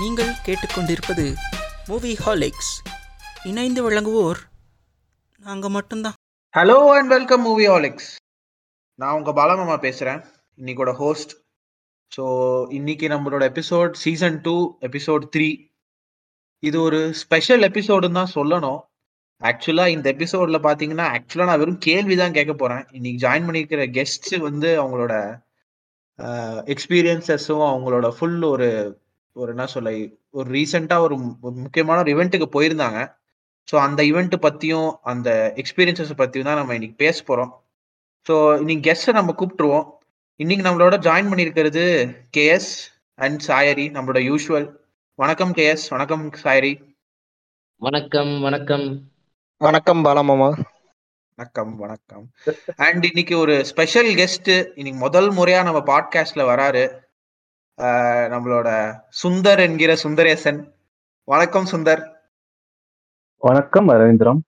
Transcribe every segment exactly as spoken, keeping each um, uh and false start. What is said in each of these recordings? நீங்கள் கேட்டுக்கொண்டிருப்பது மூவி ஹாலிக்ஸ். இணைந்து வழங்குவோர் நாங்கள் மட்டும்தான். Hello and welcome movie ஹாலிக்ஸ். நான் உங்கள் பாலமாமா பேசுகிறேன், இன்னைக்கோட ஹோஸ்ட். ஸோ இன்னைக்கு நம்மளோட episode season two episode three. இது ஒரு ஸ்பெஷல் எபிசோடுன்னு தான் சொல்லணும். ஆக்சுவலாக இந்த எபிசோடில் பார்த்தீங்கன்னா ஆக்சுவலாக நான் வெறும் கேள்வி தான் கேட்க போகிறேன். இன்னைக்கு ஜாயின் பண்ணியிருக்கிற கெஸ்ட்டு வந்து அவங்களோட எக்ஸ்பீரியன்ஸஸும் அவங்களோட ஃபுல் ஒரு ஒரு என்ன சொல்ல ஒரு ரீசெண்டாக ஒரு முக்கியமான ஒரு இவெண்ட்டுக்கு போயிருந்தாங்க. ஸோ அந்த இவெண்ட்டு பற்றியும் அந்த எக்ஸ்பீரியன்ஸஸை பற்றியும் தான் நம்ம இன்னைக்கு பேச போகிறோம். ஸோ இன்னைக்கு கெஸ்ட்டை நம்ம கூப்பிட்டுருவோம். இன்னைக்கு நம்மளோட ஜாயின் பண்ணியிருக்கிறது கேஎஸ் அண்ட் சாயரி, நம்மளோட யூஷுவல். வணக்கம் கேஎஸ். வணக்கம் சாயரி. வணக்கம். வணக்கம். வணக்கம் பாலமாமா. வணக்கம். வணக்கம். அண்ட் இன்னைக்கு ஒரு ஸ்பெஷல் கெஸ்ட், இன்னைக்கு முதல் முறையா நம்ம பாட்காஸ்ட்ல வராரு, நம்மளோட சுந்தர் என்கிற சுந்தரேசன். வணக்கம் சுந்தர். வணக்கம் அரவிந்திரம்.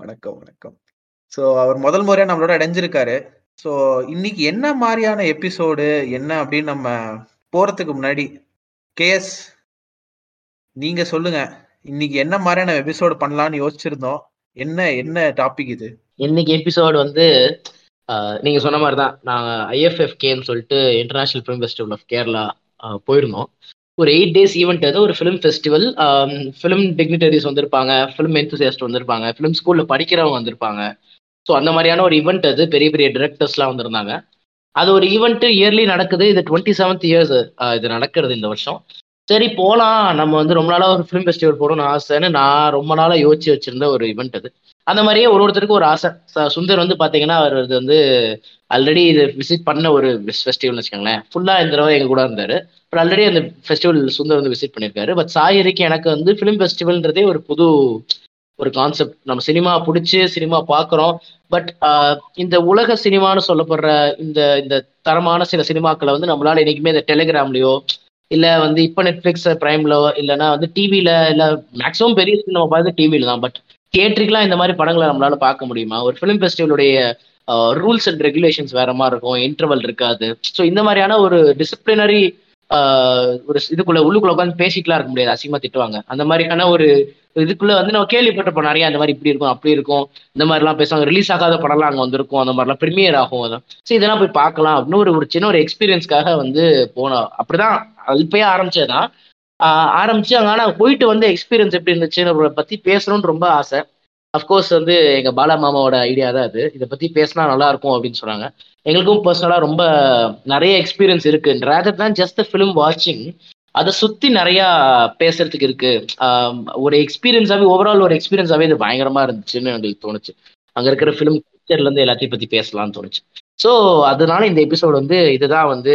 வணக்கம். வணக்கம். ஸோ அவர் முதல் முறையா நம்மளோட இணைஞ்சிருக்காரு. ஸோ இன்னைக்கு என்ன மாதிரியான எபிசோடு என்ன அப்படின்னு நம்ம போறதுக்கு முன்னாடி கேஎஸ் நீங்க சொல்லுங்க, இன்னைக்கு என்ன மாதிரியான எபிசோடு பண்ணலாம்னு யோசிச்சிருந்தோம், என்ன என்ன டாபிக் இது? இன்னைக்கு எபிசோடு வந்து நீங்க சொன்ன மாதிரி தான், நாங்கள் ஐஎஃப்எஃப்கேன்னு சொல்லிட்டு international film festival of Kerala போயிருந்தோம். ஒரு எயிட் டேஸ் ஈவெண்ட். அது ஒரு ஃபிலிம் ஃபெஸ்டிவல். ஃபிலிம் டிக்னிட்டரிஸ் வந்திருப்பாங்க, ஃபிலிம் என்தூசியாஸ்ட் வந்திருப்பாங்க, ஃபிலிம் ஸ்கூலில் படிக்கிறவங்க வந்திருப்பாங்க. ஸோ அந்த மாதிரியான ஒரு ஈவெண்ட். அது பெரிய பெரிய டிரெக்டர்ஸ்லாம் வந்திருந்தாங்க. அது ஒரு ஈவெண்ட் இயர்லி நடக்குது. இது டுவெண்ட்டி செவன்த் இயர்ஸ் இது நடக்கிறது இந்த வருஷம். சரி போகலாம், நம்ம வந்து ரொம்ப நாளாக ஒரு ஃபிலிம் ஃபெஸ்டிவல் போகணும்னு ஆசைன்னு நான் ரொம்ப நாளாக யோசிச்சு வச்சுருந்த ஒரு ஈவெண்ட் அது. அந்த மாதிரியே ஒரு ஒருத்தருக்கும் ஒரு ஆசை. சுந்தர் வந்து பார்த்தீங்கன்னா அவர் வந்து ஆல்ரெடி இது விசிட் பண்ண ஒரு ஃபெஸ்டிவல்னு வச்சுக்கோங்களேன். ஃபுல்லாக இந்த தடவை எங்கள் கூட இருந்தார். பட் ஆல்ரெடி அந்த ஃபெஸ்டிவல் சுந்தர் வந்து விசிட் பண்ணியிருக்காரு. பட் சாயிருக்கு எனக்கு வந்து ஃபிலிம் ஃபெஸ்டிவல்ன்றதே ஒரு புது ஒரு கான்செப்ட். நம்ம சினிமா பிடிச்சி சினிமா பார்க்குறோம், பட் இந்த உலக சினிமான்னு சொல்லப்படுற இந்த இந்த தரமான சில சினிமாக்களை வந்து நம்மளால் என்றைக்குமே இந்த டெலிகிராம்லேயோ இல்லை வந்து இப்போ நெட்ஃப்ளிக்ஸ் ப்ரைமில் இல்லைன்னா வந்து டிவியில் இல்லை மேக்ஸிமம் பெரிய நம்ம பார்த்து டிவியில் தான். பட் தியேட்டருக்குலாம் இந்த மாதிரி படங்களை நம்மளால பார்க்க முடியுமா? ஒரு ஃபிலிம் ஃபெஸ்டிவலுடைய ரூல்ஸ் அண்ட் ரெகுலேஷன்ஸ் வேற மாதிரி இருக்கும், இன்டர்வல் இருக்காது. ஸோ இந்த மாதிரியான ஒரு டிசிப்ளினரி ஒரு இதுக்குள்ளே உள்ளுக்குள்ளே உட்காந்து பேசிக்கலாம் இருக்க முடியாது, அசிங்கமாக திட்டுவாங்க. அந்த மாதிரியான ஒரு இதுக்குள்ளே வந்து நம்ம கேள்விப்பட்டிருப்போம் நிறையா, அந்த மாதிரி இப்படி இருக்கும் அப்படி இருக்கும் இந்த மாதிரிலாம் பேசுவாங்க, ரிலீஸ் ஆகாத படம்லாம் அங்கே வந்திருக்கும், அந்த மாதிரிலாம் ப்ரீமியர் ஆகும். அதான் ஸோ இதெல்லாம் போய் பார்க்கலாம் அப்படின்னு ஒரு ஒரு சின்ன ஒரு எக்ஸ்பீரியன்ஸ்க்காக வந்து போனோம். அப்படிதான் அல்பையே ஆரம்பிச்சதுதான் ஆரம்பிச்சு அங்கே. ஆனால் போயிட்டு வந்து எக்ஸ்பீரியன்ஸ் எப்படி இருந்துச்சுன்னு பற்றி பேசணும்னு ரொம்ப ஆசை. அஃப்கோர்ஸ் வந்து எங்கள் பாலா மாமாவோட ஐடியா தான் அது, இதை பற்றி பேசினா நல்லா இருக்கும் அப்படின்னு சொன்னாங்க. எங்களுக்கும் பர்சனலாக ரொம்ப நிறைய எக்ஸ்பீரியன்ஸ் இருக்குது. ரேதர் தான் ஜஸ்ட் ஃபிலிம் வாட்சிங், அதை சுற்றி நிறையா பேசுறதுக்கு இருக்குது. ஒரு எக்ஸ்பீரியன்ஸாகவே ஓவரால் ஒரு எக்ஸ்பீரியன்ஸாகவே இது பயங்கரமாக இருந்துச்சுன்னு எங்களுக்கு தோணுச்சு. அங்கே இருக்கிற ஃபிலிம் கல்ச்சர்லேருந்து எல்லாத்தையும் பற்றி பேசலாம்னு தோணுச்சு. ஸோ அதனால இந்த எபிசோடு வந்து இதுதான் வந்து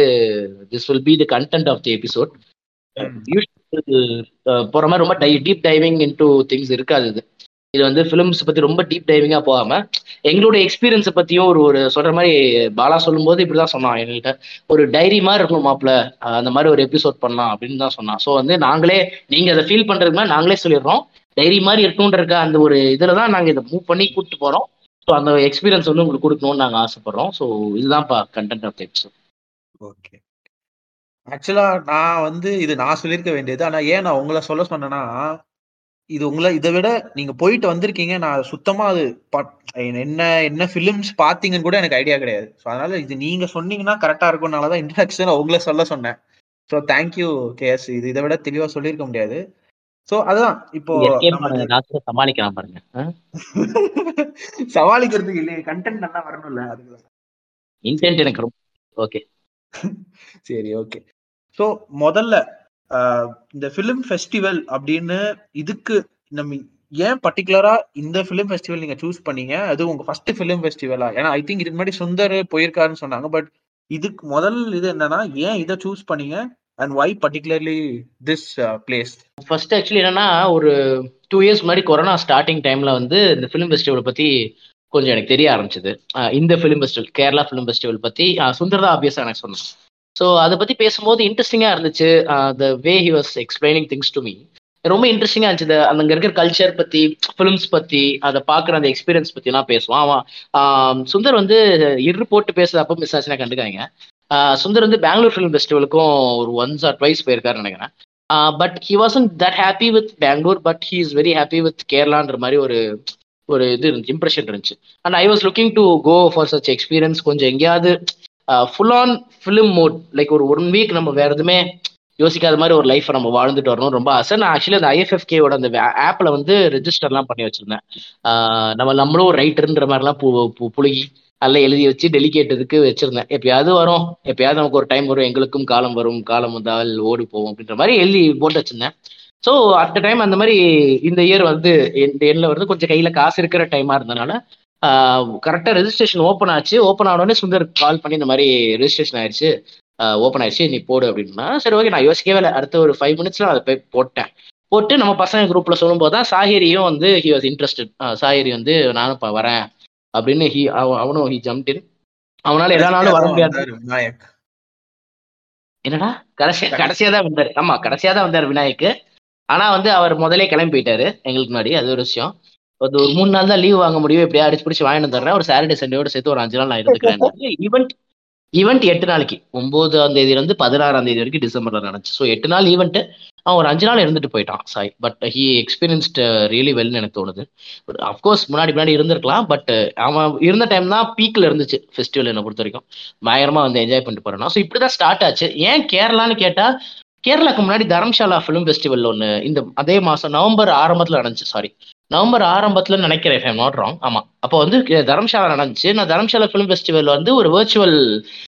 this will be the content of the episode. போகிற மாதிரி ரொம்ப டை deep diving into things இருக்காது. இது இது வந்து ஃபிலிம்ஸ் பற்றி ரொம்ப டீப் டைவிங்காக போகாமல் எங்களுடைய எக்ஸ்பீரியன்ஸை பற்றியும் ஒரு ஒரு சொல்கிற மாதிரி பாலா சொல்லும்போது இப்படி தான் சொன்னான் எங்கள்கிட்ட, ஒரு டைரி மாதிரி இருக்கணும் மாப்பிள்ள, அந்த மாதிரி ஒரு எபிசோட் பண்ணலாம் அப்படின்னு தான் சொன்னான். ஸோ வந்து நாங்களே நீங்கள் அதை ஃபீல் பண்ணுறதுக்குனா நாங்களே சொல்லிடுறோம், டைரி மாதிரி இருக்கணுன்றக்க அந்த ஒரு இதில் தான் நாங்கள் இதை மூவ் பண்ணி கூப்பிட்டு போகிறோம். ஸோ அந்த எக்ஸ்பீரியன்ஸ் வந்து உங்களுக்கு கொடுக்கணும்னு நாங்கள் ஆசைப்படுறோம். ஸோ இதுதான்ப்பா content of the episode. Okay. ஆக்சுவலாக நான் வந்து இது நான் சொல்லியிருக்க வேண்டியது, ஆனால் ஏன் நான் உங்களை சொல்ல சொன்னேன்னா, இது உங்களை இதை விட நீங்கள் போயிட்டு வந்திருக்கீங்க. நான் சுத்தமாக அது என்ன என்ன ஃபிலிம்ஸ் பார்த்தீங்கன்னு கூட எனக்கு ஐடியா கிடையாது. ஸோ அதனால் இது நீங்கள் சொன்னீங்கன்னா கரெக்டாக இருக்கும்னால தான் இன்ட்ரடக்ஷன் உங்களை சொல்ல சொன்னேன். ஸோ தேங்க்யூ கேஎஸ், இது இதை விட தெளிவாக சொல்லியிருக்க முடியாது. சோ அதான் இப்போ சமாளிக்கலாம் பாருங்க. சமாளிக்கிறதுக்கு இல்லையே, கண்டென்ட் நல்லா வரணும்ல, அதுக்கு இன்டென்ட் எனக்கு ரொம்ப ஓகே. சரி ஓகே. சோ முதல்ல இந்த ஃபிலிம் ஃபெஸ்டிவல் அப்படின்னு இதுக்கு நம்ம ஏன் பர்டிகுலரா இந்த ஃபிலிம் ஃபெஸ்டிவல் நீங்க சூஸ் பண்ணீங்க? அது உங்க ஃபர்ஸ்ட் ஃபிலிம் ஃபெஸ்டிவலா? ஏன்னா ஐ திங்க் இதுக்கு முன்னாடி சுந்தர் போயிருக்காருன்னு சொன்னாங்க, பட் இதுக்கு முதல் இது என்னன்னா ஏன் இதை சூஸ் பண்ணீங்க and why particularly this uh, place? First actually என்னன்னா ஒரு டூ இயர்ஸ் முன்னாடி கொரோனா ஸ்டார்டிங் டைம்ல வந்து இந்த ஃபிலிம் ஃபெஸ்டிவல் பற்றி கொஞ்சம் எனக்கு தெரிய ஆரம்பிச்சது. இந்த film festival Kerala film festival பற்றி சுந்தர் தான் ஆப்வியஸாக எனக்கு சொன்னேன். ஸோ அதை பற்றி பேசும்போது இன்ட்ரெஸ்டிங்காக இருந்துச்சு. The way he was explaining things to me ரொம்ப இன்ட்ரெஸ்டிங்காக இருந்துச்சு. அங்கே இருக்கிற கல்ச்சர் பற்றி, ஃபிலிம்ஸ் பற்றி, அதை பார்க்குற அந்த எக்ஸ்பீரியன்ஸ் பற்றிலாம் பேசுவான் அவன். சுந்தர் வந்து இரு போட்டு பேசுகிறப்போ மிஸ் ஆச்சுன்னா கண்டுக்காங்க. சுந்தர் வந்து பெங்களூர் ஃபிலிம் ஃபெஸ்டிவலுக்கும் ஒரு ஒன்ஸ் ஆர் ட்வைஸ் போயிருக்காருன்னு நினைக்கிறேன். Uh, but he wasn't that happy with Bangalore, but he is very happy with Keralaன்ற மாதிரி ஒரு ஒரு இது இருந்துச்சு, இம்ப்ரெஷன் இருந்துச்சு. And I was looking to go for such experience. கொஞ்சம் எங்கேயாவது full on film mode, like ஒரு ஒன் வீக் நம்ம வேறு எதுவுமே யோசிக்காத மாதிரி ஒரு லைஃப்பை நம்ம வாழ்ந்துட்டு வரணும் ரொம்ப ஆசை. நான் ஆக்சுவலி அந்த ஐஎஃப்எஃப்கேயோட அந்த ஆப்பில் வந்து ரெஜிஸ்டர்லாம் பண்ணி வச்சுருந்தேன். நம்ம நம்மளும் ஒரு ரைட்டருன்ற மாதிரிலாம் பு பு புழுகி அதெல்லாம் எழுதி வச்சு டெலிகேட்டதுக்கு வச்சுருந்தேன். எப்போயாவது வரும், எப்போயாவது நமக்கு ஒரு டைம் வரும், எங்களுக்கும் காலம் வரும், காலம் வந்தால் ஓடி போவோம் அப்படின்ற மாதிரி எழுதி போட்டு வச்சுருந்தேன். ஸோ அட் த டைம் அந்த மாதிரி இந்த இயர் வந்து இந்த இயரில் வந்து கொஞ்சம் கையில் காசு இருக்கிற டைமாக இருந்ததுனால கரெக்டாக ரெஜிஸ்ட்ரேஷன் ஓப்பன் ஆச்சு. ஓப்பன் ஆனோடனே சுந்தர் கால் பண்ணி இந்த மாதிரி ரெஜிஸ்ட்ரேஷன் ஆயிடுச்சு, ஓப்பன் ஆயிடுச்சு, நீ போடு அப்படின்னா சரி ஓகே, நான் யோசிக்கவே இல்லை. அடுத்த ஒரு ஃபைவ் மினிட்ஸ்ல அதை போய் போட்டேன். போட்டு நம்ம பசங்க குரூப்ல சொல்லும் போது தான் சாஹரியும் வந்து ஹி வாஸ் இன்ட்ரெஸ்டட். சாஹரி வந்து நானும் வரேன் அப்படின்னு ஹி அவனும் ஹி ஜம்ப்டின். அவனால எல்லாரும் வர முடியாது. என்னடா கடைசியா கடைசியா தான் வந்தாரு. ஆமா கடைசியா தான் வந்தாரு விநாயக்கு. ஆனா வந்து அவர் முதலே கிளம்பி போயிட்டாரு எங்களுக்கு முன்னாடி. அது ஒரு விஷயம். ஒரு மூணு நாள் தான் லீவ் வாங்க முடியும், எப்படியா அடிச்சு பிடிச்சி வாங்கிட்டு வந்துடுறேன். ஒரு சாட்டர்டே சண்டேயோட சேர்த்து ஒரு அஞ்சு நாள் நான் இருந்துக்கிறேன். ஈவெண்ட் ஈவெண்ட் எட்டு நாளைக்கு, ஒன்பதாம் தேதியிலிருந்து பதினாறாம் தேதி வரைக்கும் டிசம்பர்ல நடந்துச்சு. ஸோ எட்டு நாள் ஈவெண்ட்டு அவன் ஒரு அஞ்சு நாள் இருந்துட்டு போயிட்டான் Sai. But he experienced really வெல்னு எனக்கு தோணுது. அஃப்கோர்ஸ் முன்னாடி முன்னாடி இருந்திருக்கலாம், பட் அவன் இருந்த டைம் தான் பீக்கில் இருந்துச்சு ஃபெஸ்டிவல் என்னை பொறுத்த வரைக்கும். பயங்கரமாக வந்து என்ஜாய் பண்ணிட்டு போறானா. ஸோ இப்படி தான் ஸ்டார்ட் ஆச்சு. ஏன் கேரளான்னு கேட்டால், கேரளாக்கு முன்னாடி தரம்ஷாலா ஃபிலிம் ஃபெஸ்டிவல் ஒன்று இந்த அதே மாதம் நவம்பர் ஆரம்பத்தில் நடந்துச்சு. சாரி நவம்பர் ஆரம்பத்துல நினைக்கிறேன், ஐ எம் நாட் ராங். ஆமா அப்போ வந்து தரம்ஷாலா நடந்துச்சு. நான் தரம்ஷாலா ஃபிலிம் ஃபெஸ்டிவல் வந்து ஒரு வெர்ச்சுவல்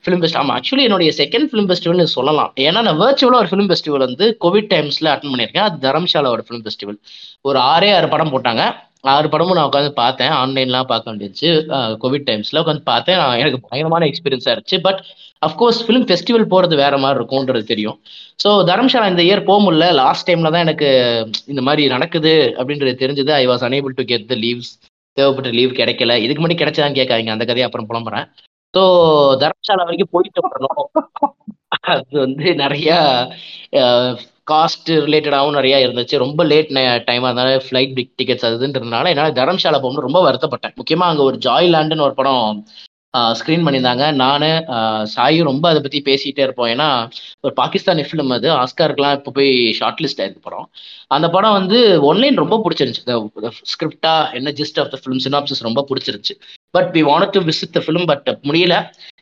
ஃபிலிம் ஃபெஸ்டிவல். ஆமா ஆக்சுவலி என்னுடைய செகண்ட் ஃபிலிம் ஃபெஸ்டிவல்னு சொல்லலாம். ஏன்னா நான் வெர்ச்சுவலாக ஒரு ஃபிலிம் ஃபெஸ்டிவல் வந்து கோவிட் டைம்ஸ்ல அட்டன் பண்ணியிருக்கேன். அது தரம்ஷாலாவோட ஃபிலிம் ஃபெஸ்டிவல். ஒரு ஆறே ஆறு படம் போட்டாங்க. ஆறு படமும் நான் உட்காந்து பார்த்தேன். ஆன்லைன்லாம் பார்க்க வேண்டியிருச்சு. கோவிட் டைம்ஸ்ல உட்காந்து பார்த்தேன். எனக்கு பயங்கரமான எக்ஸ்பீரியன்ஸா இருந்துச்சு. பட் அஃப்கோர்ஸ் ஃபிலிம் ஃபெஸ்டிவல் போகிறது வேற மாதிரி இருக்கும்ன்றது தெரியும். ஸோ தரம்ஷாலா இந்த இயர் போக முடியல. லாஸ்ட் டைம்ல தான் எனக்கு இந்த மாதிரி நடக்குது அப்படின்றது தெரிஞ்சது. I was unable to get the leaves. தேவைப்பட்ட லீவ் கிடைக்கல. இதுக்கு முன்னாடி கிடைச்சதான் கேட்காதீங்க, அந்த கதையை அப்புறம் புலம்புறேன். ஸோ தரம்ஷாலா வரைக்கும் போயிட்டு வரணும். அது வந்து நிறைய காஸ்ட் ரிலேட்டடாகவும் நிறையா இருந்துச்சு. ரொம்ப லேட் டைமாக இருந்தாலும் ஃப்ளைட் பிக் டிக்கெட்ஸ் அதுன்றதுனால என்னால் தரம்ஷாலா போகணும்னு ரொம்ப வருத்தப்பட்டேன். முக்கியமாக அங்கே ஒரு ஜாய் லேண்டுன்னு ஒரு படம் ஸ்க்ரீன் பண்ணியிருந்தாங்க. நான் சாயும் ரொம்ப அதை பற்றி பேசிகிட்டே இருப்போம். ஏன்னா ஒரு பாகிஸ்தானி ஃபிலிம் அது. ஆஸ்காருக்குலாம் இப்போ போய் ஷார்ட் லிஸ்ட் ஆயிருக்கு படம். அந்த படம் வந்து ஒன்லைன் ரொம்ப பிடிச்சிருந்துச்சு. ஸ்கிரிப்டா என்ன gist of the film synopsis ரொம்ப பிடிச்சிருச்சு. But we want to visit the film, but முடியல.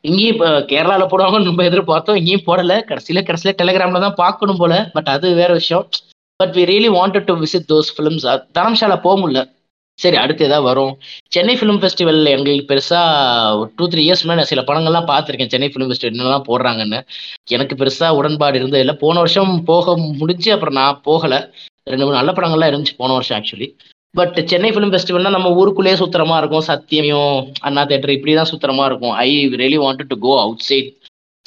இங்கேயும் இப்போ கேரளாவில் போடுவாங்கன்னு ரொம்ப எதிர்பார்த்தோம். இங்கேயும் போடலை. கடைசியில் கடைசியில் டெலிகிராமில் தான் பார்க்கணும் போல. பட் அது வேற விஷயம். But we really wanted to visit those films. Dharamshala போக முடியல. சரி அடுத்து எதாவது வரும். சென்னை ஃபிலிம் ஃபெஸ்டிவல் எங்களுக்கு பெருசாக ஒரு டூ த்ரீ இயர்ஸ் முன்னாடி சில படங்கள்லாம் பார்த்துருக்கேன். சென்னை ஃபிலிம் ஃபெஸ்டிவல் என்னெல்லாம் போடுறாங்கன்னு எனக்கு பெருசாக உடன்பாடு இருந்தது இல்லை. போன வருஷம் போக முடிஞ்சு அப்புறம் நான் போகலை. ரெண்டு மூணு நல்ல படங்கள்லாம் இருந்துச்சு போன வருஷம் ஆக்சுவலி. பட் சென்னை ஃபிலிம் ஃபெஸ்டிவல்னால் நம்ம ஊருக்குள்ளேயே சுத்திரமா இருக்கும். சத்தியமையும் அண்ணா தேட்டர் இப்படி தான் சுத்திரமா இருக்கும். I really wanted to go outside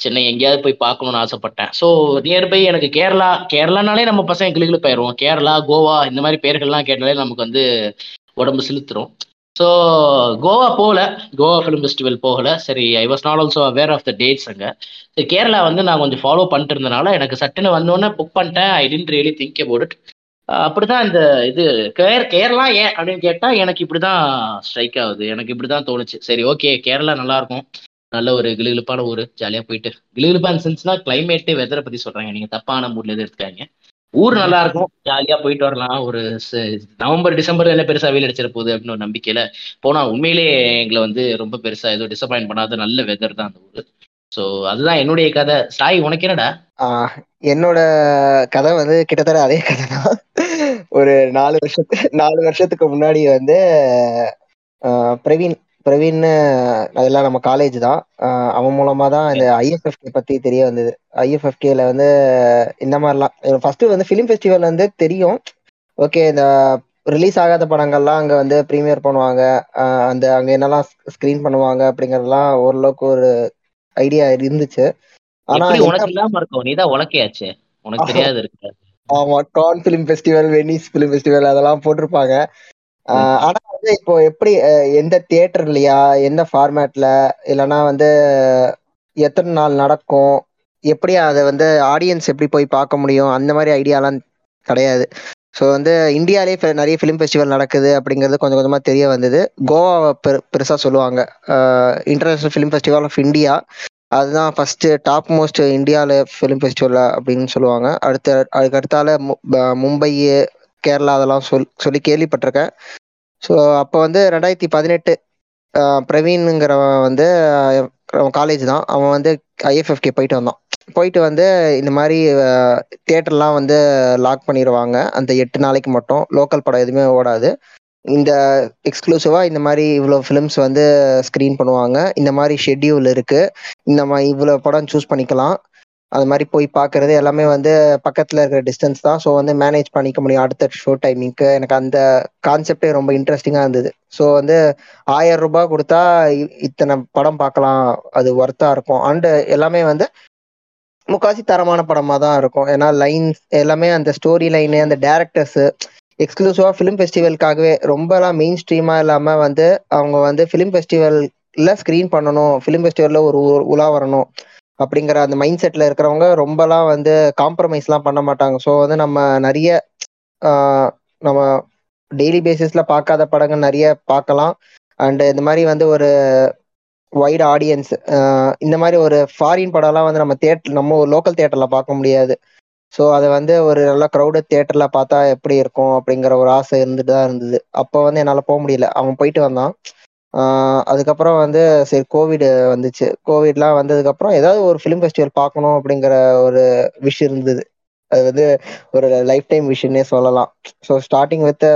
Chennai, எங்கேயாவது போய் பார்க்கணும்னு ஆசைப்பட்டேன். ஸோ நியர்பை எனக்கு கேரளா கேரளானாலே நம்ம பசங்க கிளிகளுக்கு போயிடுவோம். கேரளா கோவா இந்த மாதிரி பேர்கள்லாம் கேட்டாலே நமக்கு வந்து உடம்பு செலுத்துறோம். ஸோ கோவா போகல, கோவா ஃபிலிம் ஃபெஸ்டிவல் போகல. சரி I was not also aware of the dates அங்கே. சரி கேரளா வந்து நான் கொஞ்சம் ஃபாலோ பண்ணிட்டு இருந்தனால எனக்கு சட்டுன்னு வந்தோடனே புக் பண்ணிட்டேன். I didn't really think about it. அப்படிதான் இந்த இது கேர் கேரளா ஏன் அப்படின்னு கேட்டால் எனக்கு இப்படி தான் ஸ்ட்ரைக் ஆகுது. எனக்கு இப்படி தான் தோணுச்சு. சரி ஓகே கேரளா நல்லாயிருக்கும், நல்ல ஒரு கிளிகிழப்பான ஊர், ஜாலியாக போயிட்டு கிளிகிழப்பான சென்ஸ்னா கிளைமேட்டு வெதரை பற்றி சொல்கிறாங்க. நீங்கள் தப்பான மூடில் எது எடுத்துக்காங்க. ஊர் நல்லா இருக்கும், ஜாலியா போயிட்டு வரலாம். ஒரு நவம்பர் டிசம்பர்ல எல்லாம் பெருசா வெயில் அடிச்சிட போகுது அப்படின்னு ஒரு நம்பிக்கையில போனா உண்மையிலே எங்களை வந்து ரொம்ப பெருசா ஏதோ டிசப்பாயிண்ட் பண்ணாத நல்ல வெதர் தான் அந்த ஊரு. ஸோ அதுதான் என்னுடைய கதை. சாய் உனக்கு என்னடா? ஆஹ் என்னோட கதை வந்து கிட்டத்தட்ட அதே கதை தான். ஒரு நாலு வருஷத்துக்கு நாலு வருஷத்துக்கு முன்னாடி வந்து ஆஹ் பிரவீன் பிரவீன்னு அதெல்லாம் நம்ம காலேஜ் தான். அவன் மூலமாக தான் இந்த ஐஎஃப்எஃப்கே பற்றி தெரிய வந்தது. ஐஎஃப்எஃப்கேல வந்து இந்த மாதிரிலாம் ஃபஸ்ட்டு வந்து ஃபிலிம் ஃபெஸ்டிவல் வந்து தெரியும். ஓகே இந்த ரிலீஸ் ஆகாத படங்கள்லாம் அங்கே வந்து ப்ரீமியர் பண்ணுவாங்க, அந்த அங்கே என்னெல்லாம் ஸ்க்ரீன் பண்ணுவாங்க அப்படிங்கிறதுலாம் ஓரளவுக்கு ஒரு ஐடியா இருந்துச்சு. ஆனால் உனக்கு இல்லாமல் இருக்கும், நீ தான் உலக்கையாச்சு, உனக்கு தெரியாது இருக்கு. ஆமாம், Cannes film festival, Venice film festival அதெல்லாம் போட்டிருப்பாங்க. ஆனா வந்து இப்போ எப்படி எந்த தியேட்டர்லையா எந்த ஃபார்மேட்ல இல்லைன்னா வந்து எத்தனை நாள் நடக்கும், எப்படி அதை வந்து ஆடியன்ஸ் எப்படி போய் பார்க்க முடியும், அந்த மாதிரி ஐடியாலாம் கிடையாது. ஸோ வந்து இந்தியாவிலே நிறைய ஃபிலிம் ஃபெஸ்டிவல் நடக்குது அப்படிங்கிறது கொஞ்சம் கொஞ்சமாக தெரிய வந்தது. கோவாவை பெரு பெருசாக சொல்லுவாங்க international film festival of India. அதுதான் ஃபர்ஸ்ட் டாப் மோஸ்ட் இந்தியாவில ஃபிலிம் ஃபெஸ்டிவல் அப்படின்னு சொல்லுவாங்க. அடுத்த அதுக்கு அடுத்தால மும்பை, கேரளா அதெல்லாம் சொல் சொல்லி கேள்விப்பட்டிருக்கேன். ஸோ அப்போ வந்து ரெண்டாயிரத்தி பதினெட்டு பிரவீனுங்கிறவன் வந்து அவன் காலேஜ் தான், அவன் வந்து ஐஎஃப்எஃப்கே போயிட்டு வந்தான். போயிட்டு வந்து இந்த மாதிரி தியேட்டர்லாம் வந்து லாக் பண்ணிடுவாங்க அந்த எட்டு நாளைக்கு மட்டும், லோக்கல் படம் எதுவுமே ஓடாது. இந்த எக்ஸ்க்ளூசிவாக இந்த மாதிரி இவ்வளோ ஃபிலிம்ஸ் வந்து ஸ்க்ரீன் பண்ணுவாங்க, இந்த மாதிரி ஷெட்யூல் இருக்குது, இந்த மாதிரி இவ்வளோ படம் சூஸ் பண்ணிக்கலாம், அது மாதிரி போய் பார்க்குறது எல்லாமே வந்து பக்கத்தில் இருக்கிற டிஸ்டன்ஸ் தான். ஸோ வந்து மேனேஜ் பண்ணிக்க முடியும் அடுத்த ஷோ டைமிங்க்கு. எனக்கு அந்த கான்செப்டே ரொம்ப இன்ட்ரெஸ்டிங்காக இருந்தது. ஸோ வந்து ஆயிரம் ரூபாய் கொடுத்தா இத்தனை படம் பார்க்கலாம், அது ஒர்த்தாக இருக்கும். அண்டு எல்லாமே வந்து முக்காசி தரமான படமாக தான் இருக்கும். ஏன்னா லைன்ஸ் எல்லாமே அந்த ஸ்டோரி லைனு, அந்த டேரக்டர்ஸு எக்ஸ்க்ளூசிவாக ஃபிலிம் ஃபெஸ்டிவலுக்காகவே ரொம்பலாம் மெயின் ஸ்ட்ரீமாக இல்லாமல் வந்து அவங்க வந்து ஃபிலிம் ஃபெஸ்டிவலில் ஸ்க்ரீன் பண்ணணும், ஃபிலிம் ஃபெஸ்டிவலில் ஒரு உலா வரணும் அப்படிங்கிற அந்த மைண்ட் செட்டில் இருக்கிறவங்க ரொம்பலாம் வந்து காம்ப்ரமைஸ்லாம் பண்ண மாட்டாங்க. ஸோ வந்து நம்ம நிறைய நம்ம டெய்லி பேசிஸில் பார்க்காத படங்கள் நிறைய பார்க்கலாம். அண்டு இந்த மாதிரி வந்து ஒரு வைட் ஆடியன்ஸ், இந்த மாதிரி ஒரு ஃபாரின் படம்லாம் வந்து நம்ம தியேட்டர் நம்ம லோக்கல் தியேட்டரில் பார்க்க முடியாது. ஸோ அதை வந்து ஒரு நல்லா க்ரௌடட் தியேட்டரில் பார்த்தா எப்படி இருக்கும் அப்படிங்கிற ஒரு ஆசை இருந்துட்டு தான் இருந்தது. அப்போ வந்து என்னால் போக முடியல, அவன் போயிட்டு வந்தான். அதுக்கப்புறம் வந்து சரி கோவிடு வந்துச்சு, கோவிட்லாம் வந்ததுக்கப்புறம் ஏதாவது ஒரு ஃபிலிம் ஃபெஸ்டிவல் பார்க்கணும் அப்படிங்கிற ஒரு விஷ் இருந்தது. அது வந்து ஒரு லைஃப் டைம் விஷுன்னே சொல்லலாம். ஸோ ஸ்டார்டிங் வித்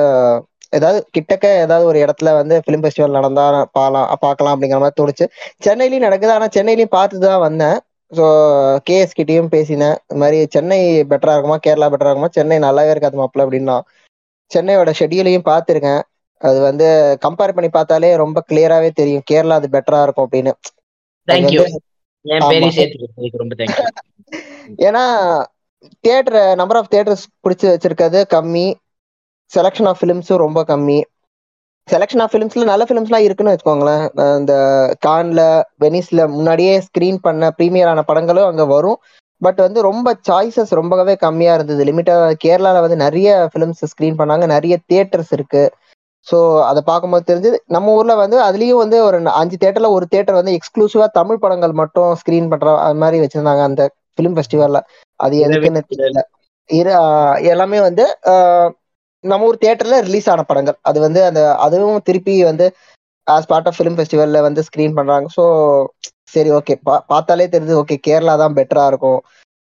ஏதாவது கிட்டக்க ஏதாவது ஒரு இடத்துல வந்து ஃபிலிம் ஃபெஸ்டிவல் நடந்தால் பார்க்கலாம் பார்க்கலாம் அப்படிங்கிற மாதிரி தோணுச்சு. சென்னையிலையும் நடக்குது, ஆனால் சென்னையிலையும் பார்த்து தான் வந்தேன். ஸோ கேஎஸ் கிட்டேயும் பேசினேன், இது மாதிரி சென்னை பெட்டராக இருக்குமா கேரளா பெட்டராக இருக்குமா, சென்னை நல்லாவே இருக்காது மாப்பிள்ள அப்படின்னா. சென்னையோட ஷெட்யூலையும் பார்த்துருக்கேன், அது வந்து கம்பேர் பண்ணி பார்த்தாலே ரொம்ப கிளியராகவே தெரியும் கேரளா அது பெட்டராக இருக்கும் அப்படின்னு. ஏன்னா தியேட்டர் நம்பர் ஆஃப் தியேட்டர்ஸ் பிடிச்சி வச்சிருக்கிறது கம்மி, செலெக்ஷன் ஆஃப் ஃபிலிம்ஸும் ரொம்ப கம்மி. செலெக்ஷன் ஆஃப் ஃபிலிம்ஸ்ல நல்ல ஃபிலிம்ஸ்லாம் இருக்குன்னு வச்சுக்கோங்களேன். இந்த கான்ல வெனிஸ்ல முன்னாடியே ஸ்க்ரீன் பண்ண ப்ரீமியரான படங்களும் அங்கே வரும். பட் வந்து ரொம்ப சாய்ஸஸ் ரொம்பவே கம்மியாக இருந்தது, லிமிட்டாக. கேரளாவில் வந்து நிறைய ஃபிலிம்ஸ் ஸ்க்ரீன் பண்ணாங்க, நிறைய தியேட்டர்ஸ் இருக்கு. ஸோ அதை பார்க்கும்போது தெரிஞ்சு நம்ம ஊரில் வந்து அதுலேயும் வந்து ஒரு அஞ்சு தியேட்டரில் ஒரு தியேட்டர் வந்து எக்ஸ்க்ளூசிவாக தமிழ் படங்கள் மட்டும் ஸ்க்ரீன் பண்ணுற அது மாதிரி வச்சுருந்தாங்க அந்த ஃபிலிம் ஃபெஸ்டிவலில். அது எதுக்குன்னு தெரியல. இரு எல்லாமே வந்து நம்ம ஊர் தியேட்டர்ல ரிலீஸ் ஆன படங்கள் அது வந்து அந்த அதுவும் திருப்பி வந்து ஆஸ் பார்ட் ஆஃப் ஃபிலிம் ஃபெஸ்டிவல்ல வந்து ஸ்க்ரீன் பண்றாங்க. ஸோ சரி ஓகே பா பார்த்தாலே தெரிஞ்சு ஓகே கேரளா தான் பெட்டரா இருக்கும்.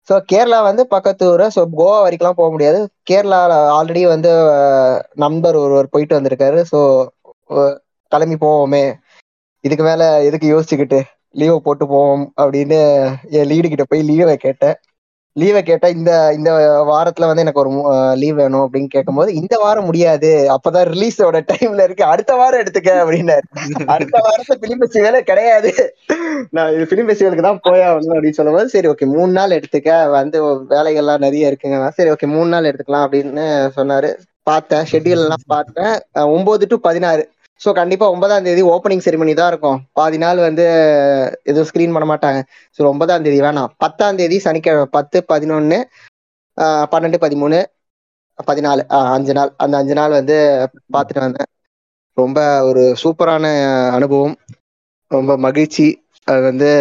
ஸோ கேரளா வந்து பக்கத்து ஊர், ஸோ கோவா வரைக்கும்லாம் போக முடியாது. கேரளாவில் ஆல்ரெடி வந்து நண்பர் ஒருவர் போயிட்டு வந்திருக்காரு. ஸோ கிளம்பி போவோமே, இதுக்கு மேல எதுக்கு யோசிச்சுக்கிட்டு லீவை போட்டு போவோம் அப்படின்னு என் லீடு கிட்ட போய் லீவை கேட்டேன். லீவை கேட்டால் இந்த இந்த வாரத்தில் வந்து எனக்கு ஒரு லீவ் வேணும் அப்படின்னு கேட்கும்போது இந்த வாரம் முடியாது, அப்போதான் ரிலீஸோட டைம்ல இருக்கு, அடுத்த வாரம் எடுத்துக்க அப்படின்னாரு. அடுத்த வாரத்தை ஃபிலிம் ஃபெஸ்டிவலே கிடையாது, நான் இது ஃபிலிம் ஃபெஸ்டிவலுக்கு தான் போய் ஆகணும் அப்படின்னு சொல்லும்போது சரி ஓகே மூணு நாள் எடுத்துக்க, வந்து வேலைகள்லாம் நிறைய இருக்குங்க, சரி ஓகே மூணு நாள் எடுத்துக்கலாம் அப்படின்னு சொன்னாரு. பார்த்தேன் ஷெட்யூல் எல்லாம் பார்த்தேன், ஒன்பது டு பதினாறு. ஸோ கண்டிப்பாக ஒன்பதாம் தேதி ஓப்பனிங் செரிமனி தான் இருக்கும், பாதி நாள் வந்து எதுவும் ஸ்க்ரீன் பண்ண மாட்டாங்க. ஸோ ஒன்பதாம் தேதி வேணாம், பத்தாம் தேதி சனிக்கிழமை, பத்து பதினொன்று பன்னெண்டு பதிமூணு பதினாலு அஞ்சு நாள், அந்த அஞ்சு நாள் வந்து பார்த்துட்டு வந்தேன். ரொம்ப ஒரு சூப்பரான அனுபவம், ரொம்ப மகிழ்ச்சி. அது வந்து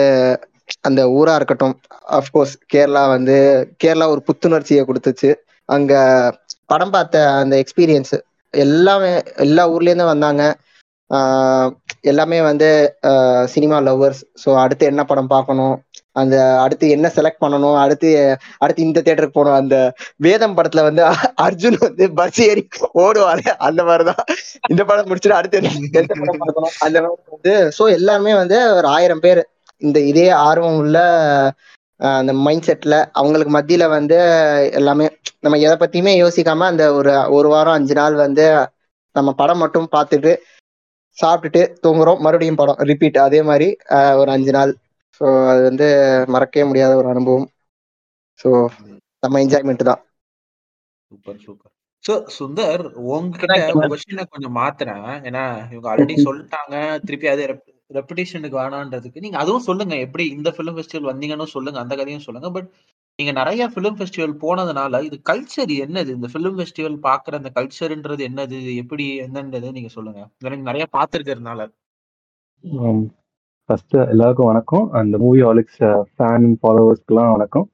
அந்த ஊராக இருக்கட்டும், அஃப்கோர்ஸ் கேரளா வந்து கேரளா ஒரு புத்துணர்ச்சியை கொடுத்துச்சு. அங்கே படம் பார்த்த அந்த எக்ஸ்பீரியன்ஸு எல்லாமே எல்லா ஊர்லேருந்து வந்தாங்க, எல்லாமே வந்து சினிமா லவ்வர்ஸ். ஸோ அடுத்து என்ன படம் பார்க்கணும், அந்த அடுத்து என்ன செலக்ட் பண்ணணும், அடுத்து அடுத்து இந்த தியேட்டருக்கு போகணும். அந்த வேதம் படத்துல வந்து அர்ஜுன் வந்து பஸ் ஏறி ஓடுவாரு, அந்த மாதிரிதான் இந்த படம் முடிச்சுட்டு அடுத்து எந்த படம் பார்க்கணும் அந்த மாதிரி வந்து. ஸோ எல்லாருமே வந்து ஒரு ஆயிரம் பேர் இந்த இதே ஆர்வம் உள்ள அந்த மைண்ட் செட்ல அவங்களுக்கு மத்தியில வந்து எல்லாமே நம்ம எதை பத்தியுமே யோசிக்காம அந்த ஒரு ஒரு வாரம் அஞ்சு நாள் வந்து நம்ம படம் மட்டும் பார்த்துட்டு சாப்பிட்டுட்டு தூங்குறோம், மறுபடியும் படம் ரிப்பீட், அதே மாதிரி ஒரு அஞ்சு நாள். ஸோ அது வந்து மறக்கவே முடியாத ஒரு அனுபவம். ஸோ நம்ம என்ஜாய்மெண்ட் தான். Super super. ஸோ சுந்தர் உங்ககிட்ட கொஞ்சம் மாத்துறேன், ஏன்னா இவங்க ஆல்ரெடி சொல்லிட்டாங்க, திருப்பி அதே ரெப்பிடேஷனுக்கு வேணான்றதுக்கு நீங்க அதுவும் சொல்லுங்க, எப்படி இந்த ஃபிலிம் ஃபெஸ்டிவல் வந்தீங்கன்னு சொல்லுங்க, அந்த கதையும் சொல்லுங்க. பட் நீங்க நிறைய ஃபிலிம் ஃபெஸ்டிவல் போனதுனால இது கல்ச்சர் என்னது, இந்த ஃபிலிம் ஃபெஸ்டிவல் பாக்குற அந்த கல்ச்சர்ன்றது என்னது, எப்படி என்னன்றது நீங்க சொல்லுங்க, நிறைய பார்த்துருக்கிறதுனால. ஃபர்ஸ்ட் எல்லாருக்கும் வணக்கம். அந்த மூவி ஹாலிக்ஸ் ஃபேன் ஃபாலோவர்ஸ்க்குலாம் வணக்கம்.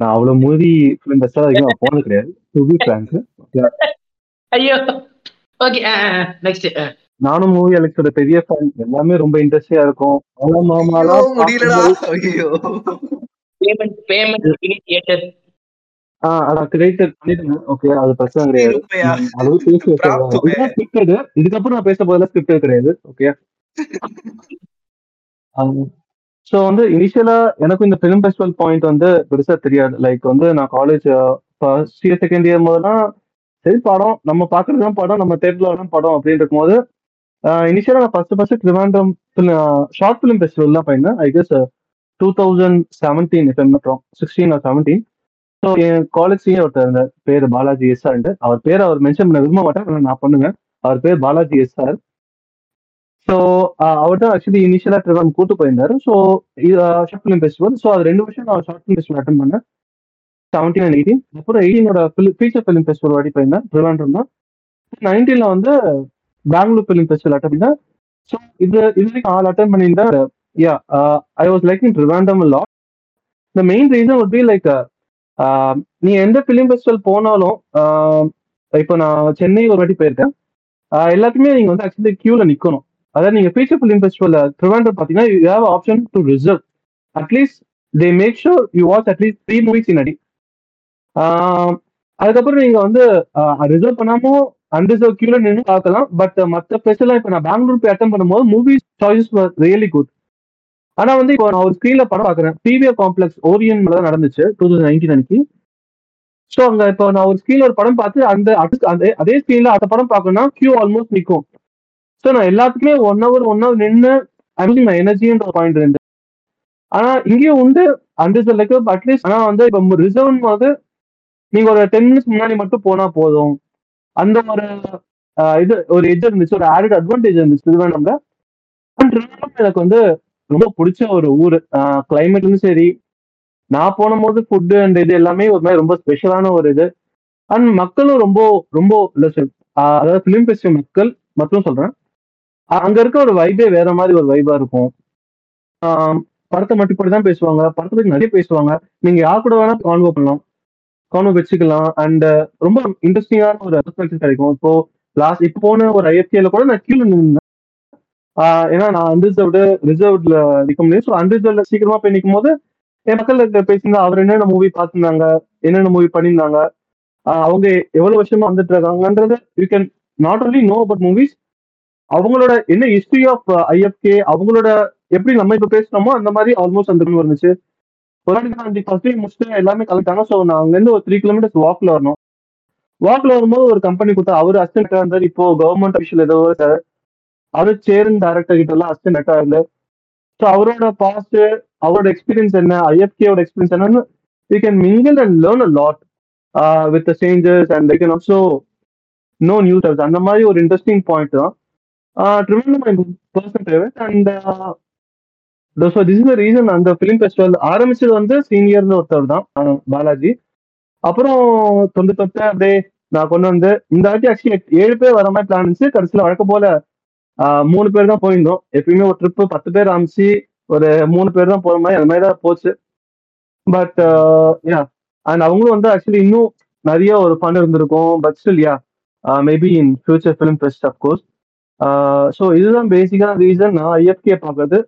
நான் அவ்வளோ மூவி ஃபிலிம் ஃபெஸ்டிவல் வரைக்கும் நான் போனது கிடையாது. டூபி பிளாங்க் ஐயோ ஓகே நெக்ஸ்ட். நானும் மூவி ஹாலிக்ஸோட பெரிய ஃபேன். எல்லாமே ரொம்ப இன்ட்ரெஸ்டிங்காக இருக்கும். அவ்வளோ மாமாலா முடியலடா. ஐயோ பேமெண்ட் பேமெண்ட் தியேட்டர் ஆ அத கிரியேட்டர் பண்ணிட்டேன். ஓகே அது பிரச்சனை கிடையாது. அது பேசி வச்சிருக்காங்க. இதுக்கப்புறம் நான் பேச போதெல்லாம் ஸ்கிரிப்ட் கிடையாது. ஓகே ஸோ வந்து இனிஷியலாக எனக்கும் இந்த ஃபிலிம் ஃபெஸ்டிவல் பாயிண்ட் வந்து பெருசாக தெரியாது. லைக் வந்து நான் college first year second year போதெல்லாம் சரி படம் நம்ம பார்க்குறது தான் படம், நம்ம தேட்டரில் தான் படம் அப்படின்னு இருக்கும்போது இனிஷியலாக நான் first first Thiruvananthapuram short film festival தான் போயிருந்தேன். I guess two thousand seventeen இப்போ மட்டும் சிக்ஸ்டீன் ஆர் செவன்டீன். ஸோ என் காலேஜ் சீனியர் ஒருத்தர் இருந்தார், பேர் பாலாஜி எஸ் ஆர். அவர் பேர் அவர் மென்ஷன் பண்ண விரும்ப மாட்டேன், ஆனால் நான் பண்ணுவேன். அவர் பேர் பாலாஜி எஸ் ஆர். ஸோ அவர் தான் ஆக்சுவலி இனிஷியலாக ட்ரிவான் கூட்டு போயிருந்தாரு. So short film festival. So அது ரெண்டு வருஷம் நான் ஷார்ட் ஃபிலிம் ஃபெஸ்டிவல் அட்டன் பண்ணேன், செவன்டீன் அண்ட் எயிட்டீன். அப்புறம் எயிட்டீனோட ஃபீச்சர் ஃபிலிம் ஃபெஸ்டிவல் வாடி போயிருந்தேன் ட்ரிவான்ட்ரம் தான். நைன்டீன்ல வந்து பெங்களூர் ஃபிலிம் ஃபெஸ்டிவல் அட்டன் பண்ணேன். ஸோ இது இதுவரைக்கும் ஆள் அட்டன் பண்ணியிருந்தேன். Yeah I was like in Trivandrum lot. The main reason would be like நீ எந்த ஃபிலிம் ஃபெஸ்டிவல் போனாலும், இப்போ நான் சென்னை ஒரு வாட்டி போயிருக்கேன், எல்லாத்துக்குமே நீங்கள் வந்து ஆக்சுவலி கியூவில் நிற்கணும். அதாவது நீங்கள் ஃபீச்சர் ஃபிலிம் ஃபெஸ்டிவல் ட்ரிவாண்ட்ரம் பார்த்தீங்கன்னா you have option to reserve. At least they make sure you watch at least three movies in a day. அதுக்கப்புறம் நீங்கள் வந்து ரிசர்வ் பண்ணாமல் அன்ரிசர்வ் கியூல நின்று பார்க்கலாம். பட் மற்ற ஃபெஸ்டிவலாக இப்போ நான் பெங்களூர் போய் அட்டன் பண்ணும்போது movies choices were really good. ஆனால் வந்து இப்போ நான் ஒரு ஸ்க்ரீனில் படம் பார்க்குறேன், பிவிஆர் காம்ப்ளெக்ஸ் ஓரியன்ல தான் நடந்துச்சு டூ தௌசண்ட் நைன்டீன் அன்னைக்கு. ஸோ அங்கே இப்போ நான் ஒரு ஸ்க்ரீனில் ஒரு படம் பார்த்து அந்த அதே அதே ஸ்க்ரீனில் அந்த படம் பார்க்கணும்னா கியூ ஆல்மோஸ்ட் நிற்கும். ஸோ நான் எல்லாத்துக்குமே ஒன் ஹவர் ஒன் ஹவர் நின்று ஐ மை எனர்ஜின்ற ஒரு பாயிண்ட் இருந்து. ஆனால் இங்கேயும் உண்டு அன்ரிசர்வ்க்கு அட்லீஸ்ட். ஆனால் வந்து இப்போ ரிசர்வ் போது நீங்கள் ஒரு டென் மினிட்ஸ் முன்னாடி மட்டும் போனால் போதும். அந்த ஒரு இது ஒரு எஜ் இருந்துச்சு, ஒரு ஆடட் அட்வான்டேஜ் இருந்துச்சு திருவண்ணாமலை. எனக்கு வந்து ரொம்ப பிடிச்ச ஒரு ஊர். கிளைமேட்லேயும் சரி, நான் போன போது ஃபுட்டு அண்ட் இது எல்லாமே ஒரு மாதிரி ரொம்ப ஸ்பெஷலான ஒரு இது. அண்ட் மக்களும் ரொம்ப ரொம்ப அதாவது ஃபிலிம் ஃபெஸ்டிவல் மக்கள் மட்டும் சொல்கிறேன், அங்க இருக்க ஒரு வைபே வேற மாதிரி ஒரு வைபா இருக்கும். ஆஹ் படத்தை மட்டுப்படி தான் பேசுவாங்க, படத்தை பத்தி நிறைய பேசுவாங்க. நீங்க யார் கூட வேணா கான்வோ பண்ணலாம், கான்வோ வச்சுக்கலாம். அண்ட் ரொம்ப இன்ட்ரெஸ்டிங்கான ஒரு ரெஸ்பான்ஸ் கிடைக்கும். இப்போ லாஸ்ட் இப்போ போன ஒரு ஐஎஃப்கேல கூட நான் கீழே நின்றேன். ஆஹ் ஏன்னா நான் அன்ரிசர்வ்டு ரிசர்வ்ட்ல நிற்க முடியும். ஸோ அன்ரிசர்வ்ல சீக்கிரமா போய் நிற்கும் போது என் மக்கள் பேசியிருந்தா அவர் என்னென்ன மூவி பார்த்துருந்தாங்க, என்னென்ன மூவி பண்ணியிருந்தாங்க, அவங்க எவ்வளவு வருஷமா வந்துட்டு இருக்காங்கன்றது you can not only know about movies, அவங்களோட என்ன ஹிஸ்டரி ஆஃப் ஐஎஃப்கே, அவங்களோட எப்படி நம்ம இப்போ பேசுனோமோ அந்த மாதிரி ஆல்மோஸ்ட் அந்த மாதிரி இருந்துச்சு. ஒரு நாளைக்கு ஃபர்ஸ்ட் டைம் முடிச்சுட்டு எல்லாமே கலெக்டாங்க. ஸோ நான் அங்கேருந்து ஒரு த்ரீ கிலோமீட்டர்ஸ் வாக்கில் வரணும். வாக்கில் வரும்போது ஒரு கம்பெனி கொடுத்தா அவர் அசிஸ்டன்ட்டாக இருந்தார். இப்போ கவர்மெண்ட் அஃபிஷியல் ஏதோ சார், அவர் சேர் டேரக்டர் கிட்ட எல்லாம் அசிஸ்டன்ட்டாக இருந்தார். ஸோ அவரோட பாஸ்ட், அவரோட எக்ஸ்பீரியன்ஸ் என்ன, ஐஎஃப்கேவோட எக்ஸ்பீரியன்ஸ் என்னன்னு you can mingle and learn a lot with the changes and I can also know new stars. அந்த மாதிரி ஒரு இன்ட்ரெஸ்டிங் பாயிண்ட் தான் Thiruvananthapuram personal favourite. And so this is the reason. அந்த ஃபிலிம் ஃபெஸ்டிவல் ஆரம்பிச்சது வந்து சீனியர்னு ஒருத்தர் தான் பாலாஜி. அப்புறம் தொண்டு தொட்டு அப்படியே நான் கொண்டு வந்து இந்த வாட்டி ஆக்சுவலி ஏழு பேர் வர மாதிரி பிளான் இருந்துச்சு. கடைசியில் வழக்க போல மூணு பேர் தான் போயிருந்தோம். எப்பயுமே ஒரு ட்ரிப்பு பத்து பேர் ஆரம்பிச்சு ஒரு மூணு பேர் தான் போகிற மாதிரி அந்த மாதிரி தான் போச்சு. பட் யா அண்ட் அவங்களும் வந்து ஆக்சுவலி இன்னும் நிறைய ஒரு ஃபன் இருந்திருக்கும். But still yeah maybe in future film fest of course. So இதுதான் பேசிக்கான ரீசன் நான் ஐஎஃப்கே பார்க்கறது.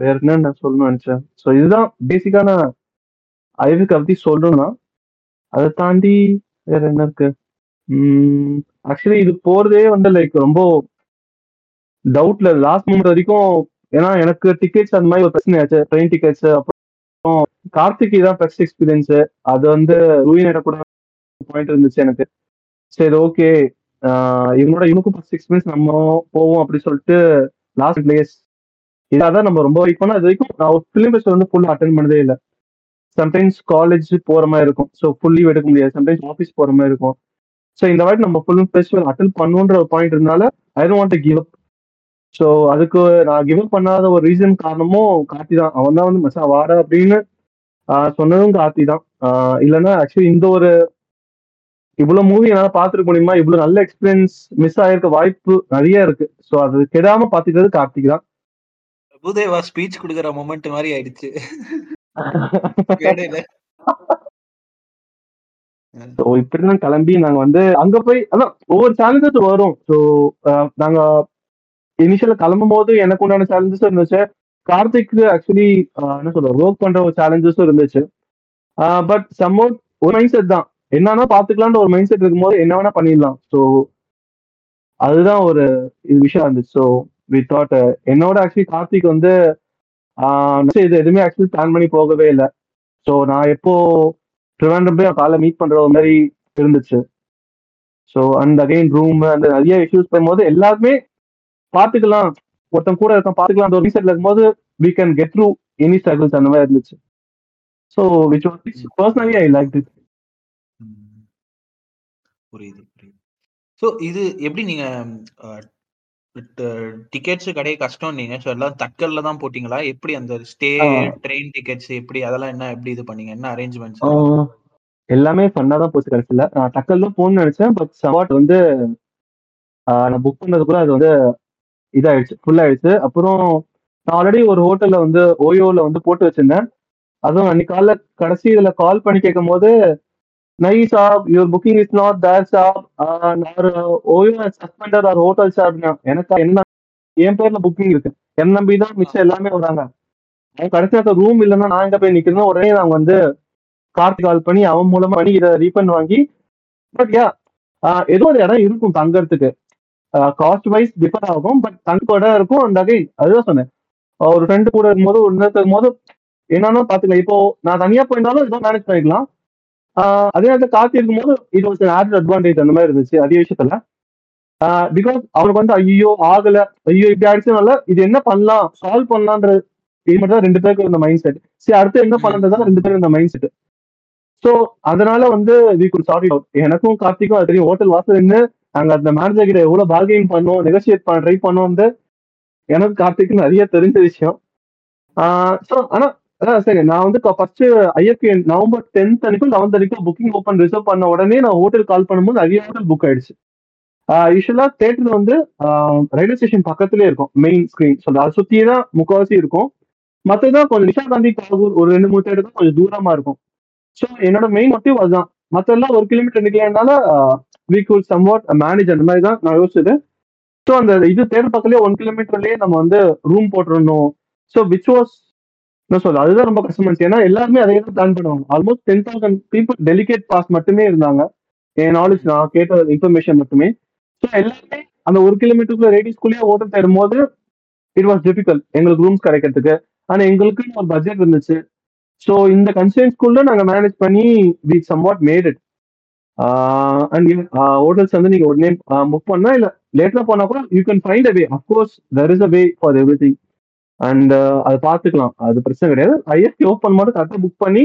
வேற என்னன்னு நான் சொல்லணும்னு நினச்சேன். ஸோ இதுதான் பேசிக்கான ஐஎஃப்கே பற்றி சொல்லணும்னா. அதை தாண்டி வேற என்ன இருக்கு? ஆக்சுவலி இது போகிறதே வந்து லைக் ரொம்ப டவுட்ல லாஸ்ட் மூமெண்ட் வரைக்கும். ஏன்னா எனக்கு டிக்கெட்ஸ் அந்த மாதிரி ஒரு பிரச்சனை ஆச்சு, ட்ரெயின் டிக்கெட்ஸ். அப்புறம் கார்த்திக் தான் ஃபர்ஸ்ட் எக்ஸ்பீரியன்ஸு, அது வந்து ரூயின் ஆகிடக்கூட பாயிண்ட் இருந்துச்சு எனக்கு. சரி ஓகே இவனோட இவனுக்கும் ஃபர்ஸ்ட் எக்ஸ்பீரியன்ஸ் நம்ம போவோம் அப்படின்னு சொல்லிட்டு லாஸ்ட் பிளேஸ் இதாதான் நம்ம ரொம்ப வெயிட் பண்ணோம். அது வரைக்கும் நான் ஒரு ஃபிலிம் ஃபெஸ்டிவல் வந்து ஃபுல்லாக அட்டென்ட் பண்ணதே இல்லை. சம்டைம்ஸ் காலேஜ் போகிற மாதிரி இருக்கும், ஸோ ஃபுல் லீவ் எடுக்க முடியாது. சம்டைம்ஸ் ஆஃபீஸ் போகிற மாதிரி இருக்கும். ஸோ இந்த வாட்டி நம்ம ஃபிலிம் ஃபெஸ்டிவல் அட்டென்ட் பண்ணுன்ற ஒரு பாயிண்ட் இருந்தால I don't want to give up. So அதுக்கு நான் கிவ் அப் பண்ணாத ஒரு ரீசன் காரணமும் கார்த்தி தான். அவன் தான் வந்து மச்சா வாடா அப்படின்னு சொன்னதும் கார்த்தி தான். இல்லைன்னா ஆக்சுவலி இந்த ஒரு இவ்வளோ மூவி என்னால் பார்த்துருக்க முடியுமா, இவ்வளோ நல்ல எக்ஸ்பீரியன்ஸ் மிஸ் ஆகிருக்க வாய்ப்பு நிறைய இருக்கு. ஸோ அது கெடாமல் பார்த்துக்கிறது கார்த்திக் தான். பூதேவா ஸ்பீச் குடுக்குற மொமெண்ட் மாதிரி ஆயிடுச்சு. இப்படிதான் கிளம்பி நாங்க வந்து அங்க போய் அதான் ஒவ்வொரு சேலஞ்சஸ் வரும். ஸோ நாங்க இனிஷியலா கிளம்பும் போது எனக்கு உண்டான சேலஞ்சஸும் இருந்துச்சு. கார்த்திக் ஆக்சுவலி என்ன சொல்ற ஒர்க் பண்ற ஒரு சேலஞ்சஸும் இருந்துச்சு. பட் சம்மோட் ஒரு மைண்ட் செட் தான், என்னன்னா பாத்துக்கலாம்னு ஒரு மைண்ட் செட் இருக்கும்போது என்ன வேணா பண்ணிடலாம். ஸோ அதுதான் ஒரு இது விஷயம் இருந்துச்சு. ஸோ வி தாட் என்னோட ஆக்சுவலி கார்த்திக் வந்து இது எதுவுமே ஆக்சுவலி பிளான் பண்ணி போகவே இல்லை. ஸோ நான் எப்போ ட்ரிவாண்டம் போய் காலைல மீட் பண்ற மாதிரி இருந்துச்சு. ஸோ அண்ட் அகைன் ரூம் அந்த நிறைய இஷ்யூஸ் பண்ணும்போது எல்லாருமே பார்த்துக்கலாம், ஒருத்தன் கூட இருக்கான் பார்த்துக்கலாம் அந்த ஒரு ரீசெட்ல இருக்கும்போது we can get through any struggles அந்த மாதிரி இருந்துச்சு. So which was personally I like it. புரியுது புரியுது. ஸோ இது எப்படி நீங்க டிக்கெட்ஸ் கிடையாது கஷ்டம் நீங்க, ஸோ எல்லாம் தக்கல்ல தான் போட்டீங்களா? எப்படி அந்த ஸ்டே ட்ரெயின் டிக்கெட்ஸ் எப்படி அதெல்லாம் என்ன எப்படி இது பண்ணீங்க, என்ன அரேஞ்ச்மெண்ட்ஸ்? எல்லாமே பண்ணா தான் போச்சு கடைசியில். நான் தக்கல் தான் போகணும்னு நினைச்சேன், பட் சவாட் வந்து நான் புக் பண்ணதுக்குள்ள அது வந்து இதாயிடுச்சு ஃபுல்லாயிடுச்சு. அப்புறம் நான் ஆல்ரெடி ஒரு ஹோட்டல்ல வந்து ஓயோல வந்து போட்டு வச்சிருந்தேன். அதுவும் அன்னைக்கு காலைல கடைசி இதுல கால் பண்ணி கேட்கும் போது நைஸ் சாப் your booking is not there சாப் ஓயோ சஸ்பெண்டட் ஆர் ஹோட்டல் சாப்னா எனக்கா என்ன என் பேர்ல புக்கிங் இருக்கு என் நம்பி தான் மிச்சம் எல்லாமே வராங்க. அவன் கடைசியாக ரூம் இல்லைன்னா நான் எங்க போய் நிக்கிறேன்னா உடனே நான் வந்து கார்த்திக் கால் பண்ணி அவன் மூலமா பண்ணி இதை ரீஃபண்ட் வாங்கி பட் யா ஏதோ ஒரு இடம் இருக்கும் தங்கறதுக்கு காஸ்ட் வைஸ் டிஃபர் ஆகும் பட் தங்க இடம் இருக்கும். அந்த அகைன் அதுதான் சொன்னேன் ஒரு ஃப்ரெண்டு கூட இருக்கும்போது ஒரு நேரத்துக்கு இருக்கும்போது என்னன்னா பாத்துக்கலாம். இப்போ நான் தனியா போயிருந்தாலும் இதோ மேனேஜ் பண்ணிக்கலாம். அதே நேரத்தில் கார்த்தி இருக்கும்போது இது ஒரு ஆட் அட்வான்டேஜ் அந்த மாதிரி இருந்துச்சு அதே விஷயத்துல. பிகாஸ் அவருக்கு வந்து ஐயோ ஆகல ஐயோ இப்படி ஆயிடுச்சுனால இது என்ன பண்ணலாம் சால்வ் பண்ணலான்றது இது மட்டும் தான் ரெண்டு பேருக்கு இந்த மைண்ட் செட். சரி அடுத்து என்ன பண்ணலாம் ரெண்டு பேரும் இந்த மைண்ட் செட். ஸோ அதனால வந்து we could sort it out. எனக்கும் கார்த்திக்கும் அது தெரியும் ஹோட்டல் வாசல் நின்று நாங்க அந்த மேனேஜர் கிட்ட எவ்வளவு பார்கெனிங் பண்ணோம் நெகோசியேட் பண்ண ட்ரை பண்ணோம்னு எனக்கு கார்த்திக்கு நிறைய தெரிஞ்ச விஷயம். ஸோ ஆனா அதான் சரி நான் வந்து ஃபர்ஸ்ட் ஐஎஃப்கே நவம்பர் டென்த் அன்னைக்கும் லெவன்த் அன்னைக்கும் புக்கிங் ஓப்பன் ரிசர்வ் பண்ண உடனே நான் ஹோட்டல் கால் பண்ணும்போது நிறைய ஹோட்டல் புக் ஆயிடுச்சு. யூஸ்வலா தேட்டர்ல வந்து ரயில்வே ஸ்டேஷன் பக்கத்துலேயே இருக்கும் மெயின் ஸ்கிரீன் சொல்ற அதை சுத்தியே தான் முக்கால்வாசி இருக்கும். மற்றதான் கொஞ்சம் நிஷா சாந்தி தாகூர் ஒரு ரெண்டு மூணு தேட்டர் தான் கொஞ்சம் தூரமா இருக்கும். ஸோ என்னோட மெயின் மொட்டிவ் அதுதான். மற்றெல்லாம் ஒரு கிலோமீட்டர் நிக்கலனால வி குட் சம்வாட் மேனேஜ் அந்த மாதிரி தான் நான் யோசிச்சது. ஸோ அந்த இது தேட்டர் பக்கத்துலேயே ஒன் கிலோமீட்டர்லயே நம்ம வந்து ரூம் போட்டுடணும். ஸோ விச் வாஸ் என்ன சொல்ல அதுதான் ரொம்ப கஷ்டமாச்சு. ஏன்னா எல்லாருமே அதே தான் பிளான் பண்ணுவாங்க. Almost ten thousand people delegate pass மட்டுமே இருந்தாங்க என் நாலேஜ் நான் கேட்ட இன்ஃபர்மேஷன் மட்டுமே. ஸோ எல்லாருமே அந்த ஒரு கிலோமீட்டருக்குள்ள ரேடியஸ்குள்ளேயே ஹோட்டல் தேடும் போது இட் வாஸ் டிஃபிகல்ட் எங்களுக்கு ரூம்ஸ் கிடைக்கிறதுக்கு. ஆனா எங்களுக்குன்னு ஒரு பட்ஜெட் இருந்துச்சு. ஸோ இந்த கன்ஸ்டன்ஸ்குள்ள நாங்கள் மேனேஜ் பண்ணி we somewhat made it. And hotels வந்து நீங்க உடனே புக் பண்ணா இல்லை லேட்டரா போனா கூட you can find a way. Of course there is a way for everything and அது பார்த்துக்கலாம் அது பிரச்சனை கிடையாது. ஐஎஃப்கே ஓப்பன் மட்டும் கரெக்டாக புக் பண்ணி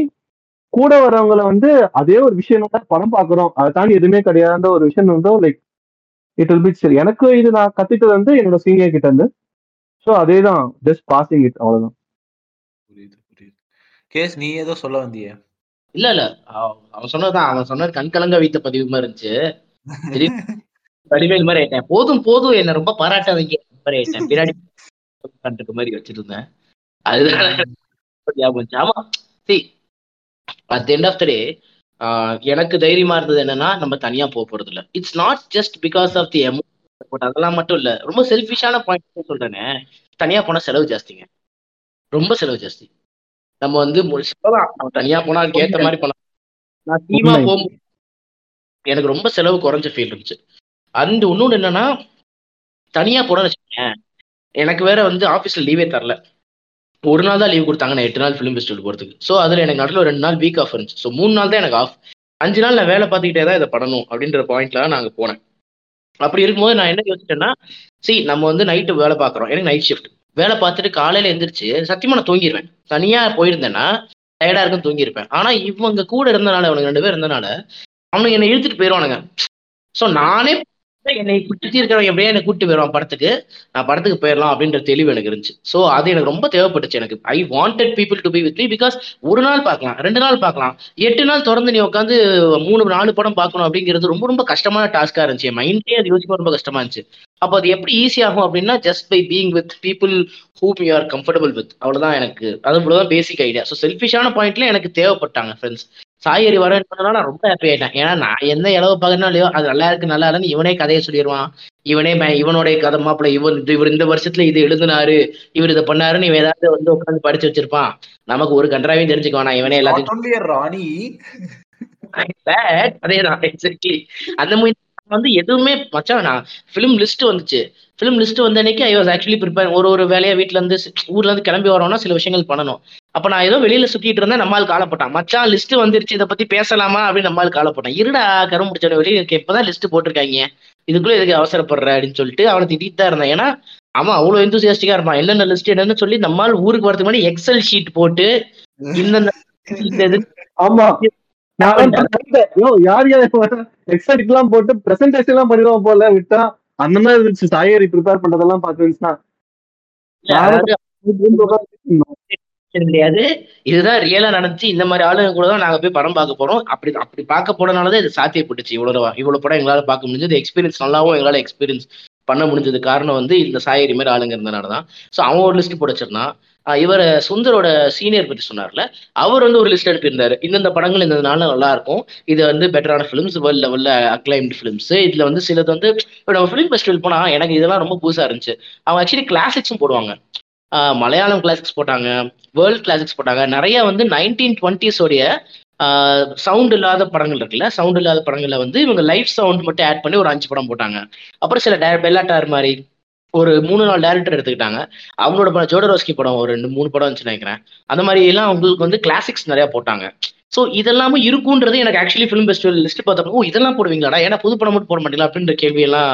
கூட வரவங்களை வந்து அதே ஒரு விஷயம் படம் பார்க்குறோம் அதை தாண்டி எதுவுமே கிடையாதுன்ற ஒரு விஷயம் வந்து லைக் இட் வில் பி சரி எனக்கு இது நான் கத்துக்கிட்டது வந்து என்னோட சீனியர் கிட்ட இருந்து. ஸோ அதே தான் ஜஸ்ட் பாசிங் இட் அவ்வளோதான். புரியுது புரியுது. கேஸ் நீ ஏதோ சொல்ல வந்தியா? இல்ல இல்ல அவன் சொன்னதான் அவன் சொன்ன கண்கலங்க வைத்த பதிவு மாதிரி இருந்துச்சு வடிவேல் மாதிரி ஆயிட்டேன். போதும் போதும் என்ன ரொம்ப பாராட்டாதீங்க மாதிரி ஆயிட்டேன் பின்னாடி பண்ற மாதிரி வச்சிட்டு இருந்தேன். அதுதான் எனக்கு தைரியமா இருந்தது. என்னன்னா நம்ம தனியா போக போறது இல்லை. It's not just because of the amount அதெல்லாம் மட்டும் இல்ல. ரொம்ப செல்ஃபிஷான பாயிண்ட் சொல்றேன்னு தனியா போனா செலவு ஜாஸ்திங்க, ரொம்ப செலவு ஜாஸ்தி. நம்ம வந்து சொல்லலாம் தனியா போனா அதுக்கு ஏற்ற மாதிரி போனா நான் டீமா போகும்போது எனக்கு ரொம்ப செலவு குறைஞ்ச ஃபீல் இருந்துச்சு. அந்த இன்னொன்று என்னன்னா தனியா போனோம்னு வச்சுக்கோங்க எனக்கு வேற வந்து ஆஃபீஸில் லீவே தரல. ஒரு நாள் தான் லீவ் கொடுத்தாங்க நான் எட்டு நாள் ஃபிலிம் ஃபெஸ்டிவல் போகிறதுக்கு. ஸோ அதில் எனக்கு நடுவில் ரெண்டு நாள் வீக் ஆஃப் இருந்துச்சு. ஸோ மூணு நாள் தான் எனக்கு ஆஃப், அஞ்சு நாள் நான் வேலை பார்த்துக்கிட்டே தான் இதை பண்ணணும் அப்படின்ற பாயிண்ட்ல நான் அங்கே போனேன். அப்படி இருக்கும்போது நான் என்ன யோசிச்சிட்டேன்னா சரி நம்ம வந்து நைட்டு வேலை பார்க்குறோம், எனக்கு நைட் ஷிஃப்ட் வேலை பார்த்துட்டு காலையில் எழுந்திரிச்சு சத்தியமாக நான் தூங்கிடுவேன். தனியாக போயிருந்தேன்னா டயர்டாக இருக்குன்னு தூங்கியிருப்பேன். ஆனால் இவங்க கூட இருந்தனால அவனுக்கு ரெண்டு பேர் இருந்தனால அவனுக்கு என்னை இழுத்துட்டு போயிடுவானுங்க. ஸோ நானே என்னை சுற்றி இருக்கிறவங்க எப்படியா என்னை கூப்பிட்டு போயிடுவான் படத்துக்கு, நான் படத்துக்கு போயிடலாம் அப்படின்ற தெளிவு எனக்கு இருந்துச்சு. ஸோ அது எனக்கு ரொம்ப தேவைப்பட்டுச்சு. எனக்கு I wanted people to be with me because ஒரு நாள் பார்க்கலாம் ரெண்டு நாள் பார்க்கலாம் எட்டு நாள் தொடர்ந்து நீ உட்காந்து மூணு நாலு படம் பார்க்கணும் அப்படிங்கிறது ரொம்ப ரொம்ப கஷ்டமான டாஸ்காக இருந்துச்சு. என் மைண்டே அது யோசிக்க ரொம்ப கஷ்டமா இருந்துச்சு. அப்போ அது எப்படி ஈஸியாகும் அப்படின்னா just by being with people whom you are comfortable with. அவ்வளோதான் எனக்கு, அது இவ்வளோதான் பேசிக் ஐடியா. ஸோ செல்ஃபிஷான பாயிண்ட்ல எனக்கு தேவைப்பட்டாங்க ஃப்ரெண்ட்ஸ். சாயரி வரேன்னு சொன்னா நான் ரொம்ப ஹாப்பி ஆகிட்டேன். ஏன்னா நான் எந்த இளவு பார்க்கணும் இல்லையோ அது நல்லா இருக்கு நல்லா இல்லைன்னு இவனே கதையை சொல்லிடுவான். இவனே இவனுடைய கதை மாப்பிள்ள இவன் இவர் இந்த வருஷத்துல இது எழுதினாரு இவர் இதை பண்ணாருன்னு இவன் ஏதாவது வந்து உட்காந்து படிச்சு வச்சிருப்பான். நமக்கு ஒரு கண்டராவையும் தெரிஞ்சுக்குவானா இவனே எல்லாத்தையும். அதேதான் எக்ஸாக்ட்லி அந்த மாதிரி வந்து எதுவுமே மச்சா. நான் ஃபிலிம் லிஸ்ட் வந்துச்சு, ஃபிலிம் லிஸ்ட் வந்த அன்னைக்கு ஐ வாஸ் ஆக்சுவலி ப்ரிப்பேர். ஒரு ஒரு வேலையா வீட்டுல இருந்து ஊர்ல இருந்து கிளம்பி வரோம்னா சில விஷயங்கள் பண்ணணும். அப்ப நான் ஏதோ வெளியில சுத்திட்டு இருந்தேன். நம்மளுக்கு காலப்பட்டான் மச்சான் லிஸ்ட் வந்துருச்சு இதை பத்தி பேசலாமா அப்படின்னு நம்மளுக்கு காலப்பட்டான். இருடா கரும் முடிச்சோட வெளியே எனக்கு இப்பதான் லிஸ்ட் போட்டிருக்காங்க இதுக்குள்ள எதுக்கு அவசரப்படுற அப்படின்னு சொல்லிட்டு அவனை திட்டிட்டு தான் இருந்தேன். ஏன்னா அவன் அவ்வளவு எந்தூசியாஸ்டிக்கா இருப்பான். என்னென்ன லிஸ்ட் என்னன்னு சொல்லி நம்மால் ஊருக்கு வரதுக்கு முன்னாடி எக்ஸல் ஷீட் போட்டு இந்த போட்டு பிரசன்டேஷன் எல்லாம் பண்ணிடுவோம் போல விட்டா அந்த மாதிரி இருந்துச்சு. சாயரி ப்ரிப்பேர் பண்றதெல்லாம் பாத்துருந்துச்சுன்னா கிடையாது, இதுதான் ரியலா நடந்துச்சு. இந்த மாதிரி ஆளுங்க கூட தான் நாங்க போய் படம் பார்க்க போறோம். அப்படி அப்படி பார்க்க போறதுனாலதான் இது சாத்தியப்பட்டுச்சு. இவ்வளவு இவ்வளவு படம் எங்களால பார்க்க முடிஞ்சது, எக்ஸ்பீரியன்ஸ் நல்லாவும் எங்களால எக்ஸ்பீரியன்ஸ் பண்ண முடிஞ்சது. காரணம் வந்து இந்த சாயரி மாதிரி ஆளுங்க இருந்தனாலதான். ஸோ அவன் ஒரு லிஸ்ட் போடச்சிருந்தான். இவர் சுந்தரோட சீனியர் பற்றி சொன்னார்ல, அவர் வந்து ஒரு லிஸ்ட் எடுத்திருந்தாரு. இந்தந்த படங்கள் இந்த நாள் நல்லா இருக்கும், இது வந்து பெட்டரான ஃபிலிம்ஸ், வேர்ல்ட் லெவல்ல அக்ளைம்டு ஃபிலிம்ஸ், இதுல வந்து சிலது வந்து இப்போ நம்ம ஃபிலிம் ஃபெஸ்டிவல் போனா எனக்கு இதெல்லாம் ரொம்ப புதுசா இருந்துச்சு. அவங்க ஆக்சுவலி கிளாசிக்ஸும் போடுவாங்க, மலையாளம் கிளாசிக்ஸ் போட்டாங்க, வேர்ல்ட் கிளாசிக்ஸ் போட்டாங்க, நிறைய வந்து நைன்டீன் டுவெண்ட்டிஸோடைய சவுண்ட் இல்லாத படங்கள் இருக்குல்ல, சவுண்ட் இல்லாத படங்கள்ல வந்து இவங்க லைவ் சவுண்ட் மட்டும் ஆட் பண்ணி ஒரு அஞ்சு படம் போட்டாங்க. அப்புறம் சில டே பெல்லாட்டார் மாதிரி ஒரு மூணு நாலு டேரக்டர் எடுத்துக்கிட்டாங்க. அவங்களோட படம் ஜோடரோஸ்கி படம் ஒரு ரெண்டு மூணு படம் வந்துச்சு நினைக்கிறேன். அந்த மாதிரி எல்லாம் அவங்களுக்கு வந்து கிளாசிக்ஸ் நிறையா போட்டாங்க. ஸோ இதெல்லாமே இருக்குன்றது எனக்கு ஆக்சுவலி ஃபிலிம் ஃபெஸ்டிவல் லிஸ்ட் பார்த்தப்போ ஓ இதெல்லாம் போடுவீங்களாடா, ஏன்னா புது படம் மட்டும் போட மாட்டீங்களா அப்படின்ற கேள்வியெல்லாம்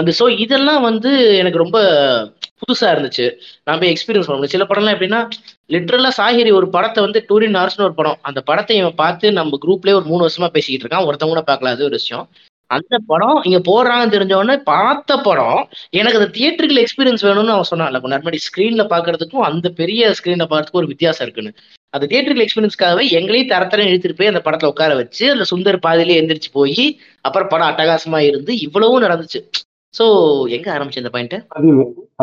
வந்து. ஸோ இதெல்லாம் வந்து எனக்கு ரொம்ப புதுசாக இருந்துச்சு. நான் போய் எக்ஸ்பீரியன்ஸ் பண்ண முடியும். சில படம்லாம் எப்படின்னா லிட்ரலாக சாஹிரி ஒரு படத்தை வந்து டூ இன் ஹார்ஸ்னு ஒரு படம், அந்த படத்தை இவன் பார்த்து நம்ம குரூப்லேயே ஒரு மூணு வருஷமா பேசிக்கிட்டு இருக்கான், ஒருத்தவங்க கூட பார்க்கல. அது ஒரு விஷயம். அந்த படம் இங்க போடுறாங்கன்னு தெரிஞ்சவொடனே பார்த்த படம் எனக்கு அந்த தியேட்டருக்கு எக்ஸ்பீரியன்ஸ் வேணும்னு அவன் சொன்னான்ல. நர்மடி ஸ்கிரீன்ல பாக்குறதுக்கும் அந்த பெரிய ஸ்கிரீன்ல பாக்குறதுக்கும் ஒரு வித்தியாசம் இருக்குன்னு அந்த தியேட்டருக்கு எக்ஸ்பீரியன்ஸ்க்காகவே எங்களையும் தரத்தரம் இழுத்துட்டு போய் அந்த படத்துல உட்கார வச்சு அந்த சுந்தர் பாதிலே எந்திரிச்சு போய் அப்புறம் படம் அட்டகாசமா இருந்து இவ்வளவும் நடந்துச்சு. சோ எங்க ஆரம்பிச்சு இந்த பாயிண்ட்,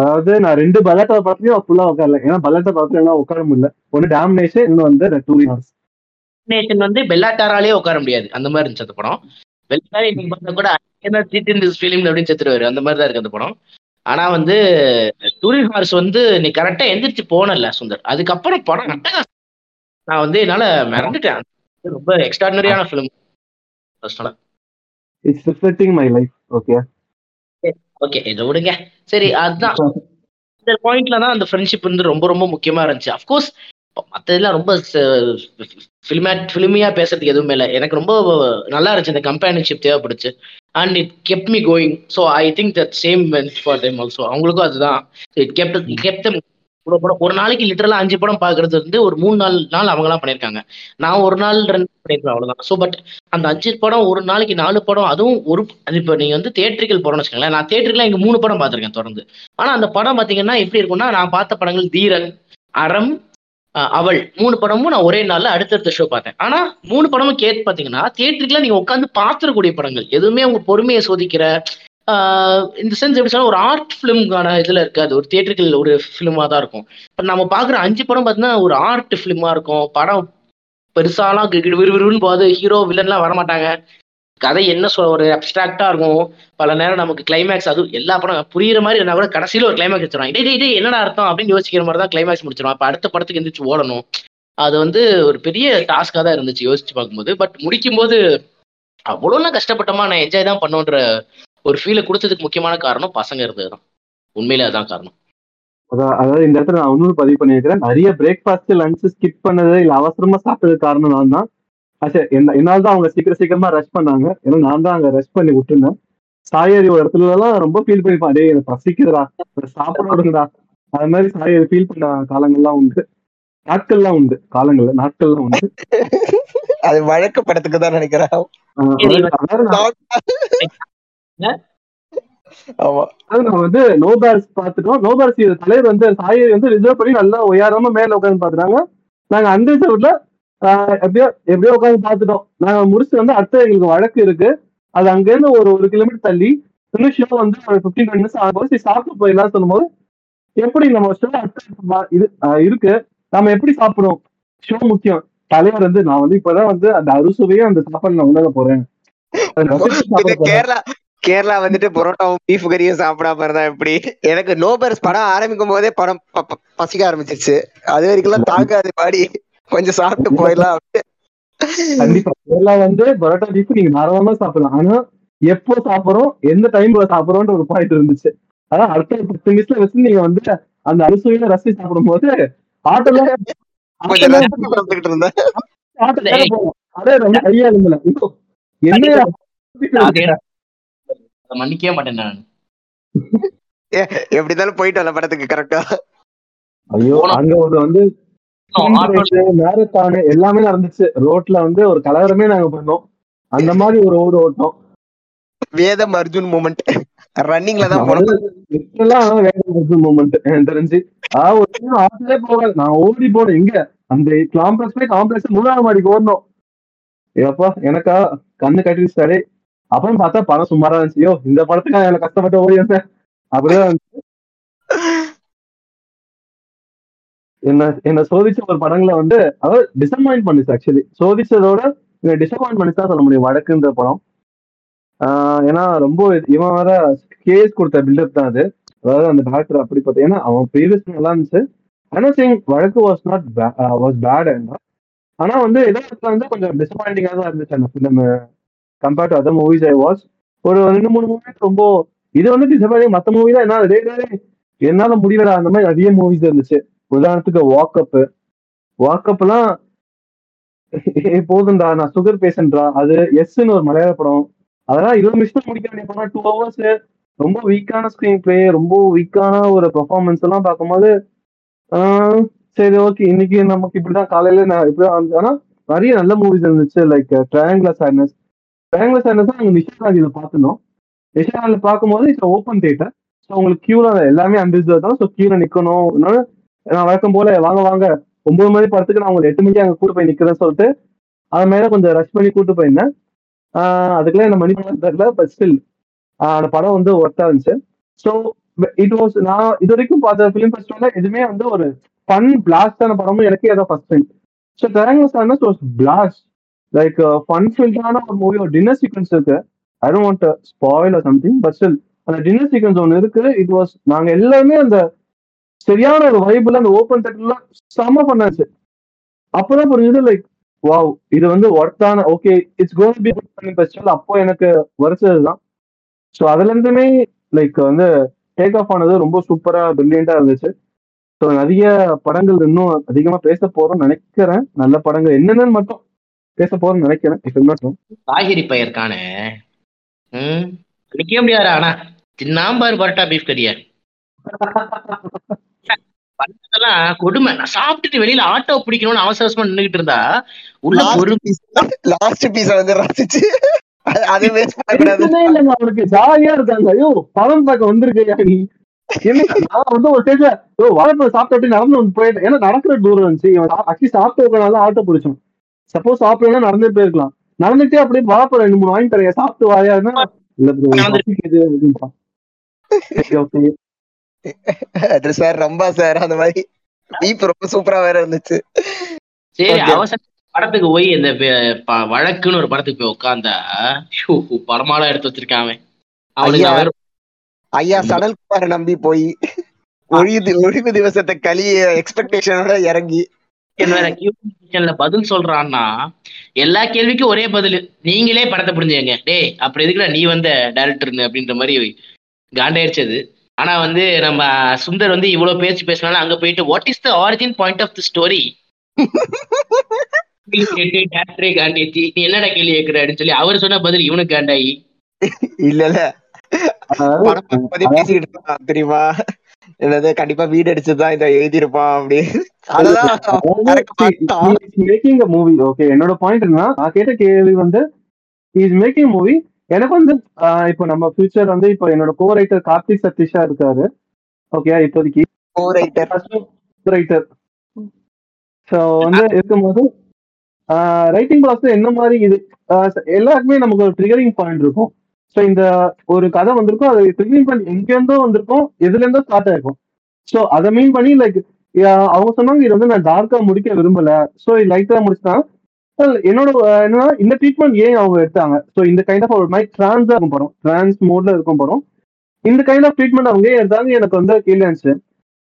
அதாவது நான் ரெண்டு பலட்டை பார்த்துலயும் ஃபுல்லா உட்காரல. ஏன்னா பலட்டை பார்த்து உட்கார முடியல. ஒன்னு டாமினேஷன், இன்னும் வந்து டாமினேஷன் வந்து பெல்லாட்டாராலே உட்கார முடியாது அந்த மாதிரி இருந்துச்சு அந்த படம். வெளிநாடு இன்னைக்கு பார்த்தா கூட என்ன சீட் இன் திஸ் ஃபிலிம் அப்படின்னு செத்துருவாரு அந்த மாதிரி தான் இருக்கு அந்த படம். ஆனா வந்து டூரின் ஹார்ஸ் வந்து நீ கரெக்டா எந்திரிச்சு போனல சுந்தர், அதுக்கப்புறம் படம் கரெக்டா நான் வந்து என்னால மறந்துட்டேன். ரொம்ப எக்ஸ்ட்ராடினரியான film. It's reflecting my life. Okay okay இதை விடுங்க. சரி அதுதான் இந்த பாயிண்ட்ல தான் அந்த ஃப்ரெண்ட்ஷிப் வந்து ரொம்ப ரொம்ப முக்கியமா இருந்துச்சு. அஃப்கோர்ஸ் மற்றெல்லாம் ரொம்ப ஃபிலிமா ஃபிலிமியா பேசுறதுக்கு எதுவுமே இல்லை. எனக்கு ரொம்ப நல்லா இருந்துச்சு இந்த கம்பேனியன்ஷிப் தேவைப்படுச்சு. And it kept me going. So I think that same went for them also. அவங்களுக்கும் அதுதான். It kept kept them. இவ்வளோ படம் ஒரு நாளைக்கு லிட்டரலாக அஞ்சு படம் பார்க்கறது வந்து ஒரு மூணு நாலு நாள் அவங்களாம் பண்ணியிருக்காங்க. நான் ஒரு நாள் ரெண்டு பண்ணியிருக்கேன் அவ்வளோதான். ஸோ பட் அந்த அஞ்சு படம் ஒரு நாளைக்கு நாலு படம், அதுவும் ஒரு அது இப்போ நீங்கள் வந்து தேட்டருக்கு போகிறோன்னு வச்சுக்கோங்களேன். நான் தேட்டருக்குலாம் இங்கே மூணு படம் பார்த்துருக்கேன் தொடர்ந்து. ஆனால் அந்த படம் பார்த்தீங்கன்னா எப்படி இருக்குன்னா நான் பார்த்த படங்கள் தீரன், அறம், அவள் மூணு படமும் நான் ஒரே நாள்ல அடுத்தடுத்த ஷோ பார்த்தேன். ஆனா மூணு படமும் கேட்டு பாத்தீங்கன்னா தியேட்டருக்குலாம் நீங்க உட்காந்து பாத்துறக்கூடிய படங்கள் எதுவுமே அவங்க பொறுமையை சோதிக்கிற ஆஹ் இந்த சென்ஸ் எப்படி சொன்னா ஒரு ஆர்ட் பிலிம்கான இதுல இருக்காது. ஒரு தியேட்டருக்கு ஒரு பிலிமா தான் இருக்கும். இப்போ நம்ம பாக்குற அஞ்சு படம் பார்த்தீங்கன்னா ஒரு ஆர்ட் பிலிமா இருக்கும். படம் பெருசாலாம் விறுவிறுன்னு போகாது, ஹீரோ வில்லன்லாம் வரமாட்டாங்க, கதை என்ன சொல்ல ஒரு அப்ட்ராக்டா இருக்கும். பல நேரம் நமக்கு கிளைமேக்ஸ் அதுவும் எல்லா படம் புரியுற மாதிரி என்ன கூட கடைசியில ஒரு கிளைமேக்ஸ் வச்சிடும். இதே இதே என்னடா அர்த்தம் அப்படின்னு யோசிக்கிற மாதிரி தான் கிளைமேக்ஸ் முடிச்சிடும். அப்போ அடுத்த படத்துக்கு எந்திரிச்சு ஓடணும். அது வந்து ஒரு பெரிய டாஸ்காக தான் இருந்துச்சு யோசிச்சு பார்க்கும்போது. பட் முடிக்கும்போது அவ்வளோலாம் கஷ்டப்பட்டமா நான் என்ஜாய் தான் பண்ணுன்ற ஒரு ஃபீலை கொடுத்ததுக்கு முக்கியமான காரணம் பசங்க இருந்தது தான். உண்மையில அதுதான் காரணம். அதான் அதாவது இந்த இடத்துல நான் இன்னொரு பதிவு பண்ணியிருக்கிறேன். நிறைய பிரேக்ஃபாஸ்ட் லன்ச் ஸ்கிப் பண்ணது இல்லை அவசரமா சாப்பிட்டது காரணம் நான் தான். அச்சா என்ன என்னால் தான் அவங்க சீக்கிரம் சீக்கிரமா ரஷ் பண்ணாங்க. ஏன்னா நான் தான் அங்கே ரஷ் பண்ணி விட்டுருந்தேன். சாயரி ஒரு இடத்துல எல்லாம் ரொம்ப ஃபீல் பண்ணிப்பேன். அதே எனக்கு பசிக்குதுடா சாப்பிட விடுங்கடா அது மாதிரி சாயரி ஃபீல் பண்ண காலங்கள்லாம் உண்டு, நாட்கள்லாம் உண்டு, காலங்கள்ல நாட்கள்லாம் உண்டு. அது வழக்கப்படத்துக்கு தான் நினைக்கிறேன். ஆமா அது நான் வந்து நோ பாரிஸ் பார்த்துட்டோம். நோ பாரிஸ் தலைவர் வந்து சாயரி வந்து ரிசர்வ் பண்ணி நல்லா உயரமா மேல உட்காந்து பார்த்துட்டாங்க. நாங்க அந்த சைட்ல எப்படியோ எப்படியோ உட்காந்து பார்த்துட்டோம். நாங்க முடிச்சு வந்து அடுத்த எங்களுக்கு வழக்கு இருக்கு. அது அங்கேருந்து ஒரு ஒரு கிலோமீட்டர் தள்ளி இன்னும் ஷோ வந்து ஃபிஃப்டீன் டுவெண்ட்டி மினிட்ஸ் ஆகும் போது சாப்பிட்டு போயிடலாம் சொல்லும்போது எப்படி நம்ம ஷோ இது இருக்கு, நம்ம எப்படி சாப்பிடுவோம், ஷோ முக்கியம். தலைவர் வந்து நான் வந்து இப்பதான் வந்து அந்த அறுசுவையே அந்த சாப்பாடு நான் உணர போறேன். கேரளா கேரளா வந்துட்டு பரோட்டாவும் பீஃப் கறியும் சாப்பிடாம இருந்தா எப்படி? எனக்கு நோபர்ஸ் படம் ஆரம்பிக்கும் போதே படம் பசிக்க ஆரம்பிச்சிருச்சு. அது வரைக்கும் தாக்காது பாடி கொஞ்சம் சாப்பிட்டு போயிடலாம். கண்டிப்பா கேரளா வந்து பரோட்டா பீஃப் நீங்க தாராளமா சாப்பிடலாம். ஆனா எப்போ சாப்பிடறோம், எந்த டைம்ல சாப்பிடறோன்ற ஒரு பாயிண்ட் இருந்துச்சு. ஆனா அடுத்த பத்து நிமிஷத்துல வச்சு நீங்க வந்து அந்த அறுசுவையில ரசி சாப்பிடும் போது ஆட்டோல மன்னிக்கவே மாட்டேன் நான். எப்படி இருந்தாலும் போயிட்டு வரல படத்துக்கு கரெக்டா. ஐயோ அங்க ஒரு வந்து மேரத்தானு எல்லாமே நடந்துச்சு. ரோட்ல வந்து ஒரு கலவரமே நாங்க பண்ணோம். அந்த மாதிரி ஒரு ஊர் ஓட்டம் வேதம் அர்ஜுன் மூமெண்ட் ரன்னிங்ல தான் வேதம் அர்ஜுன் மூமெண்ட் தெரிஞ்சு ஆசையே போகாது. நான் ஓடி போனேன் எங்க அந்த காம்ப்ளெக்ஸ் போய் காம்ப்ளெக்ஸ் மூணாவது மாடிக்கு ஓடணும். ஏப்பா எனக்கா கண்ணு கட்டிடுச்சு. அப்புறம் பார்த்தா படம் சுமாரா இருந்துச்சு. இந்த படத்துக்கு நான் எனக்கு கஷ்டப்பட்டு ஓடி வந்தேன். அப்படிதான் என்ன என்ன சோதிச்ச ஒரு படங்களை வந்து அதாவது டிசப்பாயிண்ட் பண்ணிச்சு. ஆக்சுவலி சோதிச்சதோட டிசப்பாயிண்ட் பண்ணிச்சுதான் சொல்ல முடியும் வடக்குன்ற படம். ஆஹ் ஏன்னா ரொம்ப இவன் வேற கேஸ் கொடுத்த பில்டப் தான் அது. அதாவது அந்த டாக்டர் அப்படி பார்த்தா ஏன்னா அவன் ப்ரீவியஸ் நல்லா இருந்துச்சு. ஆனா சிங் வடக்கு வாஸ் நாட் வாஸ் பேட். ஆனா வந்து எல்லாத்துக்கும் வந்து கொஞ்சம் டிசப்பாயிண்டிங்கா தான் இருந்துச்சு அந்த film compared to other movies I watch. ஒரு ரெண்டு மூணு மூவிஸ் ரொம்ப இது வந்து டிசப்பாயிண்டிங். மற்ற மூவி தான் என்னால ரேடாவே என்னால முடியல. அந்த மாதிரி நிறைய மூவிஸ் இருந்துச்சு. உதாரணத்துக்கு வாக்கப்பு வாக்கப்லாம் போதும்டா, நான் சுகர் பேஷண்டா, அது எஸ்ன்னு ஒரு மலையாள படம். அதெல்லாம் இருபது நிமிஷம் முடிக்க வேண்டிய படம் டூ ஹவர்ஸ். ரொம்ப வீக்கான ஸ்கிரீன் பிளே, ரொம்ப வீக்கான ஒரு பெர்ஃபார்மன்ஸ் எல்லாம் பார்க்கும்போது ஆஹ் சரி ஓகே இன்னைக்கு நமக்கு இப்படிதான் காலையில நான் இப்படிதான். ஆனா நிறைய நல்ல மூவிஸ் இருந்துச்சு. Like triangular sadness. Triangular sadness தான் நாங்கள் நிஷா சாந்தியில பார்த்துனோம். நிஷா சாந்தியில பார்க்கும்போது இட்ஸ் ஓப்பன் தியேட்டர். ஸோ உங்களுக்கு கியூல எல்லாமே அன்ரிசர்வ் தான். ஸோ கியூல நிக்கணும். நான் வழக்கம் போல வாங்க வாங்க ஒன்பது மணி படத்துக்கு நான் உங்களுக்கு எட்டு மணிக்கு அங்கே கூட்டு போய் நிற்கிறேன்னு சொல்லிட்டு அது மேலே கொஞ்சம் ரஷ் பண்ணி கூட்டு போயிருந்தேன். அதுக்குலாம் என்ன மணி தெரியல. பட் ஸ்டில் அந்த படம் வந்து ஒர்த்தா இருந்துச்சு. ஸோ இட் வாஸ் நான் இது வரைக்கும் பார்த்த ஃபிலிம் ஃபெஸ்டிவல்ல எதுவுமே வந்து ஒரு ஃபன் பிளாஸ்டான படமும் எனக்கே ஏதோ ஃபர்ஸ்ட் டைம். ஸோ தெரங்கஸ்தான பிளாஸ்ட் லைக் ஃபன் ஃபில்டான ஒரு மூவி. ஒரு டின்னர் சீக்வன்ஸ் இருக்கு. I don't want to spoil or something but still அந்த டின்னர் சீக்வன்ஸ் ஒன்று இருக்கு. இட் வாஸ் நாங்கள் எல்லாருமே அந்த சரியான ஒரு வைபிள் அந்த ஓப்பன் தேட்டர்லாம் செம பண்ணாச்சு. அப்பதான் புரிஞ்சது லைக் வாவ் இது வந்து ஒர்த்தான okay it's going to be good film festival. அப்போ எனக்கு வரைச்சதுதான். ஸோ அதுல இருந்துமே லைக் வந்து டேக் ஆஃப் ஆனது ரொம்ப சூப்பரா பிரில்லியண்டா இருந்துச்சு. ஸோ நிறைய படங்கள் இன்னும் அதிகமா பேச போறோம் நினைக்கிறேன். நல்ல படங்கள் என்னென்னு மட்டும் பேச போறோம் நினைக்கிறேன். சாஹிரி பையர்கான நிக்க முடியாது. ஆனா தின்னாம்பார் பரோட்டா பீஃப் கறியா பண்றதெல்லாம் கொடுமை. நான் சாப்பிட்டுட்டு வெளியில ஆட்டோ பிடிக்கணும்னு அவசரமா நின்றுகிட்டு இருந்தா உள்ள ஒரு லாஸ்ட் பீஸ் வந்து ரசிச்சு அது வேஸ்ட் பண்ணக்கூடாது. அவனுக்கு ஜாலியா இருக்காங்க. ஐயோ பழம் பார்க்க வந்திருக்கையா நீ வந்து ஒரு டேஸ்ட்ல ஓ வாழைப்பழம் சாப்பிட்டு நடந்து வந்து போயிட்டேன். ஏன்னா நடக்கிற தூரம் இருந்துச்சு. அட்லீஸ்ட் சாப்பிட்டு இருக்கனால ஆட்டோ பிடிச்சோம். சப்போஸ் சாப்பிடலாம் நடந்துட்டு போயிருக்கலாம். நடந்துட்டே அப்படியே வாழைப்பழம் ரெண்டு மூணு வாங்கி தரையா சாப்பிட்டு வாயாருன்னா இல்ல அது சார் ரொம்ப சார் அந்த மாதிரி ரொம்ப சூப்பரா வேற இருந்துச்சு. சரி அவசர படத்துக்கு போய் இந்த வழக்குன்னு ஒரு படத்துக்கு போய் உட்காந்தா படமாலாம் எடுத்து வச்சிருக்கான் அவன். ஐயா சடல்குமார நம்பி போய் ஒழிவு ஒழிவு திவசத்தை கழிய எக்ஸ்பெக்டேஷனோட இறங்கி என்ன பதில் சொல்றான்னா எல்லா கேள்விக்கும் ஒரே பதில், நீங்களே படத்தை புரிஞ்சுங்க டே அப்புறம் எதுக்குடா நீ வந்த டைரக்டர் அப்படின்ற மாதிரி காண்டாயிடுச்சது. ஆனா வந்து நம்ம சுந்தர் வந்து இவ்வளவு பேச்சு பேசினாலும் அங்க போயிட்டு what is the origin point of the story கேட்டு காண்டியாச்சு. நீ என்னடா கேள்வி கேட்கிற அப்படின்னு சொல்லி அவர் சொன்ன பதில் இவனுக்கு காண்டாயி இல்ல இல்ல பேசிக்கிட்டு தெரியுமா என்னது கண்டிப்பா வீடு அடிச்சுதான் இதை எழுதிருப்பான் அப்படி. அதுதான் என்னோட பாயிண்ட். நான் கேட்ட கேள்வி வந்து இஸ் மேக்கிங் மூவி. எனக்கு வந்து இப்போ நம்ம ஃபியூச்சர் வந்து இப்போ என்னோட கோ ரைட்டர் கார்த்திக் சதீஷா இருக்காரு. ஓகே இப்போதைக்கு co writer co writer. So வந்து இருக்கும்போது ரைட்டிங் ப்ராசஸ் என்ன மாதிரி இது எல்லாருக்குமே நமக்கு ஒரு ட்ரிகரிங் பாயிண்ட் இருக்கும். ஸோ இந்த ஒரு கதை வந்திருக்கும், அது ட்ரிகிங் பண்ணி எங்கேருந்தோ வந்திருக்கும், எதுல இருந்தோ ஸ்டார்ட் ஆயிருக்கும். ஸோ அதை மீன் பண்ணி லைக் அவங்க சொன்னாங்க இது வந்து நான் டார்க்கா முடிக்க விரும்பல, ஸோ இது லைட்டா முடிச்சுதான் என்னோட என்னன்னா இந்த ட்ரீட்மெண்ட் ஏன் அவங்க எடுத்தாங்க. ஸோ இந்த கைண்ட் ஆஃப் ஒரு மாதிரி டிரான்ஸா இருக்கும் படம், டிரான்ஸ் மோட்ல இருக்கும் படம். இந்த கைண்ட் ஆஃப் ட்ரீட்மெண்ட் அவங்க ஏன் எடுத்தாங்க எனக்கு வந்து கேள்வியாச்சு.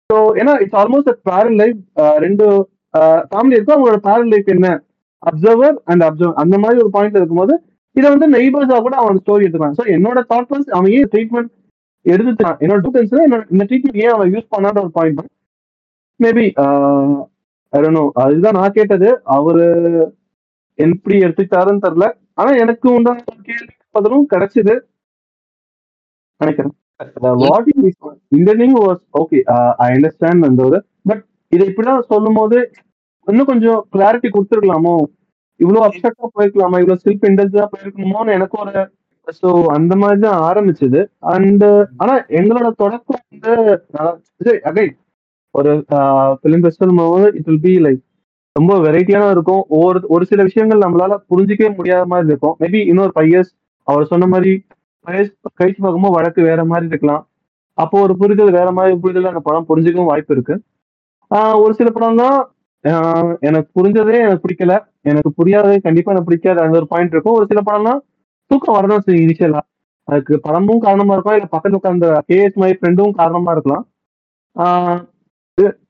ஸோ ஏன்னா இட்ஸ் ஆல்மோஸ்ட் பேரல் லைஃப், ரெண்டு ஃபேமிலி இருக்கும், அவங்களோட பேரல் லைஃப் என்ன அப்சர்வர் அண்ட் அப்சர்வர் அந்த மாதிரி ஒரு பாயிண்ட்ல இருக்கும்போது இதை வந்து நெய்பர்ஸா கூட அவன் ஸ்டோரி எடுத்துக்கான். ஸோ என்னோட தாட் ப்ராசஸ் அவன் ஏன் ட்ரீட்மெண்ட் எடுத்துட்டான், என்னோட டூட்டன்ஸ் என்னோட இந்த ட்ரீட்மெண்ட் ஏன் அவன் யூஸ் பண்ணாத ஒரு பாயிண்ட் தான் மேபி ஐடோனோ. அதுதான் நான் கேட்டது, அவரு எப்படி எடுத்துக்கிட்டாருன்னு தெரியல, ஆனா எனக்கு உண்டான கேள்வி பதிலும் கிடைச்சது நினைக்கிறேன். பட் இதை இப்படிதான் சொல்லும் போது இன்னும் கொஞ்சம் கிளாரிட்டி கொடுத்துருக்கலாமோ, இவ்வளவு அப்செக்டா போயிருக்கலாமா, இவ்வளவு செல்ஃப் இன்டெலிஜென்டா போயிருக்கணுமோன்னு எனக்கு ஒரு ஸோ அந்த மாதிரி தான் ஆரம்பிச்சது. அண்ட் ஆனா எங்களோட தொடக்கம் வந்து அகைன் ஒரு ஃபிலிம் ஃபெஸ்டிவல் போது இட் வில் பி லைக் ரொம்ப வெரைட்டியான இருக்கும், ஒவ்வொரு ஒரு சில விஷயங்கள் நம்மளால புரிஞ்சிக்கவே முடியாத மாதிரி இருக்கும். மேபி இன்னொரு ஃபைவ் இயர்ஸ் அவர் சொன்ன மாதிரி ஃபைவ் இயர்ஸ் கழிச்சு பார்க்கும்போது வழக்கு வேற மாதிரி இருக்கலாம், அப்போ ஒரு புரிதல் வேற மாதிரி புரிதல் அந்த படம் புரிஞ்சிக்கவும் வாய்ப்பு இருக்கு. ஒரு சில படம் தான் எனக்கு புரிஞ்சதே எனக்கு பிடிக்கல, எனக்கு புரியாததே கண்டிப்பா எனக்கு பிடிக்காது அந்த ஒரு பாயிண்ட் இருக்கும். ஒரு சில படம்லாம் தூக்கம் வரதான் செய்யும் இனிஷியலா, அதுக்கு படமும் காரணமா இருக்கும், இல்லை பக்கத்துல உட்கார்ந்த கேஎஸ் மாதிரி ஃப்ரெண்டும் காரணமா இருக்கலாம்.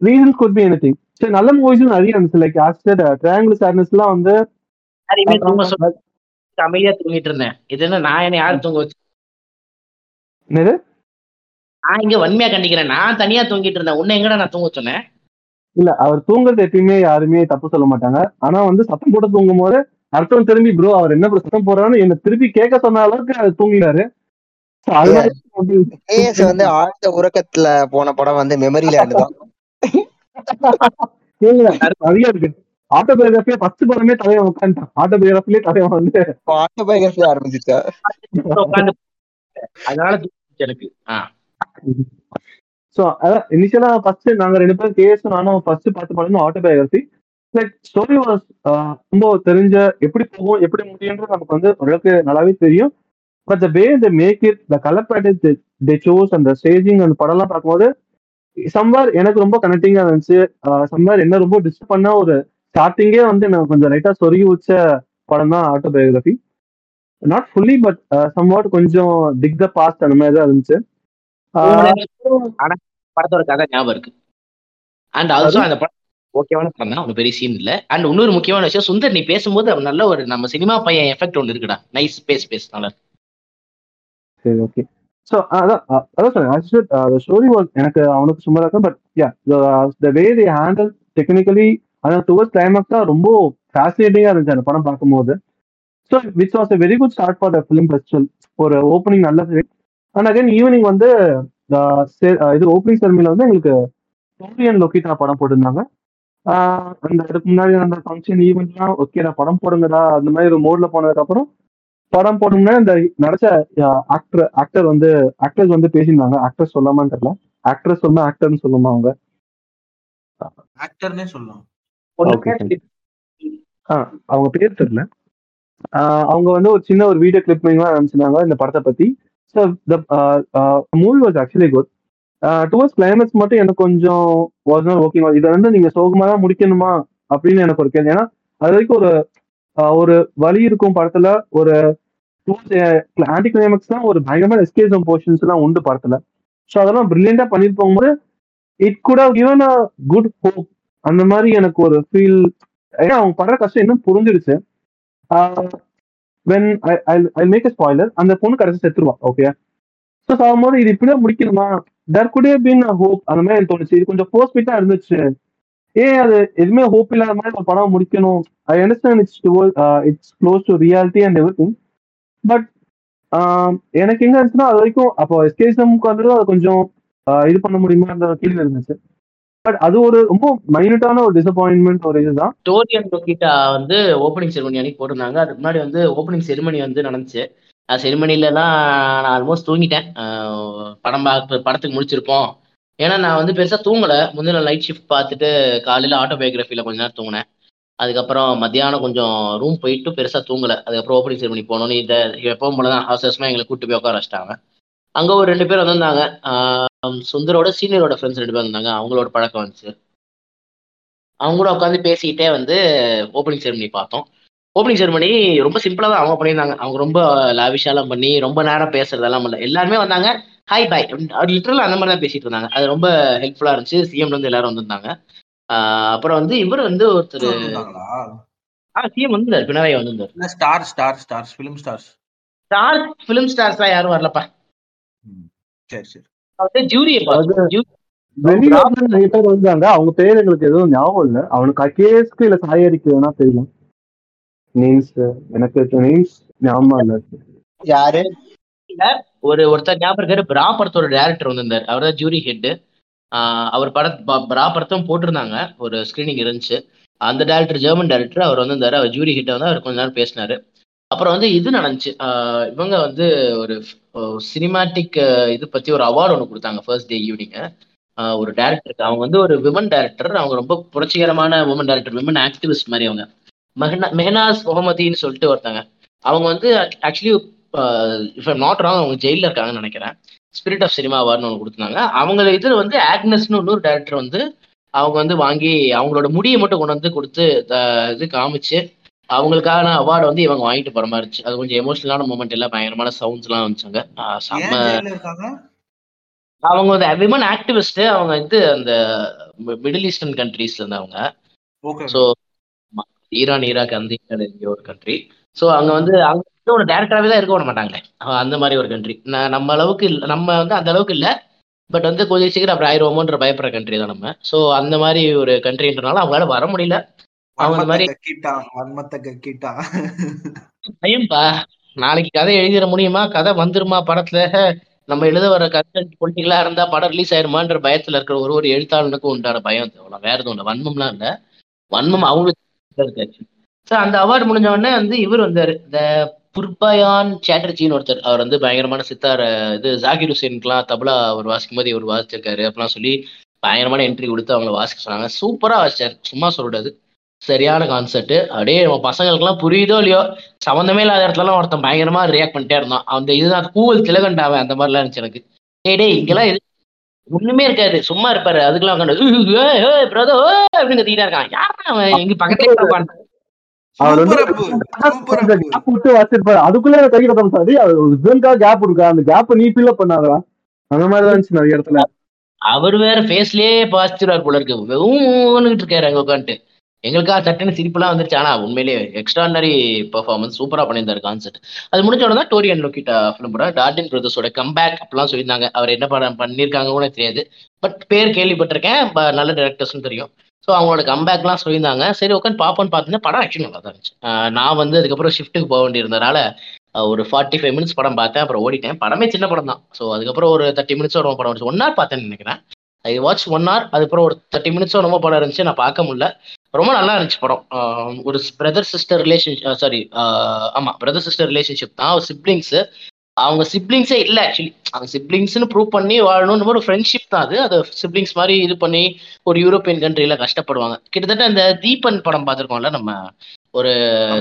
Reasons could be anything. சரி நல்ல மூவிஸும் நிறைய இருந்துச்சு, லைக் ஆஸ்டர் ட்ரையாங்கிள் சாட்னஸ்லாம் வந்து அமைதியா தூங்கிட்டு இருந்தேன். இது என்ன நான் என்ன யார் தூங்க வச்சு என்னது நான் இங்க வன்மையா கண்டிக்கிறேன், நான் தனியா தூங்கிட்டு இருந்தேன், உன்னை எங்கடா நான் தூங்க சொன்னேன். இல்ல அவர் தூங்குறது எப்பயுமே யாருமே தப்பு சொல்ல மாட்டாங்க, ஆனா வந்து சத்தம் போட்டு தூங்கும் போது அர்த்தம் திரும்பி ப்ரோ அவர் என்ன சத்தம் போடுறான்னு என்ன திருப்பி கேட்க சொன்ன அளவுக்கு அவர் தூங்கினாரு. கேஸ் வந்து ஆழ்ந்த உறக்கத்துல போன படம் வந்து மெமரியில ஆடுதான் நிறைய இருக்கு. ஆட்டோபயோகிராஃபியே ஃபர்ஸ்ட் படமே தலைய உட்காந்துட்டான், ஆட்டோபயோகிராஃபிலே தலைய வந்து ஆட்டோபயோகிராஃபியா ஆரம்பிச்சுட்டா அதனால எனக்கு ஸோ அதான் இனிஷியலா ஃபர்ஸ்ட் நாங்க ரெண்டு பேரும் கேஸ் நானும் ஃபர்ஸ்ட் பார்த்து படம் ஆட்டோபயோகிராஃபி. லைக் ஸ்டோரி வாஸ் ரொம்ப தெரிஞ்ச எப்படி போகும் எப்படி முடியும்ன்றது நமக்கு வந்து ஓரளவுக்கு நல்லாவே தெரியும். But the way they make it the colour pattern they choose அந்த ஸ்டேஜிங் அந்த படம்லாம் பார்க்கும்போது சம்வார் எனக்கு ரொம்ப கனெக்டிங்கா இருந்துச்சு. சம்வார் என்ன ரொம்ப டிஸ்டர்ப் பண்ண ஒரு ஸ்டார்டிங்கே வந்து எனக்கு கொஞ்சம் லைட்டா சொருகி வச்ச படம் தான் autobiography. Not fully but somewhat கொஞ்சம் டிக் த பாஸ்ட் அந்த மாதிரி தான் இருந்துச்சு. படத்தோட கதை ஞாபகம் இருக்கு அண்ட் ஆல்சோ அந்த படம் ஓகேவான படம் தான், ஒரு பெரிய சீன் இல்லை. அண்ட் இன்னொரு முக்கியமான விஷயம் சுந்தர் நீ பேசும்போது அவன் நல்ல ஒரு நம்ம சினிமா பையன் எஃபெக்ட் ஒன்று இருக்குடா, நைஸ் பேஸ் பேஸ் நல்லா சரி ஓகே. ஸோ அதான் அதான் சார் ஸ்டோரி வாஸ் எனக்கு அவனுக்கு சும்மா இருக்கும். But yeah the way they handle technically அதாவது டுவர்ஸ் கிளைமாக்ஸ் தான் ரொம்ப ஃபேசினேட்டிங்காக இருந்துச்சு அந்த படம் பார்க்கும்போது. So which was a very good start for the film festival, ஒரு ஓப்பனிங் நல்லது. அண்ட் அகைன் ஈவினிங் வந்து இது ஓப்பனிங் செரமனில வந்து எங்களுக்கு டோரியன் லொக்கேட்டா படம் போட்டிருந்தாங்க. அந்த அதுக்கு முன்னாடி அந்த ஃபங்க்ஷன் ஈவெண்ட்லாம் ஓகேடா படம் போடுங்கடா அந்த மாதிரி ஒரு மோட்ல போனதுக்கப்புறம் படம் போடணும்னா இந்த நடிச்ச ஆக்டர் ஆக்டர் வந்து ஆக்டர்ஸ் வந்து பேசியிருந்தாங்க. ஆக்டர் சொல்லாமான்னு தெரியல, ஆக்டர் சொன்னா ஆக்டர்னு சொல்லுமா அவங்க ஆக்டர்னே சொல்லலாம் அவங்க பேர் தெரியல. அவங்க வந்து ஒரு சின்ன ஒரு வீடியோ கிளிப்பிங்லாம் அனுப்பிச்சிருந்தாங்க இந்த படத்தை பத்தி. So the movie was actually good. Towards climax மட்டும் எனக்கு கொஞ்சம் வாஸ் நாட் ஓகே. இதை வந்து நீங்க சோகமாக தான் முடிக்கணுமா அப்படின்னு எனக்கு ஒரு கேள்வி. ஏன்னா அது வரைக்கும் ஒரு ஒரு வழி இருக்கும் படத்துல, ஒரு ஆன்டி கிளைமேக்ஸ் தான் ஒரு பயங்கரமான எஸ்கேசம் போர்ஷன்ஸ் எல்லாம் உண்டு படத்துல. ஸோ அதெல்லாம் பிரில்லியண்டா பண்ணிட்டு போகும்போது it could have given a good hope அந்த மாதிரி எனக்கு ஒரு ஃபீல். ஏன்னா அவங்க படுற கஷ்டம் இன்னும் புரிஞ்சிடுச்சு. when I, I'll, I'll make a spoiler அந்த பொண்ணு கடைசி செத்துருவா ஓகே. ஸோ சாகும்போது இது இப்படியே முடிக்கணுமா, there could have been a hope அந்த மாதிரி எனக்கு தோணுச்சு. இது கொஞ்சம் போஸ்ட்பிட்டா இருந்துச்சு, ஏன் அது எதுவுமே ஹோப் இல்லாத மாதிரி ஒரு படம் முடிக்கணும். I understand it's it's close to reality and every thing. But எனக்கு எங்க இருந்துச்சுன்னா அது வரைக்கும் அப்போ எஸ்கேசம்க்கு வந்துட்டு அது கொஞ்சம் இது பண்ண முடியுமா அந்த கீழே இருந்துச்சு. பட் அது ஒரு ரொம்ப மைனூட்டான ஒரு டிசப்பாயின்ட்மெண்ட் ஒரு இதுதான். டோரியன் லொக்கேட்டா வந்து ஓப்பனிங் செரிமனி அன்னைக்கு போட்டிருந்தாங்க. அதுக்கு முன்னாடி வந்து ஓப்பனிங் செரிமனி வந்து நடந்துச்சு. செரிமனில தான் நான் ஆல்மோஸ்ட் தூங்கிட்டேன். படம் பார்க்க படத்துக்கு முடிச்சிருப்போம், ஏன்னா நான் வந்து பெருசா தூங்கலை, முந்தின நைட் ஷிஃப்ட் பார்த்துட்டு காலையில ஆட்டோபயோகிராஃபியில கொஞ்ச நேரம் தூங்கினேன். அதுக்கப்புறம் மத்தியானம் கொஞ்சம் ரூம் போயிட்டு பெருசா தூங்கலை. அதுக்கப்புறம் ஓப்பனிங் செரமனி போனோன்னு இதை எப்பவும் போலதான் அவசரமா எங்களை கூப்பிட்டு போய் உட்கார வச்சிட்டாங்க. அங்க ஒரு ரெண்டு பேர் வந்திருந்தாங்க, சுந்தரோட சீனியரோட ஃப்ரெண்ட்ஸ் ரெண்டு பேர் வந்தாங்க, அவங்களோட பழக்கம் வந்துச்சு. அவங்களோட உட்காந்து பேசிக்கிட்டே வந்து ஓப்பனிங் செரமனி பார்த்தோம். ஓப்பனிங் செரமனி ரொம்ப சிம்பிளா தான் அவங்க பண்ணியிருந்தாங்க. அவங்க ரொம்ப லாவிஷாலாம் பண்ணி ரொம்ப நேரம் பேசுறதெல்லாம் இல்லை, எல்லாருமே வந்தாங்க ஹாய் பாய் லிட்டரல் அந்த மாதிரி தான் பேசிட்டு இருந்தாங்க. அது ரொம்ப ஹெல்ப்ஃபுல்லா இருந்துச்சு. சிஎம்ல இருந்து எல்லாரும் வந்திருந்தாங்க. அப்புறம் வந்து இவர் வந்து ஒருத்தர் சிஎம் வந்திருந்தார், பினராயி வந்திருந்தார். Star star star film stars star film stars தான் யாரும் வரலப்பா. சரி சரி நிறைய பேர் வந்தாங்க. அவங்க பேர் எங்களுக்கு எதுவும் ஞாபகம் இல்லை. அவனுக்கு கேஎஸ்க்கு இல்ல சாயரிக்கு வேணா தெரியும். நேம்ஸ் எனக்கு நேம்ஸ் ஞாபகம் இல்லை. யாரு ஒரு ஒருத்தர் ஞாபகம் இருக்காரு, பிரா படத்தோட டைரக்டர் வந்திருந்தார். அவர் தான் ஜூரி ஹெட். அவர் பட பிரா படத்தும் போட்டிருந்தாங்க, ஒரு ஸ்கிரீனிங் இருந்துச்சு. அந்த டேரக்டர் ஜெர்மன் டேரக்டர் அவர் வந்திருந்தாரு. அவர் ஜூரி ஹிட்ட வந்து அவர் கொஞ்ச நேரம் பேசினாரு. அப்புறம் வந்து இது நடந்துச்சு, இவங்க வந்து ஒரு சினிமாட்டிக் இது பத்தி ஒரு அவார்டு ஒன்று கொடுத்தாங்க ஃபர்ஸ்ட் டே ஈவினிங் ஒரு டேரக்டருக்கு. அவங்க வந்து ஒரு விமன் டேரக்டர், அவங்க ரொம்ப புரட்சிகரமான விமன் டேரக்டர், விமன் ஆக்டிவிஸ்ட் மாதிரி. அவங்க மெஹனா மெஹனாஸ் முகமதின்னு சொல்லிட்டு ஒருத்தாங்க. அவங்க வந்து actually if I'm not wrong அவங்க ஜெயிலில் இருக்காங்கன்னு நினைக்கிறேன். ஸ்பிரிட் ஆஃப் சினிமா அவார்டுன்னு ஒன்று கொடுத்தாங்க. அவங்க இதில் வந்து ஆக்னஸ்னு இன்னொரு டேரக்டர் வந்து அவங்க வந்து வாங்கி அவங்களோட முடியை மட்டும் கொண்டு வந்து கொடுத்து இது காமிச்சு அவங்களுக்கான அவார்டு வந்து இவங்க வாங்கிட்டு போற மாதிரி இருந்துச்சு. அது கொஞ்சம் எமோஷனலான மூமெண்ட், எல்லாம் பயங்கரமான சவுண்ட்ஸ் எல்லாம் வந்துச்சாங்க. அவங்க வந்து விமன் ஆக்டிவிஸ்ட், அவங்க வந்து அந்த மிடில் ஈஸ்டர்ன் கண்ட்ரீஸ்ல இருந்தவங்க. ஸோ ஈரான் ஈராக் அந்த ஒரு கண்ட்ரி. ஸோ அங்க வந்து அங்க ஒரு டேரக்டராகவே தான் இருக்க விட மாட்டாங்களே அந்த மாதிரி ஒரு கண்ட்ரி. நம்ம அளவுக்கு இல்லை, நம்ம வந்து அந்த அளவுக்கு இல்லை, பட் வந்து கொஞ்சம் சீக்கிரம் அப்புறம் ஆயிரமோன்ற பயப்படுற கண்ட்ரி தான் நம்ம. ஸோ அந்த மாதிரி ஒரு கண்ட்ரின்றனால அவங்களால வர முடியல. அவங்க மாதிரி பயம்பா நாளைக்கு கதை எழுதிட முடியுமா, கதை வந்துருமா, படத்துல நம்ம எழுத வர கண்டென்ட் பொலிட்டிக்கலா இருந்தா படம் ரிலீஸ் ஆயிருமான்ற பயத்துல இருக்கிற ஒரு ஒரு எழுத்தாளனுக்கும் உண்டான பயம். வேற எதுவும் இல்லை, வன்மம்லாம் இல்லை, வன்மம் அவங்களுக்கு இருக்காச்சு. ஸோ அந்த அவார்டு முடிஞ்ச உடனே வந்து இவர் வந்தாரு, இந்த புர்பயான் சாட்டர்ஜின்னு ஒருத்தர். அவர் வந்து பயங்கரமான சித்தார இது ஜாகிர் ஹுசேனுக்குலாம் தபலா அவர் வாசிக்கும் போது இவர் வாசிச்சிருக்காரு அப்படிலாம் சொல்லி பயங்கரமான என்ட்ரி கொடுத்து அவங்கள வாசிக்க சொன்னாங்க. சூப்பரா வாசிச்சார், சும்மா சொல்றது சரியான கான்செப்ட். அப்படியே நம்ம பசங்களுக்குலாம் புரியுதோ இல்லையோ சம்மந்தமே இல்லாத இடத்துலலாம் ஒருத்தன் பயங்கரமா ரியாக்ட் பண்ணிட்டே இருந்தான். அந்த இதுதான் கூவல் திலகண்டாவன் அந்த மாதிரிலாம் இருந்துச்சு எனக்கு. டே டே இங்கெல்லாம் இது ஒண்ணுமே இருக்காது, சும்மா இருப்பாரு. அதுக்கெல்லாம் அப்படின்னு கத்திக்கிட்டே இருக்கான். யாருன்னா அவன் எங்க பக்கத்துல அவர் வந்து வாசிருப்பாரு, அதுக்குள்ளே கை அவர் கேப் இருக்கா, அந்த கேப்பை நீ ஃபில் அப் பண்ணாதா, அந்த மாதிரிதான் இருந்துச்சு நிறைய இடத்துல. அவர் வேற ஃபேஸ்லயே பாசிட்டிவார் போல இருக்கு, வெறும்னுட்டு இருக்காரு அங்க உட்காந்துட்டு. எங்களுக்கா சட்டன்னு சிரிப்புலாம் வந்துருச்சு. ஆனா உண்மையிலேயே எக்ஸ்ட்ரானரி பெர்ஃபார்மன்ஸ், சூப்பரா பண்ணியிருந்தாரு கான்செர்ட். அது முடிஞ்ச உடனே டோரியன் லோக்கிட்டா ஃபிலிம் படம் டார்டென் பிரதர்ஸோட கம்பேக் அப்படிலாம் சொல்லியிருந்தாங்க. அவர் என்ன படம் பண்ணியிருக்காங்க கூட தெரியாது, பட் பேர் கேள்விப்பட்டிருக்கேன், நல்ல டைரக்டர்ஸ்ன்னு தெரியும். ஸோ அவங்களோட கம்பேக்லாம் சொல்லியிருந்தாங்க. சரி உட்காந்து பார்ப்போன்னு பார்த்தீங்கன்னா படம் ஆக்சுவலி நல்லா தான் இருந்துச்சு. நான் வந்து அதுக்கப்புறம் ஷிஃப்ட்டுக்கு போக வேண்டியிருந்தனால ஒரு ஃபார்ட்டி ஃபைவ் மினிட்ஸ் படம் பார்த்தேன், அப்புறம் ஓடிட்டேன். படமே சின்ன படம் தான். ஸோ அதுக்கப்புறம் ஒரு தேர்ட்டி மினிட்ஸோ ரொம்ப படம் இருந்துச்சு. ஒன் ஹவர் பார்த்தேன்னு நினைக்கிறேன், ஐ வாட்ச் ஒன் ஹவர். அதுக்கப்புறம் ஒரு தேர்ட்டி மினிட்ஸோ ரொம்ப படம் இருந்துச்சு, நான் பார்க்க முடியல. ரொம்ப நல்லா இருந்துச்சு படம். ஒரு பிரதர் சிஸ்டர் ரிலேஷன்ஷிப், சாரி ஆமாம் பிரதர் சிஸ்டர் ரிலேஷன்ஷிப் தான். ஒரு சிப்ளிங்ஸு, அவங்க சிப்ளிங்ஸே இல்லை ஆக்சுவலி. அவங்க சிப்ளிங்ஸ்ன்னு ப்ரூவ் பண்ணி வாழணும்னு ஒரு ஃப்ரெண்ட்ஷிப் தான் அது. அதை சிப்ளிங்ஸ் மாதிரி இது பண்ணி ஒரு யூரோப்பியன் கண்ட்ரியில கஷ்டப்படுவாங்க. கிட்டத்தட்ட அந்த தீபன் படம் பார்த்துருக்கோம்ல நம்ம, ஒரு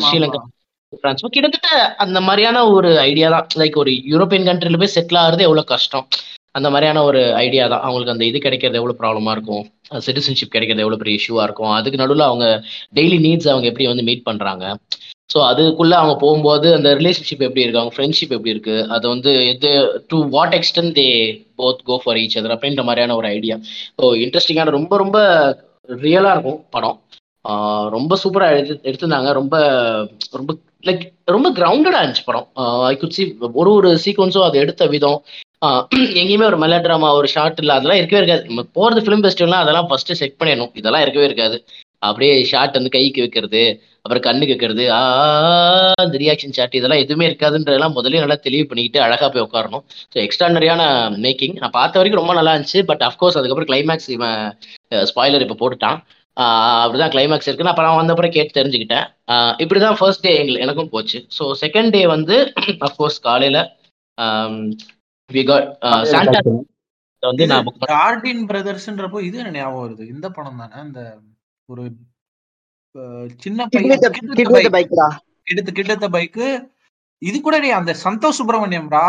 ஸ்ரீலங்கா பிரான்ஸ், கிட்டத்தட்ட அந்த மாதிரியான ஒரு ஐடியா தான். லைக் ஒரு யூரோப்பியன் கண்ட்ரியில போய் செட்டில் ஆகுறது எவ்வளோ கஷ்டம், அந்த மாதிரியான ஒரு ஐடியா தான். அவங்களுக்கு அந்த இது கிடைக்கிறது எவ்வளோ ப்ராப்ளமாக இருக்கும், சிட்டிசன்ஷிப் கிடைக்கிறது எவ்வளோ பெரிய இஷ்யூவாக இருக்கும், அதுக்கு நடுவில் அவங்க டெய்லி நீட்ஸ் அவங்க எப்படி வந்து மீட் பண்ணுறாங்க. ஸோ அதுக்குள்ளே அவங்க போகும்போது அந்த ரிலேஷன்ஷிப் எப்படி இருக்குது, அவங்க ஃப்ரெண்ட்ஷிப் எப்படி இருக்குது, அது வந்து எது to what extent they both go for each other அப்படின்ற மாதிரியான ஒரு ஐடியா. ஸோ இன்ட்ரெஸ்டிங்கான ரொம்ப ரொம்ப ரியலாக இருக்கும் படம். ரொம்ப சூப்பராக எடுத்து எடுத்துருந்தாங்க ரொம்ப ரொம்ப லைக் ரொம்ப கிரவுண்டடாக இருந்துச்சு படம். ஐ குட் சி ஒரு ஒரு சீக்வன்ஸும் அது எடுத்த விதம் எங்கேயுமே ஒரு மெலோ ட்ராமா ஒரு ஷார்ட் இல்லை, அதெல்லாம் இருக்கவே இருக்காது. நம்ம போகிறது ஃபிலிம் ஃபெஸ்டிவல்னால் அதெல்லாம் ஃபஸ்ட்டு செக் பண்ணிடணும், இதெல்லாம் இருக்கவே இருக்காது. அப்படியே ஷார்ட் வந்து கைக்கு வைக்கிறது, அப்புறம் கண்ணுக்கு வைக்கிறது, ஆ இந்த ரியாக்ஷன் ஷார்ட் இதெல்லாம் எதுவுமே இருக்காதுன்றதெல்லாம் முதலே நல்லா தெளிவு பண்ணிக்கிட்டு அழகாக போய் உட்காரணும். ஸோ எக்ஸ்ட்ரானரியான மேக்கிங் நான் பார்த்த வரைக்கும் ரொம்ப நல்லா இருந்துச்சு. பட் அஃப்கோர்ஸ் அதுக்கப்புறம் கிளைமேக்ஸ் இவன் ஸ்பாய்லர் இப்போ போட்டுட்டான். அப்படிதான் கிளைமேக்ஸ் இருக்குன்னு அப்புறம் வந்த அப்புறம் கேட்டு தெரிஞ்சுக்கிட்டேன். இப்படி தான் ஃபர்ஸ்ட் டே எங்களுக்கு எனக்கும் போச்சு. ஸோ செகண்ட் டே வந்து அஃப்கோர்ஸ் காலையில் வந்து நான் டார்டென் பிரதர்ஸ்ன்றப்போ இது என்ன ஞாபகம் வருது, இந்த படம் தானே அந்த ஒரு சின்ன பையன் கிட்டத்த பைக்கு இது கூட அந்த சந்தோஷ் சுப்பிரமணியம்ரா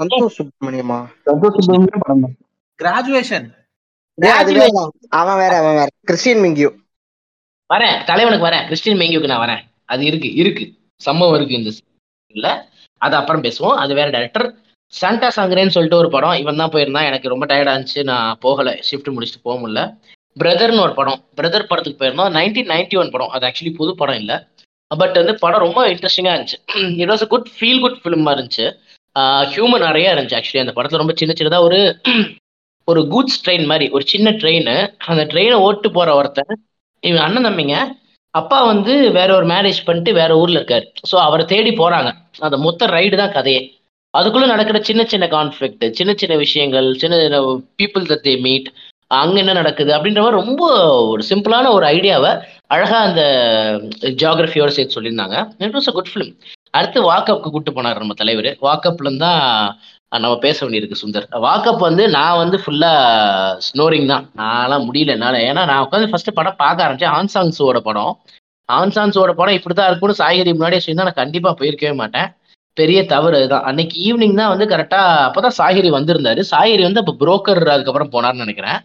சந்தோஷ் சுப்பிரமணியமா சந்தோஷ் சுப்பிரமணியம் படம் கிராஜுவேஷன் அவன் வேற அவன் வேற கிறிஸ்டியன் மிங்கியூ வரேன் தலைவனுக்கு வரேன் கிறிஸ்டியன் மிங்கியூக்கு நான் வரேன் அது இருக்கு இருக்கு சம்பவம் இருக்கு இந்த இல்ல அது அப்புறம் பேசுவோம். அது வேற டைரக்டர் சாண்டா சாங்கரேன்னு சொல்லிட்டு ஒரு படம் இவன் தான் போயிருந்தான். எனக்கு ரொம்ப டயர்டா இருந்துச்சு நான் போகல ஷிஃப்ட் முடிச்சுட்டு போக முடியல. பிரதர்னு ஒரு படம் பிரதர் படத்துக்கு போயிருந்தோம் நைன்டீன் நைன்டி ஒன் படம். அது ஆக்சுவலி புது படம் இல்லை பட் வந்து படம் ரொம்ப இன்ட்ரெஸ்டிங்காக இருந்துச்சு. It was a good feel good ஃபிலிமாக இருந்துச்சு. ஹியூமன் நிறையா இருந்துச்சு ஆக்சுவலி அந்த படத்தில். ரொம்ப சின்ன சின்னதாக ஒரு ஒரு கூட்ஸ் ட்ரெயின் மாதிரி ஒரு சின்ன ட்ரெயின் அந்த ட்ரெயினை ஓட்டு போகிற ஒருத்தன் இவன் அண்ணன் தம்பிங்க அப்பா வந்து வேற ஒரு மேரேஜ் பண்ணிட்டு வேற ஊரில் இருக்காரு. ஸோ அவரை தேடி போகிறாங்க. அந்த மொத்த ரைடு தான் கதையே. அதுக்குள்ளே நடக்கிற சின்ன சின்ன கான்ஃப்ளிக்ட் சின்ன சின்ன விஷயங்கள் சின்ன சின்ன பீப்புள் தட் தே மீட் அங்கே என்ன நடக்குது அப்படின்ற மாதிரி ரொம்ப ஒரு சிம்பிளான ஒரு ஐடியாவை அழகாக அந்த ஜியாகிரஃபியோட சேர்த்து சொல்லியிருந்தாங்க. It was a good film. அடுத்து வாக்கப்புக்கு கூப்பிட்டு போனார் நம்ம தலைவர். வாக்கப்லேருந்து தான் நம்ம பேச வேண்டியிருக்கு சுந்தர். வாக்கப் வந்து நான் வந்து ஃபுல்லாக ஸ்னோரிங் தான். நான்லாம் முடியல என்னால். ஏன்னா நான் உட்காந்து ஃபஸ்ட்டு படம் பார்க்க ஆரம்பித்தேன் ஆன்சான்ஸோட படம். ஆன்சான்ஸோட படம் இப்படி தான் இருக்கும்னு சாய்கறி முன்னாடியே சொல்லியிருந்தா நான் கண்டிப்பாக போயிருக்கவே மாட்டேன். பெரிய தவறு அதுதான். அன்னைக்கு ஈவினிங் தான் வந்து கரெக்டாக அப்போ தான் சாய்கறி வந்திருந்தாரு. சாய்கறி வந்து அப்போ புரோக்கர் அதுக்கப்புறம் போனார்னு நினைக்கிறேன்.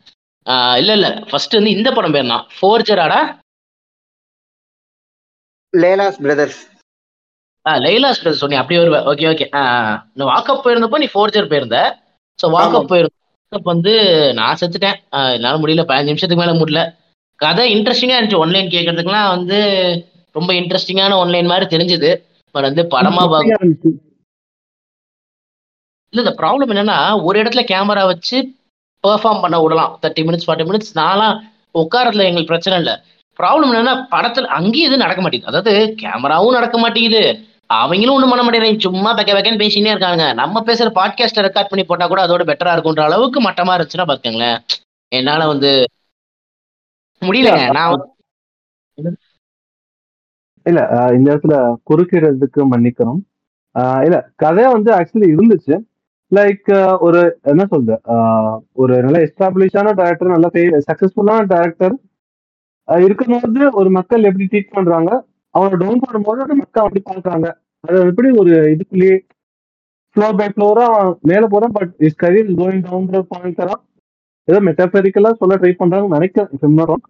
இல்லை இல்லை ஃபர்ஸ்ட் வந்து இந்த படம் பேர் தான் ஃபோர்ஜராடா லைலாஸ் பிரதர்ஸ். ஆ லைலாஸ் பிரதர்ஸ் சொன்னி அப்படி ஒரு ஓகே ஓகே நான் வாக்கப் போயிருந்தப்போ நீ ஃபோர்ஜர் போயிருந்த. ஸோ வாக்கப் போயிருந்தப்போ வந்து நான் செத்துட்டேன். என்னால் முடியல பதினஞ்சு நிமிஷத்துக்கு மேலே முடியல. கதை இன்ட்ரெஸ்டிங்காக இருந்துச்சு. ஒன்லைன் கேட்கறதுக்குலாம் வந்து ரொம்ப இன்ட்ரெஸ்டிங்கான ஒன்லைன் மாதிரி தெரிஞ்சுது. பட் வந்து படமா பார்க்க இல்லை. இந்த ப்ராப்ளம் என்னன்னா ஒரு இடத்துல கேமரா வச்சு பெர்ஃபார்ம் பண்ண விடலாம் தேர்ட்டி மினிட்ஸ் ஃபார்ட்டி மினிட்ஸ் நான்லாம் உட்காரத்துல எங்களுக்கு பிரச்சனை இல்லை. ப்ராப்ளம் என்னன்னா படத்துல அங்கேயும் எதுவும் நடக்க மாட்டேங்குது. அதாவது கேமராவும் நடக்க மாட்டேங்குது அவங்களும் ஒன்றும் பண்ண மாட்டேங்கிறாங்க. சும்மா பக்க வைக்கன்னு பேசினே இருக்காங்க. நம்ம பேசுகிற பாட்காஸ்ட்டை ரெக்கார்ட் பண்ணி போட்டால் கூட அதோட பெட்டராக இருக்குன்ற அளவுக்கு மட்டமாக இருந்துச்சுன்னா பார்த்துக்கங்களேன். என்னால் வந்து முடியல. நான் இல்ல இந்த இடத்துல குறுக்கிடுறதுக்கு மன்னிக்கணும். இல்ல கதையா வந்து ஆக்சுவலி இருந்துச்சு. லைக் ஒரு என்ன சொல்ற ஒரு நல்ல எஸ்டாப்ளிஷான டைரக்டர் நல்ல சக்சஸ்ஃபுல்லான டைரக்டர் இருக்கும்போது ஒரு மக்கள் எப்படி ட்ரீட் பண்றாங்க அவங்களை டவுன் பண்ணும்போது அது மக்கள் அப்படி பார்க்கறாங்க. அது எப்படி ஒரு இதுக்குள்ளேயே ஃப்ளோர் பை ஃப்ளோரா மேல போறோம். But is career going down point தரா ஏதோ மெட்டாபெரிக்கலா சொல்ல ட்ரை பண்றாங்கன்னு நினைக்கிறேன்.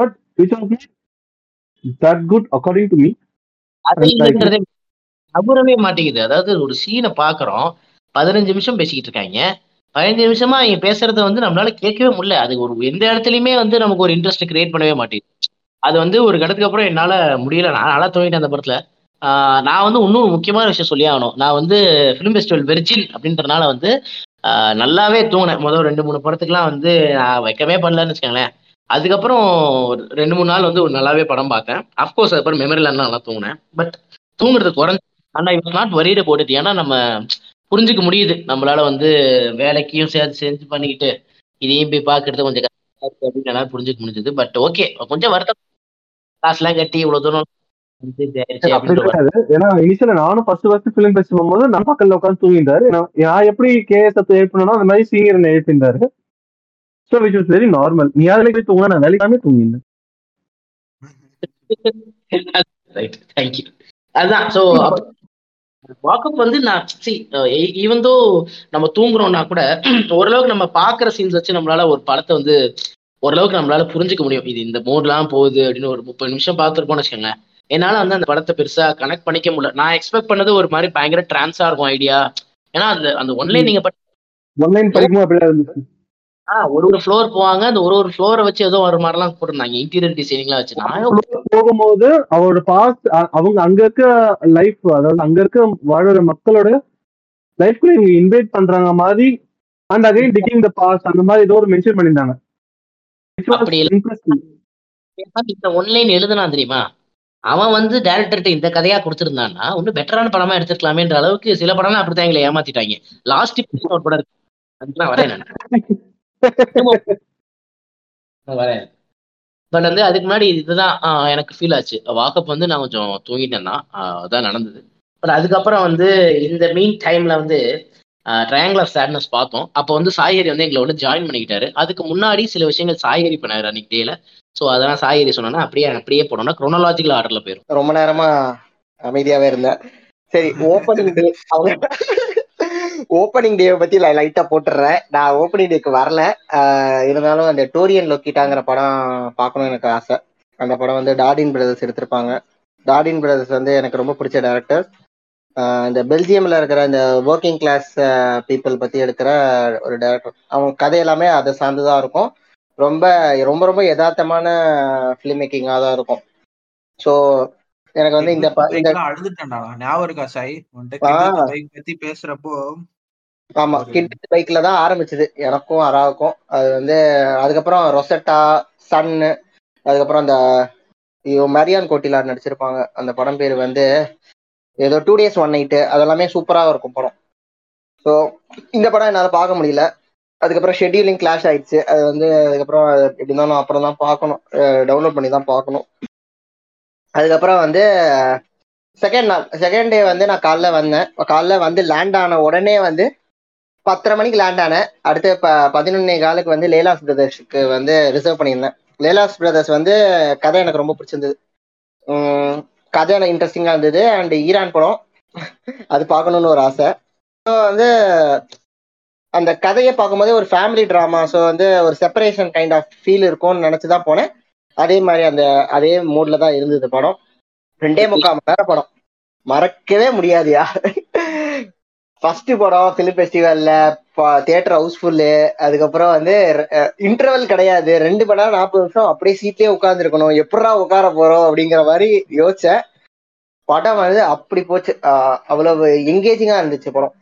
But which of that good according to me அபூரவே மாட்டேங்குது. அதாவது ஒரு சீனை பாக்குறோம் பதினஞ்சு நிமிஷம் பேசிக்கிட்டு இருக்காங்க. பதினஞ்சு நிமிஷமா இங்க பேசுறத வந்து நம்மளால கேட்கவே முடியல. அது ஒரு எந்த இடத்துலயுமே வந்து நமக்கு ஒரு இன்ட்ரெஸ்ட் கிரியேட் பண்ணவே மாட்டேங்குது. அது வந்து ஒரு கடத்துக்கு அப்புறம் என்னால முடியல. நான் நல்லா தோணிட்டேன் அந்த படத்துல. ஆஹ் நான் வந்து இன்னொரு முக்கியமான விஷயம் சொல்லி ஆகணும். நான் வந்து ஃபிலிம் ஃபெஸ்டிவல் வெர்ஜின் அப்படின்றதுனால வந்து நல்லாவே தூங்கினேன். முதல் ரெண்டு மூணு படத்துக்குலாம் வந்து நான் வைக்கவே பண்ணலன்னு வச்சுக்கோங்களேன். அதுக்கப்புறம் ரெண்டு மூணு நாள் வந்து ஒரு நல்லாவே படம் பார்த்தேன். அஃப்கோர்ஸ் அதுக்கப்புறம் மெமரியில் நல்லா தூங்கினேன். பட் தூங்குறது குறைஞ்சி ஆனால் இவங்க நாட் வரியிட போட்டுட்டு. ஏன்னா நம்ம புரிஞ்சுக்க முடியுது நம்மளால வந்து வேலைக்கும் சேர்த்து செஞ்சு பண்ணிக்கிட்டு இதையும் போய் பார்க்கறது கொஞ்சம் கஷ்டமாக இருக்குது அப்படின்னு என்னால் புரிஞ்சுக்க முடிஞ்சது. பட் ஓகே கொஞ்சம் வருத்தம் காசுலாம் கட்டி இவ்வளோ தூரம் ஏன்னா இனிஷியல நானும் ஃபர்ஸ்ட் ஃபர்ஸ்ட் ஃபிலிம் பேசி போகும்போது நான் பக்கத்தில் உட்காந்து தூங்கிட்டாரு. நான் எப்படி கேஎஸ் எழுப்பினோ அந்த மாதிரி சீனியர் எழுப்பியிருந்தாரு. So which was very normal. நீ யாரே போய் தூங்க நான் வேலைக்காமே தூங்கினேன். Right. Thank you. அதான் ஸோ வாக்கப் வந்து நான் சி ஈவன் தோ நம்ம தூங்குறோம்னா கூட ஓரளவுக்கு நம்ம பார்க்குற சீன்ஸ் வச்சு நம்மளால ஒரு படத்தை வந்து ஓரளவுக்கு நம்மளால புரிஞ்சிக்க முடியும். இது இந்த மூடெலாம் போகுது அப்படின்னு ஒரு முப்பது நிமிஷம் பார்த்துருப்போம்னு வச்சுக்கோங்க. என்னால் வந்து அந்த படத்தை பெருசாக கனெக்ட் பண்ணிக்க முடியல. நான் எக்ஸ்பெக்ட் பண்ணது ஒரு மாதிரி பயங்கர டிரான்ஸாக இருக்கும் ஐடியா. ஏன்னா அந்த அந்த ஒன்லைன் நீங்கள் ஒன்லைன் படிக்கும் அப்படிலாம் இருந்துச்சு. ஆஹ் ஒரு ஒரு ஃப்ளோர் போவாங்க. அந்த ஒரு ஒரு ஃப்ளோரை வச்சு ஏதோ ஒரு மாதிரிலாம் போட்டிருந்தாங்க இன்டீரியர் டிசைனிங்லாம் வச்சு போகும்போது அவரோட பாஸ்ட் அவங்க அங்க இருக்க லைஃப் அதாவது அங்க இருக்க வாழற மக்களோட லைஃப்ல இவங்க இன்வைட் பண்றாங்க மாதிரி and again digging the past அந்த மாதிரி ஏதோ ஒரு மென்ஷன் பண்ணிருந்தாங்க. இந்த ஒன்லைன் எழுதுனா தெரியுமா அவன் வந்து டைரக்டர்கிட்ட இந்த கதையா கொடுத்துருந்தான்னா ஒன்னும் பெட்டரான படமா எடுத்துருக்கலாமேன்ற அளவுக்கு சில படம்லாம் அப்படித்தான் எங்களை ஏமாத்திட்டாங்க. லாஸ்ட் ஒரு படம் இருக்கு அதுதான் வரேன் வரேன். பட் வந்து அதுக்கு முன்னாடி இதுதான் எனக்கு ஃபீல் ஆச்சு. வாக்கப் வந்து நான் கொஞ்சம் தூங்கிட்டேன்னா அதான் நடந்தது. பட் அதுக்கப்புறம் வந்து இந்த மீன் டைம்ல வந்து ட்ரையாங்கிள் ஆஃப் சேட்னஸ் பார்த்தோம். அப்போ வந்து சாய்ஹரி வந்து எங்களை வந்து ஜாயின் பண்ணிக்கிட்டாரு. அதுக்கு முன்னாடி சில விஷயங்கள் சாய்ஹரி பண்ணாரு அன்னைக்கு டேல. ஸோ அதெல்லாம் சாயரி சொன்னா அப்படியே அப்படியே போனோம்னா குரோனாலஜிக்கல் ஆர்டர்ல போயிடும். ரொம்ப நேரமா அமைதியாவே இருந்தேன். சரி, ஓப்பனிங் டே அவங்க ஓப்பனிங் டேவை பத்தி லைட்டா போட்டுடுறேன். நான் ஓப்பனிங் டேக்கு வரல, இருந்தாலும் அந்த டோரியன் லொக்கிட்டாங்கிற படம் பார்க்கணும் எனக்கு ஆசை. அந்த படம் வந்து டார்டென் பிரதர்ஸ் எடுத்திருப்பாங்க. டார்டென் பிரதர்ஸ் வந்து எனக்கு ரொம்ப பிடிச்ச டேரக்டர். இந்த பெல்ஜியம்ல இருக்கிற இந்த ஒர்க்கிங் கிளாஸ் பீப்புள் பத்தி எடுக்கிற ஒரு டேரக்டர். அவங்க கதை எல்லாமே அதை சார்ந்துதான் இருக்கும். ரொம்ப ரொம்ப ரொம்ப யதார்த்தமான ஃபிலிம் மேக்கிங்காக தான் இருக்கும். ஸோ எனக்கு வந்து இந்த ஆமா கிட் பைக்ல தான் ஆரம்பிச்சது எனக்கும் அராவுக்கும். அது வந்து அதுக்கப்புறம் ரொசட்டா, சன்னு, அதுக்கப்புறம் அந்த மரியான் கோட்டிலார் நடிச்சிருப்பாங்க. அந்த படம் பேர் வந்து ஏதோ டூ டேஸ் ஒன் நைட்டு. அதெல்லாமே சூப்பராக இருக்கும் படம். ஸோ இந்த படம் என்னால் பார்க்க முடியல. அதுக்கப்புறம் ஷெட்யூலிங் கிளாஷ் ஆயிடுச்சு. அது வந்து அதுக்கப்புறம் எப்படின்னா நான் அப்புறம் தான் பார்க்கணும், டவுன்லோட் பண்ணி தான் பார்க்கணும். அதுக்கப்புறம் வந்து செகண்ட் நாள் செகண்ட் டே வந்து நான் காலைல வந்தேன். காலைல வந்து லேண்ட் ஆன உடனே வந்து பத்தரை மணிக்கு லேண்ட் ஆனேன். அடுத்து ப பதினொன்னே காலுக்கு வந்து லேலாஸ் பிரதர்ஸுக்கு வந்து ரிசர்வ் பண்ணியிருந்தேன். லேலாஸ் பிரதர்ஸ் வந்து கதை எனக்கு ரொம்ப பிடிச்சிருந்தது. கதை எனக்கு இன்ட்ரெஸ்டிங்காக இருந்தது. அண்ட் ஈரான் படம், அது பார்க்கணுன்னு ஒரு ஆசை. ஸோ வந்து அந்த கதையை பார்க்கும்போது ஒரு ஃபேமிலி ட்ராமா, ஸோ வந்து ஒரு செப்பரேஷன் கைண்ட் ஆஃப் ஃபீல் இருக்கும்னு நினச்சி தான் போனேன். அதே மாதிரி அந்த அதே மூடில் தான் இருந்தது படம். ரெண்டே முக்கால் மணி நேரம் படம் மறக்கவே முடியாதுயா. ஃபஸ்ட்டு படம் ஃபிலிம் ஃபெஸ்டிவலில் தியேட்டர் ஹவுஸ்ஃபுல்லு. அதுக்கப்புறம் வந்து இன்டர்வல் கிடையாது. ரெண்டு மணி நேரம் நாற்பது நிமிஷம் அப்படியே சீட்லேயே உட்காந்துருக்கணும். எப்படா உட்கார போகிறோம் அப்படிங்கிற மாதிரி யோசித்தேன். படம் வந்து அப்படி போச்சு, அவ்வளவு என்கேஜிங்காக இருந்துச்சு படம்.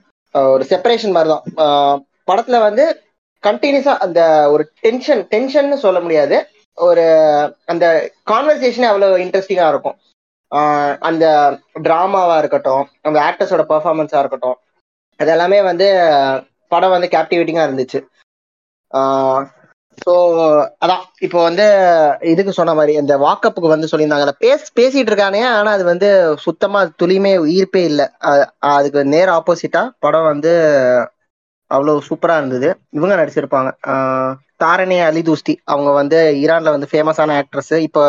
ஒரு செப்பரேஷன் மாதிரி தான் படத்துல வந்து கண்டினியூஸா அந்த ஒரு டென்ஷன் டென்ஷன்னு சொல்ல முடியாது, ஒரு அந்த கான்வர்சேஷனே அவ்வளவு இன்ட்ரெஸ்டிங்கா இருக்கும். அந்த டிராமாவா இருக்கட்டும், அந்த ஆக்டர்ஸோட பெர்ஃபார்மன்ஸா இருக்கட்டும், அது எல்லாமே வந்து படம் வந்து கேப்டிவேட்டிங்கா இருந்துச்சு. ஸோ அதான் இப்போ வந்து இதுக்கு சொன்ன மாதிரி அந்த வாக்கப்புக்கு வந்து சொல்லியிருந்தாங்கல்ல, பேச பேசிட்டு இருக்கானே, ஆனால் அது வந்து சுத்தமா துளியுமே ஈர்ப்பே இல்லை. அதுக்கு நேர் ஆப்போசிட்டா படம் வந்து அவ்வளோ சூப்பரா இருந்தது. இவங்க நடிச்சிருப்பாங்க தாரணே அலிதூஸ்தி. அவங்க வந்து ஈரான்ல வந்து ஃபேமஸான ஆக்ட்ரஸ். இப்போ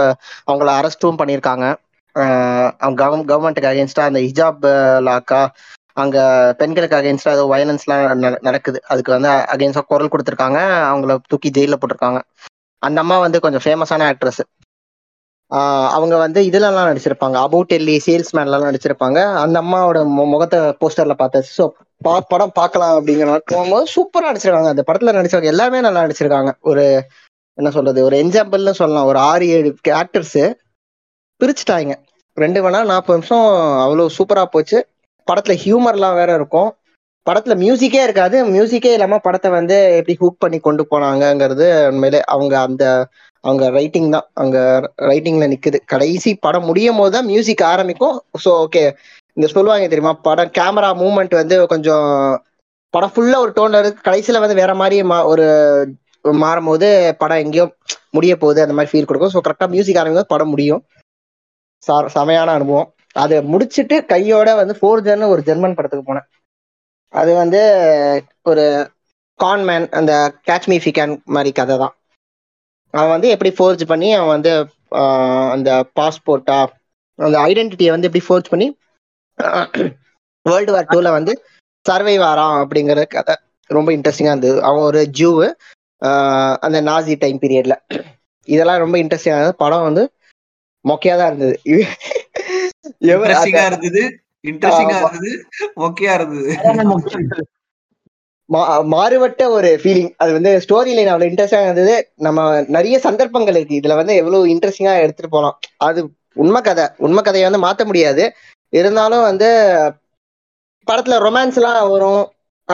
அவங்கள அரெஸ்டும் பண்ணியிருக்காங்க கவர்மெண்ட்டுக்கு அகேன்ஸ்டா. அந்த ஹிஜாப் லாக்கா அங்கே பெண்களுக்கு அகெயின்ஸ்டாக ஏதோ வயலன்ஸ்லாம் நடக்குது, அதுக்கு வந்து அகெயின்ஸ்டாக குரல் கொடுத்துருக்காங்க. அவங்கள தூக்கி ஜெயிலில் போட்டிருக்காங்க. அந்த அம்மா வந்து கொஞ்சம் ஃபேமஸான ஆக்ட்ரஸ். அவங்க வந்து இதுலலாம் நடிச்சிருப்பாங்க, அபவுட் எல்லி சேல்ஸ்மேன்லாம் நடிச்சிருப்பாங்க. அந்த அம்மாவோட முகத்தை போஸ்டரில் பார்த்தாச்சு. ஸோ பா படம் பார்க்கலாம் அப்படிங்கிறோம். சூப்பராக நடிச்சிருக்காங்க. அந்த படத்தில் நடிச்சவங்க எல்லாமே நல்லா நடிச்சிருக்காங்க. ஒரு என்ன சொல்றது, ஒரு எக்ஸாம்பிள்னு சொல்லலாம். ஒரு ஆறு ஏழு ஆக்டர்ஸு பிரிச்சுட்டாங்க. ரெண்டு மணி நேரம் நாற்பது நிமிஷம் அவ்வளோ சூப்பராக போச்சு. படத்துல ஹியூமர்லாம் வேற இருக்கும். படத்துல மியூசிக்கே இருக்காது. மியூசிக்கே இல்லாம படத்தை வந்து எப்படி ஹூக் பண்ணி கொண்டு போனாங்கிறது உண்மையிலே அவங்க அந்த அவங்க ரைட்டிங் தான் அவங்க ரைட்டிங்ல நிக்குது. கடைசி படம் முடியும் போதுதான் மியூசிக் ஆரம்பிக்கும். ஸோ ஓகே, இந்த சொல்லுவாங்க தெரியுமா, படம் கேமரா மூவ்மெண்ட் வந்து கொஞ்சம் படம் ஃபுல்லா ஒரு டோன்ல இருக்கு, கடைசியில வந்து வேற மாதிரி ஒரு மாறும் போது படம் எங்கேயோ முடிய போகுது, அந்த மாதிரி ஃபீல் கொடுக்கும். ஸோ கரெக்டா மியூசிக் ஆரம்பிக்கும் படம் முடியும். செமையான அனுபவம். அதை முடிச்சுட்டு கையோட வந்து ஃபோர்ஜர்னு ஒரு ஜெர்மன் படத்துக்கு போனேன். அது வந்து ஒரு கான்மேன், அந்த catch me if you can மாதிரி கதை தான். அவன் வந்து எப்படி ஃபோர்ஜ் பண்ணி அவன் வந்து அந்த பாஸ்போர்ட்டா அந்த ஐடென்டிட்டியை வந்து எப்படி ஃபோர்ஜ் பண்ணி வேர்ல்டு வார் டூல வந்து சர்வை வாரான் அப்படிங்கிற கதை ரொம்ப இன்ட்ரெஸ்டிங்காக இருந்தது. அவன் ஒரு ஜூவு அந்த நாசி டைம் பீரியட்ல. இதெல்லாம் ரொம்ப இன்ட்ரெஸ்டிங்காக இருந்தது. படம் வந்து மொக்கையாக தான் இருந்தது. மாறுபட்ட ஒரு ஃபீலிங். அது வந்து ஸ்டோரி லைன் அவ்வளவு இன்ட்ரெஸ்டிங்கா இருந்தது. நம்ம நிறைய சந்தர்ப்பங்கள் இருக்கு இதுல வந்து எவ்வளவு இன்ட்ரெஸ்டிங்கா எடுத்துட்டு போலாம். அது உண்மை கதை, உண்மை கதையை வந்து மாத்த முடியாது. இருந்தாலும் வந்து படத்துல ரொமான்ஸ் எல்லாம் வரும்.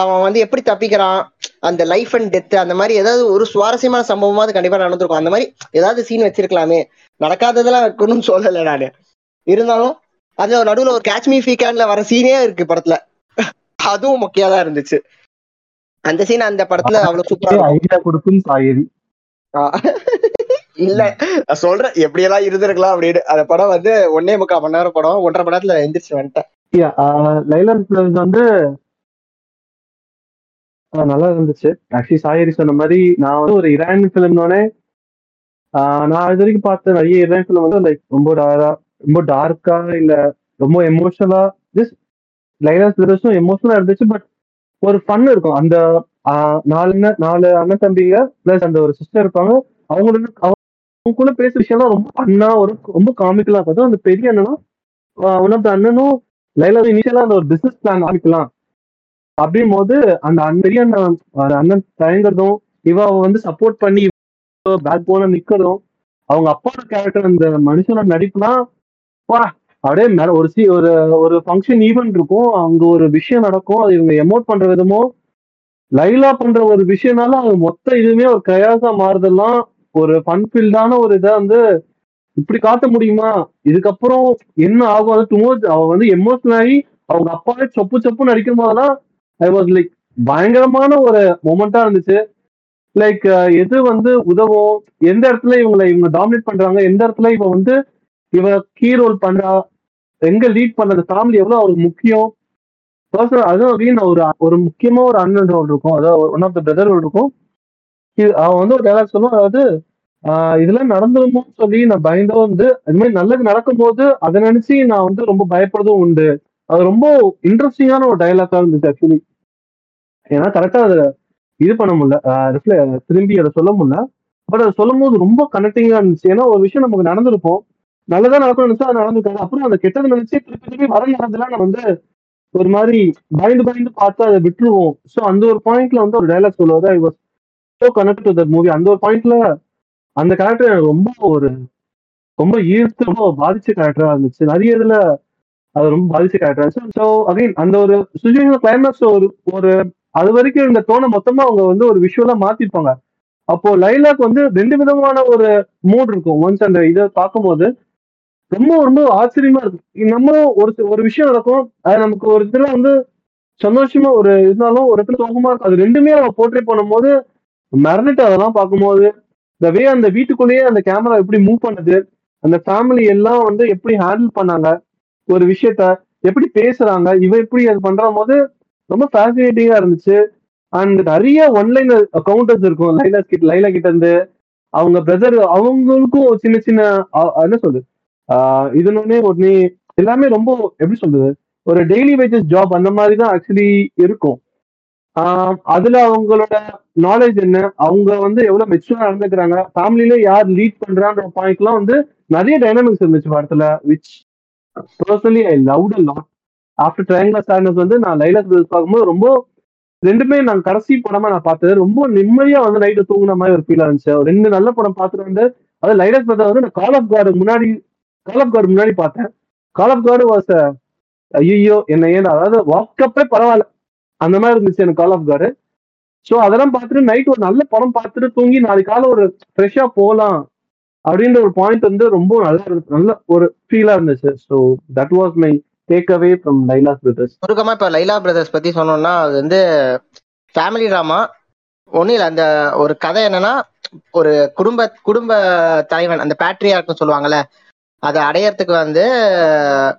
அவன் வந்து எப்படி தப்பிக்கிறான், அந்த லைஃப் அண்ட் டெத், அந்த மாதிரி ஏதாவது ஒரு சுவாரஸ்யமான சம்பவமாவது கண்டிப்பா நடந்திருக்கும். அந்த மாதிரி ஏதாவது சீன் வச்சிருக்கலாமே, நடக்காததெல்லாம் இருக்கணும்னு சொல்லலை நான். இருந்தாலும் அது நடுவில் ஒரு கேட்ச் மீ இஃப் யூ கேன்ல வர சீனே இருக்கு படத்துல, அதுவும் முக்கியமா தான் இருந்துச்சு. அந்த சீன் அந்த படத்துல அவ்வளவு சூப்பரா இல்ல சொல்றேன், எப்படியெல்லாம் இருந்திருக்கலாம் அப்படின்னு. அந்த படம் வந்து ஒன்னே முக்கால் மணி நேரம் படம், ஒன்றரை மணி நேரத்துல எந்திரிச்சு வந்துட்டேன். வந்து நல்லா இருந்துச்சு. ஆக்சுவலி சாயரி சொன்ன மாதிரி நான் வந்து ஒரு இரான் பிலிம்னோட ஆஹ் நான் இது வரைக்கும் பார்த்த நிறைய இளைஞர் ஃபிலிம் வந்து லைக் ரொம்ப டாரா ரொம்ப டார்க்கா இல்ல ரொம்ப எமோஷனலா ஜஸ்ட் லைனா எமோஷனலா இருந்துச்சு. பட் ஒரு ஃபன் இருக்கும். அந்த நாலு நாலு அண்ணன் தம்பிங்க பிளஸ் அந்த ஒரு சிஸ்டர் இருப்பாங்க. அவங்களோட அவங்க கூட பேசுற விஷயம்லாம் ரொம்ப ஃபன்னா ஒரு ரொம்ப காமிக்கலா பார்த்தோம். அந்த பெரிய அண்ணனும் ஒன் ஆஃப் த அண்ணனும் லைலா இனிஷியலா அந்த ஒரு பிசினஸ் பிளான் ஆரம்பிக்கலாம் அப்படின் போது அந்த பெரிய அண்ணன் அண்ணன் தயங்குறதும் இவ வந்து சப்போர்ட் பண்ணி பேக் போன நிக்கிறதும் அவங்க அப்பாவோட கேரக்டர் அந்த மனுஷனோட நடிப்புனா வா அப்படியே மேல ஒரு சி ஒரு ஒரு ஃபங்க்ஷன் ஈவெண்ட் இருக்கும், அங்க ஒரு விஷயம் நடக்கும், அது இவங்க எமோட் பண்ற விதமோ லைலா பண்ற ஒரு விஷயம்னால அவங்க மொத்த இதுவுமே ஒரு கயாசா மாறுதெல்லாம் ஒரு ஃபன்ஃபீல்டான ஒரு இதை வந்து இப்படி காட்ட முடியுமா, இதுக்கப்புறம் என்ன ஆகும், அது டூ அவ வந்து எமோஷனல் ஆகி அவங்க அப்பாவே சொப்பு சொப்பு நடிக்கும் போதெல்லாம் அது வாஸ் லைக் பயங்கரமான ஒரு மொமெண்டா இருந்துச்சு. லைக் எது வந்து உதவும், எந்த இடத்துல இவங்களை இவங்க டாமினேட் பண்றாங்க, எந்த இடத்துல இவ வந்து இவ கீ ரோல் பண்றா, எங்க லீட் பண்ற ஃபேமிலி எவ்வளவு அவருக்கு முக்கியம் பர்சனல். அதுவும் அப்படின்னு ஒரு ஒரு முக்கியமா ஒரு அண்ணன் ரோல் இருக்கும், அதாவது one of the brother role இருக்கும். இது அவன் வந்து ஒரு டைலாக் சொல்லுவோம், அதாவது ஆஹ் இதெல்லாம் நடந்துருமோன்னு சொல்லி நான் பயந்தவன் வந்து அது மாதிரி நல்லது நடக்கும்போது அதை நினைச்சு நான் வந்து ரொம்ப பயப்படுறதும் உண்டு. அது ரொம்ப இன்ட்ரெஸ்டிங்கான ஒரு டைலாக்கா இருந்துச்சு ஆக்சுவலி. ஏன்னா கரெக்டா அது இது பண்ண முடியல, திரும்பி அதை சொல்ல முடியல. பட் அதை சொல்லும் போது ரொம்ப கனெக்டிங்கா இருந்துச்சு. ஏன்னா ஒரு விஷயம் நமக்கு நடந்திருப்போம், நல்லதா நடக்கும் நினைச்சா அது நடந்துருக்காது, அப்புறம் அந்த கெட்டது நினைச்சு திருப்பி திருப்பி வர நடந்தெல்லாம் நம்ம வந்து ஒரு மாதிரி பயந்து பயந்து பார்த்து அதை விட்டுருவோம். ஸோ அந்த ஒரு பாயிண்ட்ல வந்து ஒரு டைலாக் சொல்லுவாரு, I was so connect to that movie. அந்த ஒரு பாயிண்ட்ல அந்த கேரக்டர் எனக்கு ரொம்ப ஒரு ரொம்ப ஈர்த்து ரொம்ப பாதிச்ச கேரக்டரா இருந்துச்சு. நிறைய இதுல அது ரொம்ப பாதிச்ச கேரக்டரா இருந்துச்சு. ஸோ அகைன் அந்த ஒரு சுச்சுவேஷன் கிளைமேக்ஸ் ஒரு ஒரு அது வரைக்கும் இந்த டோனை மொத்தமா அவங்க வந்து ஒரு விஷுவலா மாத்திருப்பாங்க. அப்போ லைலாக்கு வந்து ரெண்டு விதமான ஒரு மூட் இருக்கும். ஒன்ஸ் அந்த இதை பார்க்கும்போது ரொம்ப ரொம்ப ஆச்சரியமா இருக்கும். நம்மளும் ஒரு ஒரு விஷயம் நடக்கும், அது நமக்கு ஒரு இடத்துல வந்து சந்தோஷமா ஒரு இருந்தாலும் ஒரு இடத்துல சோகமா இருக்கும். அது ரெண்டுமே நம்ம போர்ட்ரே பண்ணும் போது மறந்துட்டு அதெல்லாம் பார்க்கும்போது இந்த வே அந்த வீட்டுக்குள்ளேயே அந்த கேமரா எப்படி மூவ் பண்ணுது, அந்த ஃபேமிலி எல்லாம் வந்து எப்படி ஹேண்டில் பண்ணாங்க, ஒரு விஷயத்த எப்படி பேசுறாங்க, இவ எப்படி அது பண்ற போது ரொம்ப ஃபேசினேட்டிங்கா இருந்துச்சு. அண்ட் நிறைய ஒன்லைன் கவுண்டர்ஸ் இருக்கும் லைலா கிட்ட லைலா கிட்ட இருந்து அவங்க பிரதர் அவங்களுக்கும் சின்ன சின்ன என்ன சொல்றது ஆஹ் இதுன்னு ஒன்னு எல்லாமே ரொம்ப எப்படி சொல்றது ஒரு டெய்லி வேஜஸ் ஜாப் அந்த மாதிரி தான் ஆக்சுவலி இருக்கும். ஆஹ் அதுல அவங்களோட நாலேஜ் என்ன, அவங்க வந்து எவ்வளவு மெச்சூரா நடந்துக்கிறாங்க, ஃபேமிலியில யார் லீட் பண்றான்ற பாயிண்ட் எல்லாம் வந்து நிறைய டைனாமிக்ஸ் இருந்துச்சு படத்துல. Which personally I loved a lot. After triangular sadness வந்து நான் லைலா பிரதர்ஸ் பார்க்கும்போது ரொம்ப ரெண்டுமே நான் கடைசி படமா நான் பார்த்தது ரொம்ப நிம்மதியா வந்து நைட்டு தூங்குன மாதிரி ஒரு ஃபீல் ஆச்சு. ரெண்டு நல்ல படம் பார்த்துட்டு வந்து அது லைலா பிரதர் வந்து நான் கால் ஆஃப் கார்டு முன்னாடி கால் ஆஃப் கார்டு முன்னாடி பார்த்தேன். கால் ஆஃப் கார்டு வாஸ் ஐயோ என்ன ஏன் அதாவது வாக்கப்பே பரவாயில்ல அந்த மாதிரி இருந்துச்சு எனக்கு கால் ஆஃப் கார்டு. ஸோ அதெல்லாம் பார்த்துட்டு நைட் ஒரு நல்ல படம் பார்த்துட்டு தூங்கி நாளைக்கு காலை ஒரு ஃப்ரெஷ்ஷா போகலாம் அப்படின்ற ஒரு பாயிண்ட் வந்து ரொம்ப நல்லா இருந்துச்சு, நல்ல ஒரு ஃபீலா இருந்துச்சு. So that was my take away from Leila brothers. சுருக்கமா இப்ப லைலா பிரதர்ஸ் பத்தி சொன்னோம்னா அது வந்து ஃபேமிலி டிராமா ஒன்னும் இல்லை. அந்த ஒரு கதை என்னன்னா ஒரு குடும்ப குடும்ப தலைவன் அந்த பேட்ரியார்க்குன்னு சொல்லுவாங்கல்ல அதை அடையறதுக்கு வந்து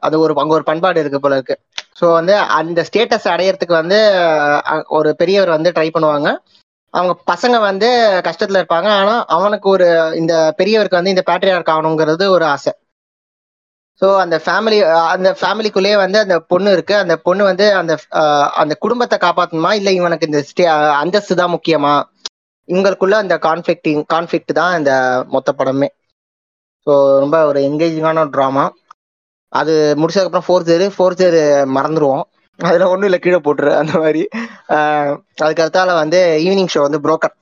அது ஒரு அங்க ஒரு பண்பாடு இருக்கு போல இருக்கு. ஸோ வந்து அந்த ஸ்டேட்டஸ் அடையறதுக்கு வந்து ஒரு பெரியவர் வந்து ட்ரை பண்ணுவாங்க. அவங்க பசங்க வந்து கஷ்டத்துல இருப்பாங்க, ஆனா அவனுக்கு ஒரு இந்த பெரியவருக்கு வந்து இந்த பேட்ரியார்க் ஆகணுங்கிறது ஒரு ஆசை. ஸோ அந்த ஃபேமிலி அந்த ஃபேமிலிக்குள்ளேயே வந்து அந்த பொண்ணு இருக்கு, அந்த பொண்ணு வந்து அந்த அந்த குடும்பத்தை காப்பாற்றணுமா இல்லை இவனுக்கு இந்த ஸ்டே அந்தஸ்து தான் முக்கியமா, இவங்களுக்குள்ள அந்த கான்ஃப்ளிக்டிங் கான்ஃப்ளிக்ட் தான் இந்த மொத்த படமே. ஸோ ரொம்ப ஒரு என்கேஜிங்கான ஒரு ட்ராமா. அது முடிச்சதுக்கப்புறம் ஃபோர்ஜர் ஃபோர்ஜர் மறந்துடுவோம், அதில் ஒன்றும் இல்லை கீழே போட்டுரு அந்த மாதிரி. அதுக்கு அடுத்தால வந்து ஈவினிங் ஷோ வந்து புரோக்கர்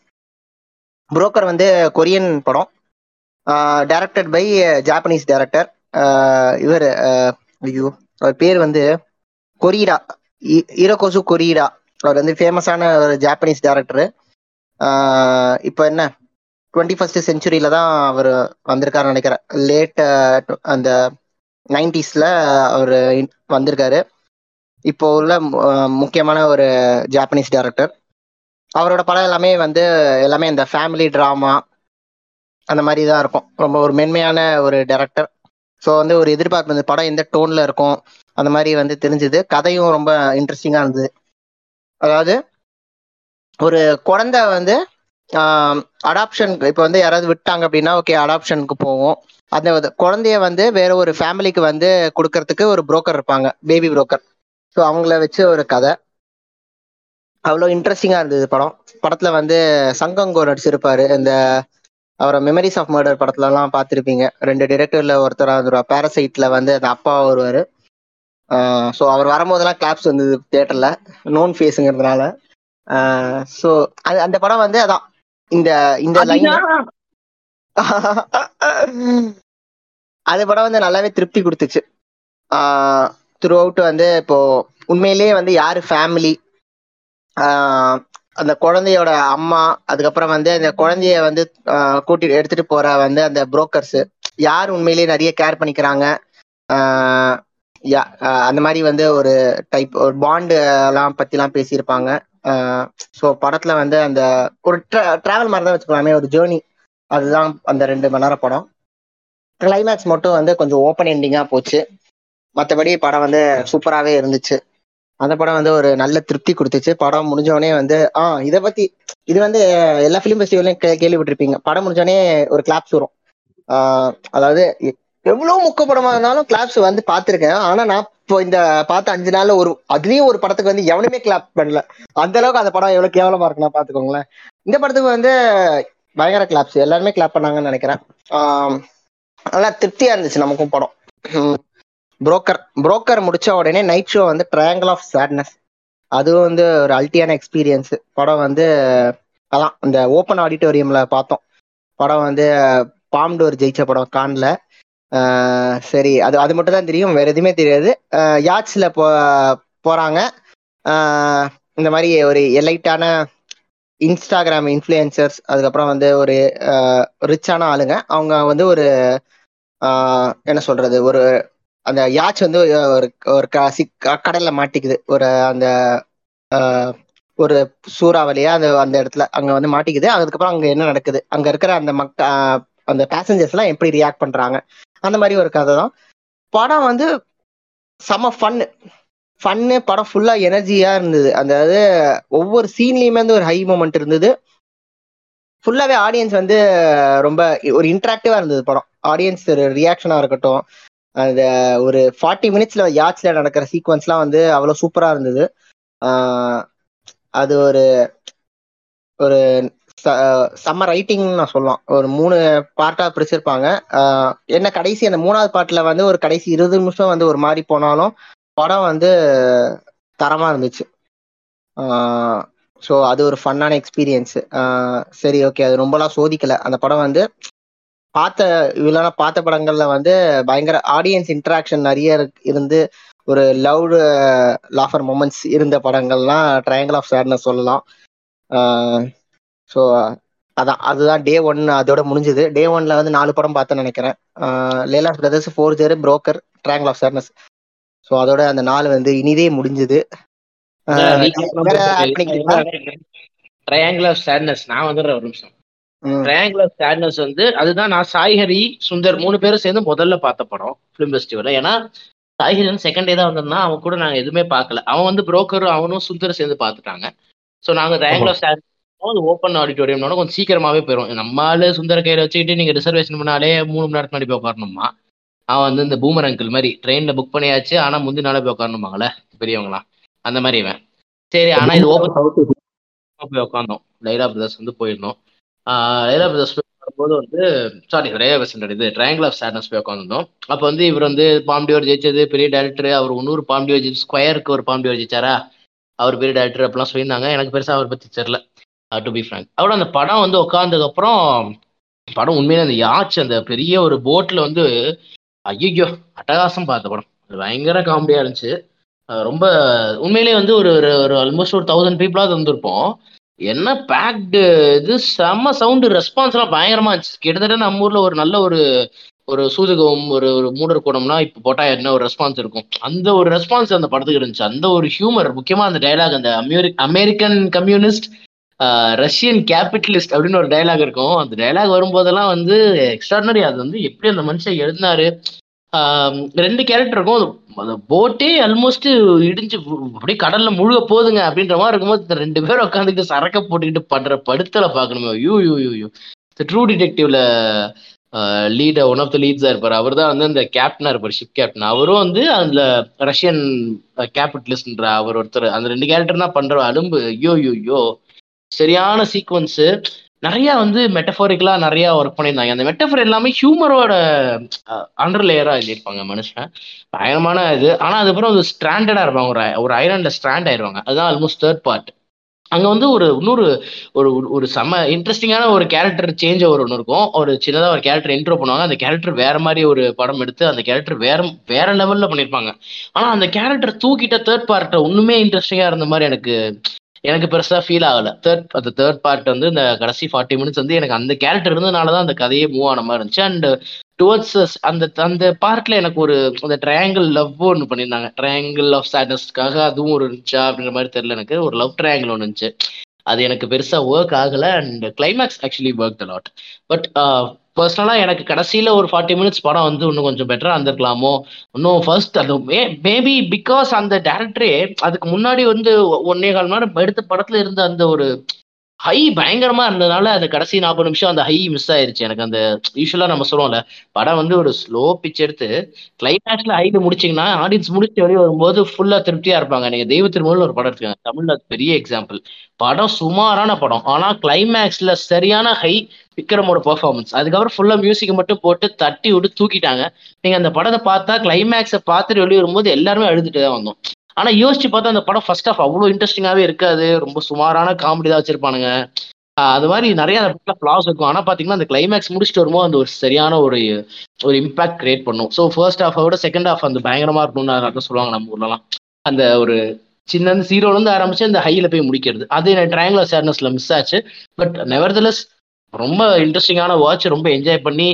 புரோக்கர் வந்து கொரியன் படம், டைரக்டட் பை ஜாப்பனீஸ் டைரக்டர் இவர் ஐயோ அவர் பேர் வந்து கொரீடா ஹிரோகோசு கொரீடா. அவர் வந்து ஃபேமஸான ஒரு ஜாப்பனீஸ் டேரக்டரு. இப்போ என்ன டுவெண்ட்டி ஃபர்ஸ்ட் செஞ்சுரியில தான் அவர் வந்திருக்காருன்னு நினைக்கிறேன். லேட் அந்த நைன்டிஸ்ல அவர் வந்திருக்காரு. இப்போ உள்ள முக்கியமான ஒரு ஜாப்பனீஸ் டேரக்டர். அவரோட படம் எல்லாமே வந்து எல்லாமே இந்த ஃபேமிலி ட்ராமா அந்த மாதிரி தான் இருக்கும். ரொம்ப ஒரு மென்மையான ஒரு டேரக்டர். ஸோ வந்து ஒரு எதிர்பார்ப்பு இந்த படம் எந்த டோன்ல இருக்கும் அந்த மாதிரி வந்து தெரிஞ்சுது. கதையும் ரொம்ப இன்ட்ரெஸ்டிங்காக இருந்தது. அதாவது ஒரு குழந்தை வந்து அடாப்ஷனுக்கு இப்போ வந்து யாராவது விட்டாங்க அப்படின்னா ஓகே அடாப்ஷனுக்கு போவோம். அந்த குழந்தைய வந்து வேற ஒரு ஃபேமிலிக்கு வந்து கொடுக்கறதுக்கு ஒரு புரோக்கர் இருப்பாங்க, பேபி புரோக்கர். ஸோ அவங்கள வச்சு ஒரு கதை. அவ்வளோ இன்ட்ரெஸ்டிங்காக இருந்தது படம். படத்தில் வந்து சங் கங்-ஹோ நடிச்சிருப்பாரு. இந்த அவரை மெமரிஸ் ஆஃப் மர்டர் படத்துலலாம் பார்த்துருப்பீங்க. ரெண்டு டிரெக்டரில் ஒருத்தராக வந்துருவார். பேரசைட்டில் வந்து அந்த அப்பா வருவார். ஸோ அவர் வரும்போதெல்லாம் கிளாப்ஸ் வந்தது தியேட்டரில், நோன் ஃபேஸுங்கிறதுனால. ஸோ அது அந்த படம் வந்து அதான் இந்த இந்த லைன் அது படம் வந்து நல்லாவே திருப்தி கொடுத்துச்சு. த்ரூ அவுட் வந்து இப்போ உண்மையிலேயே வந்து யாரு ஃபேமிலி, அந்த குழந்தையோட அம்மா, அதுக்கப்புறம் வந்து அந்த குழந்தைய வந்து கூட்டி எடுத்துட்டு போற வந்து அந்த புரோக்கர்ஸ் யார் உண்மையிலேயே நிறைய கேர் பண்ணிக்கிறாங்க, அந்த மாதிரி வந்து ஒரு டைப் ஒரு பாண்டு எல்லாம் பத்திலாம் பேசியிருப்பாங்க. ஸோ படத்துல வந்து அந்த ஒரு டிராவல் மாதிரி தான் வச்சுக்கலாமே, ஒரு ஜேர்னி. அதுதான் அந்த ரெண்டு மணி நேரம் படம். கிளைமேக்ஸ் மட்டும் வந்து கொஞ்சம் ஓப்பன் எண்டிங்காக போச்சு. மற்றபடி படம் வந்து சூப்பராகவே இருந்துச்சு. அந்த படம் வந்து ஒரு நல்ல திருப்தி கொடுத்துச்சு. படம் முடிஞ்சோடனே வந்து ஆ இதை பற்றி இது வந்து எல்லா ஃபிலிம் ஃபெஸ்டிவல்லையும் கே கேள்விப்பட்டிருப்பீங்க. படம் முடிஞ்சோடனே ஒரு கிளாப்ஸ் வரும். அதாவது எவ்வளோ முக்க படமாக இருந்தாலும் கிளாப்ஸ் வந்து பார்த்துருக்கேன். ஆனால் நான் இப்போ இந்த பார்த்த அஞ்சு நாளில் ஒரு அதுலேயும் ஒரு படத்துக்கு வந்து எவனுமே கிளாப் பண்ணல. அந்தளவுக்கு அந்த படம் எவ்வளோ கேவலமாக இருக்குன்னா பார்த்துக்கோங்களேன். இந்த படத்துக்கு வந்து பயங்கர கிளாப்ஸ், எல்லாருமே கிளாப் பண்ணாங்கன்னு நினைக்கிறேன். நல்லா திருப்தியாக இருந்துச்சு நமக்கும் படம். புரோக்கர் புரோக்கர் முடிச்ச உடனே நைட் ஷோ வந்து ட்ரையாங்கிள் ஆஃப் சேட்னஸ். அதுவும் வந்து ஒரு அல்ட்டியான எக்ஸ்பீரியன்ஸு. படம் வந்து அதான் இந்த ஓப்பன் ஆடிட்டோரியமில் பார்த்தோம். படம் வந்து பாம்டோர் ஜெயிச்ச படம் கான்ல. சரி அது அது மட்டும் தான் தெரியும், வேறு எதுவுமே தெரியாது. யாட்ஸில் போ போகிறாங்க. இந்த மாதிரி ஒரு எலைட்டான இன்ஸ்டாகிராம் இன்ஃப்ளூயன்சர்ஸ், அதுக்கப்புறம் வந்து ஒரு ரிச்சான ஆளுங்க, அவங்க வந்து ஒரு என்ன சொல்றது ஒரு அந்த யாட்ச் வந்து ஒரு கடல்ல மாட்டிக்குது. ஒரு அந்த ஒரு சூறாவளியா அந்த அந்த இடத்துல அங்க வந்து மாட்டிக்குது. அதுக்கப்புறம் அங்க என்ன நடக்குது, அங்க இருக்கிற அந்த மக்க அந்த பேசஞ்சர்ஸ் எல்லாம் எப்படி ரியாக்ட் பண்றாங்க, அந்த மாதிரி ஒரு கதை தான். படம் வந்து செம ஃபன்னு ஃபன்னு படம் ஃபுல்லாக எனர்ஜியாக இருந்தது. அந்த அது ஒவ்வொரு சீன்லேயுமே வந்து ஒரு ஹை மூமெண்ட் இருந்தது. ஃபுல்லாகவே ஆடியன்ஸ் வந்து ரொம்ப ஒரு இன்ட்ராக்டிவாக இருந்தது படம். ஆடியன்ஸ் ஒரு ரியாக்ஷனாக இருக்கட்டும், அந்த ஒரு ஃபார்ட்டி மினிட்ஸில் யாட்சில் நடக்கிற சீக்வன்ஸ்லாம் வந்து அவ்வளோ சூப்பராக இருந்தது. அது ஒரு ஒரு செம்ம ரைட்டிங்னு நான் சொல்லலாம். ஒரு மூணு பார்ட்டாக பிரிச்சிருப்பாங்க. என்ன கடைசி அந்த மூணாவது பார்ட்டில் வந்து ஒரு கடைசி இருபது நிமிஷம் வந்து ஒரு மாதிரி போனாலும் படம் வந்து தரமாக இருந்துச்சு. ஸோ அது ஒரு ஃபன்னான எக்ஸ்பீரியன்ஸு. சரி ஓகே, அது ரொம்பலாம் சோதிக்கலை. அந்த படம் வந்து பார்த்த இவ்வளோனா பார்த்த படங்களில் வந்து பயங்கர ஆடியன்ஸ் இன்ட்ராக்ஷன் நிறைய இருந்து ஒரு லவுட் லாஃபர் மொமெண்ட்ஸ் இருந்த படங்கள்லாம் ட்ரையாங்கிள் ஆஃப் சேட்னஸ் சொல்லலாம். ஸோ அதான் அதுதான் டே ஒன் அதோட முடிஞ்சுது. டே ஒன்னில் வந்து நாலு படம் பார்த்தேன்னு நினைக்கிறேன். Leila's brothers, forger, broker, triangle of sadness. So அதோட அந்த நாள் வந்து இனிதே முடிஞ்சுது. ட்ரையாங்கிள் ஆஃப் சேட்னஸ் நான் வந்துடுற ஒரு நிமிஷம். ட்ரையாங்கிள் ஆஃப் சேட்னஸ் வந்து அதுதான் நான் சாய்ஹரி சுந்தர் மூணு பேரும் சேர்ந்து முதல்ல பார்த்த படம் ஃபிலிம் ஃபெஸ்டிவல். ஏன்னா சாய்ஹரி வந்து செகண்ட் டே தான் வந்திருந்தான். அவன் கூட நாங்கள் எதுவுமே பார்க்கல. அவன் வந்து புரோக்கரும் அவனும் சுந்தர் சேர்ந்து பார்த்துட்டாங்க. ஸோ நாங்கள் ட்ரையாங்கிள் ஆஃப் சேட்னஸ் அது ஓப்பன் ஆடிட்டோரியம்னால கொஞ்சம் சீக்கிரமாகவே போயிடும். நம்மளால சுந்தர கையில் வச்சுக்கிட்டு நீங்கள் ரிசர்வேஷன் பண்ணாலே மூணு மணி நேரத்துக்கு முன்னாடி போய் உட்காரணுமா? அவன் வந்து இந்த பூமர் அங்கிள் மாதிரி ட்ரெயினில் புக் பண்ணியாச்சு, ஆனால் முந்தி நாளே போய் உட்காரணுமாங்களே பெரியவங்களாம் அந்த மாதிரி இவன். சரி, ஆனால் இது ஓப்பன் போய் உட்காந்தோம். லைலா பிரதர்ஸ் வந்து போயிருந்தோம். லைலா பிரதர்ஸ் போய் வரும்போது வந்து சாரி லைலா பிரதர்ஸ் இது ட்ரையாங்கிள் ஆஃப் சேட்னஸ் போய் உட்காந்துருந்தோம். அப்போ வந்து இவர் வந்து பாம்டியோர் ஜெயிச்சது, பெரிய டேரக்டர், அவர் இன்னொரு பாம்டியோர் ஜெயிச்சு ஸ்கொயருக்கு ஒரு பாம்டியோர் ஜெயிச்சாரா, அவர் பெரிய டேரக்டர் அப்படிலாம் சொல்லியிருந்தாங்க. எனக்கு பெருசாக அவர் பற்றி தெரியல டு பி ஃப்ராங்க். அவரோட அந்த படம் வந்து உட்காந்ததுக்கப்புறம் படம் உண்மையிலே அந்த யாட்ச் அந்த பெரிய ஒரு போட்டில் வந்து ஐயோ அட்டகாசம் பார்த்த படம். அது பயங்கர காமெடியாக இருந்துச்சு. ரொம்ப உண்மையிலே வந்து ஒரு ஒரு ஆல்மோஸ்ட் ஒரு தௌசண்ட் பீப்புளாக தந்துருப்போம். என்ன பேக்டு இது, செம்ம சவுண்டு, ரெஸ்பான்ஸ்லாம் பயங்கரமாக இருந்துச்சு. கிட்டத்தட்ட நம்ம ஊரில் ஒரு நல்ல ஒரு ஒரு சூதுகம் ஒரு ஒரு மூடர் கூடம்னா இப்போ போட்டால் என்ன ஒரு ரெஸ்பான்ஸ் இருக்கும், அந்த ஒரு ரெஸ்பான்ஸ் அந்த படத்துக்கு இருந்துச்சு. அந்த ஒரு ஹியூமர், முக்கியமாக அந்த டைலாக், அந்த அமெரி அமெரிக்கன் கம்யூனிஸ்ட் ரஷ்யன் கேபிட்டலிஸ்ட் அப்படின்னு ஒரு டைலாக் இருக்கும். அந்த டைலாக் வரும்போதெல்லாம் வந்து எக்ஸ்ட்ராடினரி. அது வந்து எப்படி அந்த மனுஷன் எழுதினாரு, ரெண்டு கேரக்டர் இருக்கும். அந்த போட்டே ஆல்மோஸ்ட் இடிஞ்சு அப்படியே கடல்ல முழுக போகுதுங்க அப்படின்ற மாதிரி இருக்கும்போது ரெண்டு பேரும் உட்காந்துக்கிட்டு சரக்க போட்டுக்கிட்டு பண்ற படுத்தலை பார்க்கணுமே. You you you you true டிடெக்டிவ்ல லீடர் ஒன் ஆஃப் த லீட்ஸா இருப்பாரு. அவர் தான் வந்து அந்த கேப்டனா இருப்பார், ஷிப் கேப்டன். அவரும் வந்து அதுல ரஷ்யன் கேபிட்டலிஸ்ட்ன்ற அவர் ஒருத்தர். அந்த ரெண்டு கேரக்டர் தான் பண்ற அலும்பு. யோ யோ யோ சரியான சீக்வன்ஸு. நிறையா வந்து மெட்டஃபோரிக்கலாக நிறையா ஒர்க் பண்ணியிருந்தாங்க. அந்த மெட்டஃபர் எல்லாமே ஹியூமரோட அண்டர் லேயராக எழுதியிருப்பாங்க மனுஷன். பயங்கரமான இது. ஆனால் அதுக்கப்புறம் ஒரு ஸ்ட்ராண்டடாக இருப்பாங்க, ஒரு ஒரு ஐலாண்டில் ஸ்ட்ராண்ட் ஆயிடுவாங்க. அதுதான் ஆல்மோஸ்ட் தேர்ட் பார்ட். அங்கே வந்து ஒரு இன்னொரு ஒரு ஒரு செம இன்ட்ரெஸ்டிங்கான ஒரு கேரக்டர் சேஞ்ச் ஒரு ஒன்று இருக்கும். ஒரு சின்னதாக ஒரு கேரக்டர் இன்ட்ரோ பண்ணுவாங்க. அந்த கேரக்டர் வேற மாதிரி ஒரு படம் எடுத்து அந்த கேரக்டர் வேற வேற லெவலில் பண்ணியிருப்பாங்க. ஆனால் அந்த கேரக்டர் தூக்கிட்ட தேர்ட் பார்ட்டை ஒன்றுமே இன்ட்ரெஸ்டிங்காக இருந்த மாதிரி எனக்கு எனக்கு பெருசாக ஃபீல் ஆகலை. தேர்ட் அந்த தேர்ட் பார்ட் வந்து இந்த கடைசி ஃபார்ட்டி மினிட்ஸ் வந்து எனக்கு அந்த கேரக்டர் இருந்ததுனால தான் அந்த கதையே மூவ் ஆன மாதிரி இருந்துச்சு. அண்ட் டுவர்ட்ஸ் அந்த அந்த பார்ட்டில் எனக்கு ஒரு அந்த ட்ரையாங்கிள் லவ் ஒன்று பண்ணியிருந்தாங்க. ட்ரையாங்கிள் ஆஃப் சாட்னஸ்க்காக அதுவும் ஒரு இருந்துச்சா அப்படின்ற மாதிரி தெரியல. எனக்கு ஒரு லவ் ட்ரையாங்கிள் ஒன்று இருந்துச்சு. அது எனக்கு பெருசாக ஒர்க் ஆகலை. And climax actually work the lot. But பர்சனலாக எனக்கு கடைசியில் ஒரு ஃபார்ட்டி மினிட்ஸ் படம் வந்து இன்னும் கொஞ்சம் பெட்டராக இருந்திருக்கலாமோ. இன்னும் ஃபர்ஸ்ட் அது மே மேபி பிகாஸ் அந்த டேரக்டரே அதுக்கு முன்னாடி வந்து ஒன்னே கால் மணி நேரம் எடுத்த படத்தில் இருந்த அந்த ஒரு ஹை பயங்கரமாக இருந்ததுனால அந்த கடைசி நாற்பது நிமிஷம் அந்த ஹை மிஸ் ஆயிருச்சு எனக்கு. அந்த யூஸ்வலாக நம்ம சொல்லுவோம்ல, படம் வந்து ஒரு ஸ்லோ பிச் எடுத்து கிளைமேக்ஸில் ஹையில் முடிச்சிங்கன்னா ஆடியன்ஸ் முடிச்சு வெளியே வரும்போது ஃபுல்லாக திருப்தியாக இருப்பாங்க. நீங்கள் தெய்வ திருமூலன்னு ஒரு படம் இருக்காங்க தமிழ்ல, அது பெரிய எக்ஸாம்பிள். படம் சுமாரான படம், ஆனால் கிளைமேக்ஸில் சரியான ஹை. விக்ரமோட பெர்ஃபார்மன்ஸ் அதுக்கப்புறம் ஃபுல்லாக மியூசிக்கை மட்டும் போட்டு தட்டி விட்டு தூக்கிட்டாங்க. நீங்கள் அந்த படத்தை பார்த்தா கிளைமேக்ஸை பார்த்துட்டு வெளியே வரும்போது எல்லாருமே அழுதுட்டு தான் வந்தோம். ஆனால் யோசிச்சு பார்த்தா அந்த படம் ஃபர்ஸ்ட் ஆஃப் அவ்வளோ இன்ட்ரெஸ்டிங்காகவே இருக்காது. ரொம்ப சுமாரான காமெடி தான் வச்சிருப்பானுங்க. அது மாதிரி நிறைய அந்த படத்தில் ஃப்ளாஸ் இருக்கும். ஆனால் பார்த்தீங்கன்னா அந்த கிளைமேக்ஸ் முடிச்சுட்டு வரும்போது அந்த ஒரு சரியான ஒரு ஒரு இம்பாக்ட் கிரியேட் பண்ணும். ஸோ ஃபர்ஸ்ட் ஆஃபோட செகண்ட் ஆஃப் அந்த பயங்கரமாக இருக்கணும்னு சொல்லுவாங்க நம்ம ஊர்லாம். அந்த ஒரு சின்ன ஜீரோலேருந்து ஆரம்பிச்சு அந்த ஹையில் போய் முடிக்கிறது அது எனக்கு ட்ரையாங்கிள் சேட்னஸ்ல மிஸ் ஆச்சு. பட் நெவர்தலஸ் ரொம்ப இன்ட்ரெஸ்டிங்கான வாட்ச். ரொம்ப என்ஜாய் பண்ணி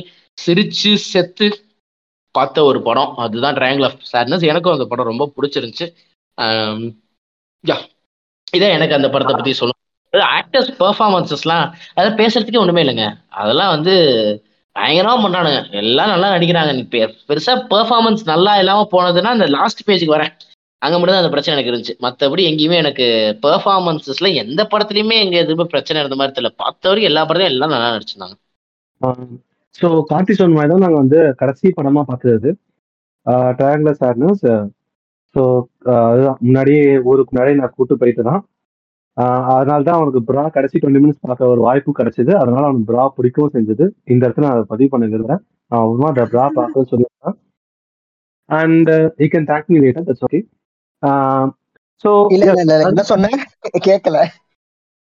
சிரிச்சு செத்து பார்த்த ஒரு படம். அதுதான் ட்ரையாங்கிள் ஆஃப் சேட்னஸ். எனக்கும் அந்த படம் ரொம்ப பிடிச்சிருந்துச்சு. யா இதான் எனக்கு அந்த படத்தை பற்றி சொல்லும். ஆக்டர்ஸ் பெர்ஃபார்மன்ஸஸ்லாம் அதை பேசுறதுக்கே ஒன்றுமே இல்லைங்க. அதெல்லாம் வந்து பயங்கரமாக பண்ணானுங்க. எல்லாம் நல்லா நடிக்கிறாங்க. நீ பெ பெருசாக பெர்ஃபார்மன்ஸ் நல்லா இல்லாமல் போனதுன்னா அந்த லாஸ்ட் பேஜுக்கு வரேன், அங்கே மட்டும் தான் அந்த பிரச்சனை எனக்கு இருந்துச்சு. மற்றபடி எங்கேயுமே எனக்கு பெர்ஃபார்மன்ஸஸ்ல எந்த படத்துலையுமே எங்கள் எதுவுமே பிரச்சனை இருந்த மாதிரி தெரியல. பார்த்த வரைக்கும் எல்லா படத்தையும் எல்லாம் நல்லா நடிச்சிருந்தாங்க. ஸோ கார்த்தி சொன்ன மாதிரி தான் நாங்கள் வந்து கடைசி படமாக பார்த்தது ட்ரையாங்கிள் சேட்னஸ். ஸோ அதுதான் முன்னாடியே ஊருக்கு முன்னாடியே நான் கூட்டு போயிட்டு தான், அதனால தான் அவனுக்கு ப்ரா கடைசி டுவெண்ட்டி மினிட்ஸ் பார்க்க ஒரு வாய்ப்பு கிடைச்சிது. அதனால அவனுக்கு ப்ரா பிடிக்கவும் செஞ்சது. இந்த இடத்துல நான் அதை பதிவு பண்ணிக்கிறேன். நான் ஒருமா அதை ப்ரா பார்க்க சொல்லியிருக்கேன். And you can thank me later, that's okay. So என்ன சொன்னேன் கேட்கல.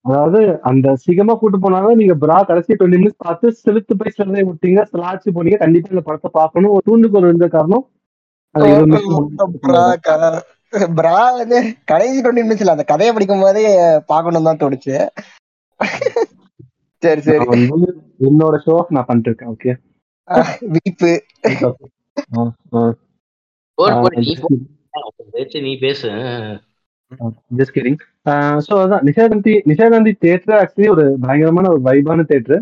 அதாவது அந்த சீக்கிரமா கூட்டு போனாலும் நீங்க பிரா கடைசி டுவெண்ட்டி மினிட்ஸ் பார்த்து செலுத்து போய் சிலரை விட்டீங்க, சிலாச்சு போனீங்க. கண்டிப்பா இந்த படத்தை பார்க்கணும் ஒரு தூண்டுகோல் இருந்த காரணம் பிரா வந்து கடைசி டுவெண்ட்டி மினிட்ஸ் இல்ல, அந்த கதையை படிக்கும் போதே பார்க்கணும் தான் தோணுச்சு. சரி சரி என்னோட ஷோ நான் பண்ணிட்டு இருக்கேன். ஓகே வீப்பு நீ பேசு. Just kidding. ஸோ அதான் நிஷா சாந்தி நிஷா சாந்தி தியேட்டர் ஆக்சுவலி ஒரு பயங்கரமான ஒரு வைபான தியேட்டரு.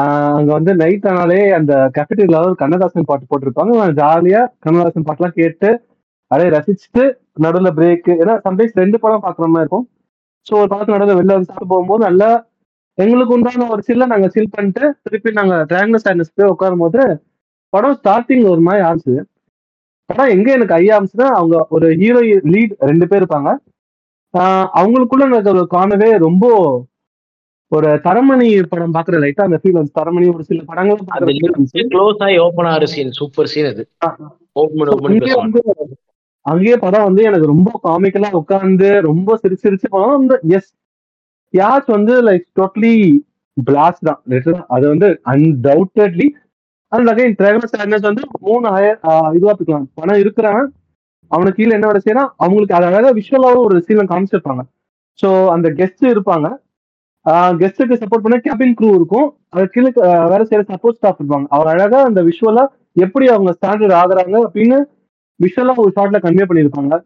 அங்கே வந்து நைட் ஆனாலே அந்த கேஃபேட்டீரியால ஒரு கண்ணதாசன் பாட்டு போட்டிருப்பாங்க. நான் ஜாலியாக கண்ணதாசன் பாட்டுலாம் கேட்டு அதே ரசிச்சுட்டு நடுவில் பிரேக்கு, ஏன்னா சம்டைம்ஸ் ரெண்டு படம் பார்க்குற மாதிரி இருக்கும். ஸோ ஒரு படத்து நடுவில் வெளில வந்து சாப்பிட்டு போகும்போது நல்லா எங்களுக்கு உண்டான ஒரு சில்ல நாங்கள் சில் பண்ணிட்டு திருப்பி நாங்கள் ட்ரையாங்கிள் சேட்னஸ் போய் உட்காரும் போது படம் ஸ்டார்டிங் ஒரு மாதிரி ஆரம்பிச்சுது. படம் எங்கே எனக்கு ஐயா ஆரம்பிச்சுன்னா அவங்க ஒரு ஹீரோ லீட் ரெண்டு பேர் இருப்பாங்க. அவங்களுக்குள்ள எனக்கு ஒரு காணவே ரொம்ப ஒரு தரமணி படம் பாக்குற லைட்டா அந்த ஃபீல் வந்து தரமணி ஒரு சில படங்கள் அங்கேயே படம் வந்து எனக்கு ரொம்ப காமிக்கலா உட்கார்ந்து ரொம்ப சிரிச்சு சிரிச்சு படம் எஸ் யாஸ் வந்து லைக் டோட்டலி பிளாஸ்ட் தான் லிட்டரலா. அது வந்து அன்டவுட்லி அந்த அகைன் ட்ரையாங்கிள் சேட்னஸ் வந்து மூணு இதுவா இருக்கலாம். பணம் இருக்கிறான் அவனுக்கு கீழே என்ன வேலை செய்யறான் அவங்களுக்கு அது அழகாக விஷுவலாவும் ஒரு சீன் காமிச்சிருப்பாங்க. ஸோ அந்த கெஸ்ட் இருப்பாங்க, கெஸ்டுக்கு சப்போர்ட் பண்ண கேபின் க்ரூ இருக்கும், அது கீழே வேலை செய்யற சப்போர்ட் ஸ்டாஃப் இருப்பாங்க. அவர் அழகா அந்த விஷுவலா எப்படி அவங்க ஸ்டாண்டர்ட் ஆகுறாங்க அப்படின்னு விஷுவலா ஒரு ஷார்ட்ல கன்வே பண்ணியிருப்பாங்க.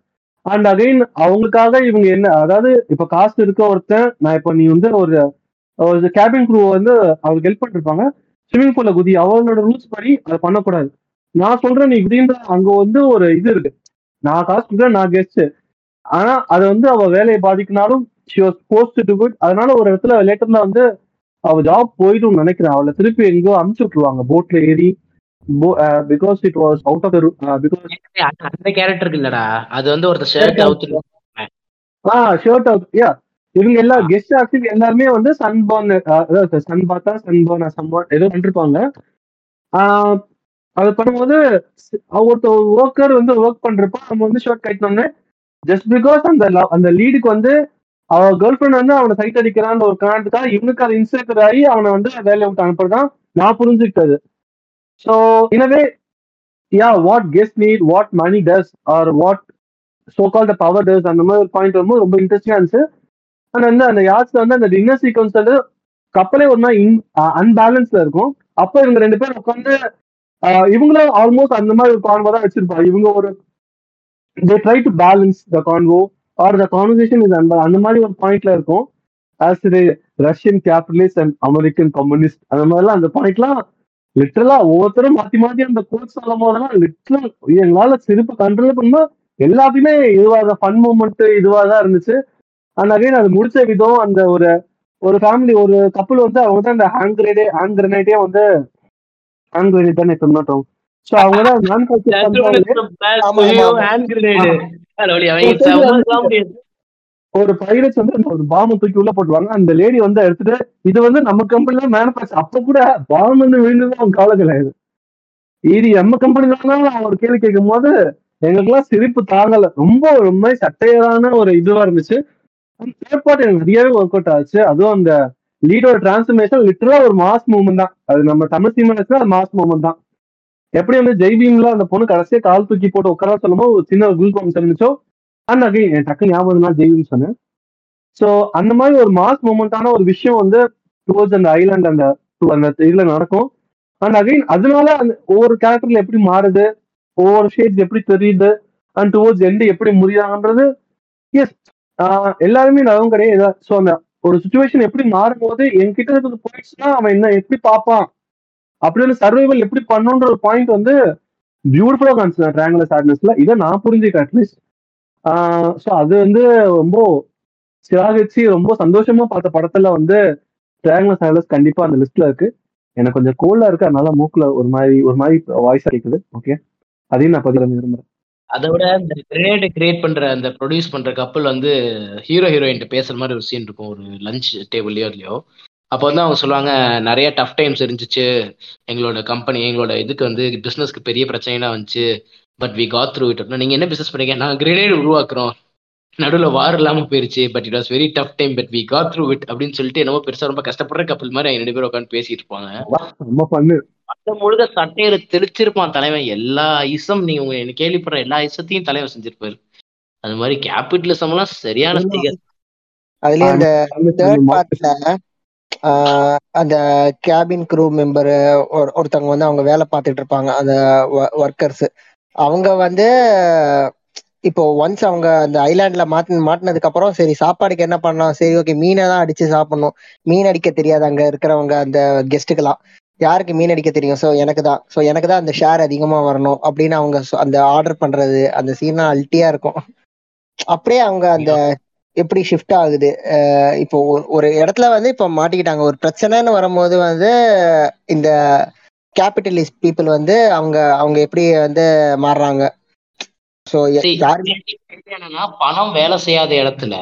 அண்ட் அகைன் அவங்களுக்காக இவங்க என்ன, அதாவது இப்ப காசு இருக்க ஒருத்தன் நான் இப்போ நீ வந்து ஒரு கேபின் க்ரூ வந்து அவருக்கு ஹெல்ப் பண்ணிருப்பாங்க. ஸ்விம்மிங் பூல்ல குதி அவங்களோட ரூல்ஸ் படி அதை பண்ணக்கூடாது, நான் சொல்றேன் நீ விதின்ற அங்க வந்து ஒரு இது இருக்கு, நான் காசு கொடுக்குறேன் நான் கெஸ்ட், ஆனா அது வந்து அவ வேலையை பாதிக்கினாலும் she was forced to do it. அதனால ஒரு இடத்துல லேட்டர்ல வந்து அவ ஜாப் போயிடும் நினைக்கிறேன், அவளை திருப்பி எங்கோ அனுப்பிச்சு விட்டுருவாங்க போட்ல ஏறி. Because it was out of the because அந்த கேரக்டருக்கு இல்லடா, அது வந்து ஒரு ஷர்ட் அவுட் ஆ ஷர்ட் அவுட் யா. இவங்க எல்லா கெஸ்ட் ஆக்டர் எல்லாருமே வந்து சன்பர்ன் சன் பார்த்தா சன்பர்ன் சம்பர் ஏதோ பண்ணிருப்பாங்க. அது பண்ணும்போது ஒருத்த ஒர்க்கர் வந்து ஒர்க் பண்றப்ப நம்ம வந்து ஷர்ட் கட்டினோம்னே ஜஸ்ட் பிகாஸ் அந்த அந்த லீடுக்கு வந்து அவ கேர்ள் ஃப்ரெண்ட் வந்து அவனை சைட் அடிக்கிறான்னு ஒரு காரணத்துக்காக இவனுக்கு அது இன்ஸ்ட்ரக்டர் ஆகி அவனை வந்து வேலையை விட்டு அனுப்புறதான் நான் புரிஞ்சுக்கிட்டது. ஸோ எனவே யா what guest need what money does or what so call the power does அந்த மாதிரி ஒரு பாயிண்ட் வரும்போது ரொம்ப இன்ட்ரெஸ்டிங்காக இருந்துச்சு. ஆனால் வந்து அந்த யார்ட்ஸ்ல வந்து அந்த டின்னர் சீக்வன்ஸ் வந்து கப்பலே ஒன்னா இன் அன்பேலன்ஸ்ல இருக்கும். அப்போ இவங்க ரெண்டு பேரும் உட்காந்து இவங்களும் ஆல்மோஸ்ட் அந்த மாதிரி ஒரு கான்வோ தான் வச்சிருப்பாங்க. இவங்க ஒரு they try to balance the convo or the conversation is அந்த மாதிரி ஒரு பாயிண்ட்ல இருக்கும். as today Russian capitalist and American communist அந்த மாதிரிலாம் அந்த பாயிண்ட்லாம் லிட்டரலா ஒவ்வொருத்தரும் மாற்றி மாற்றி அந்த கோட்ஸ் சொல்லும் போதெல்லாம் லிட்டரல் எங்களால் சிரிப்பை கண்ட்ரோல் பண்ணும்போது எல்லாத்தையுமே இதுவாக ஃபன் மூமெண்ட் இதுவாக தான் இருந்துச்சு. அண்ட் அகைன் அது முடிச்ச விதம் அந்த ஒரு ஒரு ஃபேமிலி ஒரு கப்பல் வந்து அவங்க தான் அந்த ஹேண்ட் கிரேடே ஹேண்ட் கிரனேட்டே வந்து ஹேண்ட் கிரனேட் தானே சொன்னாட்டோம். சோ அவங்கள நான் கரெக்ட் ஒரு பைரட்ஸ் வந்து ஒரு பாம்பு தூக்கி உள்ள போட்டுவாங்க. அந்த லேடி வந்து எடுத்துட்டு இது வந்து நம்ம கம்பெனில மேனுஃபேக்சர் அப்ப கூட பாம்பு வந்து விழுந்தது அவங்க கவலை கிடையாது. இது நம்ம கம்பெனில தான் ஒரு கேள்வி கேட்கும் போது எங்களுக்கெல்லாம் சிரிப்பு தாங்கல. ரொம்ப ரொம்ப சட்டையான ஒரு இதுவா இருந்துச்சு. எனக்கு நிறையவே ஒர்க் அவுட் ஆச்சு. அதுவும் அந்த லீடோட டிரான்ஸ்ஃபர்மேஷன் லிட்டரா ஒரு மாஸ் மூவ்மெண்ட் தான். அது நம்ம தமிழ் சினிமா மாஸ் மூவ்மெண்ட் தான். எப்படி வந்து ஜெய்பீம்ல அந்த பொண்ணு கடைசியா கால் தூக்கி போட்டு உட்கார சொல்லும்போது ஒரு சின்ன ஒரு குல்பாம்ஸ் இருந்துச்சோ அண்ட் அகைன் டக்கு ஞாபகம் தான் ஜெய்பீம் சொன்னேன். ஸோ அந்த மாதிரி ஒரு மாஸ் மூமெண்டான ஒரு விஷயம் வந்து டுவோர்ட்ஸ் அந்த ஐலாண்ட் அந்த அந்த இதுல நடக்கும். அண்ட் அகைன் அதனால அந்த ஒவ்வொரு கேரக்டர்ல எப்படி மாறுது, ஒவ்வொரு ஷேட்ஸ் எப்படி தெரியுது, அண்ட் டுவோர்ட்ஸ் எண்டு எப்படி முடியாதுன்றது எஸ் எல்லாருமே நலவும் கிடையாது. ஸோ அந்த ஒரு சுச்சுவேஷன் எப்படி மாறும்போது என்கிட்ட இருக்கிறது போயிடுச்சுன்னா அவன் என்ன எப்படி பார்ப்பான் அப்படி ஒரு சர்வைவல் எப்படி பண்ணுன்ற ஒரு பாயிண்ட் வந்து பியூட்டிஃபுல்லாக காமிச்சு ட்ரையாங்குலர் சாட்னஸ்ல இதை நான் புரிஞ்சுக்கிறேன் அட்லீஸ்ட். ஸோ அது வந்து ரொம்ப சிராகிச்சு ரொம்ப சந்தோஷமா பார்த்த படத்துல வந்து ட்ரையாங்குலர் சாட்னஸ் கண்டிப்பா அந்த லிஸ்ட்ல இருக்கு. எனக்கு கொஞ்சம் கோல்டா இருக்கு, அதனால மூக்குல ஒரு மாதிரி ஒரு மாதிரி வாய்ஸ் கேட்குது. ஓகே அதையும் நான் பதில விரும்புறேன். அதை விட இந்த கிரேட் கிரியேட் பண்ற அந்த ப்ரொடியூஸ் பண்ற கப்பல் வந்து ஹீரோ ஹீரோயின் பேசுற மாதிரி ஒரு சீன் இருக்கும் ஒரு லஞ்ச் டேபிள்லயோ இல்லையோ. அப்போ வந்து அவங்க சொல்லுவாங்க நிறைய டஃப் டைம்ஸ் இருந்துச்சு எங்களோட கம்பெனி எங்களோட இதுக்கு வந்து பிஸ்னஸ்க்கு பெரிய பிரச்சனைனா வந்துச்சு, but we got through it. நீங்கள் என்ன பிஸ்னஸ் பண்ணீங்க? நாங்கள் கிரேனேட் உருவாக்குறோம், நடுவில் வார் இல்லாமல் போயிடுச்சு, but it was very tough time but we got through it அப்படின்னு சொல்லிட்டு என்னமோ பெருசாக ரொம்ப கஷ்டப்படுற கப்பல் மாதிரி ரெண்டு பேரும் உட்காந்து பேசிட்டு இருப்பாங்க. அந்த முழுக்க சட்டையில தெளிச்சிருப்பான் தலைவன். எல்லா இசம் நீங்க உங்க கேள்விப்படுற எல்லா இசத்தையும் தலைவன் செஞ்சிருப்பாரு. அது மாதிரி கேபிட்டலிசம்லாம் சரியான அந்த கேபின் க்ரூ மெம்பர் ஒருத்தவங்க வந்து அவங்க வேலை பார்த்துட்டு இருப்பாங்க அந்த ஒர்க்கர்ஸ். அவங்க வந்து இப்போ ஒன்ஸ் அவங்க அந்த ஐலாண்ட்ல மாட்டு மாட்டினதுக்கு அப்புறம் சரி சாப்பாடுக்கு என்ன பண்ணலாம், சரி ஓகே மீனை தான் அடிச்சு சாப்பிடணும். மீன் அடிக்க தெரியாது அங்க இருக்கிறவங்க அந்த கெஸ்ட்டுக்கெல்லாம். யாருக்கு மீன் அடிக்க தெரியும்? ஸோ எனக்கு தான் ஸோ எனக்கு தான் அந்த ஷேர் அதிகமா வரணும் அப்படின்னு அவங்க அந்த ஆர்டர் பண்றது அந்த சீனா அல்ட்டியா இருக்கும். அப்படியே அவங்க அந்த எப்படி ஷிஃப்ட் ஆகுது. இப்போ ஒரு இடத்துல வந்து இப்போ மாட்டிக்கிட்டாங்க ஒரு பிரச்சனைன்னு வரும்போது வந்து இந்த கேபிட்டலிஸ்ட் பீப்புள் வந்து அவங்க அவங்க எப்படி வந்து மாறுறாங்க. ஸோ என்னன்னா பணம் வேலை செய்யாத இடத்துல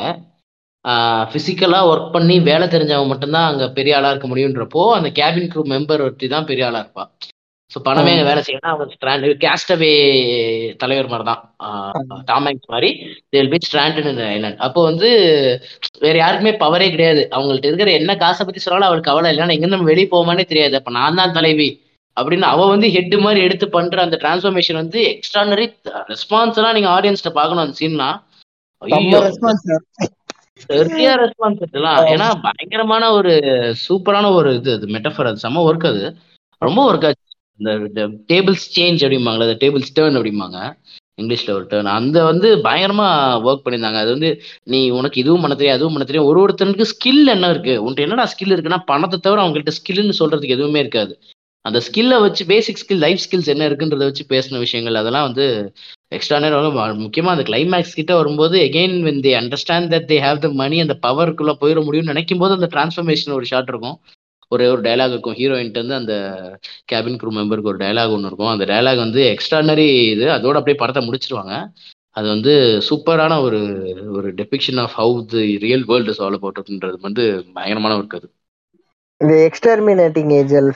பிசிக்கலா ஒர்க் பண்ணி வேலை தெரிஞ்சவங்க மட்டும்தான் அங்க பெரிய ஆளா இருக்க முடியும்ன்றப்போ அந்த கேபின் க்ரூ மெம்பர் ஒட்டி தான் பெரிய ஆளா இருப்பா. ஸோ பணமே வேலை செய்யணும். அவங்க கேஸ்டவே தலைவர் மாதிரி தான் டாமேங்ஸ் மாதிரி they'll be stranded in the island. அப்போ வந்து வேற யாருக்குமே பவரே கிடையாது. அவங்கள்ட்ட இருக்கிற என்ன காசை பத்தி சொன்னாலும் அவளுக்கு கவலை இல்லைன்னா எங்க நம்ம வெளியே போவானே தெரியாது. அப்போ நான் தான் தலைவி அப்படின்னு அவ வந்து ஹெட் மாதிரி எடுத்து பண்ற அந்த டிரான்ஸ்ஃபர்மேஷன் வந்து எக்ஸ்ட்ரானரி ரெஸ்பான்ஸ் எல்லாம் நீங்க ஆடியன்ஸ்ட பார்க்கணும். அந்த சீன்னா சரியா ரெஸ்பான்ஸ் இருக்கலாம். ஏன்னா பயங்கரமான ஒரு சூப்பரான ஒரு இது அது மெட்டஃபர். அது செம ஒர்க், அது ரொம்ப ஒர்க் ஆச்சு. இந்த டேபிள்ஸ் சேஞ்ச் அப்படிம்பாங்களே, அந்த டேபிள்ஸ் டேர்ன் அப்படிம்பாங்க இங்கிலீஷ்ல ஒரு டேர்ன். அந்த வந்து பயங்கரமா ஒர்க் பண்ணியிருந்தாங்க. அது வந்து நீ உனக்கு இதுவும் பண்ண தெரியும் அதுவும் பண்ண தெரியும். ஒரு ஒருத்தனுக்கு ஸ்கில் என்ன இருக்கு, உன்ட்டு என்னடா ஸ்கில் இருக்குன்னா பணத்தை தவிர அவங்கள்ட்ட ஸ்கில்னு சொல்றதுக்கு எதுவுமே இருக்காது. அந்த ஸ்கில்லை வச்சு பேசிக் ஸ்கில் லைஃப் ஸ்கில்ஸ் என்ன இருக்குன்றத வச்சு பேசின விஷயங்கள் அதெல்லாம் வந்து எக்ஸ்ட்ரானே. முக்கியமாக அந்த கிளைமேக்ஸ் கிட்ட வரும்போது again when they understand that they have the money அந்த பவருக்குள்ளே போயிட முடியும்னு நினைக்கும் போது அந்த டிரான்ஸ்ஃபர்மேஷன் ஒரு ஷாட் இருக்கும், ஒரே ஒரு டைலாக் இருக்கும். ஹீரோயின்ட்டு வந்து அந்த கேபின் க்ரூ மெம்பருக்கு ஒரு டைலாக் ஒன்று இருக்கும். அந்த டைலாக் வந்து எக்ஸ்ட்ரானரி இது, அதோட அப்படியே படத்தை முடிச்சிருவாங்க. அது வந்து சூப்பரான ஒரு ஒரு depiction of how the real world solve அபவுட்ன்றது வந்து பயங்கரமான ஒரு கதை. இந்த எக்ஸ்டர்மினேட்டிங் ஏஞ்சல்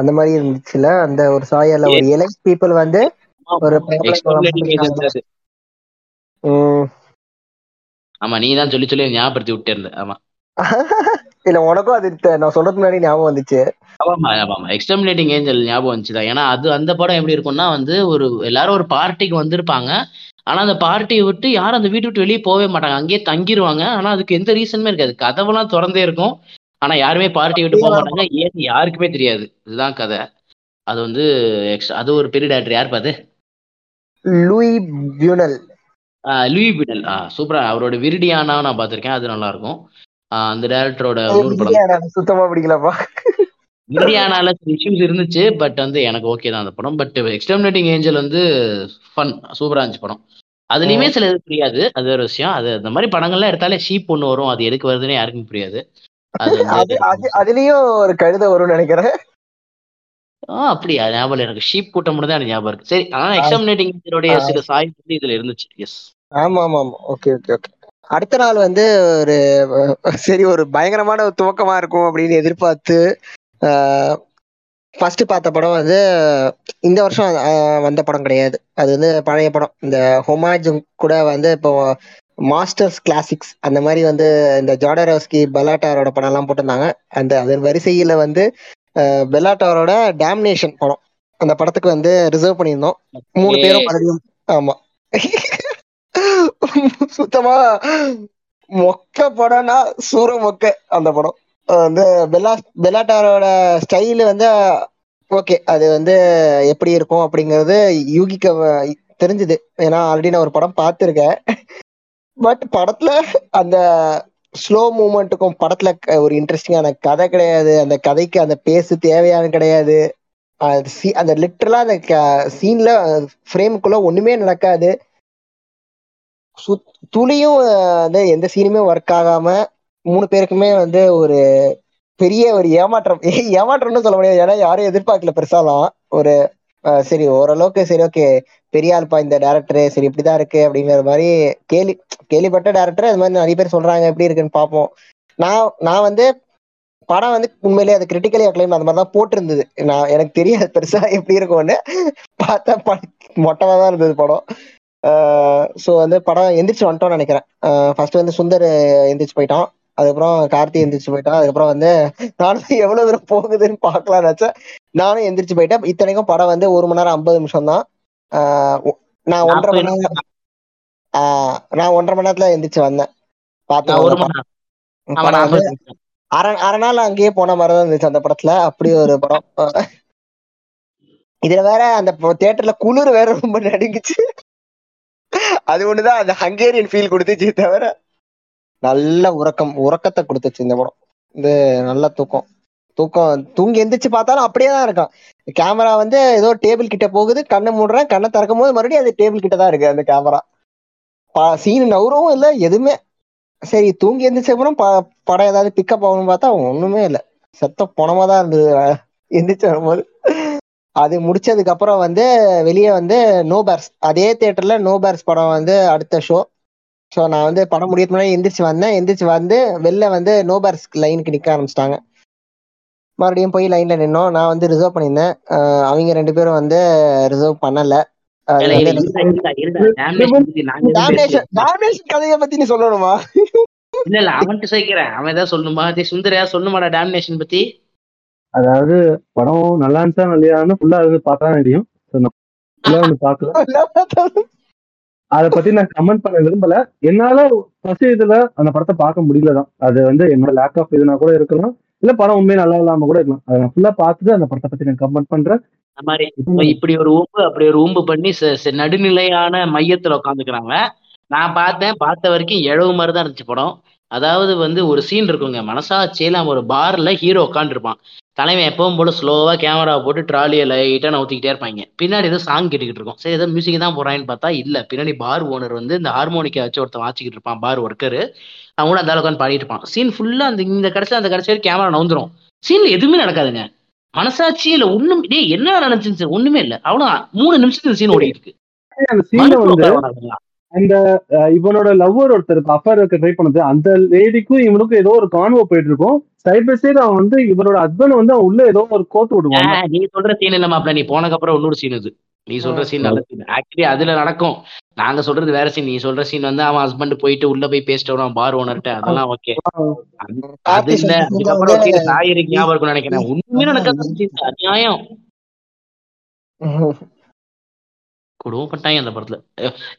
அந்த மாதிரி இருந்துச்சுல, அந்த ஒரு சாயல்ல ஒரு எலைட் பீப்பிள் வந்து ஒரு எக்ஸ்டர்மினேட்டிங் ஏஞ்சல். ஆமா, நீ தான் சொல்லி சொல்லி ஞாபகப்படுத்தி விட்டே இருந்த. ஆமா இல்ல, உனக்கும் அது நான் சொல்றதுக்கு முன்னாடி ஞாபகம் வந்துச்சு. ஆமா ஆமா, எக்ஸ்டர்மினேட்டிங் ஏஞ்சல் ஞாபகம் வந்துச்சுதான். ஏன்னா அது அந்த படம் எப்படி இருக்கும்னா வந்து ஒரு எல்லாரும் ஒரு பார்ட்டிக்கு வந்திருப்பாங்க, ஆனால் அந்த பார்ட்டியை விட்டு யாரும் அந்த வீட்டு விட்டு வெளியே போகவே மாட்டாங்க, அங்கேயே தங்கிடுவாங்க. ஆனால் அதுக்கு எந்த ரீசனுமே இருக்காது, கதவெல்லாம் திறந்தே இருக்கும், ஆனால் யாருமே பார்ட்டியை விட்டு போக மாட்டாங்க, ஏன் யாருக்குமே தெரியாது. இதுதான் கதை. அது வந்து எக்ஸ்ட்ரா. அது ஒரு பெரிய டேரக்டர், யார் பாது லூயி பியூனல். லூயி பியூனல் ஆ சூப்பரா, அவரோட விரிடியானா நான் பார்த்துருக்கேன், அது நல்லா இருக்கும். அந்த டேரக்டரோட சுத்தமா பிடிக்கலப்பா. விரிடியானால இஷ்யூஸ் இருந்துச்சு, பட் வந்து எனக்கு ஓகே தான் அந்த படம். பட் எக்ஸ்டர்மினேட்டிங் ஏஞ்சல் வந்து ஃபன், சூப்பராக இருந்துச்சு படம். அதுலேயுமே சில இது புரியாது, அது ஒரு விஷயம். அது அந்த மாதிரி படங்கள்லாம் எடுத்தாலே ஷீப் ஒன்று வரும், அது எதுக்கு வருதுன்னு யாருக்கும் புரியாது. அதுலயும் ஒரு கழுத வரும்னு நினைக்கிறேன். ஆ அப்படியா, ஞாபகம் எனக்கு ஷீப் கூட்டம் மட்டும் தான் எனக்கு ஞாபகம் இருக்கு. சரி, ஆனால் எக்ஸ்டர்மினேட்டிங் ஏஞ்சலோடைய சில சாய் வந்து இதுல இருந்துச்சு. எஸ் ஆமா ஆமா ஆமா, ஓகே ஓகே ஓகே. அடுத்த நாள் வந்து ஒரு சரி ஒரு பயங்கரமான ஒரு துவக்கமா இருக்கும் அப்படின்னு எதிர்பார்த்து ஃபர்ஸ்ட் பார்த்த படம் வந்து இந்த வருஷம் வந்த படம் கிடையாது, அது வந்து பழைய படம். இந்த ஹொமாஜ் கூட வந்து இப்போ மாஸ்டர்ஸ் கிளாசிக்ஸ் அந்த மாதிரி வந்து இந்த ஜோடரோஸ்கி பெலாட்டாரோட படம் எல்லாம் போட்டிருந்தாங்க. அந்த அதன் வரிசையில வந்து பெலாட்டாரோட டாமினேஷன் படம், அந்த படத்துக்கு வந்து ரிசர்வ் பண்ணியிருந்தோம் மூணு பேரும். ஆமா சுத்தமா மொக்க படம்னா சூற மொக்க அந்த படம் வந்து பெலா பெலாட்டாரோட ஸ்டைலு வந்து ஓகே, அது வந்து எப்படி இருக்கும் அப்படிங்கிறது யூகிக்க தெரிஞ்சுது. ஏன்னா ஆல்ரெடி நான் ஒரு படம் பார்த்துருக்கேன். பட் படத்துல அந்த ஸ்லோ மூமெண்ட்டுக்கும் படத்துல ஒரு இன்ட்ரெஸ்டிங்கான கதை கிடையாது, அந்த கதைக்கு அந்த பேசு தேவையான கிடையாது. அந்த லிட்டரலா அந்த சீன்ல ஃப்ரேமுக்குள்ள ஒண்ணுமே நடக்காது, துளியும் வந்து எந்த சீனுமே ஒர்க் ஆகாம மூணு பேருக்குமே வந்து ஒரு பெரிய ஒரு ஏமாற்றம் ஏமாற்றம்னு சொல்ல முடியாது. ஏன்னா யாரும் எதிர்பார்க்கல பெருசாலாம். ஒரு சரி ஓரளவுக்கு சரி ஓகே பெரிய ஆள்பா இந்த டேரக்டரு, சரி இப்படிதான் இருக்கு அப்படிங்கிற மாதிரி கேள்வி கேள்விப்பட்ட டேரக்டர் அது மாதிரி நிறைய பேர் சொல்றாங்க, எப்படி இருக்குன்னு பார்ப்போம். நான் நான் வந்து படம் வந்து உண்மையிலே அது கிரிட்டிக்கலி அக்ளைம் அந்த மாதிரி தான் போட்டிருந்தது. நான் எனக்கு தெரியாது பெருசா எப்படி இருக்கும்னு, பார்த்தா படம் மொட்டமா தான் இருந்தது படம். ஸோ வந்து படம் எந்திரிச்சு வந்துட்டோம்னு நினைக்கிறேன். ஃபர்ஸ்ட் வந்து சுந்தர் எந்திரிச்சு போயிட்டான், அதுக்கப்புறம் கார்த்தி எந்திரிச்சு போயிட்டான், அதுக்கப்புறம் வந்து நானும் எவ்வளவு தூரம் போகுதுன்னு பார்க்கலான்னு வச்சேன், நானும் எந்திரிச்சு போயிட்டேன். இத்தனைக்கும் படம் வந்து ஒரு மணி நேரம் ஐம்பது நிமிஷம் தான். நான் ஒன்றரை மணி நேரம் ஆஹ் நான் ஒன்றரை மணி நேரத்துல எந்திரிச்சு வந்தேன். பார்த்தேன் அரை அரை நாள் அங்கேயே போன மாதிரிதான் இருந்துச்சு அந்த படத்துல. அப்படி ஒரு படம். இதுல வேற அந்த தியேட்டர்ல குளிர் வேற ரொம்ப நடுங்குச்சு. அது ஒண்ணுதான் அந்த ஹங்கேரியன் ஃபீல் கொடுத்துச்சு, தவிர நல்ல உறக்கம் உறக்கத்தை கொடுத்துச்சு இந்த படம். இது நல்ல தூக்கம் தூக்கம் தூங்கி எந்திரிச்சு பார்த்தாலும் அப்படியே தான் இருக்கான். கேமரா வந்து ஏதோ டேபிள் கிட்ட போகுது, கண்ணை மூடுறேன், கண்ணை திறக்கும் போது மறுபடியும் அது டேபிள் கிட்ட தான் இருக்கு அந்த கேமரா. சீன் நவுறவும் இல்லை, எதுவுமே. சரி தூங்கி எந்திரிச்ச அப்புறம் ப படம் ஏதாவது பிக்கப் ஆகணும்னு பார்த்தா ஒண்ணுமே இல்லை, செத்த பணமா தான் இருந்தது எந்திரிச்சு வரும்போது. அது முடிச்சதுக்கு அப்புறம் வந்து வெளியே வந்து நோ பார்ஸ், அதே தியேட்டர்ல நோ பார்ஸ் படம் வந்து அடுத்த ஷோ. ஸோ நான் வந்து படம் முடியறதுக்கு முன்னாடி எந்திரிச்சு வந்தேன். எந்திரிச்சு வந்து வெளில வந்து நோ பார்ஸ் லைனுக்கு நிற்க ஆரம்பிச்சிட்டாங்க. மறுபடியும் போய் லைன்ல நின்னோம். நான் வந்து ரிசர்வ் பண்ணியிருந்தேன், அவங்க ரெண்டு பேரும் வந்து ரிசர்வ் பண்ணலை. கதையை பத்தி நீ சொல்லணுமா? இல்ல இல்ல அவன்ட்டு சேர்க்கிறேன், அவன் ஏதாவது சொல்லணுமா? சுந்தரையா சொல்லணுமாடா டாமினேஷன் பத்தி? அதாவது படம் நல்லா இருந்துச்சா இல்லையான்னு ஃபுல்லா அது பார்க்கலாம் தெரியும். அதை பத்தி நான் கமெண்ட் பண்ண விரும்பல. என்னால ஃபர்ஸ்ட் இதுல அந்த படத்தை பார்க்க முடியலதான். அது வந்து என்னோட லேக் ஆஃப் இதுனா கூட இருக்கலாம், இல்ல படம் உண்மையை நல்லா இல்லாம கூட இருக்கலாம். அதை நான் ஃபுல்லா பார்த்துட்டு அந்த படத்தை பத்தி நான் கமெண்ட் பண்றேன். இப்படி ஒரு ஊம்பு அப்படி ஒரு ஊம்பு பண்ணி நடுநிலையான மையத்துல உட்காந்துக்கிறாங்க. நான் பார்த்தேன், பார்த்த வரைக்கும் எழுவு மாதிரிதான் இருந்துச்சு படம். அதாவது வந்து ஒரு சீன் இருக்குங்க, மனசாட்சியெல்லாம் ஒரு பார்ல ஹீரோ உட்காந்துருப்பான், தலைவன் எப்பவும் போல ஸ்லோவா கேமரா போட்டு ட்ராலியை லைட்டா நவுத்திக்கிட்டே இருப்பாங்க, பின்னாடி ஏதோ சாங் கேட்டுக்கிட்டு இருக்கும். சரி ஏதோ மியூசிக் தான் போறான்னு பார்த்தா இல்ல, பின்னாடி பார் ஓனர் வந்து இந்த ஹார்மோனிக்கா வச்சு ஒருத்தன் வாச்சிக்கிட்டு இருப்பான், பார் ஒர்க்கரு, அவன் கூட அந்த அளவுக்கு பாடிட்டு இருப்பான். சீன் ஃபுல்லா அந்த இந்த கடைசியில அந்த கடைசி வரைக்கும் கேமரா நவுந்துரும், சீன்ல எதுவுமே நடக்காதுங்க, மனசாட்சி இல்ல ஒண்ணும், டே என்ன நினைச்சுன்னு சார் ஒண்ணுமே இல்ல, அவ்வளவு மூணு நிமிஷத்துக்கு சீன் ஓடி இருக்கு. அந்த இவனோட லவ்வர் ஒருத்தர் அஃபேர் ட்ரை பண்ணது, அந்த லேடிக்கும் இவனுக்கும் ஏதோ ஒரு கான்வோ போயிட்டு இருக்கும், சைட் பை சைடு அவன் வந்து இவனோட ஹஸ்பண்ட் வந்து உள்ள ஏதோ ஒரு கோத்து விடுவான். நீ சொல்ற சீன் இல்லமா அப்படி, நீ போனதுக்கு அப்புறம் இன்னொரு சீன் இது, நீ சொல்ற சீன் நல்ல சீன் ஆக்சுவலி, அதுல நடக்கும். நாங்க சொல்றது வேற சீன், நீ சொல்ற சீன் வந்து அவன் ஹஸ்பண்ட் போயிட்டு உள்ள போய் பேசிட்டு வரும் பார் ஓனர்ட்ட, அதெல்லாம் ஓகே, அது இல்ல. அதுக்கப்புறம் சாயரி ஞாபகம் இருக்கும்னு நினைக்கிறேன், உண்மையில நடக்காது, அநியாயம் கொடுவும் பட்டாங்க அந்த படத்துல.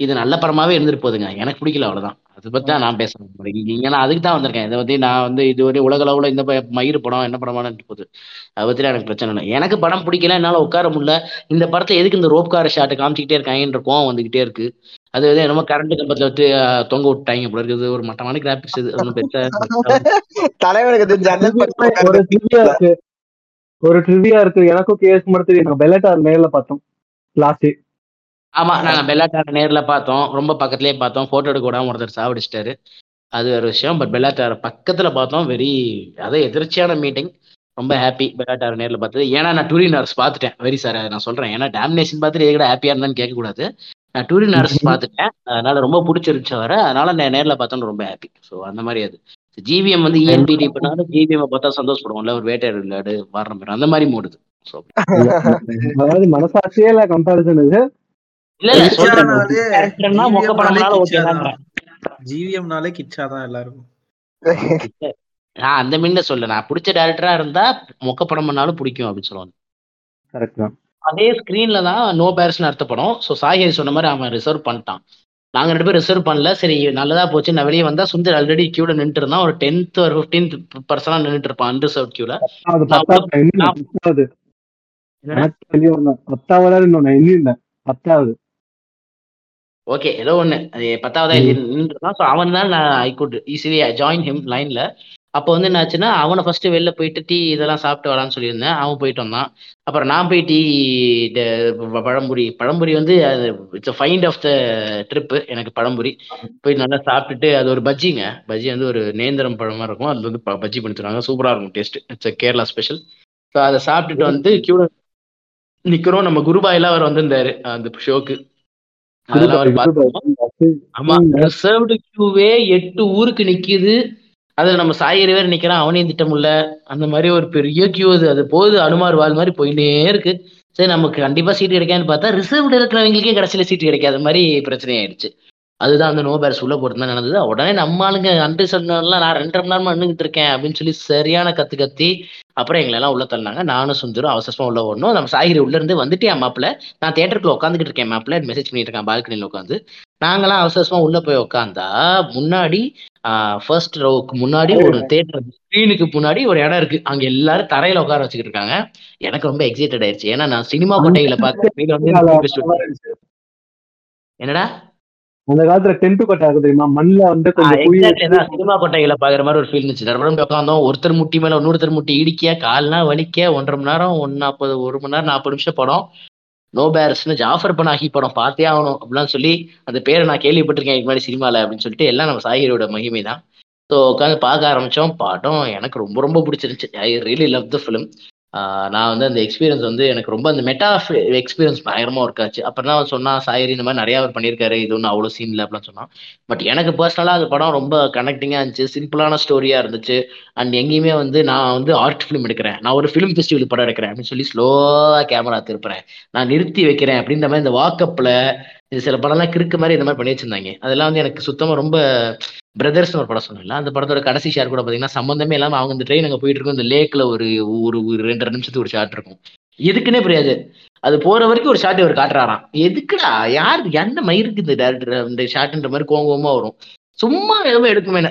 இது நல்ல படமாவே இருந்துட்டு போகுதுங்க, எனக்கு பிடிக்கல அவ்வளவுதான், அது பத்தி தான் நான் பேசுறேன். ஏன்னா அதுக்கு தான் வந்திருக்கேன், இதை பத்தி நான் வந்து இது ஒரு உலக அளவுல இந்த மயிறு படம் என்ன படமான போகுது, அதை பத்திலாம் எனக்கு பிரச்சனை இல்லை. எனக்கு படம் பிடிக்கல, என்னால உட்கார முடியல. இந்த படத்துல எதுக்கு இந்த ரோப் கார ஷாட்டை காமிச்சிக்கிட்டே இருக்காங்கன்னு இருக்கும், வந்துகிட்டே இருக்கு. அது வந்து நம்ம கரண்ட் கம்பத்துல விட்டு தொங்க விட்டாங்க போல இருக்குது, ஒரு மட்டமான கிராபிக்ஸ். இது ஒன்றும் பெரிய ஒரு ட்ரிவியா இருக்கு. எனக்கும் கேஸ் மாதிரி பெலட்டார் நேர்ல பார்த்தோம் லாஸ்ட். ஆமா நாங்க பெல்லாட்டார நேர்ல பார்த்தோம், ரொம்ப பக்கத்துலயே பார்த்தோம், போட்டோ எடுக்க விடாம ஒருத்தர் சாவடிச்சிட்டாரு, அது ஒரு விஷயம். பட் பெல்லாட்டார பக்கத்துல பார்த்தோம், வெரி அதே எதிர்ச்சியான மீட்டிங், ரொம்ப ஹாப்பி பெல்லாட்டார நேர்ல பார்த்தது. ஏன்னா நான் டூரின் ஆர்ஸ் பார்த்துட்டேன், வெரி சார் நான் சொல்றேன், ஏன்னா டாமினேஷன் பார்த்துட்டு எது கூட ஹாப்பியா இருந்தான்னு கேட்கக்கூடாது. நான் டூரின் ஆர்ஸ் பார்த்துட்டேன், அதனால ரொம்ப பிடிச்சிருந்துச்சு வர, அதனால நான் நேர்ல பார்த்தோன்னு ரொம்ப ஹாப்பி. ஸோ அந்த மாதிரி அது ஜிவிஎம் வந்து இஎன்பிடி பண்ணாலும் ஜிவிஎம் பார்த்தா சந்தோஷப்படுவோம்ல, ஒரு வேட்டையாடு விளையாடு வாரம் அந்த மாதிரி மூடுது. ஸோ அதாவது மனசாட்சியே இல்லை கம்பேரிசன் இது. ஜிவிஎம்னாலே கிச்சா தான் எல்லாருக்கும். நான் அந்த மீன்ல சொல்ல, நான் பிடிச்ச டைரக்டரா இருந்தா மொக்க படம் பண்ணாலும் பிடிக்கும் அப்படின்னு சொல்லுவாங்க. அதே ஸ்கிரீன்ல தான் நோ பேர்ஸ்னு அர்த்த படம். ஸோ சாய்ஹரி சொன்ன மாதிரி அவன் ரிசர்வ் பண்ணிட்டான், நாங்க ரெண்டு பேரும் ரிசர்வ் பண்ணல. சரி நல்லதா போச்சு, நான் வெளியே வந்தா சுந்தர் ஆல்ரெடி கியூல நின்று இருந்தான், ஒரு டென்த் ஒரு பிப்டீன்த் பர்சனா நின்றுட்டு இருப்பான் அன்ரிசர்வ் கியூல. பத்தாவது ஓகே ஏதோ ஒன்று பத்தாவது நின்றுதான். ஸோ அவன் தான் நான் I could easily join him லைனில். அப்போ வந்து என்ன ஆச்சுன்னா, அவனை ஃபஸ்ட்டு வெளில போயிட்டு டீ இதெல்லாம் சாப்பிட்டு வரான்னு சொல்லியிருந்தேன், அவன் போயிட்டு வந்தான். அப்புறம் நான் போய் டீ பழம்புரி பழம்புரி வந்து அது it's a find of the trip எனக்கு பழம்புரி போய் நல்லா சாப்பிட்டுட்டு, அது ஒரு பஜ்ஜிங்க, பஜ்ஜி வந்து ஒரு நேந்திரம் பழமாக இருக்கும், அது வந்து பஜ்ஜி பண்ணி தருவாங்க, சூப்பராக இருக்கும் taste, it's a Kerala special. So அதை சாப்பிட்டுட்டு வந்து கியூட நிக்கிறோம். நம்ம குருபாயெல்லாம் அவர் வந்திருந்தாரு அந்த ஷோக்கு, எட்டு ஊருக்கு நிக்குது, அதுல நம்ம சாயரி வேற நிக்கிறான், அவனையும் திட்டம் இல்ல, அந்த மாதிரி ஒரு பெரிய கியூ அது. அது போகுது அனுமார் வாழ் மாதிரி போயிட்டே இருக்கு. சரி நமக்கு கண்டிப்பா சீட்டு கிடைக்காதுன்னு பார்த்தா ரிசர்வ்டு இருக்கிறவங்களுக்கே கடைசியில சீட்டு கிடைக்காத மாதிரி பிரச்சனையாயிடுச்சு. அதுதான் அந்த நோ பேர்ஸ் உள்ள போட்டு தான் நடந்தது. உடனே நம்ம ஆளுங்க அன்று சொன்னலாம், நான் ரெண்டரை மணி நேரமா நின்றுட்டு இருக்கேன் அப்படின்னு சொல்லி சரியான கத்து கத்தி அப்புறம் எங்களை எல்லாம் உள்ள தள்ளினாங்க. நானும் சுந்தரும் அவசரமா உள்ள ஓடணும். நம்ம சாயரி உள்ள இருந்து வந்துட்டே மாப்பிள்ள, நான் தியேட்டருக்குள்ள உட்காந்துக்கிட்டு இருக்கேன், மாப்பிள்ள மெசேஜ் பண்ணிட்டு இருக்கேன் பால்கனியில் உட்காந்து. நாங்களாம் அவசரமா உள்ள போய் உட்காந்தா முன்னாடி ஆஹ் ஃபர்ஸ்ட் ரோவுக்கு முன்னாடி ஒரு தியேட்டர் ஸ்கிரீனுக்கு முன்னாடி ஒரு இடம் இருக்கு, அங்க எல்லாரும் தரையில உட்கார வச்சுக்கிட்டு இருக்காங்க. எனக்கு ரொம்ப எக்ஸைட்டட் ஆயிடுச்சு, ஏன்னா நான் சினிமா கொட்டையில பார்த்து என்னடா அந்த காலத்துல டென்ட் கொட்டை ஆகுது தெரியுமா, மண்ணில வந்து கொஞ்சம் சினிமா கொட்டைகளை பாக்குற மாதிரி ஒரு ஃபீல் இருந்துச்சு. ரொம்ப உட்காந்தோம், ஒருத்தர் முட்டி மேல இன்னொருத்தர் முட்டி இடிக்க, கால்னா வலிக்க, ஒன்றரை மணி நேரம் ஒன்னு நாற்பது ஒரு மணி நேரம் நாற்பது நிமிஷம் படம். நோ பேர்ஸ்னு ஜாஃபர் பண் ஆகி படம் பார்த்தே ஆகணும் அப்படிலாம் சொல்லி அந்த பேரை நான் கேள்விப்பட்டிருக்கேன் இதுக்கு முன்னாடி சினிமாவில் அப்படின்னு சொல்லிட்டு, எல்லாம் நம்ம சாயரியோட மகிமை தான். ஸோ உட்காந்து பார்க்க ஆரம்பித்தோம், படம் எனக்கு ரொம்ப ரொம்ப பிடிச்சிருந்துச்சு. I really love the film. நான் வந்து அந்த எக்ஸ்பீரியன்ஸ் வந்து எனக்கு ரொம்ப அந்த மெட்டா எக்ஸ்பீரியன்ஸ் பயங்கரமாக ஒர்க் ஆச்சு. அப்புறம் தான் சொன்னால் சாயரி இந்த மாதிரி நிறையா அவர் பண்ணியிருக்காரு, இது ஒன்றும் அவ்வளோ சீன் இல்லை அப்படிலாம் சொன்னான். பட் எனக்கு பர்சனலாக அது படம் ரொம்ப கனெக்டிங்காக இருந்துச்சு, சிம்பிளான ஸ்டோரியாக இருந்துச்சு. அண்ட் எங்கேயுமே வந்து நான் வந்து ஆர்ட் ஃபிலிம் எடுக்கிறேன், நான் ஒரு ஃபிலிம் ஃபெஸ்டிவல் படம் எடுக்கிறேன் அப்படின்னு சொல்லி ஸ்லோவாக கேமரா திருப்புறேன், நான் நிறுத்தி வைக்கிறேன் அப்படின்ற மாதிரி இந்த வாக்கப்பில் இது சில படம்லாம் கிறுக்கு மாதிரி இந்த மாதிரி பண்ணி வச்சுருந்தாங்க. அதெல்லாம் வந்து எனக்கு சுத்தமாக ரொம்ப பிரதர்ஸ்னு ஒரு படம் சொன்னால, அந்த படத்தோட கடைசி ஷாட் கூட பார்த்தீங்கன்னா சம்மந்தமே இல்லாமல் அவங்க இந்த ட்ரெயின் அங்கே போயிட்டு இருக்கும், இந்த லேக்கில் ஒரு ஒரு ரெண்டரை நிமிஷத்துக்கு ஒரு ஷாட் இருக்கும், எதுக்குன்னே புரியாது. அது போகிற வரைக்கும் ஒரு ஷாட் இவர் காட்டுறாராம், எதுக்குடா யார் என்ன மயிருக்கு இந்த டேரக்டர் இந்த ஷாட்டுன்ற மாதிரி கோங்கோமா வரும், சும்மா எதுவும் எடுக்குமே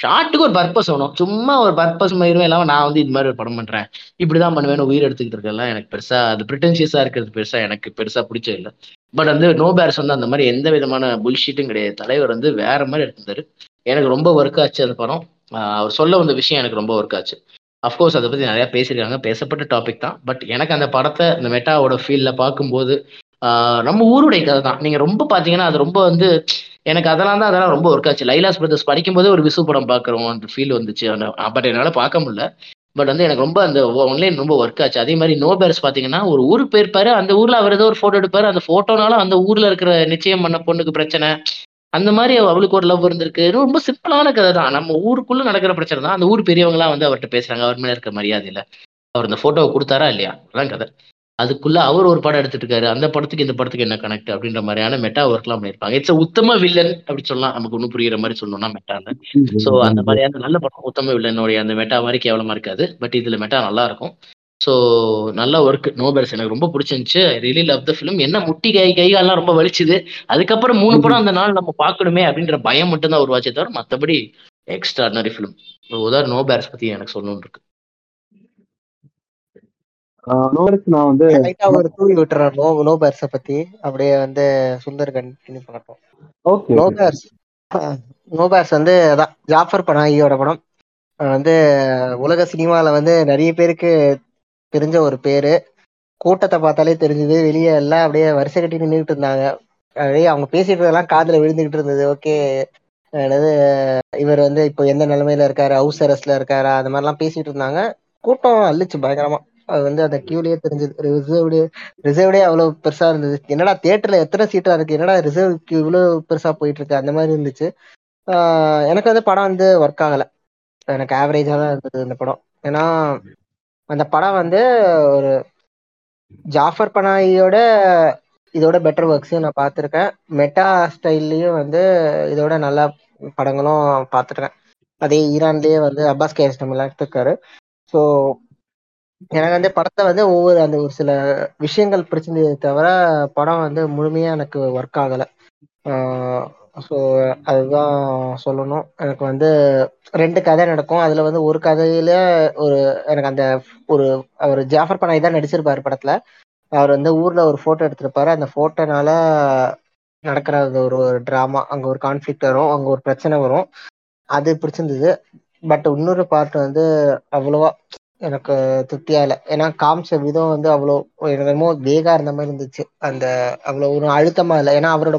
ஷாட்டுக்கு ஒரு பர்பஸ் வேணும், சும்மா ஒரு பர்பஸ் மயிரும் இல்லாமல் நான் வந்து இது மாதிரி ஒரு படம் பண்ணுறேன் இப்படிதான் பண்ணுவேன்னு உயிர் எடுத்துக்கிட்டு இருக்கல. எனக்கு பெருசாக அது பிரிட்டன்ஷியஸாக இருக்கிறது பெருசாக எனக்கு பெருசாக பிடிச்சது இல்லை. பட் வந்து நோ பேர்ஸ் வந்து அந்த மாதிரி எந்த விதமான புல்ஷீட்டும் கிடையாது, தலைவர் வந்து வேற மாதிரி எடுத்திருந்தாரு. எனக்கு ரொம்ப ஒர்க் ஆச்சு அந்த படம். அவர் சொல்ல வந்த விஷயம் எனக்கு ரொம்ப ஒர்க் ஆச்சு. அஃப்கோர்ஸ் அதை பற்றி நிறையா பேசியிருக்காங்க, பேசப்பட்ட டாபிக் தான். பட் எனக்கு அந்த படத்தை இந்த மெட்டாவோட ஃபீல்டில் பார்க்கும்போது நம்ம ஊருடைய கதை தான். நீங்கள் ரொம்ப பார்த்தீங்கன்னா அது ரொம்ப வந்து எனக்கு அதெல்லாம் தான் அதெல்லாம் ரொம்ப ஒர்க் ஆச்சு. லைலாஸ் பிரதர்ஸ் படிக்கும்போதே ஒரு விசு படம் பார்க்குறோம் அந்த ஃபீல் வந்துச்சு. பட் என்னால் பார்க்க முடியல. பட் வந்து எனக்கு ரொம்ப அந்த ஆன்லைன் ரொம்ப ஒர்க் ஆச்சு. அதே மாதிரி நோ பேர்ஸ் பார்த்தீங்கன்னா ஒரு ஊருக்கு போயிருப்பாரு, அந்த ஊரில் அவர் ஏதோ ஒரு ஃபோட்டோ எடுப்பார், அந்த ஃபோட்டோனால அந்த ஊரில் இருக்கிற நிச்சயம் பண்ண பொண்ணுக்கு பிரச்சனை, அந்த மாதிரி அவளுக்கு ஒரு லவ் இருந்திருக்கு. ரொம்ப சிம்பிளான கதை தான், நம்ம ஊருக்குள்ளே நடக்கிற பிரச்சனை தான். அந்த ஊர் பெரியவங்களாம் வந்து அவர்கிட்ட பேசுகிறாங்க, அவர் மேலே இருக்கிற மரியாதையில். அவர் அந்த ஃபோட்டோவை கொடுத்தாரா இல்லையா அதான் கதை. அதுக்குள்ளே அவர் ஒரு படம் எடுத்துட்டு இருக்காரு, அந்த படத்துக்கு இந்த படத்துக்கு என்ன கனெக்ட் அப்படின்ற மாதிரியான மெட்டா ஒர்க்லாம் பண்ணியிருப்பாங்க. இட்ஸ் உத்தம வில்லன் அப்படின்னு சொல்லலாம், நமக்கு ஒன்றும் புரியுற மாதிரி சொல்லணும்னா மெட்டான்னு. ஸோ அந்த மாதிரியான நல்ல படம் உத்தம வில்லனுடைய அந்த மெட்டா மாதிரி கேவலமாக இருக்காது, பட் இதில் மெட்டா நல்லா இருக்கும். ஸோ நல்ல ஒர்க் நோபல்ஸ் எனக்கு ரொம்ப பிடிச்சிருந்துச்சு. I really love the film. என்ன முட்டி கை கைகாலெலாம் ரொம்ப வலிச்சுது. அதுக்கப்புறம் மூணு படம் அந்த நாள் நம்ம பார்க்கணுமே அப்படின்ற பயம் மட்டும்தான் உருவாச்சே தவிர மற்றபடி எக்ஸ்ட்ராடினரி ஃபிலிம். உதாரண நோபல்ஸ் பற்றி எனக்கு சொல்லணும்னு இருக்கு. நான் வந்து ஒரு தூவி விட்டுறேன் நோ நோ பேர்ஸை பற்றி. அப்படியே வந்து சுந்தர் கண்டினியூ பண்ணட்டும். Okay, no bears no bears வந்து அதான் ஜாஃபர் பனாகியோட படம் வந்து உலக சினிமாவில் வந்து நிறைய பேருக்கு தெரிஞ்ச ஒரு பேர். கூட்டத்தை பார்த்தாலே தெரிஞ்சுது, வெளியே எல்லாம் அப்படியே வரிசை கட்டி நின்றுக்கிட்டு இருந்தாங்க. அப்படியே அவங்க பேசிகிட்டதெல்லாம் காதில் விழுந்துக்கிட்டு இருந்தது. ஓகே, அதாவது இவர் வந்து இப்போ எந்த நிலைமையில் இருக்காரு, ஹவுஸ் அரெஸ்டில் இருக்காரா, அது மாதிரிலாம் பேசிகிட்டு இருந்தாங்க. கூட்டம் அள்ளிச்சு பயங்கரமாக. அது வந்து அந்த கியூலேயே தெரிஞ்சது. ரிசர்வ்டு ரிசர்வ்டே அவ்வளோ பெருசாக இருந்தது. என்னடா தேட்டரில் எத்தனை சீட்டாக இருக்குது, என்னடா ரிசர்வ் கியூ இவ்வளோ பெருசாக போயிட்டுருக்கு, அந்த மாதிரி இருந்துச்சு. எனக்கு வந்து படம் வந்து ஒர்க் ஆகலை, எனக்கு ஆவரேஜாக தான் இருந்தது அந்த படம். ஏன்னா அந்த படம் வந்து ஒரு ஜாஃபர் பனாகியோட இதோட பெட்டர் ஒர்க்ஸையும் நான் பார்த்துருக்கேன். மெட்டா ஸ்டைல்லையும் வந்து இதோட நல்ல படங்களும் பார்த்துருக்கேன். அதே ஈரான்லேயே வந்து அப்பாஸ் கேஸ் நம்மளாம் எடுத்துருக்காரு. ஸோ எனக்கு வந்து படத்தை வந்து ஒவ்வொரு அந்த ஒரு சில விஷயங்கள் பிடிச்சிருந்தது, தவிர படம் வந்து முழுமையாக எனக்கு ஒர்க் ஆகலை. ஸோ அதுதான் சொல்லணும். எனக்கு வந்து ரெண்டு கதை நடக்கும், அதில் வந்து ஒரு கதையில் ஒரு எனக்கு அந்த ஒரு அவர் ஜாஃபர் பனாகி தான் நடிச்சிருப்பார் படத்தில். அவர் வந்து ஊரில் ஒரு ஃபோட்டோ எடுத்திருப்பாரு, அந்த ஃபோட்டோனால நடக்கிற அந்த ஒரு ட்ராமா, அங்கே ஒரு கான்ஃப்ளிக்ட் வரும், அங்கே ஒரு பிரச்சனை வரும், அது பிடிச்சிருந்தது. பட் இன்னொரு பார்ட் வந்து அவ்வளோவா எனக்கு திருப்தியாகலை. ஏன்னா காமிச்ச விதம் வந்து அவ்வளோ என்னமோ வேகாக இருந்த மாதிரி இருந்துச்சு, அந்த அவ்வளோ ஒரு அழுத்தமாக இல்லை. ஏன்னா அவரோட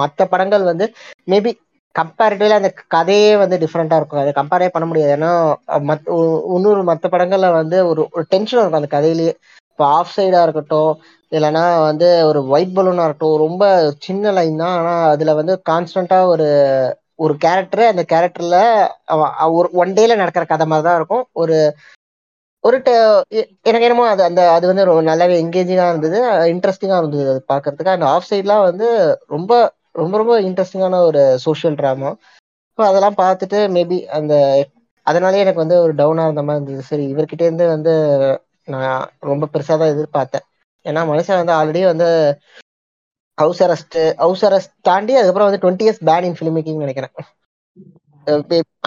மற்ற படங்கள் வந்து மேபி கம்பேரிட்டிவ்ல அந்த கதையே வந்து டிஃப்ரெண்ட்டாக இருக்கும், அதை கம்பேரே பண்ண முடியாது. ஏன்னா மத் இன்னொரு மற்ற படங்களில் வந்து ஒரு ஒரு டென்ஷன் இருக்கும் அந்த கதையிலேயே. இப்போ ஆஃப் சைடாக இருக்கட்டும், இல்லைன்னா வந்து ஒரு ஒயிட் பலூனாக இருக்கட்டும், ரொம்ப சின்ன லைன் தான். ஆனால் அதில் வந்து கான்ஸ்டண்ட்டாக ஒரு ஒரு கேரக்டரு, அந்த கேரக்டரில் ஒரு ஒன் டேல நடக்கிற கதை மாதிரி தான் இருக்கும். ஒரு ஒரு ட எனக்கு என்னமோ அது அந்த அது வந்து ரொம்ப நல்லாவே என்கேஜிங்காக இருந்தது, இன்ட்ரெஸ்டிங்காக இருந்தது அது பார்க்கறதுக்கு. அந்த ஆஃப் சைட்லாம் வந்து ரொம்ப ரொம்ப ரொம்ப இன்ட்ரெஸ்டிங்கான ஒரு சோஷியல் ட்ராமா. இப்போ அதெல்லாம் பார்த்துட்டு மேபி அந்த அதனாலேயே எனக்கு வந்து ஒரு டவுனாக இருந்த மாதிரி இருந்தது. சரி, இவர்கிட்டேருந்து வந்து நான் ரொம்ப பெருசாக தான் எதிர்பார்த்தேன். ஏன்னா மனுஷன் வந்து ஆல்ரெடி வந்து ஹவுஸ் அரெஸ்ட்டு ஹவுஸ் அரெஸ்ட் தாண்டி அதுக்கப்புறம் வந்து twenty years ban in film மேக்கிங்னு நினைக்கிறேன்.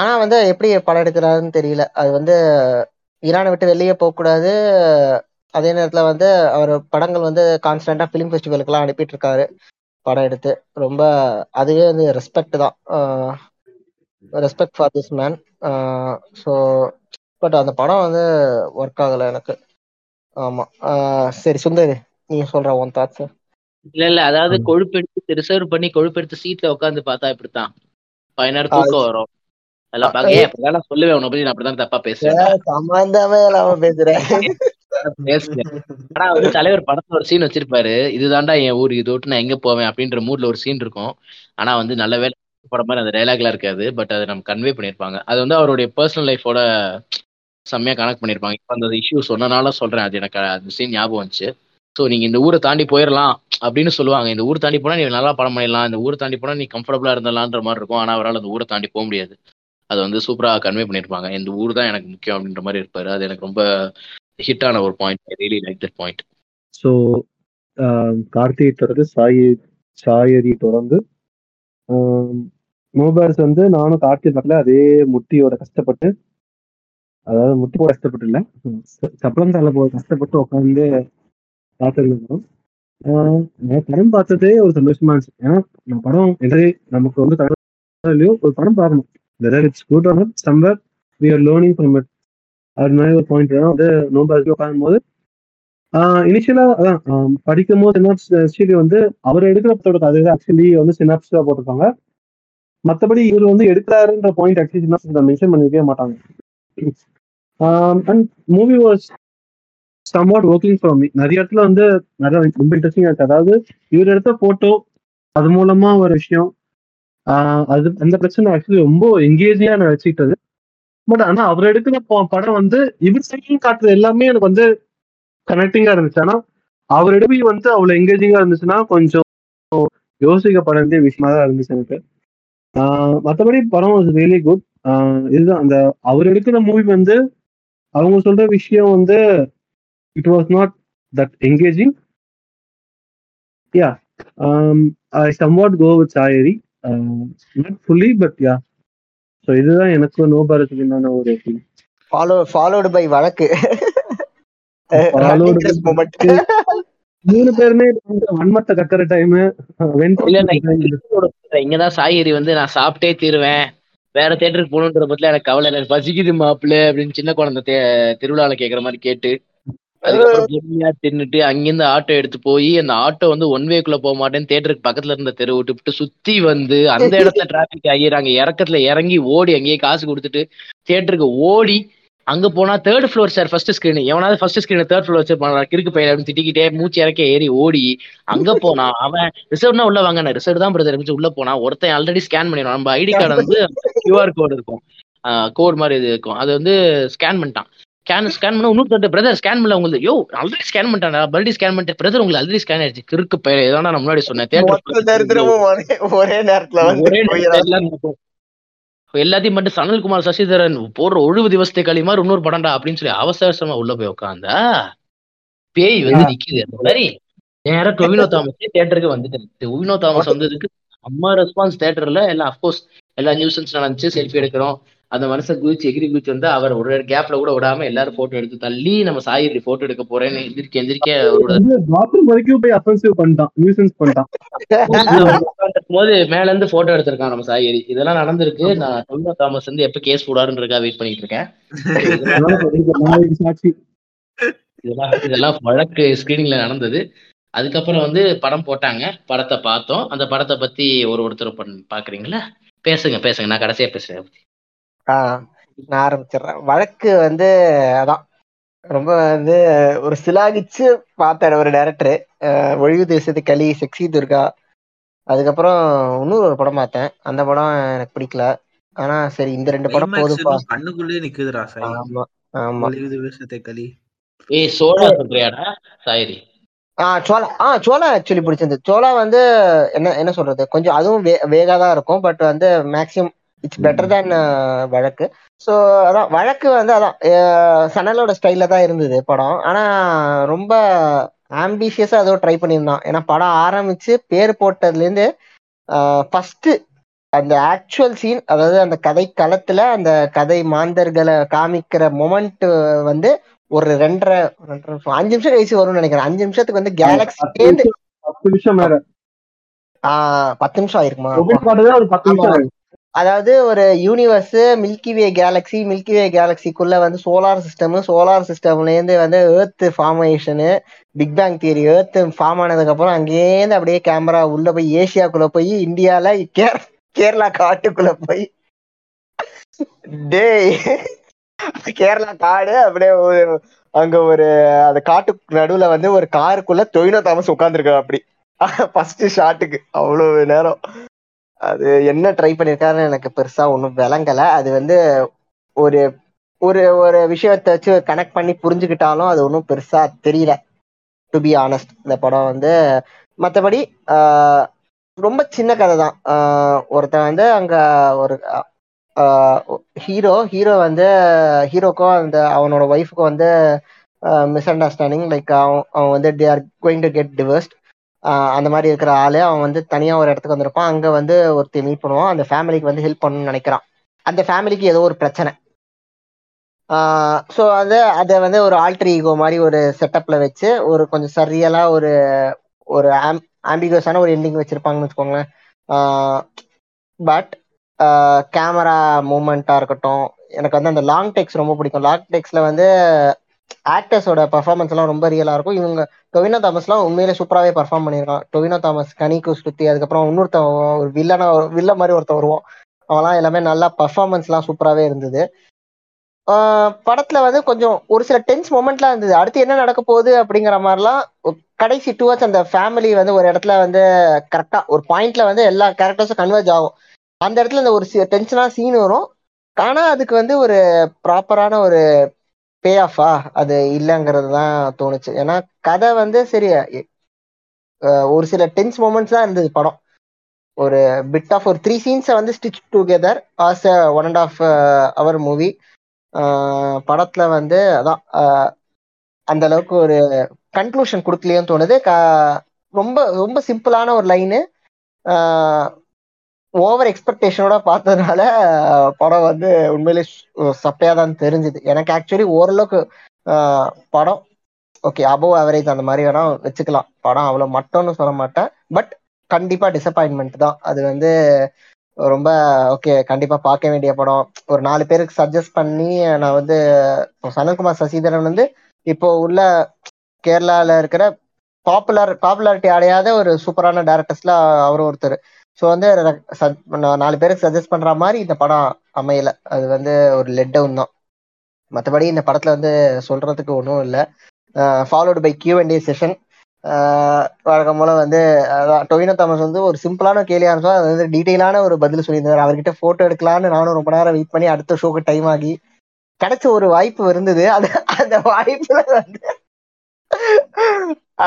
ஆனால் வந்து எப்படி படம் எடுக்கிறாருன்னு தெரியல. அது வந்து ஈரானை விட்டு வெளியே போகக்கூடாது, அதே நேரத்தில் வந்து அவர் படங்கள் வந்து கான்ஸ்டண்ட்டாக ஃபிலிம் ஃபெஸ்டிவலுக்குலாம் அனுப்பிட்டுருக்காரு படம் எடுத்து. ரொம்ப அதுவே வந்து ரெஸ்பெக்ட் தான், respect for this man. So but அந்த படம் வந்து ஒர்க் ஆகலை எனக்கு. ஆமாம், சரி சுந்தர் நீங்கள் சொல்கிற உன் தாட்ஸு. இல்லை இல்லை அதாவது கொழுப்பெடுத்து ரிசர்வ் பண்ணி கொழுப்பெடுத்து சீட்டில் உட்காந்து பார்த்தா இப்படித்தான் பயனர் தூக்கம் வரும். தலைவர் படத்துல ஒரு சீன் வச்சிருப்பாரு, இதுதான்டா என் ஊர், இது விட்டு நான் எங்க போவேன் அப்படின்ற மூட்ல ஒரு சீன் இருக்கும். ஆனா வந்து நல்ல வேலை படம் மாதிரி அந்த டைலாக்லாம் இருக்காது, பட் அதை நம்ம கன்வே பண்ணிருப்பாங்க. அது வந்து அவருடைய பர்சனல் லைஃபோட செம்மையா கனெக்ட் பண்ணிருப்பாங்க. இப்ப அந்த இஷ்யூ சொன்னனால சொல்றேன், அது எனக்கு அந்த சீன் ஞாபகம் வந்துச்சு. ஸோ நீங்கள் இந்த ஊரை தாண்டி போயிடலாம் அப்படின்னு சொல்லுவாங்க. இந்த ஊர் தாண்டி போனால் நீ நல்லா படம் பண்ணிடலாம், இந்த ஊரை தாண்டி போனால் நீ கம்ஃபர்டபுளாக இருந்தலான்ற மாதிரி இருக்கும். ஆனால் அவரால் அந்த ஊரை தாண்டி போக முடியாது. அது வந்து சூப்பராக கன்வே பண்ணியிருப்பாங்க. இந்த ஊர் தான் எனக்கு முக்கியம் அப்படின்ற மாதிரி இருப்பார். அது எனக்கு ரொம்ப ஹிட்டான ஒரு point. I really like that point. So கார்த்திகை தொடர்ந்து சாய் சாயரி தொடர்ந்து மோபார்ஸ் வந்து நானும் கார்த்திக் பக்கத்தில் அதே முட்டியோட கஷ்டப்பட்டு, அதாவது முட்டி போட கஷ்டப்பட்டு இல்லை சப்பளம் தால போக கஷ்டப்பட்டு உட்காந்து பார்த்துருந்தோம். படம் பார்த்ததே ஒரு சந்தோஷமா இருந்துச்சு. ஏன்னா நம்ம படம் என்டர் நமக்கு வந்து இல்லையோ ஒரு படம் பார்க்கணும். Whether it's good or not, somewhere we are learning from it. அது மாதிரி ஒரு பாயிண்ட் தான். வந்து நோபாஸ்ல உட்காரும் போது இனிஷியலா அதான் படிக்கும் போது சினாப்ஸ் வந்து அவர் எடுக்கிறப்போட கதை ஆக்சுவலி வந்து சினாப்ஸா போட்டிருக்காங்க. மற்றபடி இவர் வந்து எடுக்கிறாருன்ற பாயிண்ட் ஆக்சுவலி சினாப்ஸ் மென்ஷன் பண்ணிருக்கவே மாட்டாங்க. And movie was somewhat working for me. நிறைய இடத்துல வந்து நிறைய ரொம்ப இன்ட்ரெஸ்டிங்காக இருக்குது. அதாவது இவர் எடுத்த ஃபோட்டோ அது மூலமா ஒரு விஷயம் அது அந்த பிரச்சனை ஆக்சுவலி ரொம்ப எங்கேஜிங்காக நான் வச்சுக்கிட்டது. பட் ஆனால் அவர் எடுக்கிற படம் வந்து இவர் சைக்கிள் காட்டுறது எல்லாமே எனக்கு வந்து கனெக்டிங்காக இருந்துச்சு. ஆனால் அவர் எடுப்பி வந்து அவ்வளோ எங்கேஜிங்காக இருந்துச்சுன்னா கொஞ்சம் யோசிக்கப்பட வேண்டிய விஷயமா தான் இருந்துச்சு எனக்கு. மற்றபடி படம் வாஸ் ரியலி குட். இதுதான் அந்த அவர் எடுக்கிற மூவி வந்து அவங்க சொல்ற விஷயம் வந்து it was not that engaging. yeah um I somewhat go with Saihari, uh, not fully but yeah, so idha enakku no barathukku nana or thing follow followed by valakku followed this moment மூணு பேருமே வன்மத்தை கக்கற time when inga da Saihari வந்து நான் சாப்பிட்டே தீருவேன் வேற தியேட்டருக்கு போகணுன்ற பத்தில எனக்கு கவலை இல்லை பசிக்குது மாப்பிள்ளை அப்படின்னு சின்ன குழந்தை திருவிழாவில் கேட்குற மாதிரி கேட்டு அதுக்கப்புறம் பொறுமையா தின்னுட்டு அங்கிருந்து ஆட்டோ எடுத்து போய் அந்த ஆட்டோ வந்து ஒன் வேக்குள்ள போக மாட்டேன்னு தியேட்டருக்கு பக்கத்துல இருந்த தெரு விட்டுவிட்டு சுத்தி வந்து அந்த இடத்துல டிராபிக் ஆகி நாங்க இறக்கத்துல இறங்கி ஓடி அங்கேயே காசு கொடுத்துட்டு தியேட்டருக்கு ஓடி அங்க போனா third floor sir first screen எவனாவது first screen third floor sir பண்ணா கிறுக்கு பையில அப்படின்னு திட்டிக்கிட்டே மூச்சு இறக்க ஏறி ஓடி அங்க போனா அவன் ரிசர்வ்னா உள்ள வாங்க நான் ரிசர்வ் தான் பிரதர் உள்ள போனா ஒருத்தன் ஆல்ரெடி ஸ்கேன் பண்ணிடுவான். நம்ம ஐடி கார்டு வந்து கியூஆர் கோடு இருக்கும் கோட் மாதிரி இது இருக்கும் அது வந்து ஸ்கேன் பண்ணிட்டான் ஸ்கேன் ஸ்கேன் பண்ண இன்னொரு பிரதர் ஸ்கேன் பண்ணல உங்களுக்கு யோ ஆல்ரெடி ஸ்கேன் பண்ணிட்டான் மறுபடியும் ஸ்கேன் பண்ணிட்டு பிரதர் உங்களுக்கு ஆல்ரெடி ஸ்கேன் ஆயிடுச்சு கிறுக்கு பையில ஏதோ நான் முன்னாடி சொன்னேன் ஒரே நேரத்துல எல்லாத்தையும் மட்டும் சனல்குமார் சசிதரன் போடுற ஒழுவு திவசத்தை கழிமாறு இன்னொரு படம்டா அப்படின்னு சொல்லி அவசரமா உள்ள போய் உட்காந்தா பேய் வந்து நிக்குது. அந்த மாதிரி நேரம் டொவினோ தாமஸ் தியேட்டருக்கு வந்துட்டு டொவினோ தாமஸ் வந்ததுக்கு அம்மா ரெஸ்பான்ஸ் தியேட்டர்ல எல்லாம் அப்கோர்ஸ் எல்லா நியூசன்ஸ் நடந்துச்சு செல்ஃபி எடுக்கிறோம் அந்த மனுஷன் குதிச்சு எகிரி குதிச்சு வந்து அவர் ஒரு கேப்ல கூட விடாம எல்லாரும் போட்டோ எடுத்து தள்ளி நம்ம சாயிரி போட்டோ எடுக்க போறேன்னு எந்திரிக்க எந்திரிக்கும் போது மேல இருந்து போட்டோ எடுத்திருக்கான் நம்ம சாயிரி. இதெல்லாம் நடந்திருக்கு. நான் டொவினோ தாமஸ் வந்து எப்ப கேஸ் போடாருன்னு இருக்கா வெயிட் பண்ணிட்டு இருக்கேன். இதெல்லாம் இதெல்லாம் வழக்கு ஸ்கிரீனிங்ல நடந்தது. அதுக்கப்புறம் வந்து படம் போட்டாங்க. படத்தை பார்த்தோம். அந்த படத்தை பத்தி ஒரு ஒருத்தர் பாக்குறீங்களா? பேசுங்க பேசுங்க. நான் கடைசியா பேசுறேன். ஆஹ் நான் ஆரம்பிச்சிடறேன். வழக்கு வந்து அதான் ரொம்ப வந்து ஒரு சிலாகிச்சு பார்த்த ஒரு டேரக்டரு ஒழிவு தேசத்து களி செக்ஸி துர்கா. அதுக்கப்புறம் இன்னொரு ஒரு படம் பார்த்தேன். அந்த படம் எனக்கு பிடிக்கல. ஆனா சரி இந்த ரெண்டு படம் போதுப்பா கண்ணுக்குள்ளே நிக்குதுடா. ஆமா ஆமா ஒழிவு தேசத்து களி ஏய் சோலா சொல்றியாடா சாயிரி? ஆஹ் சோலா ஆஹ் சோலா ஆக்சுவலி பிடிச்சிருந்தது. சோலா வந்து என்ன என்ன சொல்றது கொஞ்சம் அதுவும் வே வேகா தான் இருக்கும். பட் வந்து மேக்சிமம் இட்ஸ் பெட்டர் தேன் வழக்கு. ஸோ அதான் வழக்கு வந்து அதான் சனலோட ஸ்டைலில் தான் இருந்தது படம். ஆனால் ரொம்ப ஆம்பிஷியஸாக அதோ ட்ரை பண்ணியிருந்தான். ஏன்னா படம் ஆரம்பித்து பேர் போட்டதுலேருந்து ஃபஸ்ட்டு அந்த ஆக்சுவல் சீன் அதாவது அந்த கதை களத்தில் அந்த கதை மாந்தர்களை காமிக்கிற மொமெண்ட்டு வந்து ஒரு ரெண்டரை ரெண்டரை நிமிஷம் அஞ்சு நிமிஷம் கழிச்சு வரும்னு நினைக்கிறேன். அஞ்சு நிமிஷத்துக்கு வந்து கேலக்ஸி பத்து நிமிஷம் ஆயிருக்குமா? அதாவது ஒரு யூனிவர்ஸு மில்கிவே கேலக்ஸி மில்கிவே கேலக்சிக்குள்ள வந்து சோலார் சிஸ்டமு சோலார் சிஸ்டம்லேருந்து வந்து earth formation big bang theory earth form ஆனதுக்கப்புறம் அங்கேருந்து அப்படியே கேமரா உள்ளே போய் ஏஷியாக்குள்ளே போய் இந்தியாவில் கே கேரளா காட்டுக்குள்ளே போய் டே கேரளா காடு அப்படியே அங்கே ஒரு அந்த காட்டுக்கு நடுவில் வந்து ஒரு காருக்குள்ளே டொவினோ தாமஸ் உட்காந்துருக்கா. அப்படி ஃபஸ்ட்டு ஷாட்டுக்கு அவ்வளோ நேரம் அது என்ன ட்ரை பண்ணியிருக்காருன்னு எனக்கு பெருசாக ஒன்றும் விளங்கலை. அது வந்து ஒரு ஒரு ஒரு விஷயத்தை வச்சு கனெக்ட் பண்ணி புரிஞ்சுக்கிட்டாலும் அது ஒன்றும் பெருசாக தெரியல டு பி ஆனஸ்ட். இந்த படம் வந்து மற்றபடி ரொம்ப சின்ன கதை தான். ஒருத்தன் வந்து அங்கே ஒரு ஹீரோ ஹீரோ வந்து ஹீரோக்கும் அந்த அவனோட ஒய்ஃபுக்கும் வந்து மிஸ் அண்டர்ஸ்டாண்டிங் லைக் அவன் அவன் வந்து they are going to get divorced அந்த மாதிரி இருக்கிற ஆளு அவன் வந்து தனியாக ஒரு இடத்துக்கு வந்திருப்பான். அங்கே வந்து ஒருத்தி மீட் பண்ணுவான். அந்த ஃபேமிலிக்கு வந்து ஹெல்ப் பண்ணணும்னு நினைக்கிறான். அந்த ஃபேமிலிக்கு ஏதோ ஒரு பிரச்சனை. ஸோ அது அதை வந்து ஒரு ஆல்டர் ஈகோ மாதிரி ஒரு செட்டப்பில் வச்சு ஒரு கொஞ்சம் சரியலாக ஒரு ஒரு ஆம் ஆம்பிகோஸான ஒரு எண்டிங் வச்சுருப்பாங்கன்னு வச்சுக்கோங்களேன். பட் கேமரா மூமெண்ட்டாக இருக்கட்டும், எனக்கு வந்து அந்த லாங் டேக்ஸ் ரொம்ப பிடிக்கும். லாங் டேக்ஸில் வந்து ஆக்டர்ஸோட பர்ஃபார்மன்ஸ் எல்லாம் ரொம்ப ரியலாக இருக்கும். இவங்க டொவினோ தாமஸ்லாம் உண்மையிலே சூப்பராகவே பர்ஃபார்ம் பண்ணியிருக்கான். டொவினோ தாமஸ், கனிக்கு சுத்தி, அதுக்கப்புறம் இன்னொருத்தன் ஒரு வில்லனா வில்ல மாதிரி ஒருத்தன் வருவோம், அவெல்லாம் எல்லாமே நல்லா பர்ஃபார்மன்ஸ்லாம் சூப்பராகவே இருந்தது. படத்துல வந்து கொஞ்சம் ஒரு சில டென்ஸ் மொமெண்ட்லாம் இருந்தது, அடுத்து என்ன நடக்க போகுது அப்படிங்கிற மாதிரிலாம். கடைசி டுவர்ட்ஸ் அந்த ஃபேமிலி வந்து ஒரு இடத்துல வந்து கரெக்டாக ஒரு பாயிண்ட்ல வந்து எல்லா கேரக்டர்ஸும் கன்வெர்ஜ் ஆகும். அந்த இடத்துல இந்த ஒரு டென்ஷனாக சீன் வரும், ஆனால் அதுக்கு வந்து ஒரு ப்ராப்பரான ஒரு பே ஆஃபா அது இல்லைங்கிறது தான் தோணுச்சு. ஏன்னா கதை வந்து சரி ஒரு சில டென்ஸ் மொமெண்ட்ஸ் தான் இருந்தது படம். ஒரு பிட் ஆஃப் ஒரு த்ரீ சீன்ஸை வந்து stitch together as a one and of our movie. படத்துல வந்து அதான் அந்த அளவுக்கு ஒரு கன்க்ளூஷன் கொடுக்கலையும் தோணுது. ரொம்ப ரொம்ப சிம்பிளான ஒரு லைனு, ஓவர் எக்ஸ்பெக்டேஷனோட பார்த்ததுனால படம் வந்து உண்மையிலே சப்பையாதான் தெரிஞ்சுது எனக்கு. ஆக்சுவலி ஓரளவுக்கு படம் ஓகே, அபோவ் ஆவரேஜ் அந்த மாதிரி வேணா வச்சுக்கலாம். படம் அவ்வளோ மட்டும்னு சொல்ல மாட்டேன், பட் கண்டிப்பா டிசப்பாயின்மெண்ட் தான். அது வந்து ரொம்ப ஓகே, கண்டிப்பா பார்க்க வேண்டிய படம். ஒரு நாலு பேருக்கு சஜஸ்ட் பண்ணி நான் வந்து சனல்குமார் சசிதரன் வந்து இப்போ உள்ள கேரளால இருக்கிற பாப்புலர் பாப்புலாரிட்டி அடையாத ஒரு சூப்பரான டைரக்டர்ஸ்ல அவரும் ஒருத்தர். ஸோ வந்து நாலு பேருக்கு சஜஸ்ட் பண்ற மாதிரி இந்த படம் அமையல, அது வந்து ஒரு லெட் டவுன் தான். மற்றபடி இந்த படத்துல வந்து சொல்றதுக்கு ஒன்றும் இல்லை. Followed by Q and A session. வழக்கம் போல வந்து அதான் டொவினோ தாமஸ் வந்து ஒரு சிம்பிளான கேள்வியாக இருந்தோம், அது வந்து டீட்டெயிலான ஒரு பதில் சொல்லியிருந்தார். அவர்கிட்ட ஃபோட்டோ எடுக்கலான்னு நானும் ரொம்ப நேரம் வெயிட் பண்ணி அடுத்த ஷோக்கு டைம் ஆகி கிடைச்ச ஒரு வாய்ப்பு இருந்தது. அது அந்த வாய்ப்புல வந்து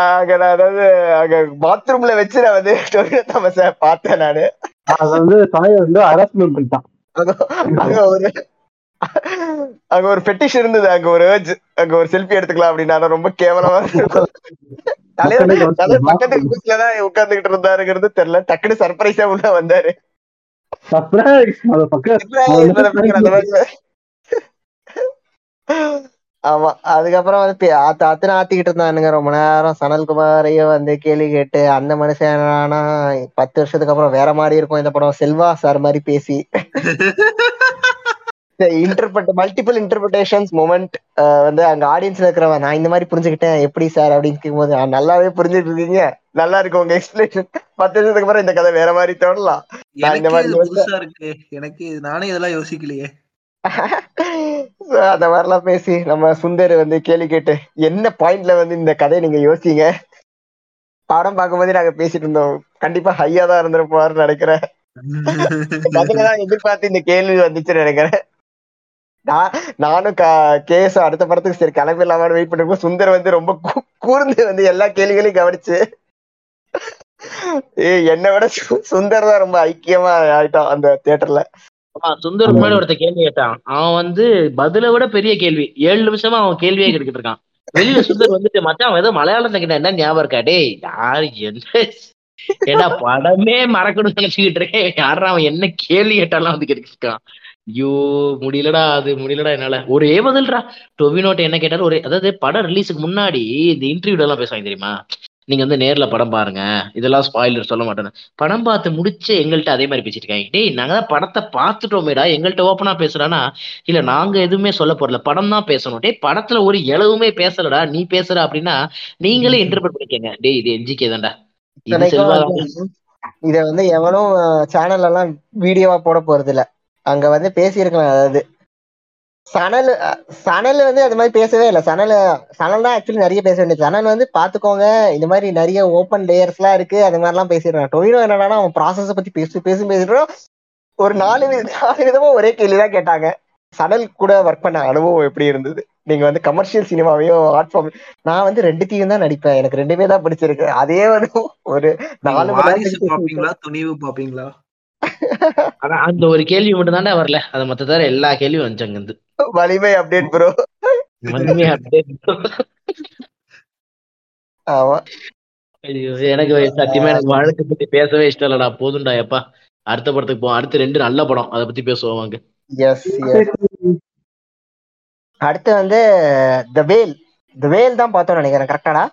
அங்க நான் அதாவது அங்க பாத்ரூம்ல வச்சு நான் வந்து டொவினோ தாமஸ பார்த்தேன். நானு அது வந்து சாய் வந்து ஹராஸ்மெண்ட் பண்ணிட்டான். அங்க ஒரு அங்க ஒரு பெட்டிஷன் இருந்தது, அங்க ஒரு ஏர்ஜ், அங்க ஒரு செல்ஃபி எடுத்துக்கலாம் அப்படின்னா ரொம்ப கேவலமா இருக்கும். பக்கத்துக்கு புதுசுலதான் உட்கார்ந்துகிட்டு இருந்தாருங்கிறது தெரியல, டக்குன்னு சர்ப்ரைஸா உள்ள வந்தாரு. ஆமா, அதுக்கப்புறம் வந்து அத்தனை ஆத்திக்கிட்டு இருந்தானுங்க ரொம்ப நேரம். சனல்குமாரையும் வந்து கேள்வி கேட்டு அந்த மனுஷனா பத்து வருஷத்துக்கு அப்புறம் வேற மாதிரி இருக்கும் இந்த படம், செல்வா சார் மாதிரி பேசி இன்டர்பிரட் மல்டிபிள் இன்டர்பிரேஷன்ஸ் மூமெண்ட் வந்து அங்க ஆடியன்ஸ்ல இருக்கிறவன் நான் இந்த மாதிரி புரிஞ்சுக்கிட்டேன் எப்படி சார் அப்படின்னு கேட்கும்போது நல்லாவே புரிஞ்சுட்டு இருக்கீங்க, நல்லா இருக்கும் உங்க எக்ஸ்பிளேஷன். பத்து வருஷத்துக்கு அப்புறம் இந்த கதை வேற மாதிரி தோணலாம். இந்த மாதிரி எனக்கு நானே இதெல்லாம் யோசிக்கலையே அந்த மாதிரிலாம் பேசி நம்ம சுந்தர் வந்து கேள்வி கேட்டு என்ன பாயிண்ட்ல வந்து இந்த கதையை நீங்க யோசிங்க. படம் பார்க்கும்போது நாங்க பேசிட்டு இருந்தோம், கண்டிப்பா ஹையா தான் இருந்திருப்பாருன்னு நினைக்கிறேன். அதுலதான் எதிர்பார்த்து இந்த கேள்வி வந்துச்சுன்னு நினைக்கிறேன். நானும் கேஎஸ் அடுத்த படத்துக்கு சரி கிளம்பி இல்லாம வெயிட் பண்ணிருக்கோம். சுந்தர் வந்து ரொம்ப கூர்ந்து வந்து எல்லா கேள்விகளையும் கவனிச்சு, ஏ என்னை விட சுந்தர் தான் ரொம்ப ஐக்கியமா ஆயிட்டான் அந்த தியேட்டர்ல. சுந்தர் முன்னாடி ஒருத்த கேள்வி கேட்டான், அவன் வந்து பதில விட பெரிய கேள்வி ஏழு நிமிஷமா அவன் கேள்வியே கேட்டுக்கிட்டு இருக்கான். வெளியில சுந்தர் வந்துட்டு மச்சான் அவன் ஏதோ மலையாளத்துல கிட்ட என்ன ஞாபகம் இருக்கா டே யாரு என்ன ஏன்னா படமே மறக்கணும்னு நினைச்சுக்கிட்டு இருக்கேன், யாரா அவன் என்ன கேள்வி கேட்டாலும் வந்து கேட்டுக்கிட்டு இருக்கான். ஐயோ முடியலடா, அது முடியலடா என்னால. ஒரே பதில்டா டொவினோட்ட என்ன கேட்டாலும் ஒரே, அதாவது படம் ரிலீஸுக்கு முன்னாடி இந்த இன்டர்வியூல எல்லாம் பேசுவாங்க தெரியுமா, நீங்க வந்து நேர்ல படம் பாருங்க இதெல்லாம் ஸ்பாயிலர் சொல்ல மாட்டேன்னு. படம் பார்த்து முடிச்சு எங்கள்கிட்ட அதே மாதிரி பேசிட்டு இருக்காங்க, டேய் நாங்க தான் படத்தை பார்த்துட்டோமேடா எங்கள்கிட்ட ஓப்பனா பேசுறானா, இல்ல நாங்க எதுவுமே சொல்ல போறல படம் தான் பேசணும், டே படத்துல ஒரு இளவுமே பேசலடா நீ பேசுற அப்படின்னா நீங்களே இன்டர்பிரட் பண்ணிக்கங்க. டே இது என்ஜிகே தான்டா. இத வந்து எவனும் சேனல் எல்லாம் வீடியோவா போட போறது இல்ல, அங்க வந்து பேசியிருக்கலாம். அதாவது சனல் சனல் வந்து அது மாதிரி பேசவே இல்லை. சனல் சனல் தான் ஆக்சுவலி நிறைய பேச வேண்டியது. சனல் வந்து பார்த்துக்கோங்க இந்த மாதிரி நிறைய ஓப்பன் லேயர்ஸ்லாம் இருக்கு அது மாதிரிலாம் பேசிடுறான். டொவினோ என்னன்னா அவன் ப்ராசஸை பத்தி பேசி பேசி பேசிடுறோம். ஒரு நாலு நாலு விதமா ஒரே கேள்விதான் கேட்டாங்க. சனல் கூட ஒர்க் பண்ண அனுபவம் எப்படி இருந்தது? நீங்க வந்து கமர்ஷியல் சினிமாவையும் ஆர்ட் ஃபார்ம், நான் வந்து ரெண்டுத்தையும் தான் நடிப்பேன், எனக்கு ரெண்டுமே தான் பிடிச்சிருக்கு. அதே வந்து ஒரு நாலு துணிவு பாப்பீங்களா அந்த ஒரு கேள்வி மட்டும் தானே வரல, அது மத்த தவிர எல்லா கேள்வியும் வந்துச்சு. வலிமை அப்டேட் ப்ரோ, வலிமை அப்டேட். ஆமா எனக்கு சத்தியமா எனக்கு வாழ்க்கை பத்தி பேசவே இஷ்டம் இல்லடா, போதும்டா எப்பா அடுத்த படத்துக்கு போவோம். அடுத்து ரெண்டு நல்ல படம் அதை பத்தி பேசுவாங்க. அடுத்து வந்து தி வேல், தி வேல் தான் பார்த்தோம் நினைக்கிறேன் கரெக்டாடா.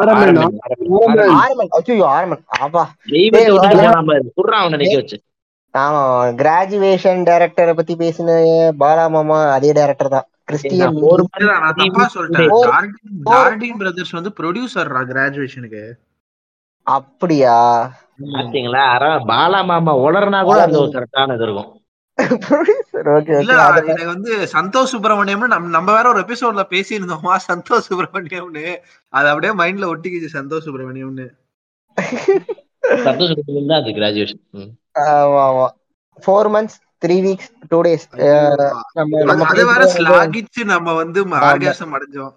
ஆரமன் ஆரமன் ஐயோ ஆரமன் ஆபா தெய்வத்தோட நாம குர்றான் நினைக்க வச்சு ஆமா, கிராஜுவேஷன் டைரக்டரை பத்தி பேசின பாலா மாமா அதே டைரக்டர் தான். டார்டென் பிரதர்ஸ் வந்து ப்ரொடியூசர் கிராஜுவேஷனுக்கு. அப்படியா? பாத்தீங்களா, பாலா மாமா உளறனா கூட அது ஒரு கரெக்டானது இருக்கும். வந்து சந்தோஷ் சுப்பிரமணியம் நம்ம வேற ஒரு எபிசோட்ல பேசி இருந்தோமா, சந்தோஷ் சுப்பிரமணியம்னு அது அப்படியே மைண்ட்ல ஒட்டிக்கிச்சு. சந்தோஷ் சுப்பிரமணியம்னு சந்தோஷ் சுப்பிரமணியம் தான் அது கிராஜுவேஷன். ஆமா ஆமா, நான்கு months three weeks two days நம்ம அது வேற ஸ்லாகிச்சு. நம்ம வந்து ஆர்காசம் அடைஞ்சோம்.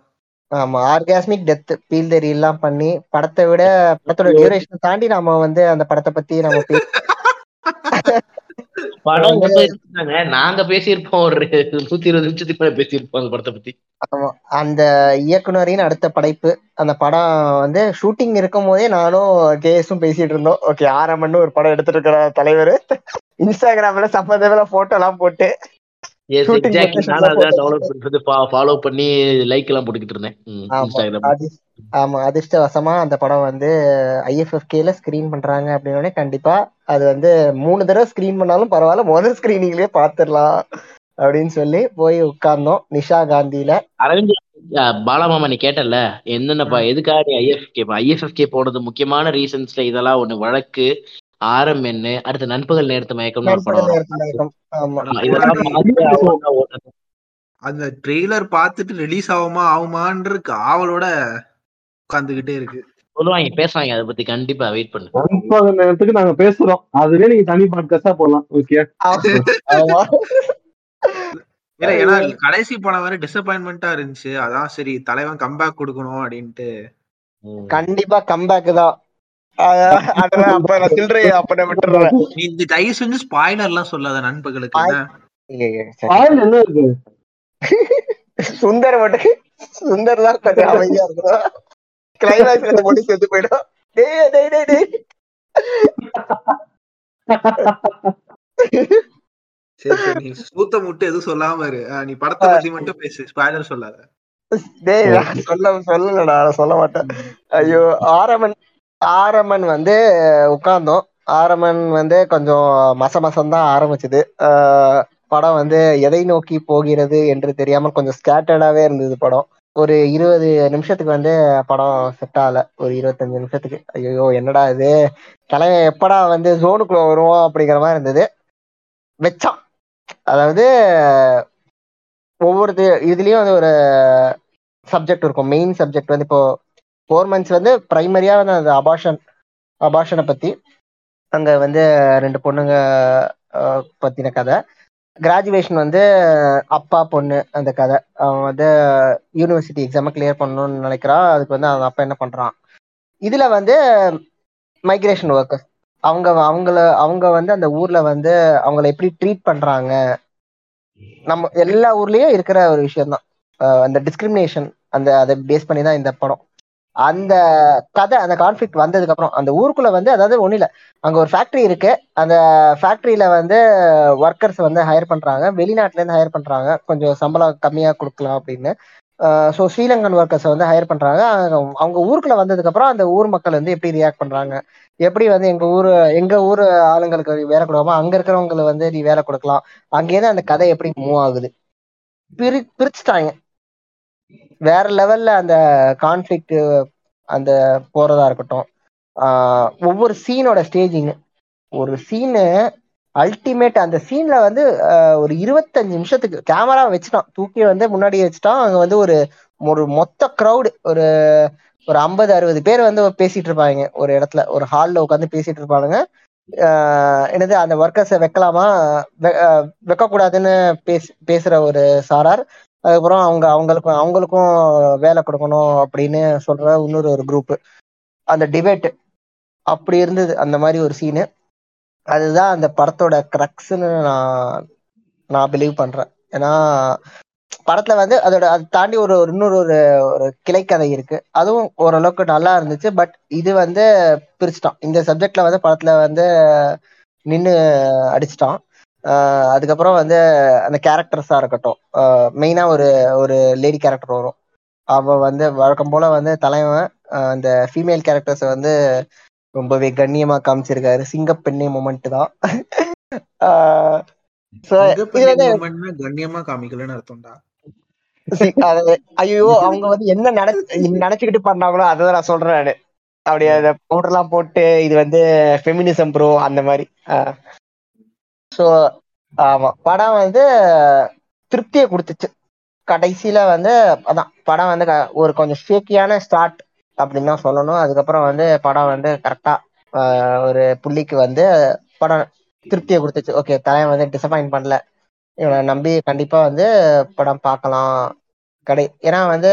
ஆமா, ஆர்காஸ்மிக் டெத் ஃபீல் தி எல்லாம் பண்ணி படத்தை விட படத்தோட டியூரேஷன் தாண்டி நாம வந்து அந்த படத்தை பத்தி நம்ம படம் பேசிட்டாங்க. நாங்க பேசியிருப்போம் ஒரு நூத்தி இருபது நிமிஷத்துக்கு மேல பேசியிருப்போம் அந்த படத்தை பத்தி. ஆமா, அந்த இயக்குனரின் அடுத்த படைப்பு. அந்த படம் வந்து ஷூட்டிங் இருக்கும் போதே நானும் கேஎஸும் பேசிட்டு இருந்தோம். ஓகே, ஆரமன் ஒரு படம் எடுத்துட்டு இருக்கிற தலைவர் இன்ஸ்டாகிராம்ல சம்பந்தமான போட்டோ எல்லாம் போட்டு அதிர்ஷ்டவசமா அந்த படம் வந்து ஐ எஃப் எஃப் கேல ஸ்கிரீன் பண்றாங்க அப்படின்னே. கண்டிப்பா அது வந்து மூணு தடவை ஸ்கிரீன் பண்ணாலும் பரவாயில்ல, முதல் ஸ்கிரீனிங்லயே பாத்துடலாம் அப்படின்னு சொல்லி போய் உட்கார்ந்தோம் நிஷா காந்தியில. அரவிந்த் பாலமாமா, நீ கேட்டல என்னென்ன எதுக்காக நீ ஐஎஃப்கே ஐஎஃப்எஃப்கே போனது முக்கியமான ரீசன்ஸ்ல இதெல்லாம் ஒண்ணு வழக்கு ஆரம் என்ன, அடுத்த நண்பகல் நேரத்து மயக்கம். அந்த ட்ரெய்லர் பார்த்துட்டு ரிலீஸ் ஆகுமா ஆகுமான்னு இருக்கு, ஆவலோட உட்கார்ந்துகிட்டே இருக்கு. சொல்லுவாங்க, பேசுவாங்க அதை பத்தி. கண்டிப்பா வெயிட் பண்ணுங்க. நண்பகல் நேரத்துக்கு நாங்க பேசுறோம், அதுவே நீங்க தனி பாட்காஸ்டா போடலாம். ஓகே, ஏன்னா கடைசி படம் வேற டிசப்பாயின்ட்மெண்டா இருந்துச்சு. அதான் சரி தலைவன் கம்பேக் கொடுக்கணும் அப்படின்ட்டு. கண்டிப்பா கம்பேக் தான். சுந்தர் மட்டும் சுந்தர் தான் கொஞ்சம் அமைதியா இருக்கணும். கிளைமேக்ஸ் மட்டும் செத்து போயிடும். சூத்த முட்டு எதுவும் சொல்லாம இரு. நீ படத்தை பத்தி மட்டும் பேசு, ஸ்பாயிலர் சொல்லாத. சொல்ல சொல்லலடா, சொல்ல மாட்டேன். ஐயோ, ஆரமன் ஆரமன் வந்து உட்கார்ந்தோம். ஆரமன் வந்து கொஞ்சம் மச மசம்தான் ஆரம்பிச்சது. படம் வந்து எதை நோக்கி போகிறது என்று தெரியாமல் கொஞ்சம் ஸ்கேட்டர்டாவே இருந்தது படம். ஒரு இருபது நிமிஷத்துக்கு வந்து படம் செட் ஆகல. ஒரு இருபத்தஞ்சு நிமிஷத்துக்கு ஐயோ என்னடா இது தலைமை எப்படா வந்து ஜோனுக்குள்ள வருவோம் அப்படிங்கிற மாதிரி இருந்தது. வெச்சம், அதாவது ஒவ்வொரு இதுலயும் வந்து ஒரு சப்ஜெக்ட் இருக்கும். மெயின் சப்ஜெக்ட் வந்து இப்போ ஃபோர் மந்த்ஸ் வந்து பிரைமரியா வந்து அந்த அபாஷன் அபாஷனை பத்தி, அங்க வந்து ரெண்டு பொண்ணுங்க பத்தின கதை. கிராஜுவேஷன் வந்து அப்பா பொண்ணு அந்த கதை. அவன் வந்து யூனிவர்சிட்டி எக்ஸாமை கிளியர் பண்ணணும்னு நினைக்கிறான். அதுக்கு வந்து அவன் அப்பா என்ன பண்றான். இதுல வந்து மைக்ரேஷன் ஒர்க்கர்ஸ் அவங்க அவங்கள அவங்க வந்து அந்த ஊர்ல வந்து அவங்கள எப்படி ட்ரீட் பண்றாங்க. நம்ம எல்லா ஊர்லயும் இருக்கிற ஒரு விஷயம்தான் அந்த டிஸ்கிரிமினேஷன். அந்த அதை பேஸ் பண்ணி தான் இந்த படம். அந்த கதை அந்த கான்ஃபிளிக்ட் வந்ததுக்கு அப்புறம் அந்த ஊருக்குள்ள வந்து அதாவது ஒன்றும் இல்லை, அங்கே ஒரு ஃபேக்ட்ரி இருக்கு. அந்த ஃபேக்ட்ரியில வந்து ஒர்க்கர்ஸ் வந்து ஹையர் பண்றாங்க, வெளிநாட்டிலேருந்து ஹையர் பண்றாங்க. கொஞ்சம் சம்பளம் கம்மியாக கொடுக்கலாம் அப்படின்னு. ஸோ ஸ்ரீலங்கன் ஒர்க்கர்ஸை வந்து ஹையர் பண்றாங்க. அவங்க ஊருக்குள்ள வந்ததுக்கு அப்புறம் அந்த ஊர் மக்கள் வந்து எப்படி ரியாக்ட் பண்றாங்க, எப்படி வந்து எங்க ஊர் எங்க ஊர் ஆளுங்களுக்கு நீ வேலை கொடுக்காம அங்க இருக்கிறவங்களை வந்து நீ வேலை கொடுக்கலாம், அங்கேதான் அந்த கதை எப்படி மூவ் ஆகுது. பிரி பிரிச்சுட்டாங்க வேற லெவல்ல. அந்த கான்ஃபிளிக்ட் அந்த போறதா இருக்கட்டும், ஒவ்வொரு சீனோட ஸ்டேஜிங்கு ஒரு சீனு அல்டிமேட். அந்த சீன்ல வந்து ஒரு இருபத்தஞ்சு நிமிஷத்துக்கு கேமரா வச்சுட்டான், தூக்கி வந்து முன்னாடி வச்சுட்டான். அங்க வந்து ஒரு ஒரு மொத்த க்ரௌடு ஒரு ஒரு ஐம்பது அறுபது பேர் வந்து பேசிட்டு இருப்பாங்க ஒரு இடத்துல, ஒரு ஹால்ல உட்காந்து பேசிட்டு இருப்பானுங்க. என்னது அந்த ஒர்க்கர்ஸை வைக்கலாமா வைக்கக்கூடாதுன்னு பேச பேசுற ஒரு சாரார். அதுக்கப்புறம் அவங்க அவங்களுக்கும் அவங்களுக்கும் வேலை கொடுக்கணும் அப்படின்னு சொல்ற இன்னொரு ஒரு குரூப்பு. அந்த டிபேட் அப்படி இருந்தது. அந்த மாதிரி ஒரு சீனு. அதுதான் அந்த படத்தோட கிரக்ஸ்ன்னு நான் நான் பிலீவ் பண்றேன். ஏன்னா படத்துல வந்து அதோட அதை தாண்டி ஒரு இன்னொரு ஒரு ஒரு கிளைக்கதை இருக்கு. அதுவும் ஓரளவுக்கு நல்லா இருந்துச்சு. பட் இது வந்து பிரிச்சுட்டான். இந்த சப்ஜெக்ட்ல வந்து படத்துல வந்து நின்று அடிச்சுட்டான். அதுக்கப்புறம் வந்து அந்த கேரக்டர்ஸா இருக்கட்டும், மெயினா ஒரு ஒரு லேடி கேரக்டர் வரும். அவ வந்து வழக்கம் போல வந்து தலைவன் அந்த ஃபீமேல் கேரக்டர்ஸை வந்து ரொம்பவே கண்ணியமா காமிச்சிருக்காரு. சிங்கப்பெண்ணே மொமெண்ட் தான். கண்ணியமா காமிக்கலன்னு அர்த்தம்டா. ஐயோ அவங்க வந்து என்ன நினைச்சுக்கிட்டு பண்ணாங்களோ அதான் நான் சொல்றேன். நானு அப்படி அதை பவுடர்லாம் போட்டு இது வந்து ஃபெமினிசம் ப்ரோ அந்த மாதிரி. ஸோ ஆமா படம் வந்து திருப்தியை கொடுத்துச்சு கடைசியில வந்து. அதான் படம் வந்து ஒரு கொஞ்சம் ஷேக்கியான ஸ்டார்ட் அப்படின்னு தான் சொல்லணும். அதுக்கப்புறம் வந்து படம் வந்து கரெக்டா ஒரு புள்ளிக்கு வந்து படம் திருப்தியை கொடுத்துச்சு. ஓகே தலைவன் வந்து டிசப்பாயிண்ட் பண்ணல, இவனை நம்பி கண்டிப்பா வந்து படம் பார்க்கலாம். கடை ஏன்னா வந்து